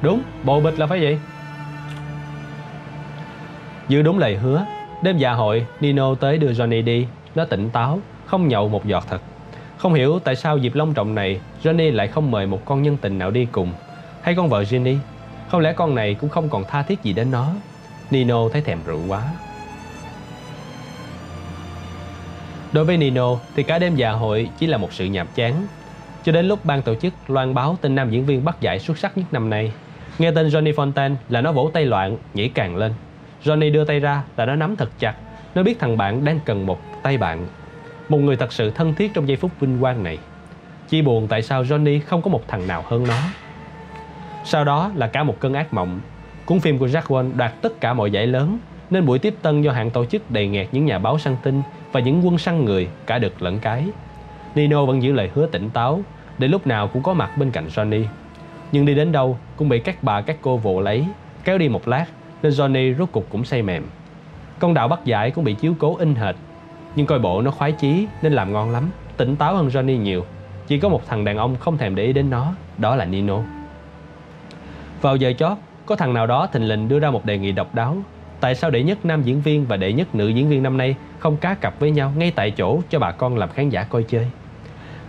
Đúng, bộ bịch là phải vậy. Giữ đúng lời hứa, đêm dạ hội Nino tới đưa Johnny đi. Nó tỉnh táo, không nhậu một giọt thật. Không hiểu tại sao dịp long trọng này Johnny lại không mời một con nhân tình nào đi cùng. Hay con vợ Jenny. Không lẽ con này cũng không còn tha thiết gì đến nó. Nino thấy thèm rượu quá. Đối với Nino thì cả đêm dạ hội chỉ là một sự nhàm chán. Cho đến lúc ban tổ chức loan báo tên nam diễn viên bắt giải xuất sắc nhất năm nay. Nghe tên Johnny Fontane là nó vỗ tay loạn, nhảy càng lên. Johnny đưa tay ra là nó nắm thật chặt. Nó biết thằng bạn đang cần một tay bạn, một người thật sự thân thiết trong giây phút vinh quang này. Chỉ buồn tại sao Johnny không có một thằng nào hơn nó. Sau đó là cả một cơn ác mộng. Cuốn phim của Jack Woltz đoạt tất cả mọi giải lớn, nên buổi tiếp tân do hạng tổ chức đầy nghẹt những nhà báo săn tin và những quân săn người cả đực lẫn cái. Nino vẫn giữ lời hứa tỉnh táo, để lúc nào cũng có mặt bên cạnh Johnny. Nhưng đi đến đâu cũng bị các bà các cô vồ lấy, kéo đi một lát, nên Johnny rốt cục cũng say mềm. Con đạo bắt giải cũng bị chiếu cố in hệt. Nhưng coi bộ nó khoái chí nên làm ngon lắm, tỉnh táo hơn Johnny nhiều. Chỉ có một thằng đàn ông không thèm để ý đến nó, đó là Nino. Vào giờ chót, có thằng nào đó thình lình đưa ra một đề nghị độc đáo. Tại sao đệ nhất nam diễn viên và đệ nhất nữ diễn viên năm nay không cá cặp với nhau ngay tại chỗ cho bà con làm khán giả coi chơi?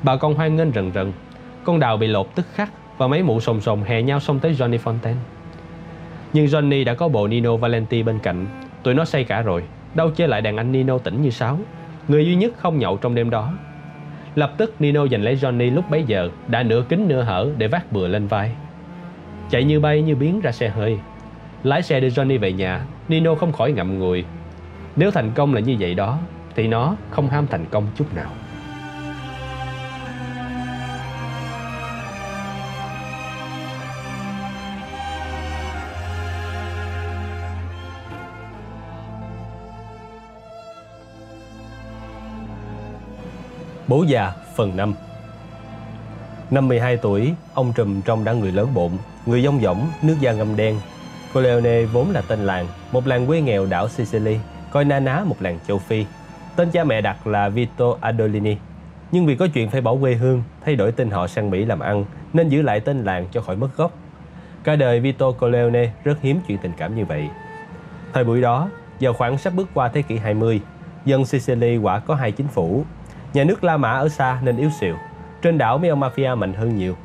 Bà con hoan nghênh rần rần. Con đào bị lột tức khắc và mấy mụ sồn sồn hè nhau xông tới Johnny Fontane. Nhưng Johnny đã có bộ Nino Valenti bên cạnh. Tụi nó say cả rồi, đâu chơi lại đàn anh Nino tỉnh như sáo, người duy nhất không nhậu trong đêm đó. Lập tức Nino giành lấy Johnny lúc bấy giờ đã nửa kính nửa hở để vác bừa lên vai. Chạy như bay như biến ra xe hơi. Lái xe đưa Johnny về nhà, Nino không khỏi ngậm ngùi. Nếu thành công là như vậy đó, thì nó không ham thành công chút nào. Bố già phần năm. Năm mười hai tuổi, ông Trùm trông đã người lớn bộn, người dông dỏng, nước da ngâm đen. Corleone vốn là tên làng, một làng quê nghèo đảo Sicily, coi na ná một làng châu Phi. Tên cha mẹ đặt là Vito Adolini, nhưng vì có chuyện phải bỏ quê hương, thay đổi tên họ sang Mỹ làm ăn, nên giữ lại tên làng cho khỏi mất gốc. Cả đời Vito Corleone rất hiếm chuyện tình cảm như vậy. Thời buổi đó, vào khoảng sắp bước qua thế kỷ hai mươi, dân Sicily quả có hai chính phủ. Nhà nước La Mã ở xa nên yếu xìu, trên đảo mấy ông mafia mạnh hơn nhiều.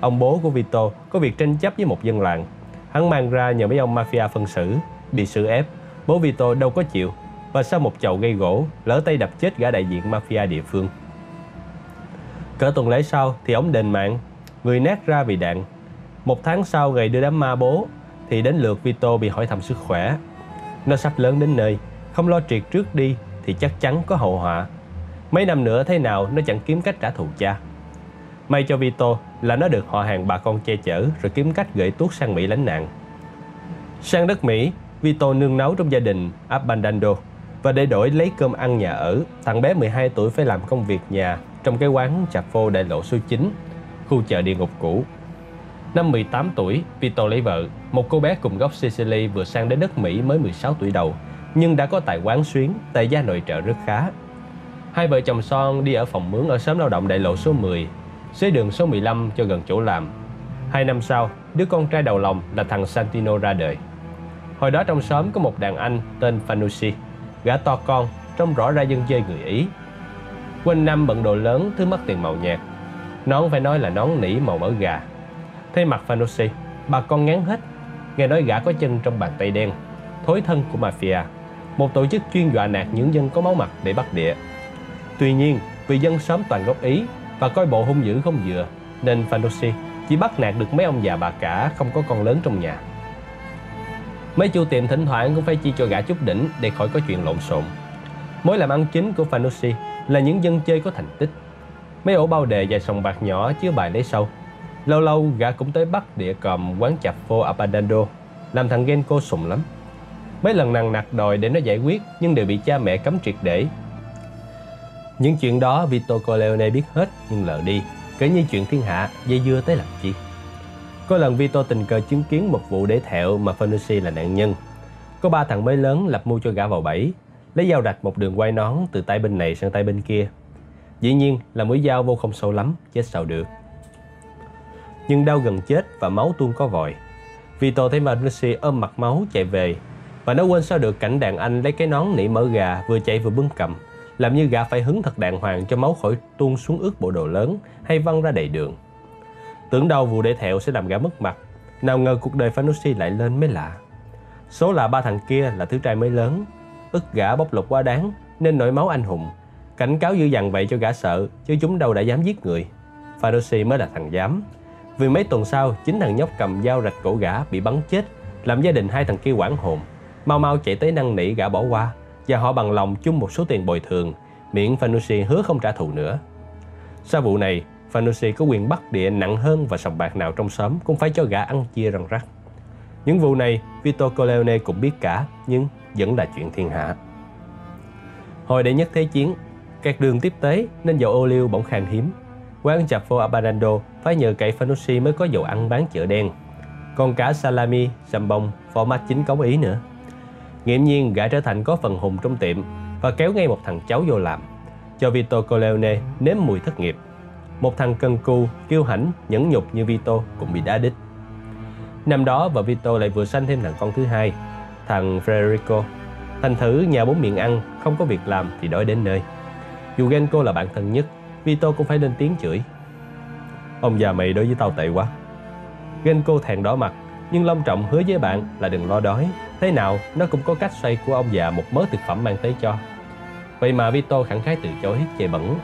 Ông bố của Vito có việc tranh chấp với một dân làng, hắn mang ra nhờ mấy ông mafia phân xử. Bị xử ép, bố Vito đâu có chịu, và sau một chầu gây gỗ, lỡ tay đập chết gã đại diện mafia địa phương. Cỡ tuần lễ sau thì ông đền mạng, người nát ra vì đạn. Một tháng sau ngày đưa đám ma bố, thì đến lượt Vito bị hỏi thăm sức khỏe. Nó sắp lớn đến nơi, không lo triệt trước đi thì chắc chắn có hậu họa. Mấy năm nữa thế nào nó chẳng kiếm cách trả thù cha. May cho Vito là nó được họ hàng bà con che chở, rồi kiếm cách gửi tuốt sang Mỹ lánh nạn. Sang đất Mỹ, Vito nương náu trong gia đình Abbandando, và để đổi lấy cơm ăn nhà ở, thằng bé mười hai tuổi phải làm công việc nhà trong cái quán chạp vô đại lộ số chín, khu chợ địa ngục cũ. Năm mười tám tuổi, Vito lấy vợ, một cô bé cùng gốc Sicily vừa sang đến đất Mỹ mới mười sáu tuổi đầu, nhưng đã có tài quán xuyến, tài gia nội trợ rất khá. Hai vợ chồng son đi ở phòng mướn ở xóm lao động đại lộ số mười, xế đường số mười lăm cho gần chỗ làm. Hai năm sau, đứa con trai đầu lòng là thằng Santino ra đời. Hồi đó trong xóm có một đàn anh tên Fanucci, gã to con, trông rõ ra dân chơi người Ý. Quanh năm bận đồ lớn, thứ mất tiền màu nhạt. Nón phải nói là nón nỉ màu mỡ gà. Thấy mặt Fanucci, bà con ngán hết. Nghe nói gã có chân trong bàn tay đen, thối thân của mafia, một tổ chức chuyên dọa nạt những dân có máu mặt để bắt địa. Tuy nhiên, vì dân xóm toàn gốc Ý và coi bộ hung dữ không vừa, nên Fanucci chỉ bắt nạt được mấy ông già bà cả, không có con lớn trong nhà. Mấy chủ tiệm thỉnh thoảng cũng phải chi cho gã chút đỉnh để khỏi có chuyện lộn xộn. Mối làm ăn chính của Fanucci là những dân chơi có thành tích. Mấy ổ bao đề và sòng bạc nhỏ chứa bài lấy sâu. Lâu lâu gã cũng tới bắt đĩa còm quán chạp phô Abbandando, làm thằng Genco sùng lắm. Mấy lần nằng nặc đòi để nó giải quyết nhưng đều bị cha mẹ cấm triệt để. Những chuyện đó Vito Corleone biết hết nhưng lờ đi, kể như chuyện thiên hạ, dây dưa tới làm chi. Có lần Vito tình cờ chứng kiến một vụ để thẹo mà Fanucci là nạn nhân. Có ba thằng mới lớn lập mưu cho gã vào bẫy, lấy dao rạch một đường quay nón từ tay bên này sang tay bên kia. Dĩ nhiên là mũi dao vô không sâu lắm, chết sao được. Nhưng đau gần chết và máu tuôn có vòi. Vito thấy Fanucci ôm mặt máu chạy về, và nó quên sao được cảnh đàn anh lấy cái nón nỉ mỡ gà vừa chạy vừa bưng cầm, làm như gã phải hứng thật đàng hoàng cho máu khỏi tuôn xuống ướt bộ đồ lớn hay văng ra đầy đường. Tưởng đâu vụ để thẹo sẽ làm gã mất mặt, nào ngờ cuộc đời Fanucci lại lên mới lạ. Số là ba thằng kia là thứ trai mới lớn, ức gã bóc lột quá đáng nên nổi máu anh hùng. Cảnh cáo dữ dằn vậy cho gã sợ, chứ chúng đâu đã dám giết người. Fanucci mới là thằng dám, vì mấy tuần sau chính thằng nhóc cầm dao rạch cổ gã bị bắn chết, làm gia đình hai thằng kia hoảng hồn, mau mau chạy tới năn nỉ gã bỏ qua, và họ bằng lòng chung một số tiền bồi thường, miễn Fanucci hứa không trả thù nữa. Sau vụ này, Fanucci có quyền bắt địa nặng hơn và sòng bạc nào trong xóm cũng phải cho gã ăn chia răng rắc. Những vụ này Vito Corleone cũng biết cả, nhưng vẫn là chuyện thiên hạ. Hồi đệ nhất thế chiến, các đường tiếp tế nên dầu ô liu bỗng khan hiếm. Quán chạp phô Abbandando phải nhờ cậy Fanucci mới có dầu ăn bán chợ đen, còn cả salami, sầm bông, phô mát chính cống Ý nữa. Nghiễm nhiên gã trở thành có phần hùng trong tiệm và kéo ngay một thằng cháu vô làm, cho Vito Corleone nếm mùi thất nghiệp. Một thằng cần cù, kiêu hãnh, nhẫn nhục như Vito cũng bị đá đít. Năm đó vợ Vito lại vừa sanh thêm thằng con thứ hai, thằng Federico. Thành thử nhà bốn miệng ăn, không có việc làm thì đói đến nơi. Dù Genco là bạn thân nhất, Vito cũng phải lên tiếng chửi. Ông già mày đối với tao tệ quá. Genco thẹn đỏ mặt, nhưng long trọng hứa với bạn là đừng lo đói, thế nào nó cũng có cách xoay của ông già một mớ thực phẩm mang tới cho. Vậy mà Vito khẳng khái từ chối, chê bẩn.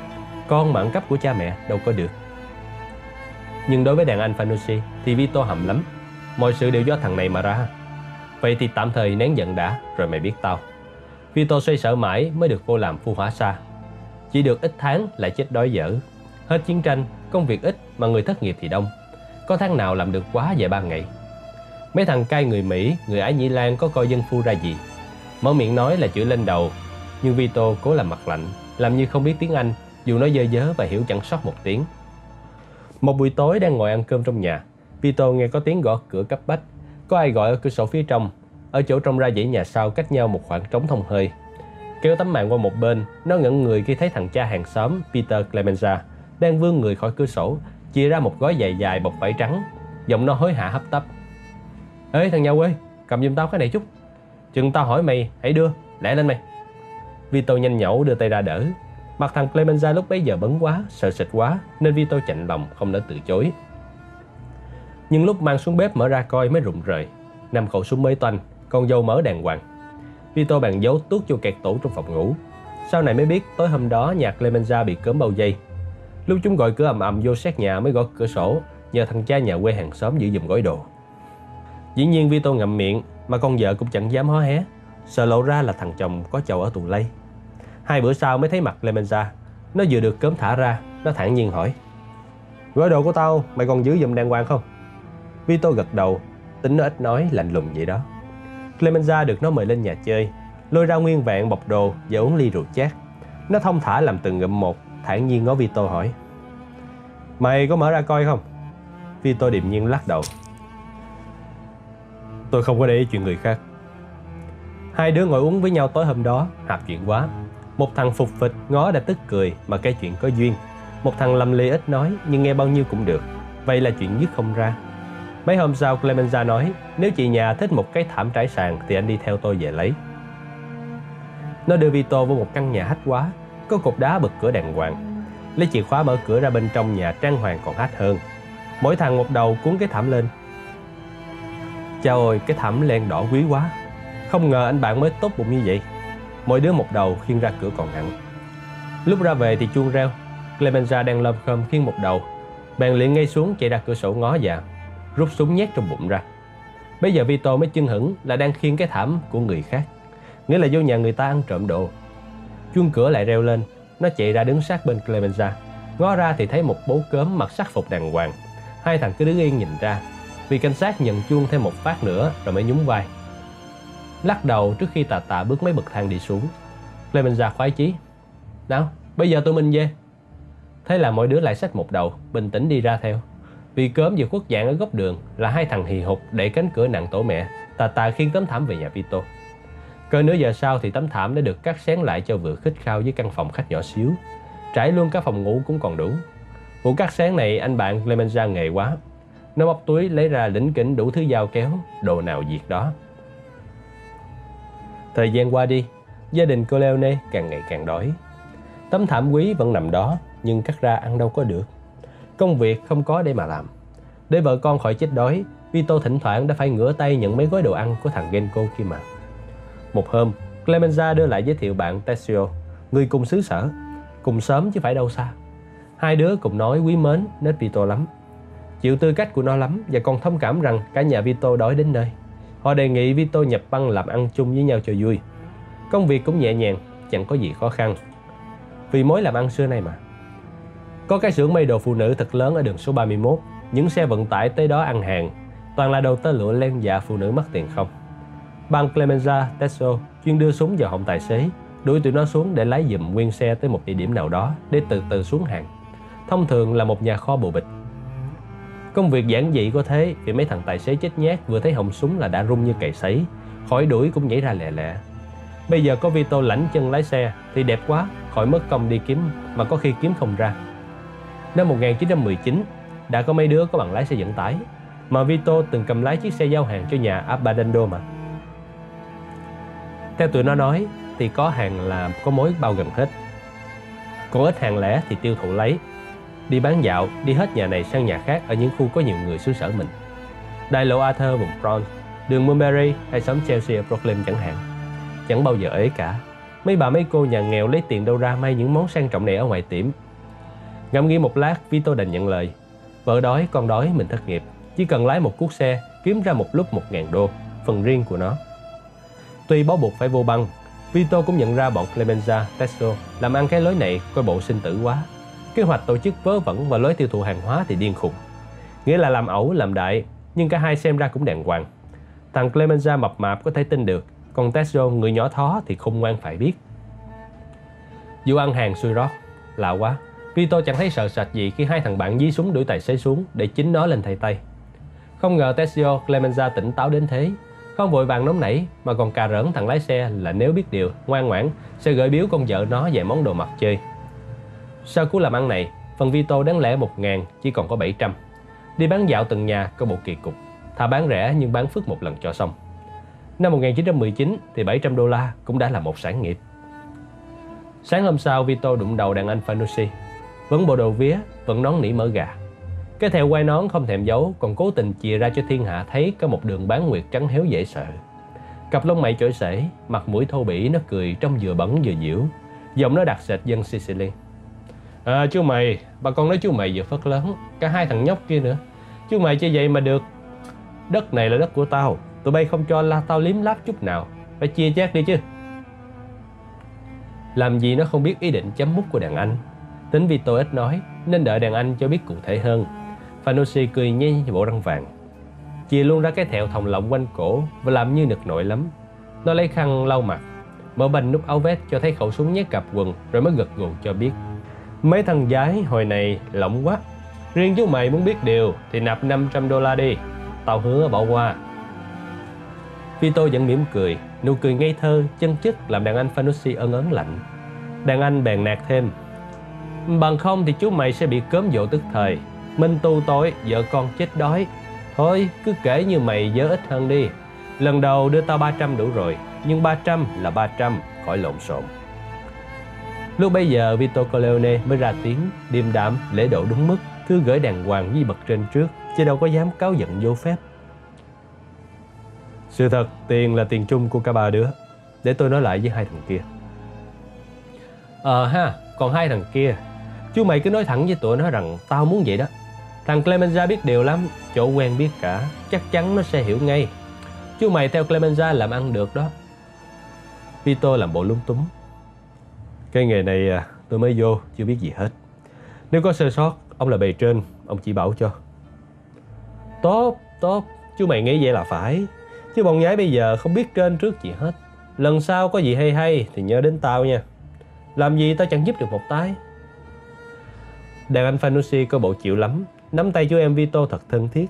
Con mà ăn cắp của cha mẹ đâu có được. Nhưng đối với đàn anh Fanucci thì Vito hầm lắm. Mọi sự đều do thằng này mà ra. Vậy thì tạm thời nén giận đã, rồi mày biết tao. Vito xoay sở mãi mới được vô làm phu hỏa xa. Chỉ được ít tháng lại chết đói dở. Hết chiến tranh, công việc ít mà người thất nghiệp thì đông. Có tháng nào làm được quá vài ba ngày. Mấy thằng cai người Mỹ, người Ái Nhĩ Lan có coi dân phu ra gì. Mở miệng nói là chửi lên đầu. Nhưng Vito cố làm mặt lạnh, làm như không biết tiếng Anh, dù nó dơ dớ và hiểu chẳng sót một tiếng. Một buổi tối đang ngồi ăn cơm trong nhà, Vito nghe có tiếng gõ cửa cấp bách. Có ai gọi ở cửa sổ phía trong. Ở chỗ trong ra dãy nhà sau cách nhau một khoảng trống thông hơi. Kéo tấm màn qua một bên, nó ngẩn người khi thấy thằng cha hàng xóm Peter Clemenza đang vươn người khỏi cửa sổ, chia ra một gói dài dài bọc vải trắng. Giọng nó hối hả hấp tấp. Ê thằng nhà quê, cầm giùm tao cái này chút. Chừng tao hỏi mày, hãy đưa, lẹ lên mày. Vito nhanh nhẩu đưa tay ra đỡ. Mặt thằng Clemenza lúc bấy giờ bấn quá, sợ sệt quá, nên Vito chạnh lòng không nỡ từ chối. Nhưng lúc mang xuống bếp mở ra coi mới rụng rời. Năm khẩu súng mới toanh, con dâu mỡ đàng hoàng. Vito bàn dấu tuốt vô kẹt tủ trong phòng ngủ. Sau này mới biết tối hôm đó nhà Clemenza bị cớm bao dây. Lúc chúng gọi cửa ầm ầm vô xét nhà mới gõ cửa sổ, nhờ thằng cha nhà quê hàng xóm giữ giùm gói đồ. Dĩ nhiên Vito ngậm miệng, mà con vợ cũng chẳng dám hó hé, sợ lộ ra là thằng chồng có chầu ở tù lây. Hai bữa sau mới thấy mặt Clemenza. Nó vừa được cớm thả ra, nó thản nhiên hỏi. Gói đồ của tao, mày còn giữ giùm đàng hoàng không? Vito gật đầu, tính nó ít nói, lạnh lùng vậy đó. Clemenza được nó mời lên nhà chơi, lôi ra nguyên vẹn bọc đồ và uống ly rượu chát. Nó thông thả làm từng ngụm một, thản nhiên ngó Vito hỏi. Mày có mở ra coi không? Vito điềm nhiên lắc đầu. Tôi không có để ý chuyện người khác. Hai đứa ngồi uống với nhau tối hôm đó, hạp chuyện quá. Một thằng phục phịch ngó đã tức cười mà cái chuyện có duyên. Một thằng lầm lì ít nói nhưng nghe bao nhiêu cũng được. Vậy là chuyện dứt không ra. Mấy hôm sau Clemenza nói, nếu chị nhà thích một cái thảm trải sàn thì anh đi theo tôi về lấy. Nó đưa Vito vô một căn nhà hách quá, có cột đá bật cửa đàng hoàng. Lấy chìa khóa mở cửa ra bên trong nhà trang hoàng còn hách hơn. Mỗi thằng một đầu cuốn cái thảm lên. Chà ôi, cái thảm len đỏ quý quá. Không ngờ anh bạn mới tốt bụng như vậy. Mỗi đứa một đầu khiêng ra cửa còn nặng. Lúc ra về thì chuông reo. Clemenza đang lom khom khiêng một đầu. Bạn liền ngay xuống chạy ra cửa sổ ngó vào, rút súng nhét trong bụng ra. Bây giờ Vito mới chưng hửng là đang khiêng cái thảm của người khác, nghĩa là vô nhà người ta ăn trộm đồ. Chuông cửa lại reo lên, nó chạy ra đứng sát bên Clemenza. Ngó ra thì thấy một bố cớm mặc sắc phục đàng hoàng. Hai thằng cứ đứng yên nhìn ra. Vì cảnh sát nhận chuông thêm một phát nữa rồi mới nhún vai, lắc đầu trước khi tà tà bước mấy bậc thang đi xuống. Clemenza khoái chí: "Nào, bây giờ tụi mình về." Thế là mọi đứa lại xách một đầu, bình tĩnh đi ra theo. Vì cớm vừa khuất dạng ở góc đường là hai thằng hì hục đẩy cánh cửa nặng tổ mẹ. Tà tà khiêng tấm thảm về nhà Vito. Cỡ nửa giờ sau thì tấm thảm đã được cắt xén lại cho vừa khít khao với căn phòng khách nhỏ xíu, trải luôn cả phòng ngủ cũng còn đủ. Vụ cắt xén này anh bạn Clemenza nghề quá. Nó móc túi lấy ra lỉnh kỉnh đủ thứ dao kéo, đồ nào diệt đó. Thời gian qua đi, gia đình Corleone càng ngày càng đói. Tấm thảm quý vẫn nằm đó, nhưng cắt ra ăn đâu có được. Công việc không có để mà làm. Để vợ con khỏi chết đói, Vito thỉnh thoảng đã phải ngửa tay nhận mấy gói đồ ăn của thằng Genco kia mà. Một hôm, Clemenza đưa lại giới thiệu bạn Tessio, người cùng xứ sở, cùng sớm chứ phải đâu xa. Hai đứa cùng nói quý mến nết Vito lắm, chịu tư cách của nó lắm, và còn thông cảm rằng cả nhà Vito đói đến nơi. Họ đề nghị Vito nhập băng làm ăn chung với nhau cho vui. Công việc cũng nhẹ nhàng, chẳng có gì khó khăn, vì mối làm ăn xưa nay mà. Có cái xưởng may đồ phụ nữ thật lớn ở đường số ba mươi mốt. Những xe vận tải tới đó ăn hàng, toàn là đầu tơ lụa len dạ phụ nữ mắc tiền không. Bang Clemenza, Tessio chuyên đưa súng vào họng tài xế, đuổi tụi nó xuống để lái dùm nguyên xe tới một địa điểm nào đó để từ từ xuống hàng. Thông thường là một nhà kho bồ bịch. Công việc giản dị có thế, vì mấy thằng tài xế chết nhát vừa thấy họng súng là đã rung như cày sấy, khỏi đuổi cũng nhảy ra lẹ lẹ. Bây giờ có Vito lãnh chân lái xe thì đẹp quá, khỏi mất công đi kiếm mà có khi kiếm không ra. Năm một nghìn chín trăm mười chín, đã có mấy đứa có bằng lái xe vận tải, mà Vito từng cầm lái chiếc xe giao hàng cho nhà Abbandando mà. Theo tụi nó nói thì có hàng là có mối bao gần hết, còn ít hàng lẻ thì tiêu thụ lấy, đi bán dạo, đi hết nhà này sang nhà khác ở những khu có nhiều người xứ sở mình. Đại lộ Arthur vùng Bronx, đường Mulberry hay xóm Chelsea ở Brooklyn chẳng hạn. Chẳng bao giờ ế cả. Mấy bà mấy cô nhà nghèo lấy tiền đâu ra may những món sang trọng này ở ngoài tiệm. Ngẫm nghĩ một lát, Vito đành nhận lời. Vợ đói, con đói, mình thất nghiệp, chỉ cần lái một cuốc xe, kiếm ra một lúc một nghìn đô, phần riêng của nó. Tuy bó buộc phải vô băng, Vito cũng nhận ra bọn Clemenza, Tessio làm ăn cái lối này coi bộ sinh tử quá. Kế hoạch tổ chức vớ vẩn và lối tiêu thụ hàng hóa thì điên khùng. Nghĩa là làm ẩu, làm đại, nhưng cả hai xem ra cũng đàng hoàng. Thằng Clemenza mập mạp có thể tin được, còn Tessio người nhỏ thó thì khôn ngoan phải biết. Dù ăn hàng xuôi rót, lạ quá, Vito chẳng thấy sợ sệt gì khi hai thằng bạn dí súng đuổi tài xế xuống để chính nó lên thay tay. Không ngờ Tessio, Clemenza tỉnh táo đến thế, không vội vàng nóng nảy mà còn cà rỡn thằng lái xe là nếu biết điều, ngoan ngoãn sẽ gửi biếu con vợ nó vài món đồ mặc chơi. Sau cú làm ăn này, phần Vito đáng lẽ một nghìn chỉ còn có bảy trăm. Đi bán dạo từng nhà có bộ kỳ cục, thà bán rẻ nhưng bán phức một lần cho xong. Năm một nghìn chín trăm mười chín thì bảy trăm đô la cũng đã là một sản nghiệp. Sáng hôm sau, Vito đụng đầu đàn anh Fanucci, vẫn bộ đồ vía, vẫn nón nỉ mỡ gà. Cái thèo quai nón không thèm giấu, còn cố tình chìa ra cho thiên hạ thấy có một đường bán nguyệt trắng héo dễ sợ. Cặp lông mày chổi xể, mặt mũi thô bỉ, nó cười trông vừa bẩn vừa diễu, giọng nó đặc sệt dân Sicily. À, chú mày, bà con nói chú mày vừa phất lớn, cả hai thằng nhóc kia nữa. Chú mày chơi vậy mà được. Đất này là đất của tao, tụi bay không cho la tao liếm láp chút nào, phải chia chác đi chứ. Làm gì nó không biết ý định chấm mút của đàn anh. Tính Vito ít nói nên đợi đàn anh cho biết cụ thể hơn. Fanucci cười nhếch bộ răng vàng, chìa luôn ra cái thẹo thòng lọng quanh cổ và làm như nực nội lắm. Nó lấy khăn lau mặt, mở banh nút áo vest cho thấy khẩu súng nhét cặp quần, rồi mới gật gù cho biết. Mấy thằng gái hồi này lỏng quá. Riêng chú mày muốn biết điều thì nạp năm trăm đô la đi, tao hứa bỏ qua. Vito vẫn mỉm cười, nụ cười ngây thơ chân chất làm đàn anh Fanucci ân ớn lạnh. Đàn anh bèn nạt thêm: bằng không thì chú mày sẽ bị cớm dỗ tức thời, minh tu tối, vợ con chết đói. Thôi cứ kể như mày vớ ít hơn đi. Lần đầu đưa tao ba trăm đủ rồi, nhưng ba trăm là ba trăm, khỏi lộn xộn. Lúc bây giờ Vito Corleone mới ra tiếng, điềm đạm, lễ độ đúng mức, cứ gửi đàng hoàng với bậc trên trước, chứ đâu có dám cáo giận vô phép. Sự thật, tiền là tiền chung của cả ba đứa. Để tôi nói lại với hai thằng kia. Ờ ha, còn hai thằng kia, chú mày cứ nói thẳng với tụi nó rằng tao muốn vậy đó. Thằng Clemenza biết điều lắm, chỗ quen biết cả, chắc chắn nó sẽ hiểu ngay. Chú mày theo Clemenza làm ăn được đó. Vito làm bộ lúng túng. Cái nghề này à, tôi mới vô, chưa biết gì hết. Nếu có sơ sót, ông là bề trên, ông chỉ bảo cho. Tốt, tốt, chú mày nghĩ vậy là phải. Chứ bọn nhái bây giờ không biết trên trước gì hết. Lần sau có gì hay hay thì nhớ đến tao nha. Làm gì tao chẳng giúp được một tái. Đàn anh Fanucci có bộ chịu lắm, nắm tay chú em Vito thật thân thiết.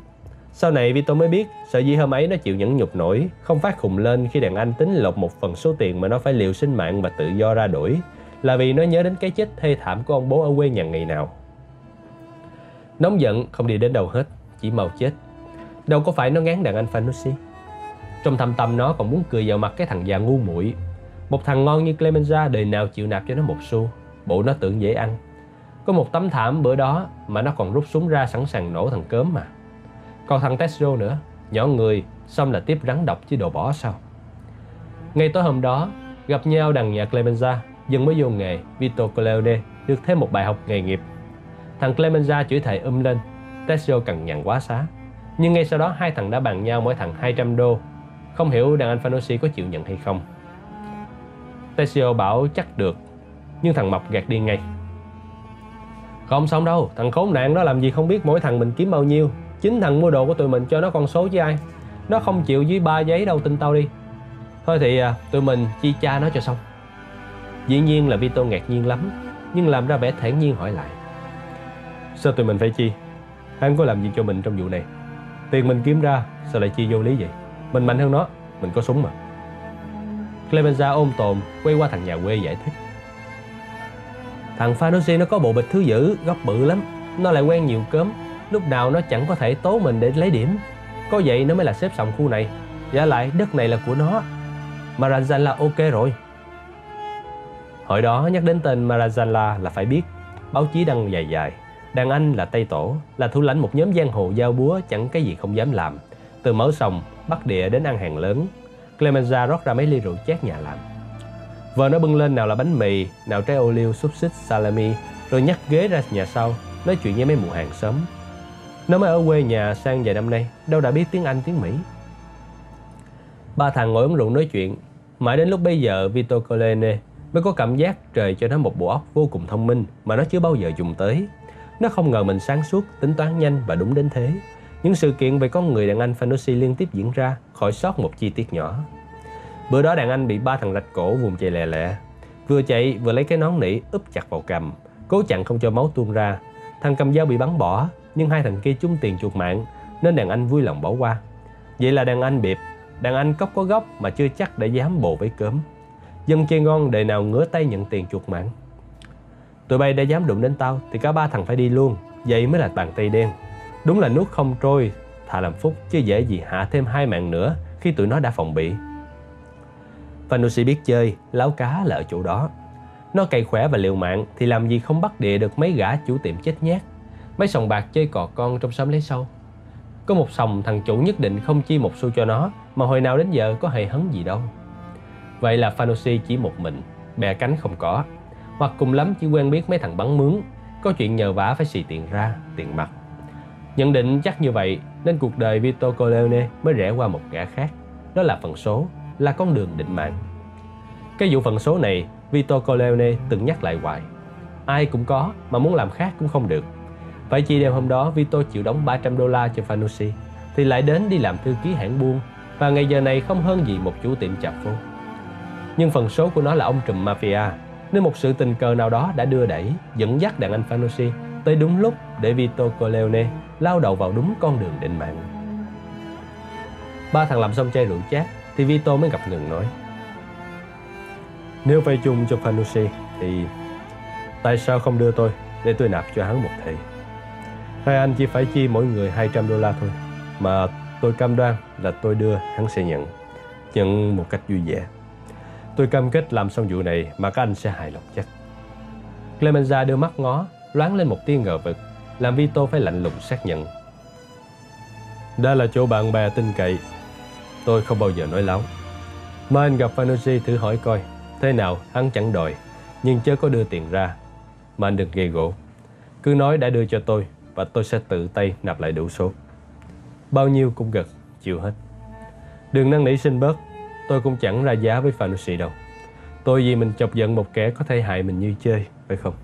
Sau này Vito mới biết sở dĩ hôm ấy nó chịu nhẫn nhục nổi, không phát khùng lên khi đàn anh tính lột một phần số tiền mà nó phải liều sinh mạng và tự do ra đổi, là vì nó nhớ đến cái chết thê thảm của ông bố ở quê nhà ngày nào. Nóng giận không đi đến đâu hết, chỉ mau chết. Đâu có phải nó ngán đàn anh Fanucci. Trong thâm tâm nó còn muốn cười vào mặt cái thằng già ngu muội. Một thằng ngon như Clemenza đời nào chịu nạp cho nó một xu. Bộ nó tưởng dễ ăn. Có một tấm thảm bữa đó mà nó còn rút súng ra sẵn sàng nổ thằng cớm mà. Còn thằng Tessio nữa, nhỏ người, xong là tiếp rắn độc chứ đồ bỏ sao. Ngay tối hôm đó, gặp nhau đằng nhà Clemenza, dân mới vô nghề, Vito Corleone được thêm một bài học nghề nghiệp. Thằng Clemenza chửi thề um lên, Tessio cằn nhằn quá xá. Nhưng ngay sau đó hai thằng đã bàn nhau mỗi thằng hai trăm đô. Không hiểu đàn anh Fanucci có chịu nhận hay không. Tessio bảo chắc được, nhưng thằng mập gạt đi ngay. Không xong đâu, thằng khốn nạn đó làm gì không biết mỗi thằng mình kiếm bao nhiêu. Chính thằng mua đồ của tụi mình cho nó con số chứ ai. Nó không chịu dưới ba giấy đâu, tin tao đi. Thôi thì à, tụi mình chi cha nó cho xong. Dĩ nhiên là Vito ngạc nhiên lắm, nhưng làm ra vẻ thản nhiên hỏi lại. Sao tụi mình phải chi? Hắn có làm gì cho mình trong vụ này? Tiền mình kiếm ra, sao lại chi vô lý vậy? Mình mạnh hơn nó, mình có súng mà. Clemenza ôm tồn quay qua thằng nhà quê giải thích. Thằng Fanucci nó có bộ bịch thứ dữ, góc bự lắm. Nó lại quen nhiều cớm, lúc nào nó chẳng có thể tố mình để lấy điểm. Có vậy nó mới là xếp sòng khu này. Giả lại đất này là của nó. Maranzano ok rồi. Hồi đó nhắc đến tên Maranzano là phải biết. Báo chí đăng dài dài. Đàn anh là Tây Tổ, là thủ lãnh một nhóm giang hồ dao búa chẳng cái gì không dám làm. Từ mở sòng, bắt địa đến ăn hàng lớn. Clemenza rót ra mấy ly rượu chát nhà làm. Vợ nó bưng lên nào là bánh mì, nào trái ô liu, xúc xích, salami. Rồi nhắc ghế ra nhà sau, nói chuyện với mấy mụ hàng xóm. Nó mới ở quê nhà sang vài năm nay, đâu đã biết tiếng Anh, tiếng Mỹ. Ba thằng ngồi uống rượu nói chuyện. Mãi đến lúc bây giờ Vito Corleone mới có cảm giác trời cho nó một bộ óc vô cùng thông minh mà nó chưa bao giờ dùng tới. Nó không ngờ mình sáng suốt, tính toán nhanh và đúng đến thế. Những sự kiện về con người đàn anh Fanucci liên tiếp diễn ra, khỏi sót một chi tiết nhỏ. Bữa đó đàn anh bị ba thằng rạch cổ vùng chạy lè lẹ. Vừa chạy vừa lấy cái nón nỉ úp chặt vào cằm, cố chặn không cho máu tuôn ra. Thằng cầm dao bị bắn bỏ, nhưng hai thằng kia chung tiền chuột mạng nên đàn anh vui lòng bỏ qua. Vậy là đàn anh biệp, đàn anh cóc có góc mà chưa chắc đã dám bồ với cớm. Dân chơi ngon đời nào ngứa tay nhận tiền chuột mạng. Tụi bay đã dám đụng đến tao thì cả ba thằng phải đi luôn, vậy mới là bàn tay đen. Đúng là nước không trôi, thà làm phúc chứ dễ gì hạ thêm hai mạng nữa khi tụi nó đã phòng bị. Fanucci biết chơi, láo cá là ở chỗ đó. Nó cày khỏe và liều mạng thì làm gì không bắt địa được mấy gã chủ tiệm chết nhát. Mấy sòng bạc chơi cò con trong xóm lấy sâu. Có một sòng thằng chủ nhất định không chi một xu cho nó, mà hồi nào đến giờ có hề hấn gì đâu. Vậy là Fanucci chỉ một mình, bè cánh không có. Hoặc cùng lắm chỉ quen biết mấy thằng bắn mướn, có chuyện nhờ vả phải xì tiền ra, tiền mặt. Nhận định chắc như vậy nên cuộc đời Vito Corleone mới rẽ qua một gã khác. Đó là phần số, là con đường định mạng. Cái vụ phần số này Vito Corleone từng nhắc lại hoài. Ai cũng có mà muốn làm khác cũng không được. Phải chi đêm hôm đó Vito chịu đóng ba trăm đô la cho Fanucci thì lại đến đi làm thư ký hãng buôn, và ngày giờ này không hơn gì một chủ tiệm chạp vô. Nhưng phần số của nó là ông trùm Mafia, nên một sự tình cờ nào đó đã đưa đẩy, dẫn dắt đàn anh Fanucci tới đúng lúc để Vito Corleone lao đầu vào đúng con đường định mạng. Ba thằng làm xong chai rượu chát thì Vito mới ngập ngừng nói. Nếu vay chung cho Fanucci thì tại sao không đưa tôi để tôi nạp cho hắn một thầy? Hai anh chỉ phải chi mỗi người hai trăm đô la thôi, mà tôi cam đoan là tôi đưa hắn sẽ nhận. Nhận một cách vui vẻ. Tôi cam kết làm xong vụ này mà các anh sẽ hài lòng chắc. Clemenza đưa mắt ngó, loáng lên một tia ngờ vực, làm Vito phải lạnh lùng xác nhận. Đã là chỗ bạn bè tin cậy, tôi không bao giờ nói láo. Mà anh gặp Fanucci thử hỏi coi, thế nào hắn chẳng đòi, nhưng chớ có đưa tiền ra. Mà anh đừng gây gỗ, cứ nói đã đưa cho tôi, và tôi sẽ tự tay nạp lại đủ số. Bao nhiêu cũng gật, chịu hết. Đừng năn nỉ xin bớt, tôi cũng chẳng ra giá với Fanucci đâu. Tôi vì mình chọc giận một kẻ có thể hại mình như chơi, phải không?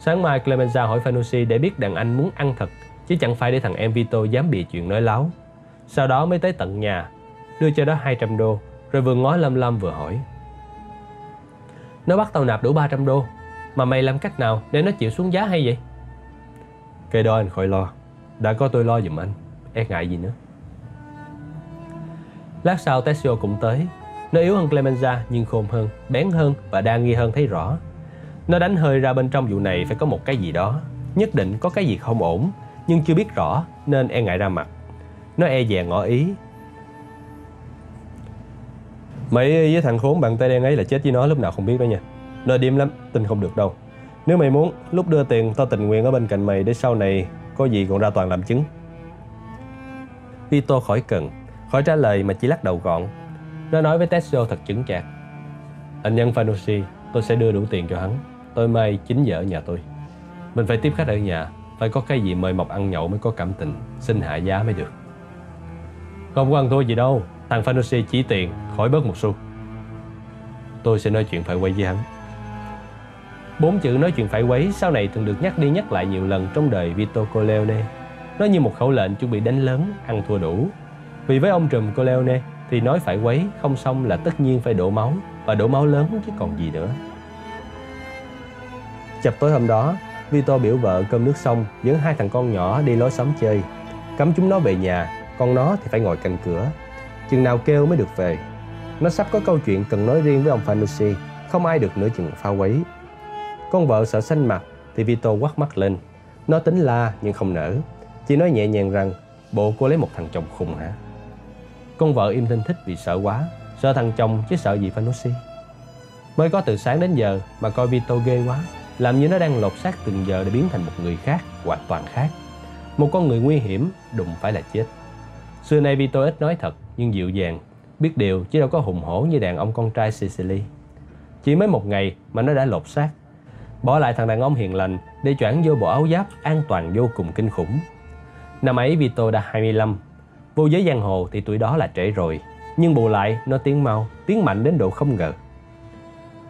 Sáng mai Clemenza hỏi Fanucci để biết đàn anh muốn ăn thật, chứ chẳng phải để thằng em Vito dám bịa chuyện nói láo. Sau đó mới tới tận nhà, đưa cho đó hai trăm đô, rồi vừa ngó lăm lăm vừa hỏi: nó bắt tao nạp đủ ba trăm đô, mà mày làm cách nào để nó chịu xuống giá hay vậy? Cái đó anh khỏi lo, đã có tôi lo giùm anh, e ngại gì nữa. Lát sau Tessio cũng tới. Nó yếu hơn Clemenza nhưng khôn hơn, bén hơn và đa nghi hơn thấy rõ. Nó đánh hơi ra bên trong vụ này phải có một cái gì đó, nhất định có cái gì không ổn, nhưng chưa biết rõ nên e ngại ra mặt. Nó e dè ngỏ ý: mày với thằng khốn bàn tay đen ấy là chết với nó lúc nào không biết đó nha. Nó điềm lắm, tin không được đâu. Nếu mày muốn, lúc đưa tiền tao tình nguyện ở bên cạnh mày để sau này có gì còn ra toàn làm chứng. Vito khỏi cần, khỏi trả lời mà chỉ lắc đầu gọn. Nó nói với Tessio thật chững chạc: anh nhân Fanucci, tôi sẽ đưa đủ tiền cho hắn. Tôi mai chín giờ ở nhà tôi. Mình phải tiếp khách ở nhà, phải có cái gì mời mọc ăn nhậu mới có cảm tình, xin hạ giá mới được. Không có ăn thua gì đâu, thằng Fanucci chỉ tiền, khỏi bớt một xu. Tôi sẽ nói chuyện phải quấy với hắn. Bốn chữ nói chuyện phải quấy sau này từng được nhắc đi nhắc lại nhiều lần trong đời Vito Corleone. Nó như một khẩu lệnh chuẩn bị đánh lớn, ăn thua đủ. Vì với ông trùm Corleone thì nói phải quấy không xong là tất nhiên phải đổ máu, và đổ máu lớn chứ còn gì nữa. Chập tối hôm đó, Vito biểu vợ cơm nước xong dẫn hai thằng con nhỏ đi lối xóm chơi, cấm chúng nó về nhà, còn nó thì phải ngồi cạnh cửa, chừng nào kêu mới được về. Nó sắp có câu chuyện cần nói riêng với ông Fanucci, không ai được nửa chừng pha quấy. Con vợ sợ xanh mặt thì Vito quát mắt lên. Nó tính la nhưng không nỡ, chỉ nói nhẹ nhàng rằng: bộ cô lấy một thằng chồng khùng hả? Con vợ im thinh thích vì sợ quá, sợ thằng chồng chứ sợ gì Fanucci. Mới có từ sáng đến giờ mà coi Vito ghê quá, làm như nó đang lột xác từng giờ để biến thành một người khác, hoàn toàn khác. Một con người nguy hiểm, đụng phải là chết. Xưa nay Vito ít nói thật nhưng dịu dàng, biết điều chứ đâu có hùng hổ như đàn ông con trai Sicily. Chỉ mới một ngày mà nó đã lột xác, bỏ lại thằng đàn ông hiền lành để choảng vô bộ áo giáp an toàn vô cùng kinh khủng. Năm ấy Vito đã hai mươi lăm. Vô giới giang hồ thì tuổi đó là trễ rồi, nhưng bù lại nó tiến mau, tiến mạnh đến độ không ngờ.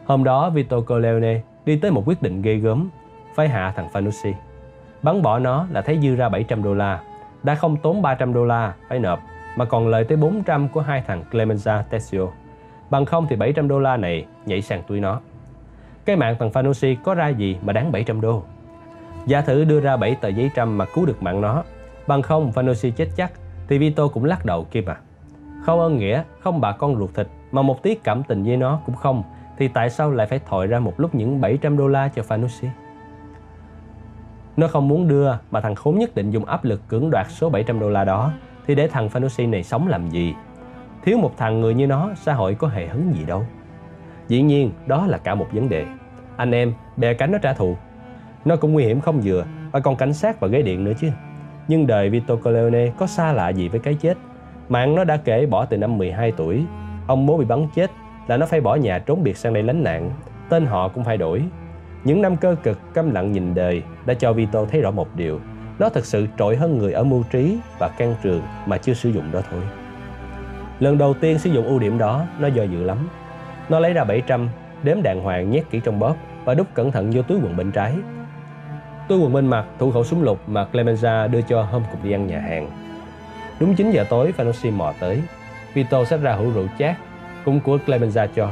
Hôm đó Vito Corleone đi tới một quyết định ghê gớm, phải hạ thằng Fanucci. Bắn bỏ nó là thấy dư ra bảy trăm đô la, đã không tốn ba trăm đô la phải nộp, mà còn lời tới bốn trăm của hai thằng Clemenza Tessio. Bằng không thì bảy trăm đô la này nhảy sang túi nó. Cái mạng thằng Fanucci có ra gì mà đáng bảy trăm đô. Giả thử đưa ra bảy tờ giấy trăm mà cứu được mạng nó, bằng không Fanucci chết chắc, thì Vito cũng lắc đầu kia mà. Không ơn nghĩa, không bà con ruột thịt, mà một tí cảm tình với nó cũng không, thì tại sao lại phải thòi ra một lúc những bảy trăm đô la cho Fanucci? Nó không muốn đưa, mà thằng khốn nhất định dùng áp lực cưỡng đoạt số bảy trăm đô la đó, thì để thằng Fanucci này sống làm gì? Thiếu một thằng người như nó, xã hội có hề hứng gì đâu. Dĩ nhiên, đó là cả một vấn đề. Anh em, bè cánh nó trả thù. Nó cũng nguy hiểm không vừa, và còn cảnh sát và ghế điện nữa chứ. Nhưng đời Vito Corleone có xa lạ gì với cái chết. Mạng nó đã kể bỏ từ năm mười hai tuổi. Ông bố bị bắn chết là nó phải bỏ nhà trốn biệt sang đây lánh nạn. Tên họ cũng phải đổi. Những năm cơ cực câm lặng nhìn đời đã cho Vito thấy rõ một điều: nó thật sự trội hơn người ở mưu trí và can trường mà chưa sử dụng đó thôi. Lần đầu tiên sử dụng ưu điểm đó, nó do dự lắm. Nó lấy ra bảy trăm, đếm đàng hoàng, nhét kỹ trong bóp và đút cẩn thận vô túi quần bên trái. Túi quần bên mặt thủ khẩu súng lục mà Clemenza đưa cho hôm cùng đi ăn nhà hàng. Đúng chín giờ tối Fanucci mò tới. Vito xách ra hũ rượu chát, cũng của Clemenza cho.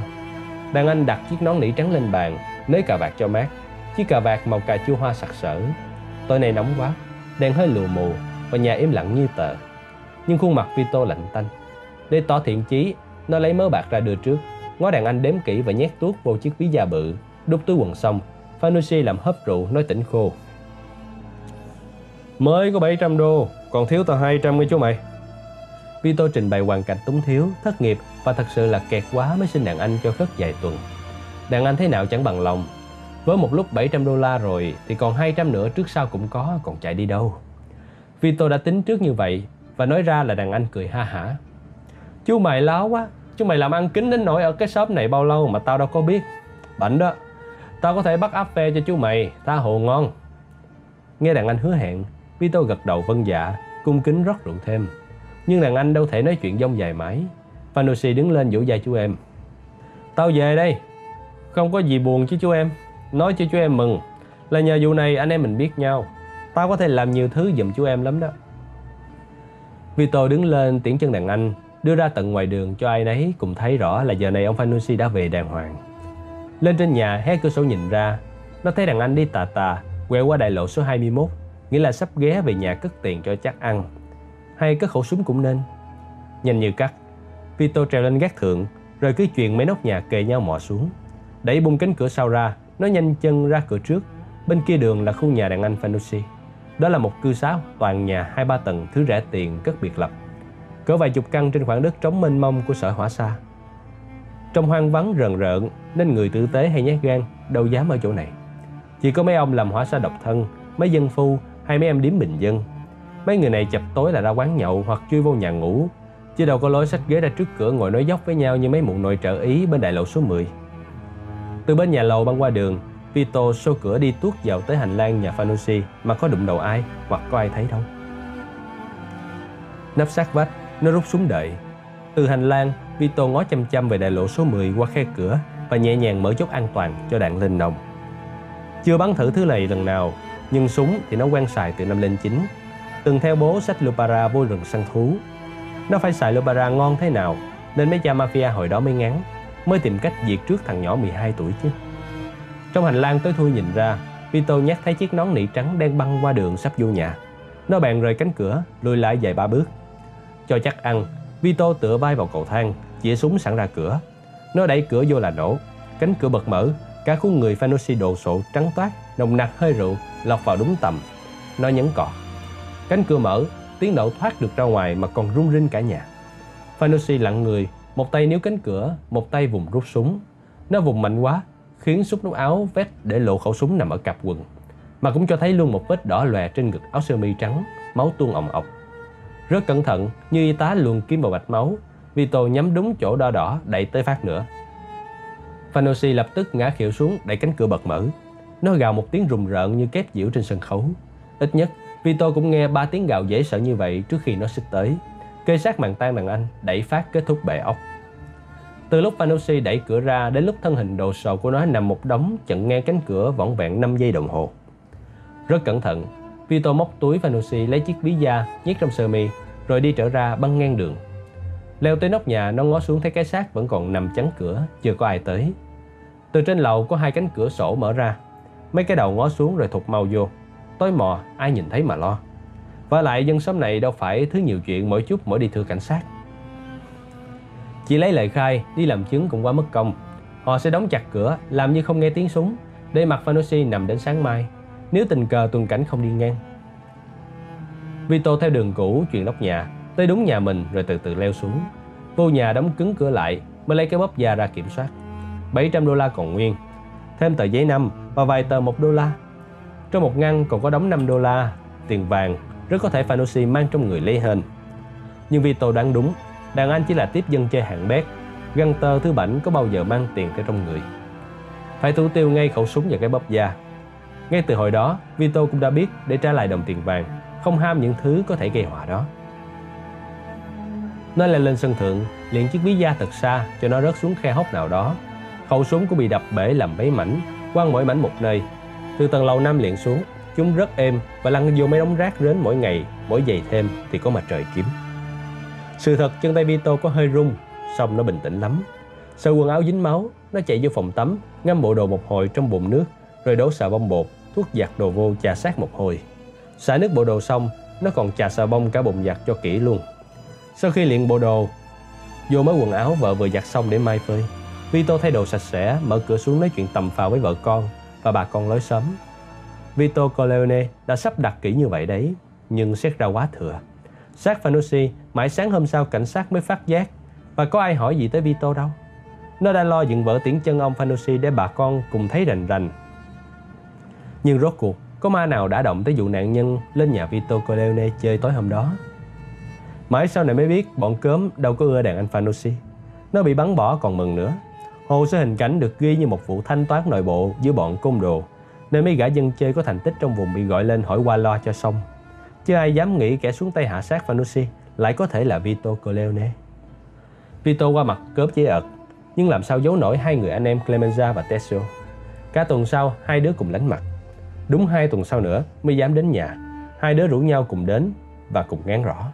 Đàn anh đặt chiếc nón nỉ trắng lên bàn, nới cà vạt cho mát. Chiếc cà vạt màu cà chua hoa sặc sỡ. Tối nay nóng quá, đèn hơi lù mù và nhà im lặng như tờ. Nhưng khuôn mặt Vito lạnh tanh. Để tỏ thiện chí, nó lấy mớ bạc ra đưa trước. Ngó đàn anh đếm kỹ và nhét tuốt vô chiếc ví da bự. Đút túi quần xong, Fanucci làm hớp rượu nói tỉnh khô: mới có bảy trăm đô, còn thiếu tao hai trăm nghe chú mày. Vito trình bày hoàn cảnh túng thiếu, thất nghiệp và thật sự là kẹt quá mới xin đàn anh cho khất vài tuần. Đàn anh thế nào chẳng bằng lòng. Với một lúc bảy trăm đô la rồi thì còn hai trăm nữa trước sau cũng có, còn chạy đi đâu. Vito đã tính trước như vậy và nói ra là đàn anh cười ha hả: chú mày láo quá, chú mày làm ăn kín đến nỗi ở cái shop này bao lâu mà tao đâu có biết. Bảnh đó, tao có thể bắt áp phê cho chú mày, tha hồ ngon. Nghe đàn anh hứa hẹn, Vito gật đầu vâng dạ, cung kính rót rượu thêm. Nhưng đàn anh đâu thể nói chuyện dông dài mãi. Fanucci đứng lên vỗ vai chú em. Tao về đây. Không có gì buồn chứ chú em. Nói cho chú em mừng, là nhờ vụ này anh em mình biết nhau. Tao có thể làm nhiều thứ giùm chú em lắm đó. Vito đứng lên tiễn chân đàn anh, đưa ra tận ngoài đường cho ai nấy cùng thấy rõ là giờ này ông Fanucci đã về đàng hoàng. Lên trên nhà hé cửa sổ nhìn ra, nó thấy đàn anh đi tà tà quẹo qua đại lộ số hai mươi mốt, nghĩa là sắp ghé về nhà cất tiền cho chắc ăn, hay cất khẩu súng cũng nên. Nhanh như cắt, Vito trèo lên gác thượng rồi cứ chuyền mấy nóc nhà kề nhau mò xuống, đẩy bung cánh cửa sau ra. Nó nhanh chân ra cửa trước. Bên kia đường là khu nhà đàn anh Fanucci. Đó là một cư xá toàn nhà hai ba tầng, thứ rẻ tiền cất biệt lập, cỡ vài chục căn trên khoảng đất trống mênh mông của sở Hỏa Xa. Trong hoang vắng rần rợn nên người tử tế hay nhát gan đâu dám ở chỗ này. Chỉ có mấy ông làm hỏa xa độc thân, mấy dân phu hay mấy em điếm bình dân. Mấy người này chập tối là ra quán nhậu hoặc chui vô nhà ngủ, chứ đâu có lối xách ghế ra trước cửa ngồi nói dốc với nhau như mấy mụ nội trợ Ý bên đại lộ số mười. Từ bên nhà lầu băng qua đường, Vito xô cửa đi tuốt vào tới hành lang nhà Fanucci mà có đụng đầu ai hoặc có ai thấy đâu. Nấp sát vách, nó rút súng đợi. Từ hành lang, Vito ngó chăm chăm về đại lộ số mười qua khe cửa và nhẹ nhàng mở chốt an toàn cho đạn lên nòng. Chưa bắn thử thứ này lần nào, nhưng súng thì nó quen xài từ năm lên chín, từng theo bố xách Lupara vô rừng săn thú. Nó phải xài Lupara ngon thế nào nên mấy cha mafia hồi đó mới ngán, mới tìm cách diệt trước thằng nhỏ mười hai tuổi chứ. Trong hành lang tối thui nhìn ra, Vito nhát thấy chiếc nón nỉ trắng đang băng qua đường sắp vô nhà. Nó bèn rời cánh cửa, lùi lại vài ba bước. Cho chắc ăn, Vito tựa vai vào cầu thang, chĩa súng sẵn ra cửa. Nó đẩy cửa vô là nổ. Cánh cửa bật mở, cả khuôn người Fanucci đồ sộ trắng toát, nồng nặc hơi rượu lọt vào đúng tầm. Nó nhấn cò. Cánh cửa mở, tiếng nổ thoát được ra ngoài mà còn rung rinh cả nhà. Fanucci lặng người, một tay níu cánh cửa, một tay vùng rút súng. Nó vùng mạnh quá, khiến xúc nút áo vest để lộ khẩu súng nằm ở cặp quần, mà cũng cho thấy luôn một vết đỏ lòe trên ngực áo sơ mi trắng, máu tuôn òng ọc. Rất cẩn thận như y tá luồn kim vào vạch máu, Vito nhắm đúng chỗ đỏ đỏ đẩy tới phát nữa. Fanucci lập tức ngã khịu xuống, đẩy cánh cửa bật mở. Nó gào một tiếng rùng rợn như kép diễu trên sân khấu. Ít nhất Vito cũng nghe ba tiếng gào dễ sợ như vậy trước khi nó xích tới, kê sát màn tang đàn anh, đẩy phát kết thúc bệ óc. Từ lúc Fanucci đẩy cửa ra đến lúc thân hình đồ sộ của nó nằm một đống chặn ngang cánh cửa vỏn vẹn năm giây đồng hồ. Rất cẩn thận, Vito móc túi Fanucci lấy chiếc ví da nhét trong sơ mi, rồi đi trở ra băng ngang đường. Leo tới nóc nhà, nó ngó xuống thấy cái xác vẫn còn nằm chắn cửa, chưa có ai tới. Từ trên lầu có hai cánh cửa sổ mở ra, mấy cái đầu ngó xuống rồi thụt mau vô. Tối mò, ai nhìn thấy mà lo. Và lại dân xóm này đâu phải thứ nhiều chuyện mỗi chút mỗi đi thưa cảnh sát. Chỉ lấy lời khai, đi làm chứng cũng quá mất công. Họ sẽ đóng chặt cửa, làm như không nghe tiếng súng, để mặc Fanucci nằm đến sáng mai, nếu tình cờ tuần cảnh không đi ngang. Vito theo đường cũ, chuyền nóc nhà, tới đúng nhà mình rồi từ từ leo xuống. Vô nhà đóng cứng cửa lại, mới lấy cái bóp da ra kiểm soát. bảy trăm đô la còn nguyên, thêm tờ giấy năm và vài tờ một đô la. Trong một ngăn còn có đóng năm đô la, tiền vàng, rất có thể Fanucci mang trong người lấy hên. Nhưng Vito đoán đúng, đàn anh chỉ là tiếp dân chơi hạng bét, găng tơ thứ bảnh có bao giờ mang tiền theo trong người. Phải thủ tiêu ngay khẩu súng và cái bóp da. Ngay từ hồi đó, Vito cũng đã biết để trả lại đồng tiền vàng, không ham những thứ có thể gây họa đó. Nó leo lên sân thượng, liền chiếc ví da thật xa cho nó rớt xuống khe hốc nào đó. Khẩu súng cũng bị đập bể làm mấy mảnh, quăng mỗi mảnh một nơi. Từ tầng lầu năm liền xuống, chúng rất êm và lăn vô mấy đống rác rến mỗi ngày, mỗi giày thêm thì có mặt trời kiếm. Sự thật chân tay Vito có hơi run, xong nó bình tĩnh lắm. Sợ quần áo dính máu, nó chạy vô phòng tắm, ngâm bộ đồ một hồi trong bồn nước, rồi đổ xà bông bột, thuốc giặt đồ vô chà sát một hồi. Xả nước bộ đồ xong, nó còn chà xà bông cả bồn giặt cho kỹ luôn. Sau khi luyện bộ đồ, vô mấy quần áo vợ vừa giặt xong để mai phơi, Vito thay đồ sạch sẽ, mở cửa xuống nói chuyện tầm phào với vợ con và bà con lối xóm. Vito Corleone đã sắp đặt kỹ như vậy đấy, nhưng xét ra quá thừa. Xác Fanucci mãi sáng hôm sau cảnh sát mới phát giác, và có ai hỏi gì tới Vito đâu. Nó đã lo dựng vở tiễn chân ông Fanucci để bà con cùng thấy rành rành. Nhưng rốt cuộc, có ma nào đã động tới vụ nạn nhân lên nhà Vito Corleone chơi tối hôm đó? Mãi sau này mới biết bọn cớm đâu có ưa đàn anh Fanucci. Nó bị bắn bỏ còn mừng nữa. Hồ sơ hình cảnh được ghi như một vụ thanh toán nội bộ giữa bọn côn đồ, nên mấy gã dân chơi có thành tích trong vùng bị gọi lên hỏi qua loa cho xong. Chứ ai dám nghĩ kẻ xuống tay hạ sát Fanucci lại có thể là Vito Corleone. Vito qua mặt cớp chế ợt, nhưng làm sao giấu nổi hai người anh em Clemenza và Tessio. Cả tuần sau, hai đứa cùng lánh mặt. Đúng hai tuần sau nữa mới dám đến nhà. Hai đứa rủ nhau cùng đến và cùng ngán rõ.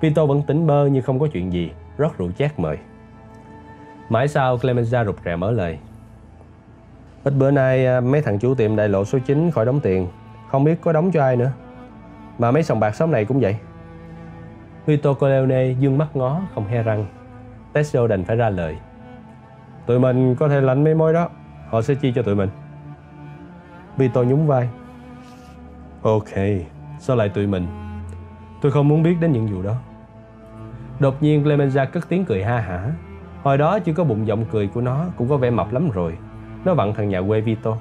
Vito vẫn tỉnh bơ như không có chuyện gì, rót rượu chát mời. Mãi sau, Clemenza rụt rè mở lời. Ít bữa nay mấy thằng chủ tiệm đại lộ số chín khỏi đóng tiền, không biết có đóng cho ai nữa. Mà mấy sòng bạc xóm này cũng vậy. Vito Corleone dương mắt ngó không he răng. Tessio đành phải ra lời. Tụi mình có thể lãnh mấy mối đó, họ sẽ chi cho tụi mình. Vito nhún vai. Ok, sao lại tụi mình? Tôi không muốn biết đến những vụ đó. Đột nhiên Clemenza cất tiếng cười ha hả. Hồi đó chưa có bụng giọng cười của nó cũng có vẻ mập lắm rồi. Nó vặn thằng nhà quê Vito.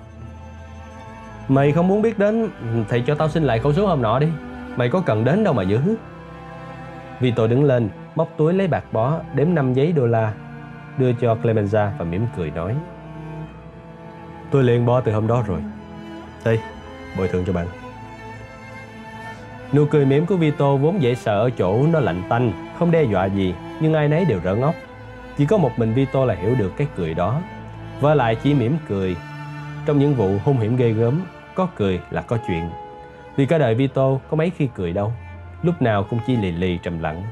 Mày không muốn biết đến thì cho tao xin lại khẩu súng hôm nọ đi. Mày có cần đến đâu mà giữ. Vito đứng lên, móc túi lấy bạc bó, đếm năm giấy đô la, đưa cho Clemenza và mỉm cười nói. Tôi liền bỏ từ hôm đó rồi. Đây, bồi thường cho bạn. Nụ cười mỉm của Vito vốn dễ sợ ở chỗ nó lạnh tanh, không đe dọa gì, nhưng ai nấy đều rỡ ngốc. Chỉ có một mình Vito là hiểu được cái cười đó. Vả lại chỉ mỉm cười. Trong những vụ hung hiểm ghê gớm, có cười là có chuyện. Vì cả đời Vito có mấy khi cười đâu, lúc nào cũng chỉ lì lì trầm lặng.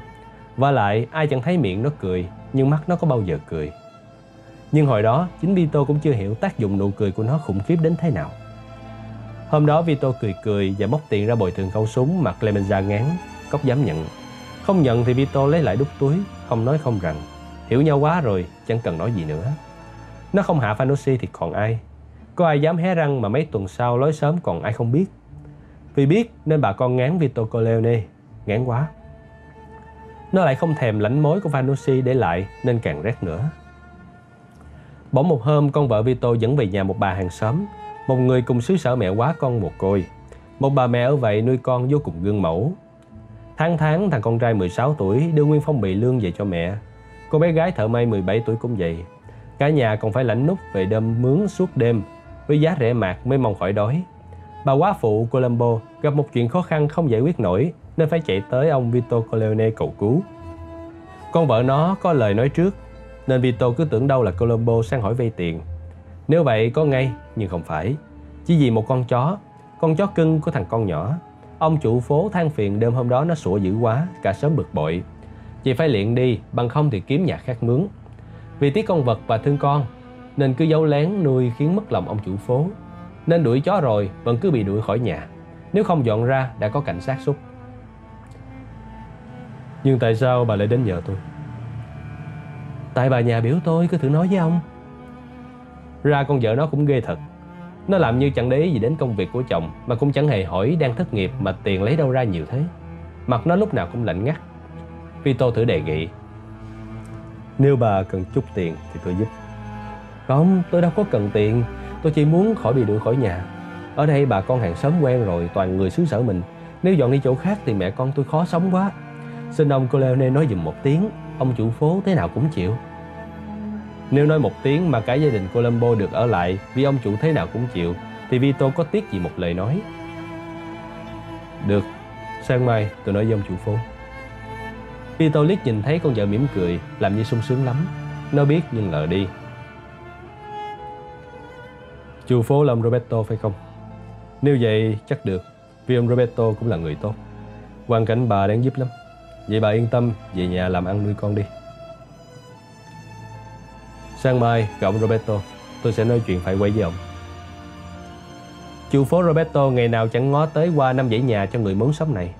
Vả lại ai chẳng thấy miệng nó cười, nhưng mắt nó có bao giờ cười. Nhưng hồi đó chính Vito cũng chưa hiểu tác dụng nụ cười của nó khủng khiếp đến thế nào. Hôm đó Vito cười cười và móc tiền ra bồi thường khẩu súng mà Clemenza ngán, cóc dám nhận. Không nhận thì Vito lấy lại đút túi, không nói không rằng. Hiểu nhau quá rồi, chẳng cần nói gì nữa. Nó không hạ Fanucci thì còn ai. Có ai dám hé răng mà mấy tuần sau lối sớm còn ai không biết. Vì biết nên bà con ngán Vito Corleone, ngán quá. Nó lại không thèm lãnh mối của Fanucci để lại nên càng rét nữa. Bỗng một hôm con vợ Vito dẫn về nhà một bà hàng xóm, một người cùng xứ sở mẹ quá con mồ côi. Một bà mẹ ở vậy nuôi con vô cùng gương mẫu. Tháng tháng thằng con trai mười sáu tuổi đưa nguyên phong bì lương về cho mẹ. Cô bé gái thợ may mười bảy tuổi cũng vậy. Cả nhà còn phải lãnh nút về đơm mướn suốt đêm với giá rẻ mạt mới mong khỏi đói. Bà quá phụ Colombo gặp một chuyện khó khăn không giải quyết nổi nên phải chạy tới ông Vito Corleone cầu cứu. Con vợ nó có lời nói trước nên Vito cứ tưởng đâu là Colombo sang hỏi vay tiền. Nếu vậy có ngay nhưng không phải. Chỉ vì một con chó, con chó cưng của thằng con nhỏ. Ông chủ phố than phiền đêm hôm đó nó sủa dữ quá, cả xóm bực bội. Chị phải liệng đi, bằng không thì kiếm nhà khác mướn. Vì tiếc con vật và thương con nên cứ giấu lén nuôi khiến mất lòng ông chủ phố. Nên đuổi chó rồi vẫn cứ bị đuổi khỏi nhà. Nếu không dọn ra đã có cảnh sát súc. Nhưng tại sao bà lại đến nhờ tôi? Tại bà nhà biểu tôi, cứ thử nói với ông. Ra con vợ nó cũng ghê thật. Nó làm như chẳng để ý gì đến công việc của chồng, mà cũng chẳng hề hỏi đang thất nghiệp mà tiền lấy đâu ra nhiều thế. Mặt nó lúc nào cũng lạnh ngắt. Vito thử đề nghị. Nếu bà cần chút tiền thì tôi giúp. Không, tôi đâu có cần tiền. Tôi chỉ muốn khỏi bị đuổi khỏi nhà. Ở đây bà con hàng xóm quen rồi, toàn người xứ sở mình. Nếu dọn đi chỗ khác thì mẹ con tôi khó sống quá. Xin ông Corleone nói giùm một tiếng. Ông chủ phố thế nào cũng chịu. Nếu nói một tiếng mà cả gia đình Colombo được ở lại vì ông chủ thế nào cũng chịu thì Vito có tiếc gì một lời nói. Được, sáng mai tôi nói với ông chủ phố. Vito liếc nhìn thấy con vợ mỉm cười, làm như sung sướng lắm. Nó biết nhưng lờ đi. Chủ phố là ông Roberto phải không? Nếu vậy chắc được, vì ông Roberto cũng là người tốt. Hoàn cảnh bà đáng giúp lắm. Vậy bà yên tâm về nhà làm ăn nuôi con đi. Sáng mai gặp ông Roberto, tôi sẽ nói chuyện phải quay với ông. Chủ phố Roberto ngày nào chẳng ngó tới qua năm dãy nhà cho người mướn xóm này.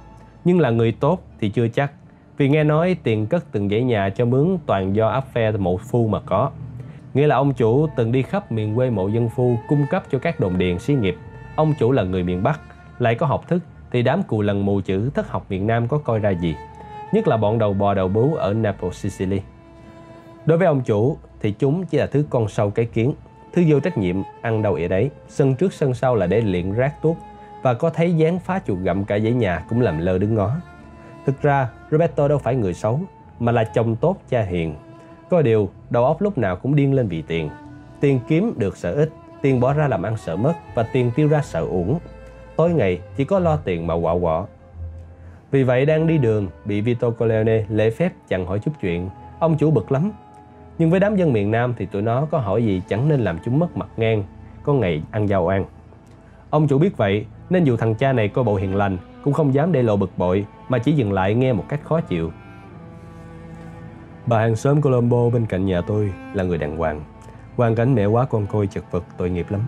Nhưng là người tốt thì chưa chắc. Vì nghe nói tiền cất từng dãy nhà cho mướn toàn do áp phe mộ phu mà có. Nghĩa là ông chủ từng đi khắp miền quê mộ dân phu cung cấp cho các đồn điền xí nghiệp. Ông chủ là người miền Bắc, lại có học thức thì đám cù lần mù chữ thất học miền Nam có coi ra gì. Nhất là bọn đầu bò đầu bú ở Naples, Sicily. Đối với ông chủ thì chúng chỉ là thứ con sâu cái kiến, thứ vô trách nhiệm, ăn đâu ỉa đấy. Sân trước sân sau là để liệng rác tuốt. Và có thấy dán phá chuột gặm cả dãy nhà cũng làm lơ đứng ngó. Thực ra Roberto đâu phải người xấu, mà là chồng tốt cha hiền. Có điều đầu óc lúc nào cũng điên lên vì tiền. Tiền kiếm được sở ích, tiền bỏ ra làm ăn sợ mất và tiền tiêu ra sợ uổng. Tối ngày chỉ có lo tiền mà quạo quọ. Vì vậy đang đi đường, bị Vito Corleone lễ phép chẳng hỏi chút chuyện, ông chủ bực lắm. Nhưng với đám dân miền Nam thì tụi nó có hỏi gì chẳng nên làm chúng mất mặt ngang, có ngày ăn giàu ăn. Ông chủ biết vậy nên dù thằng cha này coi bộ hiền lành cũng không dám để lộ bực bội mà chỉ dừng lại nghe một cách khó chịu. Bà hàng xóm Colombo bên cạnh nhà tôi là người đàng hoàng. Hoàn cảnh mẹ quá con côi chật vật tội nghiệp lắm.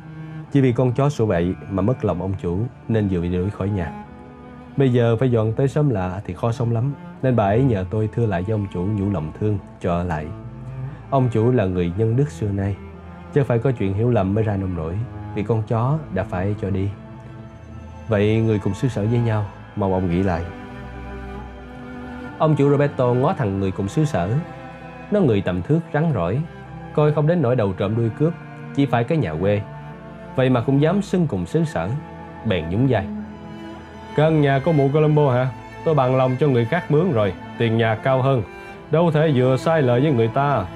Chỉ vì con chó sủa bậy mà mất lòng ông chủ nên vừa bị đuổi khỏi nhà. Bây giờ phải dọn tới xóm lạ thì khó sống lắm, nên bà ấy nhờ tôi thưa lại với ông chủ nhủ lòng thương cho ở lại. Ông chủ là người nhân đức xưa nay, chứ phải có chuyện hiểu lầm mới ra nông nổi, vì con chó đã phải cho đi. Vậy người cùng xứ sở với nhau, mong ông nghĩ lại. Ông chủ Roberto ngó thằng người cùng xứ sở. Nó người tầm thước rắn rỏi, coi không đến nỗi đầu trộm đuôi cướp, chỉ phải cái nhà quê. Vậy mà cũng dám xưng cùng xứ sở, bèn nhún vai. Căn nhà của mụ Colombo hả? Tôi bằng lòng cho người khác mướn rồi, tiền nhà cao hơn. Đâu thể vừa sai lời với người ta,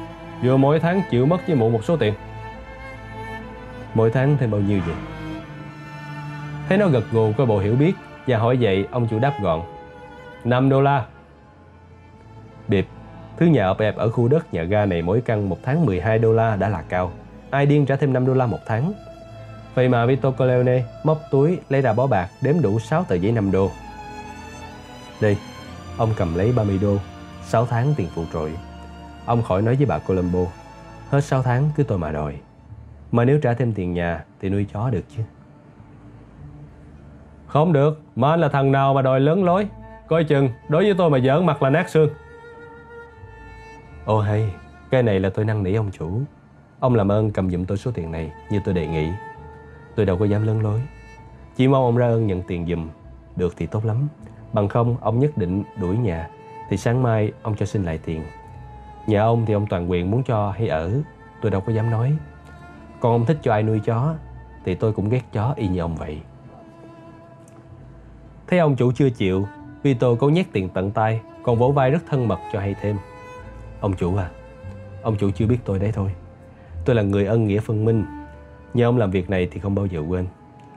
vừa mỗi tháng chịu mất với mụ một số tiền. Mỗi tháng thêm bao nhiêu vậy? Thấy nó gật gù coi bộ hiểu biết và hỏi vậy, ông chủ đáp gọn. năm đô la. Điệp, thứ nhà ọp ẹp ở khu đất nhà ga này mỗi căn một tháng mười hai đô la đã là cao. Ai điên trả thêm năm đô la một tháng. Vậy mà Vito Corleone móc túi lấy ra bó bạc đếm đủ sáu tờ giấy năm đô. Đây, ông cầm lấy ba mươi đô, sáu tháng tiền phụ trội. Ông khỏi nói với bà Colombo, hết sáu tháng cứ tôi mà đòi. Mà nếu trả thêm tiền nhà thì nuôi chó được chứ. Không được, mà anh là thằng nào mà đòi lớn lối. Coi chừng, đối với tôi mà giỡn mặt là nát xương. Ô hay, cái này là tôi năn nỉ ông chủ. Ông làm ơn cầm giùm tôi số tiền này như tôi đề nghị. Tôi đâu có dám lớn lối, chỉ mong ông ra ơn nhận tiền giùm. Được thì tốt lắm, bằng không ông nhất định đuổi nhà, thì sáng mai ông cho xin lại tiền. Nhà ông thì ông toàn quyền muốn cho hay ở, tôi đâu có dám nói. Còn ông thích cho ai nuôi chó, thì tôi cũng ghét chó y như ông vậy. Thấy ông chủ chưa chịu, Vito cố nhét tiền tận tay, còn vỗ vai rất thân mật cho hay thêm. Ông chủ à, ông chủ chưa biết tôi đấy thôi. Tôi là người ân nghĩa phân minh. Nhờ ông làm việc này thì không bao giờ quên.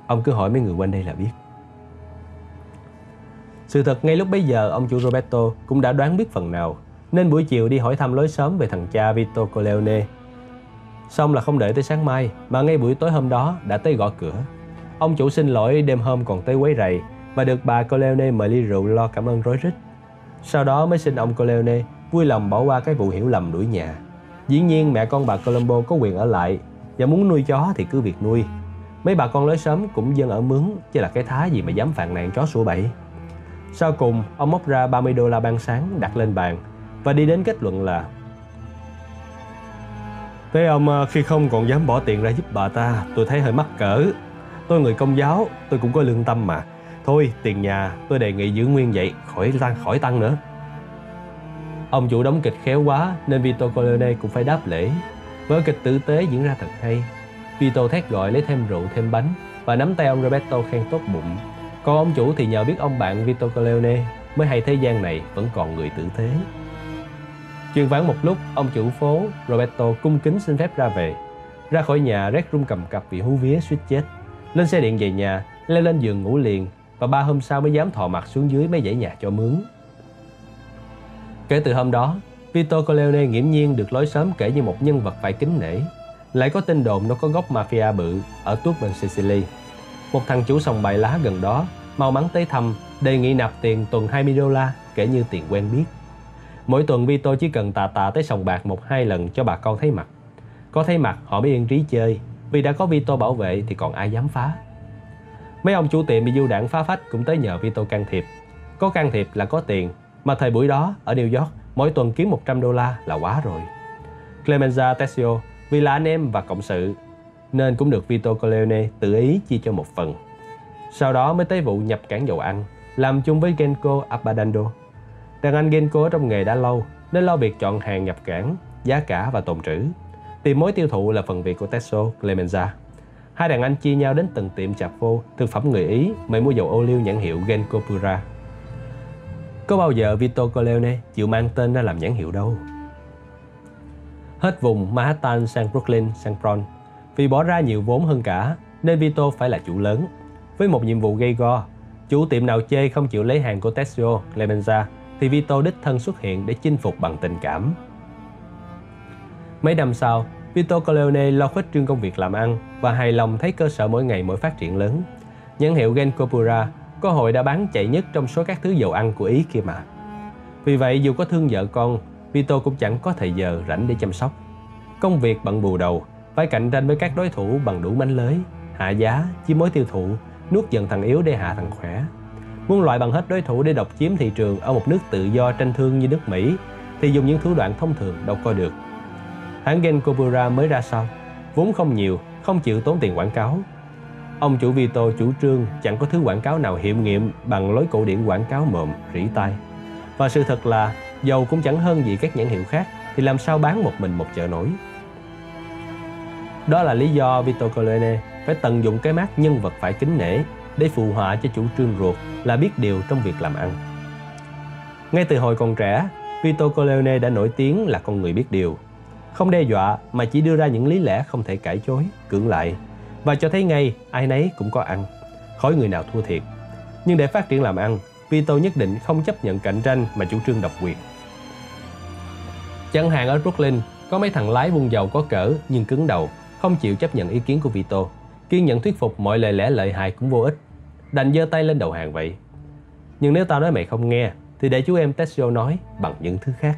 Ông cứ hỏi mấy người quanh đây là biết. Sự thật ngay lúc bấy giờ ông chủ Roberto cũng đã đoán biết phần nào, nên buổi chiều đi hỏi thăm lối xóm về thằng cha Vito Corleone. Xong là không đợi tới sáng mai, mà ngay buổi tối hôm đó đã tới gõ cửa. Ông chủ xin lỗi đêm hôm còn tới quấy rầy, và được bà Corleone mời ly rượu lo cảm ơn rối rít. Sau đó mới xin ông Corleone vui lòng bỏ qua cái vụ hiểu lầm đuổi nhà. Dĩ nhiên mẹ con bà Colombo có quyền ở lại, và muốn nuôi chó thì cứ việc nuôi. Mấy bà con lối xóm cũng dân ở mướn, chứ là cái thá gì mà dám phàn nàn chó sủa bậy. Sau cùng ông móc ra ba mươi đô la ban sáng đặt lên bàn, và đi đến kết luận là: thế ông khi không còn dám bỏ tiền ra giúp bà ta, tôi thấy hơi mắc cỡ. Tôi người Công giáo, tôi cũng có lương tâm mà. Thôi tiền nhà tôi đề nghị giữ nguyên vậy, khỏi tăng khỏi tăng nữa. Ông chủ đóng kịch khéo quá nên Vito Corleone cũng phải đáp lễ. Vở kịch tử tế diễn ra thật hay. Vito thét gọi lấy thêm rượu thêm bánh, và nắm tay ông Roberto khen tốt bụng. Còn ông chủ thì nhờ biết ông bạn Vito Corleone mới hay thế gian này vẫn còn người tử tế. Chuyện vãn một lúc, ông chủ phố Roberto cung kính xin phép ra về. Ra khỏi nhà rét run cầm cập vì hú vía suýt chết. Lên xe điện về nhà, leo lên giường ngủ liền, và ba hôm sau mới dám thò mặt xuống dưới mấy dãy nhà cho mướn. Kể từ hôm đó, Vito Corleone nghiễm nhiên được lối xóm kể như một nhân vật phải kính nể. Lại có tin đồn nó có gốc mafia bự ở tuốt bên Sicily. Một thằng chủ sòng bài lá gần đó mau mắn tới thăm, đề nghị nạp tiền tuần hai mươi đô la kể như tiền quen biết. Mỗi tuần Vito chỉ cần tà tà tới sòng bạc một hai lần cho bà con thấy mặt. Có thấy mặt họ mới yên trí chơi, vì đã có Vito bảo vệ thì còn ai dám phá. Mấy ông chủ tiệm bị du đảng phá phách cũng tới nhờ Vito can thiệp. Có can thiệp là có tiền, mà thời buổi đó ở New York mỗi tuần kiếm một trăm đô la là quá rồi. Clemenza, Tessio vì là anh em và cộng sự nên cũng được Vito Corleone tự ý chia cho một phần. Sau đó mới tới vụ nhập cảng dầu ăn, làm chung với Genco Abbandando. Đàn anh Genco ở trong nghề đã lâu nên lo việc chọn hàng nhập cảng, giá cả và tồn trữ. Tìm mối tiêu thụ là phần việc của Tessio, Clemenza. Hai đàn anh chia nhau đến từng tiệm chạp vô thực phẩm người Ý mới mua dầu ô liu nhãn hiệu Genco Pura. Có bao giờ Vito Corleone chịu mang tên ra làm nhãn hiệu đâu. Hết vùng Manhattan sang Brooklyn, sang Bronx, Vì bỏ ra nhiều vốn hơn cả, nên Vito phải là chủ lớn. Với một nhiệm vụ gây go, chủ tiệm nào chê không chịu lấy hàng của Tessio, Clemenza, thì Vito đích thân xuất hiện để chinh phục bằng tình cảm. Mấy năm sau, Vito Corleone lo khuếch trương công việc làm ăn và hài lòng thấy cơ sở mỗi ngày mỗi phát triển lớn. Nhãn hiệu Genco Pura có hội đã bán chạy nhất trong số các thứ dầu ăn của Ý kia mà. Vì vậy, dù có thương vợ con, Vito cũng chẳng có thời giờ rảnh để chăm sóc. Công việc bận bù đầu, phải cạnh tranh với các đối thủ bằng đủ mánh lưới, hạ giá, chiếm mối tiêu thụ, nuốt dần thằng yếu để hạ thằng khỏe. Muốn loại bằng hết đối thủ để độc chiếm thị trường ở một nước tự do tranh thương như nước Mỹ thì dùng những thủ đoạn thông thường đâu coi được. Hãng Genco Pura mới ra sau, vốn không nhiều, không chịu tốn tiền quảng cáo. Ông chủ Vito chủ trương chẳng có thứ quảng cáo nào hiệu nghiệm bằng lối cổ điển quảng cáo mộm, rỉ tai. Và sự thật là dầu cũng chẳng hơn gì các nhãn hiệu khác thì làm sao bán một mình một chợ nổi. Đó là lý do Vito Corleone phải tận dụng cái mác nhân vật phải kính nể để phụ họa cho chủ trương ruột là biết điều trong việc làm ăn. Ngay từ hồi còn trẻ, Vito Corleone đã nổi tiếng là con người biết điều. Không đe dọa mà chỉ đưa ra những lý lẽ không thể cãi chối, cưỡng lại, và cho thấy ngay ai nấy cũng có ăn, khỏi người nào thua thiệt. Nhưng để phát triển làm ăn, Vito nhất định không chấp nhận cạnh tranh mà chủ trương độc quyền. Chẳng hạn ở Brooklyn, có mấy thằng lái buôn dầu có cỡ nhưng cứng đầu, không chịu chấp nhận ý kiến của Vito, kiên nhẫn thuyết phục mọi lời lẽ lợi hại cũng vô ích, đành giơ tay lên đầu hàng vậy. Nhưng nếu tao nói mày không nghe, thì để chú em Tessio nói bằng những thứ khác.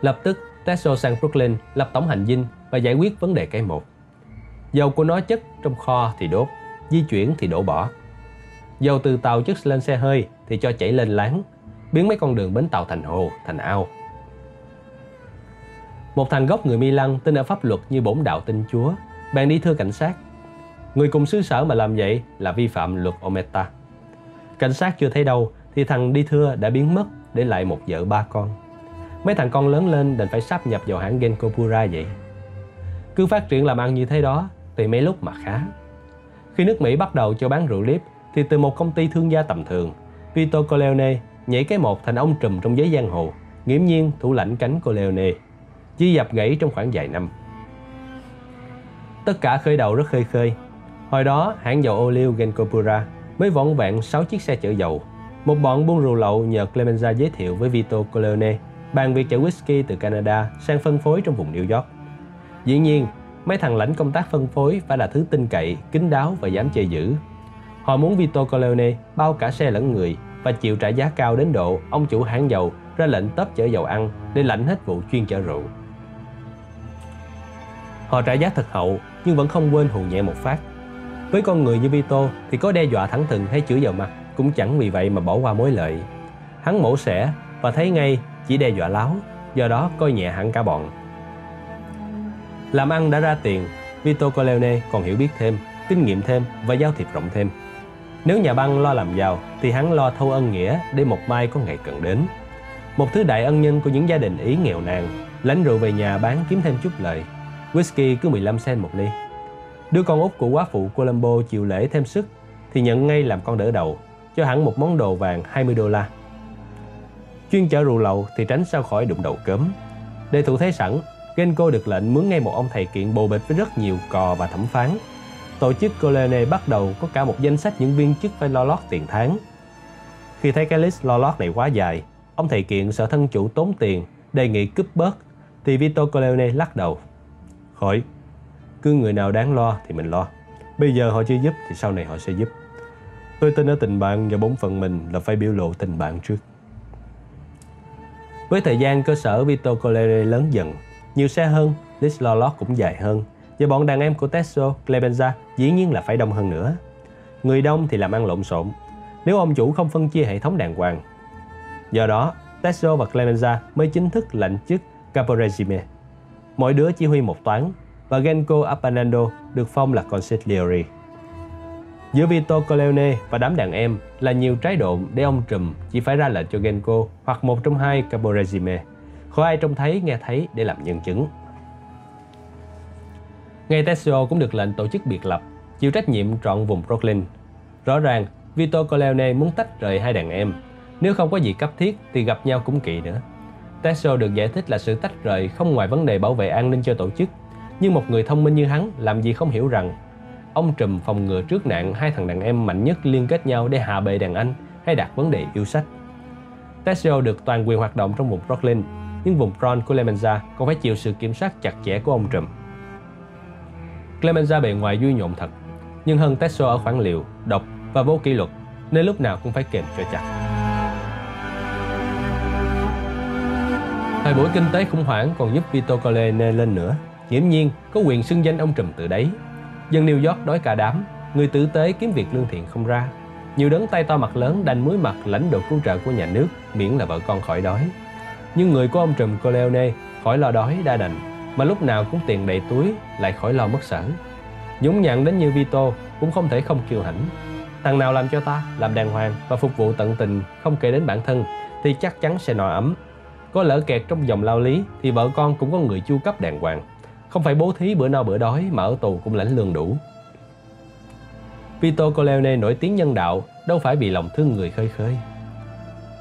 Lập tức, Tessio sang Brooklyn lập tổng hành dinh và giải quyết vấn đề cái một. Dầu của nó chất trong kho thì đốt, di chuyển thì đổ bỏ. Dầu từ tàu chất lên xe hơi thì cho chảy lên láng, biến mấy con đường bến tàu thành hồ, thành ao. Một thằng gốc người Milan tin ở pháp luật như bổn đạo tin Chúa, bèn đi thưa cảnh sát. Người cùng xứ sở mà làm vậy là vi phạm luật Ometa. Cảnh sát chưa thấy đâu thì thằng đi thưa đã biến mất, để lại một vợ ba con. Mấy thằng con lớn lên đành phải sáp nhập vào hãng Genco Pura vậy. Cứ phát triển làm ăn như thế đó thì mấy lúc mà khá. Khi nước Mỹ bắt đầu cho bán rượu líp thì từ một công ty thương gia tầm thường, Vito Corleone nhảy cái một thành ông trùm trong giới giang hồ, nghiễm nhiên thủ lãnh cánh Corleone, chỉ dập gãy trong khoảng vài năm. Tất cả khởi đầu rất khơi khơi. Hồi đó, hãng dầu ô liu Genco Pura mới vỏn vẹn sáu chiếc xe chở dầu. Một bọn buôn rượu lậu nhờ Clemenza giới thiệu với Vito Corleone bàn việc chở whisky từ Canada sang phân phối trong vùng New York. Dĩ nhiên, mấy thằng lãnh công tác phân phối phải là thứ tin cậy, kín đáo và dám chơi dữ. Họ muốn Vito Corleone bao cả xe lẫn người và chịu trả giá cao đến độ ông chủ hãng dầu ra lệnh tớp chở dầu ăn để lãnh hết vụ chuyên chở rượu. Họ trả giá thật hậu nhưng vẫn không quên hù nhẹ một phát. Với con người như Vito thì có đe dọa thẳng thừng hay chửi vào mặt cũng chẳng vì vậy mà bỏ qua mối lợi. Hắn mổ xẻ và thấy ngay chỉ đe dọa láo, do đó coi nhẹ hẳn cả bọn. Làm ăn đã ra tiền, Vito Corleone còn hiểu biết thêm, kinh nghiệm thêm và giao thiệp rộng thêm. Nếu nhà băng lo làm giàu thì hắn lo thâu ân nghĩa để một mai có ngày cần đến. Một thứ đại ân nhân của những gia đình Ý nghèo nàn, lãnh rượu về nhà bán kiếm thêm chút lợi. Whisky cứ mười lăm sen một ly. Đứa con út của quá phụ Colombo chịu lễ thêm sức thì nhận ngay làm con đỡ đầu, cho hẳn một món đồ vàng hai mươi đô la. Chuyên chở rượu lậu thì tránh sao khỏi đụng đầu cớm. Để thủ thế sẵn, Genco được lệnh mướn ngay một ông thầy kiện bồ bịch với rất nhiều cò và thẩm phán. Tổ chức Corleone bắt đầu có cả một danh sách những viên chức phải lo lót tiền tháng. Khi thấy cái list lo lót này quá dài, ông thầy kiện sợ thân chủ tốn tiền, đề nghị cướp bớt, thì Vito Corleone lắc đầu. Khỏi, cứ người nào đáng lo thì mình lo. Bây giờ họ chưa giúp thì sau này họ sẽ giúp. Tôi tin ở tình bạn và bổn phận mình là phải biểu lộ tình bạn trước. Với thời gian, cơ sở Vito Corleone lớn dần, nhiều xe hơn, list lo lót cũng dài hơn, và bọn đàn em của Tessio, Clemenza dĩ nhiên là phải đông hơn nữa. Người đông thì làm ăn lộn xộn, nếu ông chủ không phân chia hệ thống đàng hoàng. Do đó, Tessio và Clemenza mới chính thức lãnh chức Capo regime. Mỗi đứa chỉ huy một toán, và Genco Abbandando được phong là consigliere. Giữa Vito Corleone và đám đàn em là nhiều trái độn để ông trùm chỉ phải ra lệnh cho Genco hoặc một trong hai Capo regime. Không ai trông thấy, nghe thấy để làm nhân chứng. Ngay Tessio cũng được lệnh tổ chức biệt lập, chịu trách nhiệm trọn vùng Brooklyn. Rõ ràng, Vito Corleone muốn tách rời hai đàn em. Nếu không có gì cấp thiết thì gặp nhau cũng kỳ nữa. Tessio được giải thích là sự tách rời không ngoài vấn đề bảo vệ an ninh cho tổ chức, Nhưng một người thông minh như hắn làm gì không hiểu rằng ông trùm phòng ngừa trước nạn hai thằng đàn em mạnh nhất liên kết nhau để hạ bệ đàn anh hay đặt vấn đề yêu sách. Tessio được toàn quyền hoạt động trong vùng Brooklyn, nhưng vùng Bronx của Clemenza còn phải chịu sự kiểm soát chặt chẽ của ông trùm. Clemenza bề ngoài vui nhộn thật, nhưng hơn Tessio ở khoảng liều, độc và vô kỷ luật, nên lúc nào cũng phải kèm cho chặt. Thời buổi kinh tế khủng hoảng còn giúp Vito Corleone lên nữa, nghiễm nhiên có quyền xưng danh ông trùm từ đấy. Dân New York đói cả đám, người tử tế kiếm việc lương thiện không ra. Nhiều đấng tay to mặt lớn đành muối mặt lãnh đồ cứu trợ của nhà nước miễn là vợ con khỏi đói. Nhưng người của ông trùm Corleone khỏi lo đói đa đành, mà lúc nào cũng tiền đầy túi lại khỏi lo mất sở. Dũng nhặn đến như Vito cũng không thể không kiêu hãnh. Thằng nào làm cho ta, làm đàng hoàng và phục vụ tận tình không kể đến bản thân thì chắc chắn sẽ no ấm. Có lỡ kẹt trong dòng lao lý thì vợ con cũng có người chu cấp đàng hoàng, không phải bố thí bữa no bữa đói mà ở tù cũng lãnh lương đủ. Vito Corleone nổi tiếng nhân đạo, đâu phải vì lòng thương người khơi khơi.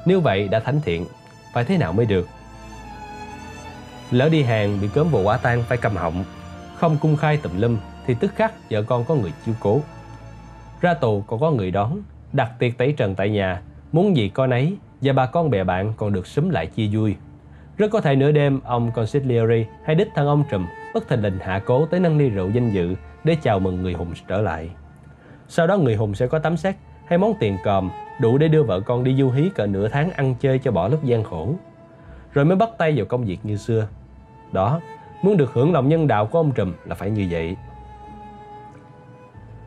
Nếu vậy đã thánh thiện, phải thế nào mới được? Lỡ đi hàng bị cớm vào quả tang phải câm họng, không cung khai tùm lum thì tức khắc vợ con có người chiếu cố. Ra tù còn có người đón, đặt tiệc tẩy trần tại nhà, muốn gì coi nấy, và bà con bè bạn còn được xúm lại chia vui. Rất có thể nửa đêm ông Consigliere hay đích thân ông trùm bất thình lình hạ cố tới nâng ly rượu danh dự để chào mừng người hùng trở lại. Sau đó người hùng sẽ có tấm xét hay món tiền còm đủ để đưa vợ con đi du hí cỡ nửa tháng ăn chơi cho bỏ lúc gian khổ, rồi mới bắt tay vào công việc như xưa. Đó, muốn được hưởng lòng nhân đạo của ông trùm là phải như vậy.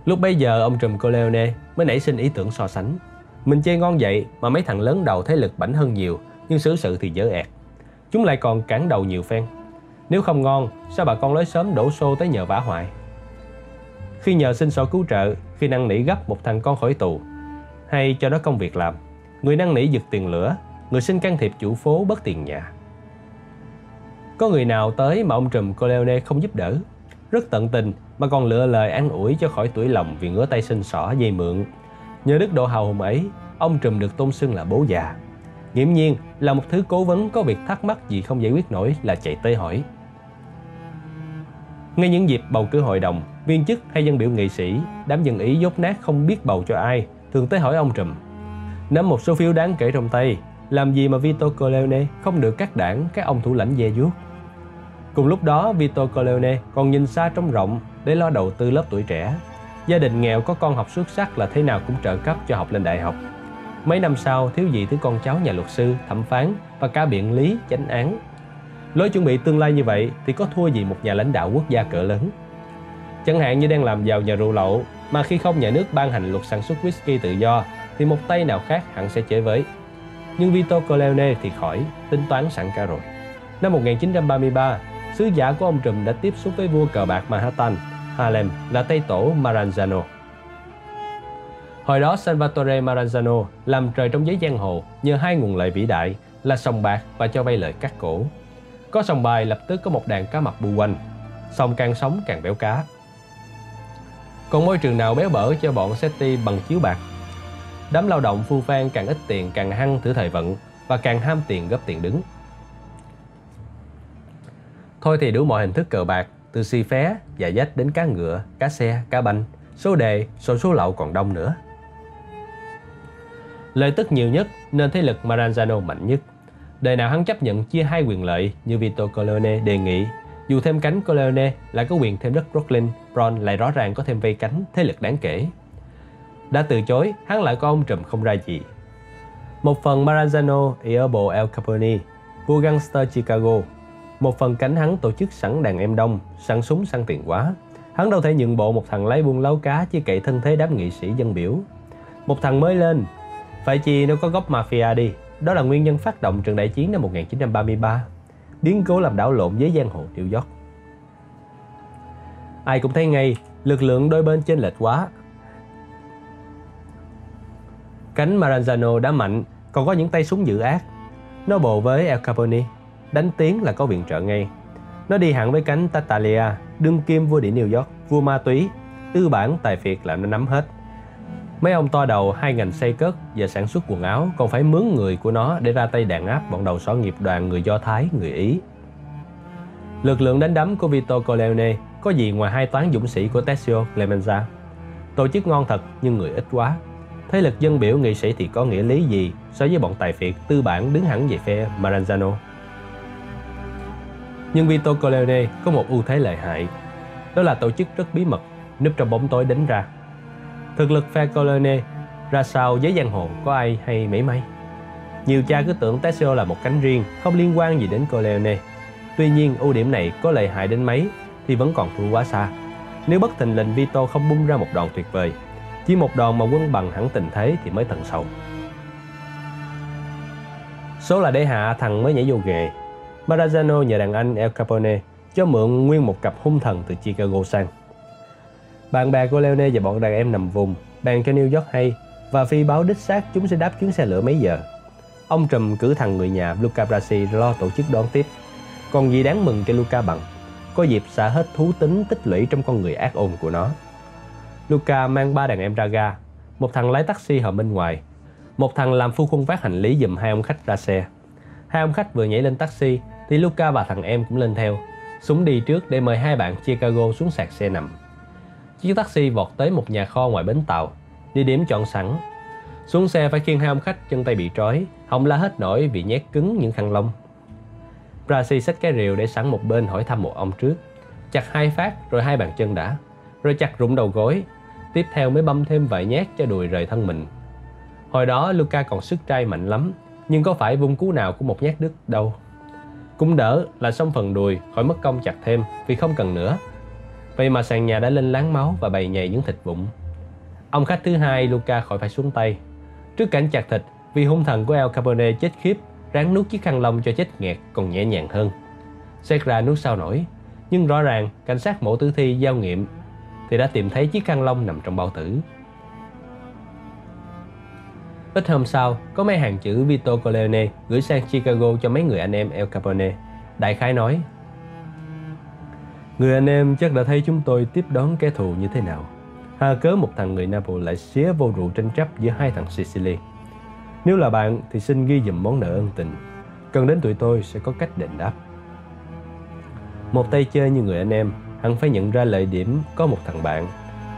Lúc bấy giờ ông trùm Corleone mới nảy sinh ý tưởng so sánh. Mình chơi ngon vậy mà mấy thằng lớn đầu thế lực bảnh hơn nhiều, nhưng xử sự thì dở ẹt. Chúng lại còn cản đầu nhiều phen. Nếu không ngon, sao bà con lối xóm đổ xô tới nhờ vả hoại? Khi nhờ xin sổ cứu trợ, khi năn nỉ gấp một thằng con khỏi tù hay cho nó công việc làm, người năn nỉ giật tiền lửa, người xin can thiệp chủ phố bớt tiền nhà. Có người nào tới mà ông trùm Corleone không giúp đỡ, rất tận tình mà còn lựa lời an ủi cho khỏi tủi lòng vì ngứa tay xin xỏ dây mượn. Nhờ đức độ hào hùng ấy, ông trùm được tôn xưng là bố già. Nghiễm nhiên là một thứ cố vấn có việc thắc mắc gì không giải quyết nổi là chạy tới hỏi. Ngay những dịp bầu cử hội đồng, viên chức hay dân biểu nghị sĩ, đám dân Ý dốt nát không biết bầu cho ai, thường tới hỏi ông trùm. Nắm một số phiếu đáng kể trong tay, làm gì mà Vito Corleone không được các đảng, các ông thủ lãnh dè vuốt. Cùng lúc đó, Vito Corleone còn nhìn xa trông rộng để lo đầu tư lớp tuổi trẻ. Gia đình nghèo có con học xuất sắc là thế nào cũng trợ cấp cho học lên đại học. Mấy năm sau thiếu gì thứ con cháu nhà luật sư, thẩm phán và cả biện lý, chánh án. Lối chuẩn bị tương lai như vậy thì có thua gì một nhà lãnh đạo quốc gia cỡ lớn. Chẳng hạn như đang làm giàu nhờ rượu lậu, mà khi không nhà nước ban hành luật sản xuất whisky tự do thì một tay nào khác hẳn sẽ chế với. Nhưng Vito Corleone thì khỏi, tính toán sẵn cả rồi. Năm một nghìn chín trăm ba mươi ba, sứ giả của ông trùm đã tiếp xúc với vua cờ bạc Manhattan, Harlem là Tây Tổ Maranzano. Hồi đó Salvatore Maranzano làm trời trong giới giang hồ nhờ hai nguồn lợi vĩ đại là sòng bạc và cho vay lời cắt cổ. Có sòng bài lập tức có một đàn cá mập bu quanh, sòng càng sống càng béo cá. Còn môi trường nào béo bở cho bọn Setti bằng chiếu bạc? Đám lao động phu phan càng ít tiền càng hăng thử thời vận và càng ham tiền gấp tiền đứng. Thôi thì đủ mọi hình thức cờ bạc, từ xì phé, dạ dách đến cá ngựa, cá xe, cá banh, số đề, sổ số lậu còn đông nữa. Lợi tức nhiều nhất nên thế lực Maranzano mạnh nhất. Đời nào hắn chấp nhận chia hai quyền lợi như Vito Corleone đề nghị, dù thêm cánh Corleone lại có quyền thêm đất Brooklyn, Bronx lại rõ ràng có thêm vây cánh thế lực đáng kể. Đã từ chối, hắn lại có ông trùm không ra gì. Một phần Maranzano ỷ ở bộ El Capone, vua gangster Chicago. Một phần cánh hắn tổ chức sẵn đàn em đông, sẵn súng săn tiền quá. Hắn đâu thể nhượng bộ một thằng lấy buôn láo cá chứ cậy thân thế đám nghị sĩ dân biểu. Một thằng mới lên, phải chi nó có gốc mafia đi. Đó là nguyên nhân phát động trận đại chiến năm một nghìn chín trăm ba mươi ba, biến cố làm đảo lộn với giang hồ New York. Ai cũng thấy ngay, lực lượng đôi bên chênh lệch quá. Cánh Maranzano đã mạnh, còn có những tay súng dữ ác. Nó bộ với El Capone, đánh tiếng là có viện trợ ngay. Nó đi hẳn với cánh Tattaglia, đương kim vua đĩa New York, vua ma túy, tư bản tài phiệt là nó nắm hết. Mấy ông to đầu hai ngành xây cất và sản xuất quần áo còn phải mướn người của nó để ra tay đàn áp bọn đầu sỏ nghiệp đoàn người Do Thái, người Ý. Lực lượng đánh đấm của Vito Corleone có gì ngoài hai toán dũng sĩ của Tessio Clemenza? Tổ chức ngon thật nhưng người ít quá. Thế lực dân biểu nghị sĩ thì có nghĩa lý gì so với bọn tài phiệt tư bản đứng hẳn về phe Maranzano? Nhưng Vito Corleone có một ưu thế lợi hại, đó là tổ chức rất bí mật, núp trong bóng tối đánh ra. Thực lực phe Corleone ra sao với giang hồ có ai hay mấy mấy. Nhiều cha cứ tưởng Tessio là một cánh riêng, không liên quan gì đến Corleone. Tuy nhiên ưu điểm này có lợi hại đến mấy thì vẫn còn thua quá xa. Nếu bất thình lình Vito không bung ra một đòn tuyệt vời, chỉ một đòn mà quân bằng hẳn tình thế thì mới thần sầu. Số là để hạ thằng mới nhảy vô nghề. Maranzano nhờ đàn anh El Capone cho mượn nguyên một cặp hung thần từ Chicago sang. Bạn bè của Leone và bọn đàn em nằm vùng bàn cho New York hay và phi báo đích xác chúng sẽ đáp chuyến xe lửa mấy giờ. Ông trùm cử thằng người nhà Luca Brasi lo tổ chức đón tiếp. Còn gì đáng mừng cho Luca bằng, có dịp xả hết thú tính tích lũy trong con người ác ôn của nó. Luca mang ba đàn em ra ga, một thằng lái taxi hầm bên ngoài, một thằng làm phu khuân vác hành lý giùm hai ông khách ra xe. Hai ông khách vừa nhảy lên taxi thì Luca và thằng em cũng lên theo, súng đi trước để mời hai bạn Chicago xuống sạc xe nằm. Chiếc taxi vọt tới một nhà kho ngoài bến tàu, địa điểm chọn sẵn. Xuống xe phải khiêng hai ông khách chân tay bị trói, họng la hết nổi vì nhét cứng những khăn lông. Brasi xách cái rìu để sẵn một bên hỏi thăm một ông trước, chặt hai phát rồi hai bàn chân đã, rồi chặt rụng đầu gối, tiếp theo mới băm thêm vài nhát cho đùi rời thân mình. Hồi đó Luca còn sức trai mạnh lắm, nhưng có phải vung cú nào của một nhát đứt đâu. Cũng đỡ là xong phần đùi, khỏi mất công chặt thêm vì không cần nữa. Vậy mà sàn nhà đã lên láng máu và bầy nhầy những thịt vụn. Ông khách thứ hai Luca khỏi phải xuống tay. Trước cảnh chặt thịt, vì hung thần của El Capone chết khiếp, ráng nuốt chiếc khăn lông cho chết nghẹt còn nhẹ nhàng hơn. Xét ra nuốt sao nổi, nhưng rõ ràng cảnh sát mổ tử thi giao nghiệm thì đã tìm thấy chiếc khăn lông nằm trong bao tử. Ít hôm sau, có mấy hàng chữ Vito Corleone gửi sang Chicago cho mấy người anh em El Capone. Đại khái nói: người anh em chắc đã thấy chúng tôi tiếp đón kẻ thù như thế nào. Hà cớ một thằng người Naples lại xía vô rượu tranh chấp giữa hai thằng Sicily. Nếu là bạn thì xin ghi dùm món nợ ân tình. Cần đến tụi tôi sẽ có cách đền đáp. Một tay chơi như người anh em, hắn phải nhận ra lợi điểm có một thằng bạn.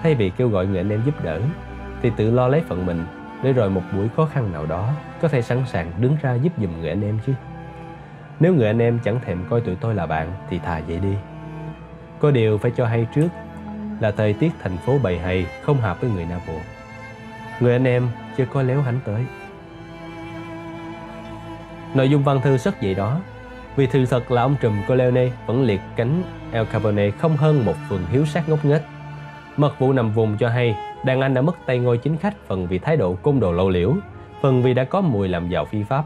Thay vì kêu gọi người anh em giúp đỡ thì tự lo lấy phần mình, để rồi một buổi khó khăn nào đó có thể sẵn sàng đứng ra giúp giùm người anh em chứ. Nếu người anh em chẳng thèm coi tụi tôi là bạn thì thà vậy đi. Có điều phải cho hay trước là thời tiết thành phố bầy hầy không hợp với người Naples. Người anh em chưa có léo hẳn tới. Nội dung văn thư rất vậy đó, vì sự thật là ông trùm Corleone vẫn liệt cánh El Capone không hơn một phường hiếu sát ngốc nghếch. Mật vụ nằm vùng cho hay đàn anh đã mất tay ngôi chính khách, phần vì thái độ côn đồ lộ liễu, phần vì đã có mùi làm giàu phi pháp.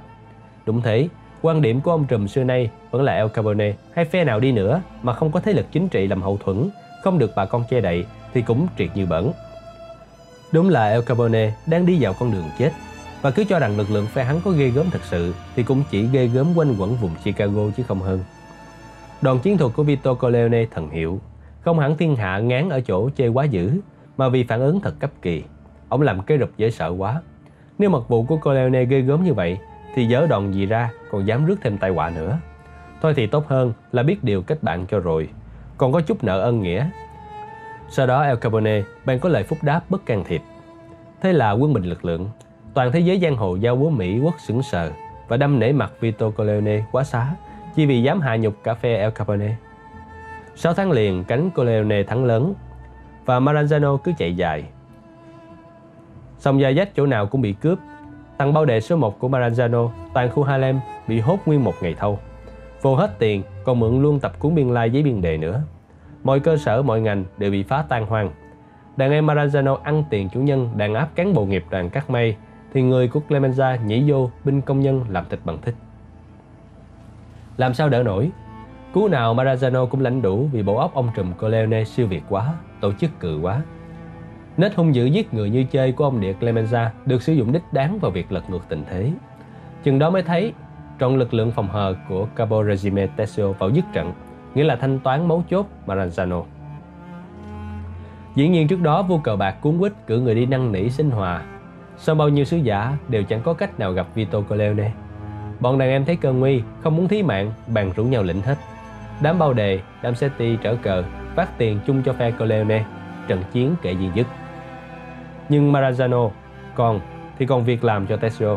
Đúng thế, quan điểm của ông trùm xưa nay vẫn là El Capone hay phe nào đi nữa mà không có thế lực chính trị làm hậu thuẫn, không được bà con che đậy thì cũng triệt như bẩn. Đúng là El Capone đang đi vào con đường chết, và cứ cho rằng lực lượng phe hắn có ghê gớm thật sự thì cũng chỉ ghê gớm quanh quẩn vùng Chicago chứ không hơn. Đòn chiến thuật của Vito Corleone thần hiệu, không hẳn thiên hạ ngán ở chỗ chê quá dữ, mà vì phản ứng thật cấp kỳ. Ông làm cái rụp dễ sợ quá. Nếu mật vụ của Corleone ghê gớm như vậy thì dở đòn gì ra còn dám rước thêm tai họa nữa. Thôi thì tốt hơn là biết điều kết bạn cho rồi, còn có chút nợ ân nghĩa. Sau đó El Capone bèn có lời phúc đáp bất can thiệp. Thế là quân bình lực lượng, toàn thế giới giang hồ giao búa Mỹ quốc sững sờ và đâm nể mặt Vito Corleone quá xá, chỉ vì dám hạ nhục cả phe El Capone. Sáu tháng liền cánh Corleone thắng lớn và Maranzano cứ chạy dài. Sòng gia dách chỗ nào cũng bị cướp. Thằng bao đệ số một của Maranzano toàn khu Harlem bị hốt nguyên một ngày thâu. Vô hết tiền còn mượn luôn tập cuốn biên lai giấy biên đề nữa. Mọi cơ sở mọi ngành đều bị phá tan hoang. Đàn em Maranzano ăn tiền chủ nhân, đàn áp cán bộ nghiệp đoàn cắt may thì người của Clemenza nhảy vô binh công nhân làm thịt bằng thích. Làm sao đỡ nổi. Cú nào Maranzano cũng lãnh đủ vì bộ óc ông trùm Corleone siêu việt quá, tổ chức cừ quá. Nết hung dữ giết người như chơi của ông địa Clemenza được sử dụng đích đáng vào việc lật ngược tình thế. Chừng đó mới thấy trọn lực lượng phòng hờ của Capo regime Tessio vào dứt trận, nghĩa là thanh toán mấu chốt Maranzano. Dĩ nhiên trước đó vua cờ bạc cuốn quýt cử người đi năn nỉ xin hòa, sau bao nhiêu sứ giả đều chẳng có cách nào gặp Vito Corleone. Bọn đàn em thấy cơ nguy, không muốn thí mạng, bàn rủ nhau lĩnh hết. Đám bao đề, đám Setti trở cờ, phát tiền chung cho phe Corleone, trận chiến kể diện dứt. Nhưng Maranzano còn thì còn việc làm cho Tessio.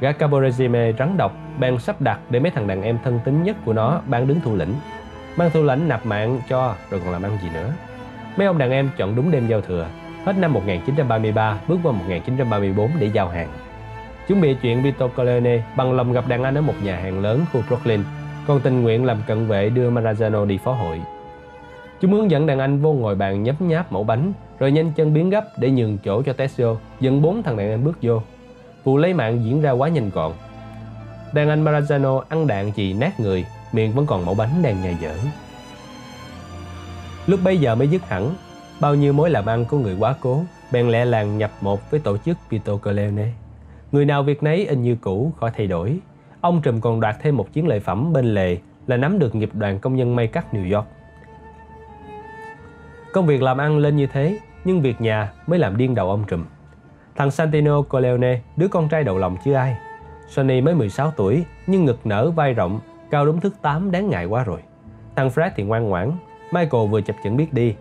Gã Capo regime rắn độc bèn sắp đặt để mấy thằng đàn em thân tín nhất của nó bán đứng thủ lĩnh. Mang thủ lãnh nạp mạng cho rồi còn làm ăn gì nữa. Mấy ông đàn em chọn đúng đêm giao thừa, hết năm một nghìn chín trăm ba mươi ba bước qua một nghìn chín trăm ba mươi bốn để giao hàng. Chuẩn bị chuyện Vito Corleone bằng lòng gặp đàn anh ở một nhà hàng lớn khu Brooklyn, còn tình nguyện làm cận vệ đưa Maranzano đi phó hội. Chúng hướng dẫn đàn anh vô ngồi bàn nhấm nháp mẫu bánh, rồi nhanh chân biến gấp để nhường chỗ cho Tessio, dẫn bốn thằng đàn anh bước vô. Vụ lấy mạng diễn ra quá nhanh gọn. Đàn anh Maranzano ăn đạn chì nát người, miệng vẫn còn mẫu bánh đang nhai dở. Lúc bấy giờ mới dứt hẳn, bao nhiêu mối làm ăn của người quá cố bèn lẹ làng nhập một với tổ chức Vito Corleone. Người nào việc nấy in như cũ, khỏi thay đổi. Ông trùm còn đoạt thêm một chiến lợi phẩm bên lề là nắm được nghiệp đoàn công nhân may cắt New York. Công việc làm ăn lên như thế, nhưng việc nhà mới làm điên đầu ông trùm. Thằng Santino Corleone, đứa con trai đầu lòng chứ ai. Sonny mới mười sáu tuổi, nhưng ngực nở vai rộng, cao đúng thước tám đáng ngại quá rồi. Thằng Fred thì ngoan ngoãn, Michael vừa chập chững biết đi.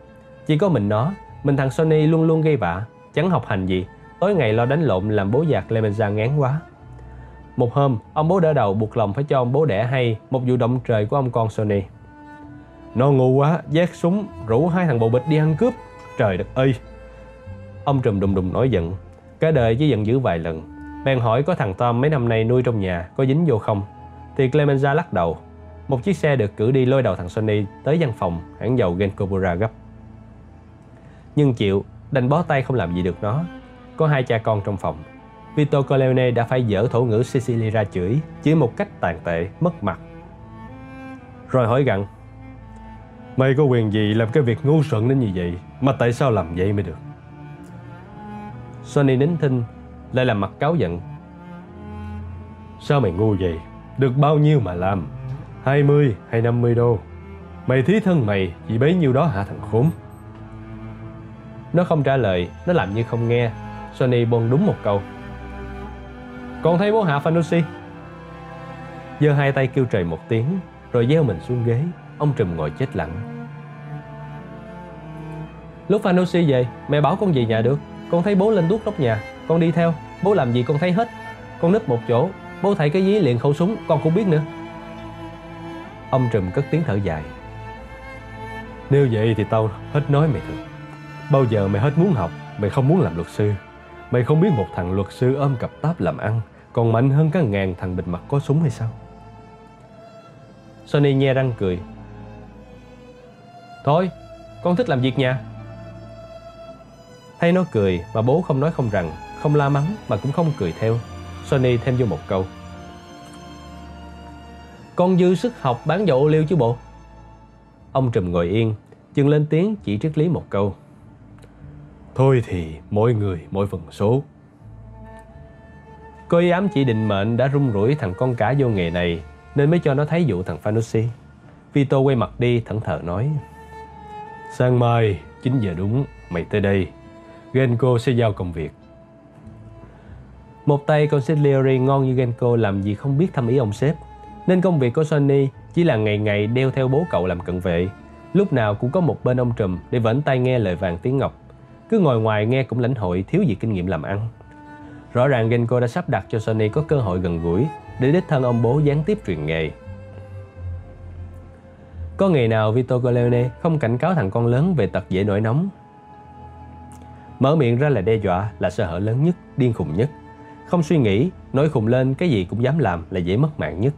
Chỉ có mình nó, mình thằng Sonny luôn luôn gây vạ, chẳng học hành gì, tối ngày lo đánh lộn làm bố già Clemenza ngán quá. Một hôm, ông bố đỡ đầu buộc lòng phải cho ông bố đẻ hay một vụ động trời của ông con Sonny. Nó ngu quá, vác súng, rủ hai thằng bộ bịch đi ăn cướp. Trời đất ơi! Ông trùm đùng đùng nổi giận. Cả đời chỉ giận dữ vài lần. Bèn hỏi có thằng Tom mấy năm nay nuôi trong nhà có dính vô không? Thì Clemenza lắc đầu. Một chiếc xe được cử đi lôi đầu thằng Sonny tới văn phòng hãng dầu Genco gấp. Nhưng chịu, đành bó tay không làm gì được nó. Có hai cha con trong phòng. Vito Corleone đã phải dở thổ ngữ Sicily ra chửi, chửi một cách tàn tệ, mất mặt. Rồi hỏi gặng: mày có quyền gì làm cái việc ngu xuẩn đến như vậy? Mà tại sao làm vậy mới được? Sonny nín thinh, lại làm mặt cáu giận: sao mày ngu vậy? Được bao nhiêu mà làm? hai mươi hay năm mươi đô? Mày thí thân mày chỉ bấy nhiêu đó hả thằng khốn? Nó không trả lời, nó làm như không nghe. Sonny buông đúng một câu: còn thấy bố hạ Fanucci. Giơ hai tay kêu trời một tiếng, rồi gieo mình xuống ghế. Ông trùm ngồi chết lặng. Lúc Fanucci về, mẹ bảo con về nhà được. Con thấy bố lên tuốt nóc nhà, con đi theo. Bố làm gì con thấy hết. Con núp một chỗ, bố thấy cái dí liền khẩu súng, con cũng biết nữa. Ông trùm cất tiếng thở dài: nếu vậy thì tao hết nói mày thật. Bao giờ mày hết muốn học, mày không muốn làm luật sư. Mày không biết một thằng luật sư ôm cặp táp làm ăn còn mạnh hơn cả ngàn thằng bịt mặt có súng hay sao? Sonny nhe răng cười: thôi, con thích làm việc nhà. Thấy nó cười mà bố không nói không rằng, không la mắng mà cũng không cười theo, Sonny thêm vô một câu: con dư sức học bán dầu ô liu chứ bộ. Ông trùm ngồi yên, chừng lên tiếng chỉ triết lý một câu: thôi thì mỗi người mỗi phần số. Cô ý ám chỉ định mệnh đã rung rủi thằng con cả vô nghề này, nên mới cho nó thấy vụ thằng Fanucci. Vito quay mặt đi, thẫn thờ nói: sáng mai chín giờ đúng, mày tới đây, Genco sẽ giao công việc. Một tay consigliere ngon như Genco làm gì không biết thăm ý ông sếp, nên công việc của Sonny chỉ là ngày ngày đeo theo bố cậu làm cận vệ. Lúc nào cũng có một bên ông trùm để vểnh tai nghe lời vàng tiếng ngọc. Cứ ngồi ngoài nghe cũng lãnh hội, thiếu gì kinh nghiệm làm ăn. Rõ ràng Genco đã sắp đặt cho Sonny có cơ hội gần gũi để đích thân ông bố gián tiếp truyền nghề. Có ngày nào Vito Corleone không cảnh cáo thằng con lớn về tật dễ nổi nóng? Mở miệng ra là đe dọa, là sơ hở lớn nhất, điên khùng nhất. Không suy nghĩ, nổi khùng lên, cái gì cũng dám làm là dễ mất mạng nhất.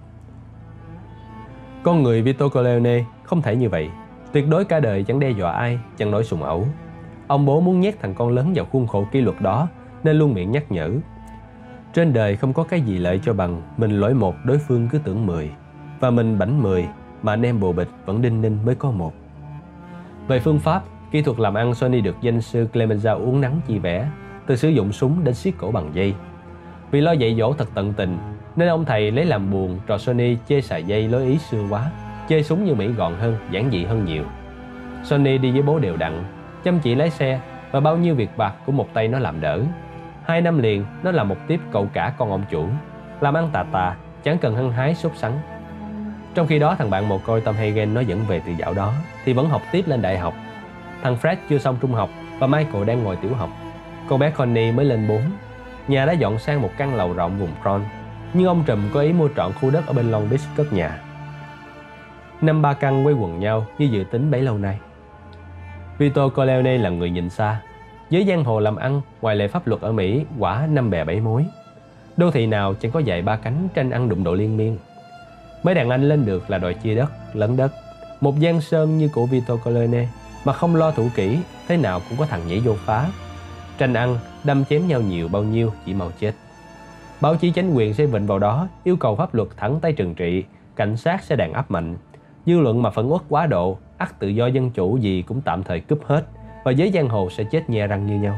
Con người Vito Corleone không thể như vậy. Tuyệt đối cả đời chẳng đe dọa ai, chẳng nổi sùng ẩu. Ông bố muốn nhét thằng con lớn vào khuôn khổ kỷ luật đó, nên luôn miệng nhắc nhở: trên đời không có cái gì lợi cho bằng mình lỗi một đối phương cứ tưởng mười, và mình bảnh mười mà anh em bồ bịch vẫn đinh ninh mới có một. Về phương pháp, kỹ thuật làm ăn, Sonny được danh sư Clemenza uốn nắn chi vẽ, từ sử dụng súng đến siết cổ bằng dây. Vì lo dạy dỗ thật tận tình, nên ông thầy lấy làm buồn trò Sonny chê xài dây lối ý xưa quá, chơi súng như Mỹ gọn hơn, giản dị hơn nhiều. Sonny đi với bố đều đặn, chăm chỉ lái xe, và bao nhiêu việc vặt của một tay nó làm đỡ. Hai năm liền, nó là một tiếp cậu cả con ông chủ, làm ăn tà tà, chẳng cần hăng hái sốt sắng. Trong khi đó, thằng bạn mồ côi Tom Hagen nó dẫn về từ dạo đó thì vẫn học tiếp lên đại học. Thằng Fred chưa xong trung học và Michael đang ngồi tiểu học. Cô bé Connie mới lên bốn. Nhà đã dọn sang một căn lầu rộng vùng Bronx, nhưng ông Trùm có ý mua trọn khu đất ở bên Long Beach cất nhà. Năm ba căn quay quần nhau như dự tính bấy lâu nay. Vito Corleone là người nhìn xa. Giới giang hồ làm ăn, ngoài lệ pháp luật ở Mỹ, quả năm bè bảy mối. Đô thị nào chẳng có vài ba cánh tranh ăn đụng độ liên miên. Mấy đàn anh lên được là đòi chia đất, lấn đất. Một giang sơn như của Vito Corleone mà không lo thủ kỹ, thế nào cũng có thằng nhảy vô phá. Tranh ăn, đâm chém nhau nhiều bao nhiêu chỉ mau chết. Báo chí chính quyền sẽ vịnh vào đó, yêu cầu pháp luật thẳng tay trừng trị, cảnh sát sẽ đàn áp mạnh. Dư luận mà phẫn uất quá độ, ắt tự do dân chủ gì cũng tạm thời cướp hết, và giới giang hồ sẽ chết nhe răng như nhau.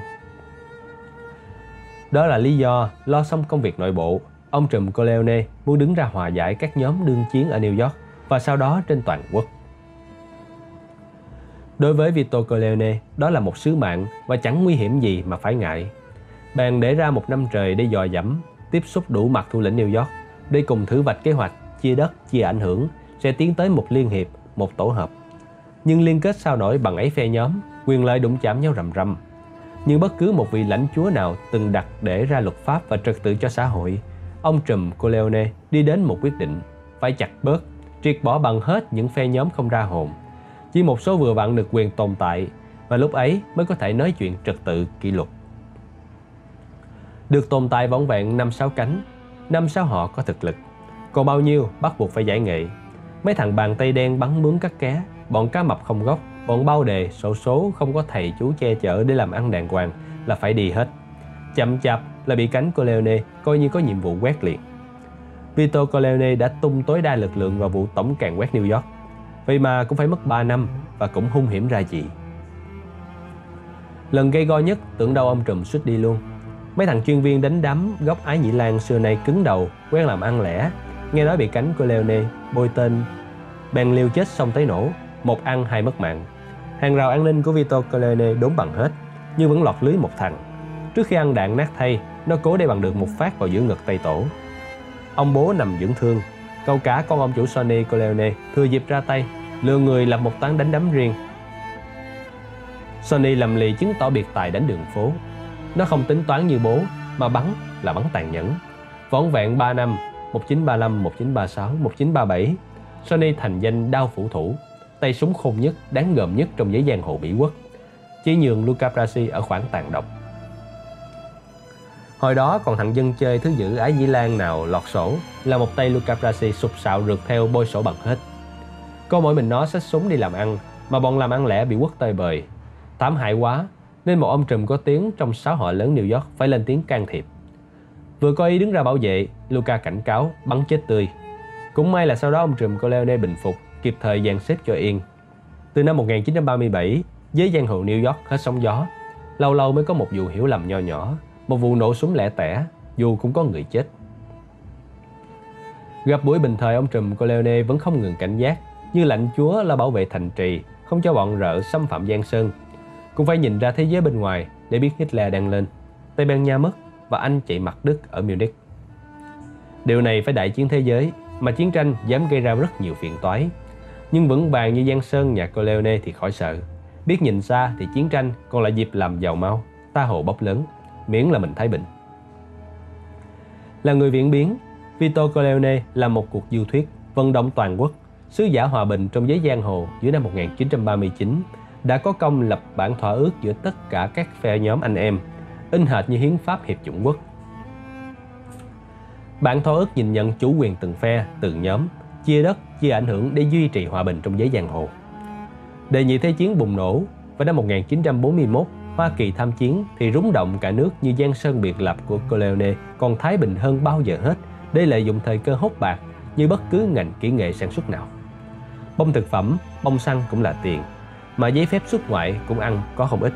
Đó là lý do lo xong công việc nội bộ, ông Trùm Corleone muốn đứng ra hòa giải các nhóm đương chiến ở New York và sau đó trên toàn quốc. Đối với Vito Corleone, đó là một sứ mạng và chẳng nguy hiểm gì mà phải ngại. Bèn để ra một năm trời để dò dẫm, tiếp xúc đủ mặt thủ lĩnh New York để cùng thử vạch kế hoạch chia đất, chia ảnh hưởng sẽ tiến tới một liên hiệp, một tổ hợp. Nhưng liên kết sao nổi bằng ấy phe nhóm, quyền lợi đụng chạm nhau rầm rầm. Nhưng bất cứ một vị lãnh chúa nào từng đặt để ra luật pháp và trật tự cho xã hội, ông Trùm Corleone đi đến một quyết định, phải chặt bớt, triệt bỏ bằng hết những phe nhóm không ra hồn. Chỉ một số vừa vặn được quyền tồn tại, và lúc ấy mới có thể nói chuyện trật tự, kỷ luật. Được tồn tại vỏn vẹn năm sáu cánh, năm sáu họ có thực lực. Còn bao nhiêu bắt buộc phải giải nghệ. Mấy thằng bàn tay đen bắn mướn cắt ké, bọn cá mập không gốc, bọn bao đề, sổ số không có thầy chú che chở để làm ăn đàng hoàng là phải đi hết. Chậm chạp là bị cánh Corleone coi như có nhiệm vụ quét liền. Vito Corleone đã tung tối đa lực lượng vào vụ tổng càn quét New York. Vậy mà cũng phải mất ba năm và cũng hung hiểm ra gì. Lần gây go nhất tưởng đâu ông Trùm suýt đi luôn. Mấy thằng chuyên viên đánh đấm gốc Ái Nhĩ Lan xưa nay cứng đầu, quen làm ăn lẻ. Nghe nói bị cánh Corleone bôi tên, bèn liều chết xong tới nổ, một ăn hai mất mạng. Hàng rào an ninh của Vito Corleone đốn bằng hết, nhưng vẫn lọt lưới một thằng. Trước khi ăn đạn nát thay, nó cố để bằng được một phát vào giữa ngực Tây Tổ. Ông bố nằm dưỡng thương, cậu cả con ông chủ Sonny Corleone thừa dịp ra tay, lừa người làm một toán đánh đấm riêng. Sonny lầm lì chứng tỏ biệt tài đánh đường phố. Nó không tính toán như bố, mà bắn là bắn tàn nhẫn. Vỏn vẹn ba năm, một chín ba lăm, một chín ba sáu, một chín ba bảy, Sonny thành danh đao phủ thủ, tay súng khôn nhất, đáng gờm nhất trong giới giang hồ Mỹ quốc, chỉ nhường Luca Brasi ở khoảng tàn độc. Hồi đó còn thằng dân chơi thứ dữ Ái Nhĩ Lan nào lọt sổ là một tay Luca Brasi sụp sạo rượt theo bôi sổ bằng hết. Có mỗi mình nó xách súng đi làm ăn, mà bọn làm ăn lẻ bị quất tơi bời. Thảm hại quá, nên một ông trùm có tiếng trong sáu họ lớn New York phải lên tiếng can thiệp. Vừa có ý đứng ra bảo vệ, Luca cảnh cáo bắn chết tươi. Cũng may là sau đó ông Trùm Corleone bình phục, kịp thời dàn xếp cho yên. Từ năm một nghìn chín trăm ba mươi bảy, giới giang hồ New York hết sóng gió. Lâu lâu mới có một vụ hiểu lầm nho nhỏ, một vụ nổ súng lẻ tẻ, dù cũng có người chết. Gặp buổi bình thời, ông Trùm Corleone vẫn không ngừng cảnh giác, như lãnh chúa là bảo vệ thành trì, không cho bọn rợ xâm phạm giang sơn. Cũng phải nhìn ra thế giới bên ngoài để biết Hitler đang lên, Tây Ban Nha mất và Anh chạy mặt Đức ở Munich. Điều này phải đại chiến thế giới, mà chiến tranh dám gây ra rất nhiều phiền toái. Nhưng vững vàng như giang sơn nhà Corleone thì khỏi sợ. Biết nhìn xa thì chiến tranh còn là dịp làm giàu mau, ta hồ bốc lớn, miễn là mình thái bình. Là người viễn biến, Vito Corleone làm một cuộc du thuyết vận động toàn quốc, sứ giả hòa bình trong giới giang hồ giữa năm một nghìn chín trăm ba mươi chín, đã có công lập bản thỏa ước giữa tất cả các phe nhóm anh em, in hệt như hiến pháp hiệp chủng quốc. Bản thỏa ước nhìn nhận chủ quyền từng phe, từng nhóm, chia đất, chia ảnh hưởng để duy trì hòa bình trong giới giang hồ. Đệ nhị thế chiến bùng nổ, và năm một nghìn chín trăm bốn mươi mốt, Hoa Kỳ tham chiến thì rúng động cả nước như giang sơn biệt lập của Corleone còn thái bình hơn bao giờ hết, để lợi dụng thời cơ hốt bạc như bất cứ ngành kỹ nghệ sản xuất nào. Bông thực phẩm, bông xăng cũng là tiền, mà giấy phép xuất ngoại cũng ăn có không ít.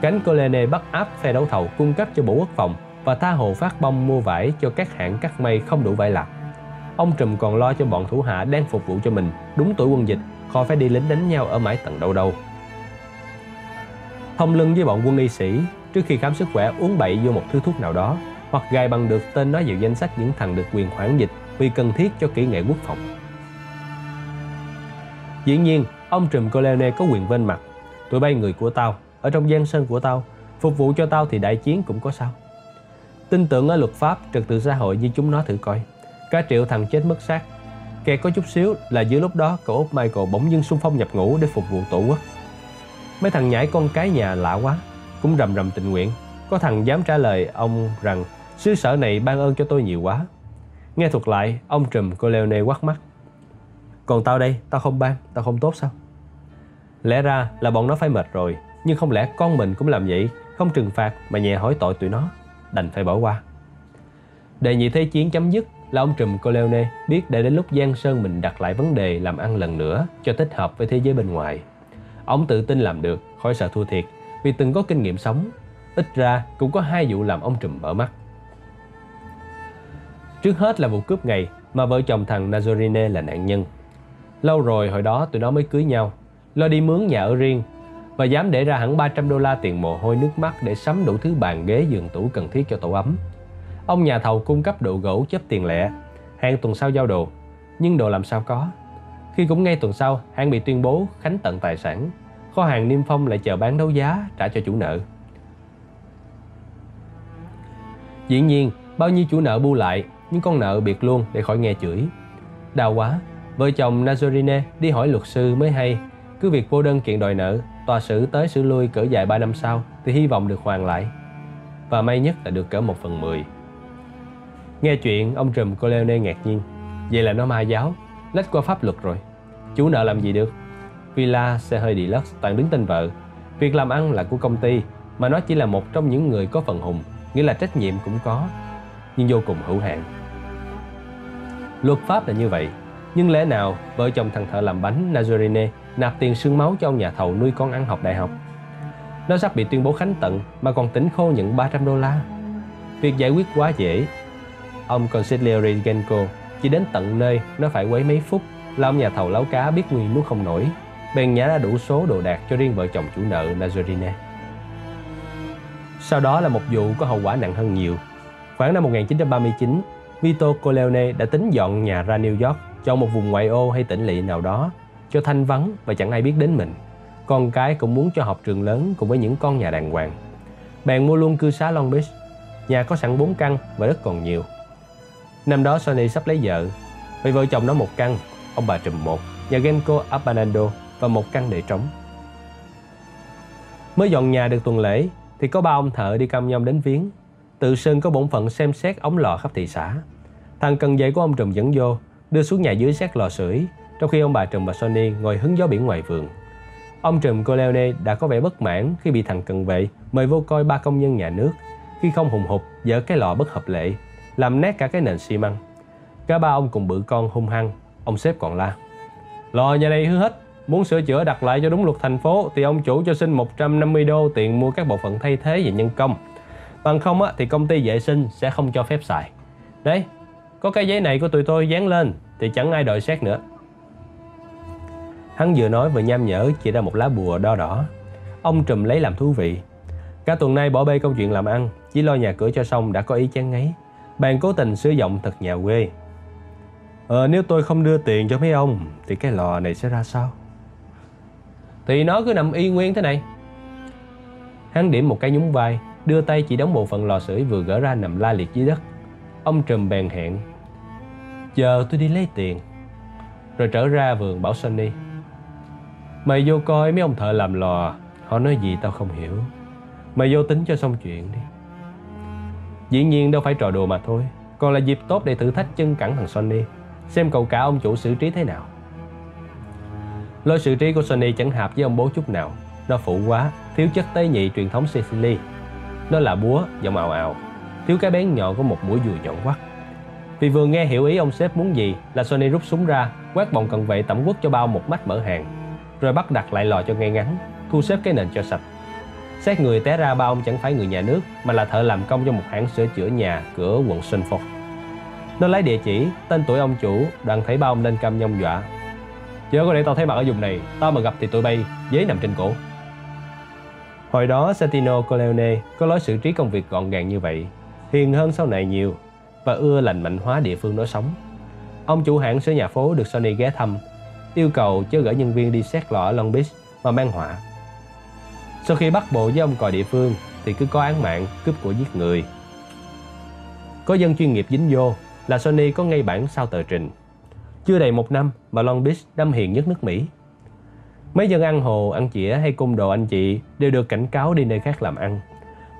Cánh Corleone bắt áp phe đấu thầu cung cấp cho Bộ Quốc phòng và tha hồ phát bông mua vải cho các hãng cắt may không đủ vải lạc. Ông Trùm còn lo cho bọn thủ hạ đang phục vụ cho mình đúng tuổi quân dịch, khỏi phải đi lính đánh nhau ở mãi tận đâu đâu. Thông lưng với bọn quân y sĩ, trước khi khám sức khỏe uống bậy vô một thứ thuốc nào đó, hoặc gài bằng được tên nói vào danh sách những thằng được quyền hoãn dịch vì cần thiết cho kỹ nghệ quốc phòng. Dĩ nhiên, ông trùm Corleone có quyền vênh mặt. Tụi bay người của tao, ở trong gian sân của tao, phục vụ cho tao thì đại chiến cũng có sao. Tin tưởng ở luật pháp, trật tự xã hội như chúng nó thử coi. Cả triệu thằng chết mất xác. Kẹt có chút xíu là giữa lúc đó cậu út Michael bỗng dưng xung phong nhập ngũ để phục vụ tổ quốc. Mấy thằng nhãi con cái nhà lạ quá, cũng rầm rầm tình nguyện. Có thằng dám trả lời ông rằng xứ sở này ban ơn cho tôi nhiều quá. Nghe thuật lại, ông trùm Corleone quắc mắt. Còn tao đây, tao không ban, tao không tốt sao? Lẽ ra là bọn nó phải mệt rồi, nhưng không lẽ con mình cũng làm vậy, không trừng phạt mà nhẹ hỏi tội tụi nó, đành phải bỏ qua. Đề nhị thế chiến chấm dứt là ông trùm Corleone biết để đến lúc Giang Sơn mình đặt lại vấn đề làm ăn lần nữa cho thích hợp với thế giới bên ngoài. Ông tự tin làm được, khỏi sợ thua thiệt, vì từng có kinh nghiệm sống, ít ra cũng có hai vụ làm ông trùm mở mắt. Trước hết là vụ cướp ngày mà vợ chồng thằng Nazarine là nạn nhân. Lâu rồi hồi đó tụi nó mới cưới nhau, lo đi mướn nhà ở riêng và dám để ra hẳn ba trăm đô la tiền mồ hôi nước mắt để sắm đủ thứ bàn ghế giường tủ cần thiết cho tổ ấm. Ông nhà thầu cung cấp đồ gỗ chấp tiền lẻ, hẹn tuần sau giao đồ, nhưng đồ làm sao có. Khi cũng ngay tuần sau, hãng bị tuyên bố khánh tận tài sản, kho hàng niêm phong lại chờ bán đấu giá trả cho chủ nợ. Dĩ nhiên, bao nhiêu chủ nợ bu lại, nhưng con nợ biệt luôn để khỏi nghe chửi. Đau quá, vợ chồng Nazarine đi hỏi luật sư mới hay, cứ việc vô đơn kiện đòi nợ, tòa xử tới xử lui cỡ dài ba năm sau thì hy vọng được hoàn lại. Và may nhất là được cỡ một phần mười. Nghe chuyện, ông trùm Corleone ngạc nhiên. Vậy là nó ma giáo, lách qua pháp luật rồi. Chủ nợ làm gì được? Villa, xe hơi deluxe toàn đứng tên vợ. Việc làm ăn là của công ty, mà nó chỉ là một trong những người có phần hùng, nghĩa là trách nhiệm cũng có, nhưng vô cùng hữu hạn. Luật pháp là như vậy, nhưng lẽ nào vợ chồng thằng thợ làm bánh Nazarine nạp tiền xương máu cho ông nhà thầu nuôi con ăn học đại học? Nó sắp bị tuyên bố khánh tận mà còn tỉnh khô nhận ba trăm đô la. Việc giải quyết quá dễ. Ông Consigliere Genco chỉ đến tận nơi nó phải quấy mấy phút là ông nhà thầu láo cá biết nguyên nuốt không nổi, bèn nhả ra đủ số đồ đạc cho riêng vợ chồng chủ nợ Nazarine. Sau đó là một vụ có hậu quả nặng hơn nhiều. Khoảng năm một nghìn chín trăm ba mươi chín, Vito Corleone đã tính dọn nhà ra New York, chọn một vùng ngoại ô hay tỉnh lỵ nào đó cho thanh vắng và chẳng ai biết đến mình. Con cái cũng muốn cho học trường lớn cùng với những con nhà đàng hoàng. Bèn mua luôn cư xá Long Beach, nhà có sẵn bốn căn và đất còn nhiều. Năm đó Sonny sắp lấy vợ, vì vợ chồng nó một căn, ông bà trùm một, nhà Genco Abbandando và một căn để trống. Mới dọn nhà được tuần lễ thì có ba ông thợ đi cam nhom đến viếng. Tự Sơn có bổn phận xem xét ống lò khắp thị xã. Thằng cần dậy của ông trùm dẫn vô, đưa xuống nhà dưới xét lò sưởi, trong khi ông bà trùm và Sonny ngồi hứng gió biển ngoài vườn. Ông trùm Corleone đã có vẻ bất mãn khi bị thằng cận vệ mời vô coi ba công nhân nhà nước, khi không hùng hục dỡ cái lò bất hợp lệ, làm nát cả cái nền xi măng. Cả ba ông cùng bự con hung hăng, ông sếp còn la. Lò nhà này hư hết, muốn sửa chữa đặt lại cho đúng luật thành phố thì ông chủ cho xin một trăm năm mươi đô tiền mua các bộ phận thay thế và nhân công. Bằng không á, thì công ty vệ sinh sẽ không cho phép xài. Đấy, có cái giấy này của tụi tôi dán lên thì chẳng ai đòi xét nữa. Hắn vừa nói vừa nham nhở chỉ ra một lá bùa đo đỏ. Ông trùm lấy làm thú vị. Cả tuần nay bỏ bê công chuyện làm ăn, chỉ lo nhà cửa cho xong đã có ý chán ngấy. Bạn cố tình sử dụng thật nhà quê. Ờ, nếu tôi không đưa tiền cho mấy ông thì cái lò này sẽ ra sao? Thì nó cứ nằm y nguyên thế này. Hắn điểm một cái nhún vai, đưa tay chỉ đóng bộ phận lò sưởi vừa gỡ ra nằm la liệt dưới đất. Ông trùm bèn hẹn, chờ tôi đi lấy tiền. Rồi trở ra vườn bảo Sonny, mày vô coi mấy ông thợ làm lò, họ nói gì tao không hiểu, mày vô tính cho xong chuyện đi. Dĩ nhiên đâu phải trò đùa mà thôi, còn là dịp tốt để thử thách chân cẳng thằng Sonny, xem cậu cả ông chủ xử trí thế nào. Lối xử trí của Sonny chẳng hạp với ông bố chút nào. Nó phụ quá, thiếu chất tế nhị truyền thống Sicily. Nó là búa, giọng ào ào, thiếu cái bén nhọn của một mũi dùi nhọn quắt. Vì vừa nghe hiểu ý ông sếp muốn gì là Sonny rút súng ra, quét bọn cận vệ tẩm quất cho bao một mách mở hàng, rồi bắt đặt lại lò cho ngay ngắn, thu xếp cái nền cho sạch. Xét người té ra ba ông chẳng phải người nhà nước mà là thợ làm công cho một hãng sửa chữa nhà cửa quận Sunford. Nó lấy địa chỉ, tên tuổi ông chủ, đoạn thấy ba ông lên cam nhông dọa. Chớ có để tao thấy mặt ở vùng này, tao mà gặp thì tụi bay dế nằm trên cổ. Hồi đó Santino Corleone có lối xử trí công việc gọn gàng như vậy, hiền hơn sau này nhiều và ưa lành mạnh hóa địa phương nó sống. Ông chủ hãng sửa nhà phố được Sonny ghé thăm, yêu cầu chớ gửi nhân viên đi xét lọ ở Long Beach mà mang họa. Sau khi bắt bộ với ông còi địa phương thì cứ có án mạng, cướp của, giết người. Có dân chuyên nghiệp dính vô là Sony có ngay bản sao tờ trình. Chưa đầy một năm mà Long Beach đâm hiền nhất nước Mỹ. Mấy dân ăn hồ, ăn chĩa hay côn đồ anh chị đều được cảnh cáo đi nơi khác làm ăn.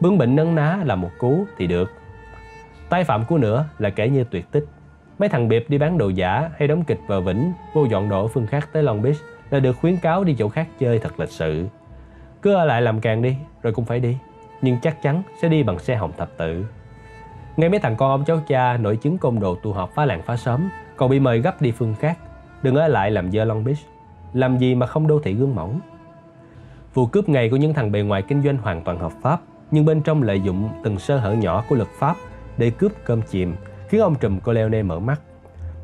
Bướng bỉnh nấn ná làm một cú thì được. Tái phạm cú nữa là kể như tuyệt tích. Mấy thằng biệp đi bán đồ giả hay đóng kịch vờ vĩnh, vô dọn đổ phương khác tới Long Beach là được khuyến cáo đi chỗ khác chơi thật lịch sự. Cứ ở lại làm càng đi, rồi cũng phải đi. Nhưng chắc chắn sẽ đi bằng xe hồng thập tự. Ngay mấy thằng con ông cháu cha nổi chứng côn đồ tụ họp phá làng phá xóm còn bị mời gấp đi phương khác. Đừng ở lại làm dơ Long Beach. Làm gì mà không đô thị gương mẫu. Vụ cướp ngày của những thằng bề ngoài kinh doanh hoàn toàn hợp pháp, nhưng bên trong lợi dụng từng sơ hở nhỏ của luật pháp để cướp cơm chìm, khiến ông trùm Corleone mở mắt.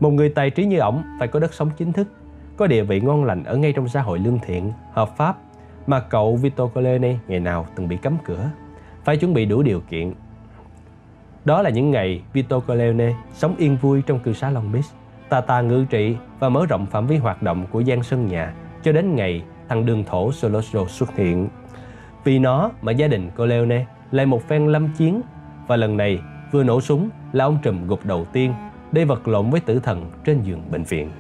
Một người tài trí như ổng phải có đất sống chính thức, có địa vị ngon lành ở ngay trong xã hội lương thiện, hợp pháp mà cậu Vito Corleone ngày nào từng bị cấm cửa, phải chuẩn bị đủ điều kiện. Đó là những ngày Vito Corleone sống yên vui trong cư xá Long Beach, tà tà ngự trị và mở rộng phạm vi hoạt động của gian sân nhà cho đến ngày thằng đường thổ Sollozzo xuất hiện. Vì nó mà gia đình Corleone lại một phen lâm chiến, và lần này vừa nổ súng là ông trùm gục đầu tiên để vật lộn với tử thần trên giường bệnh viện.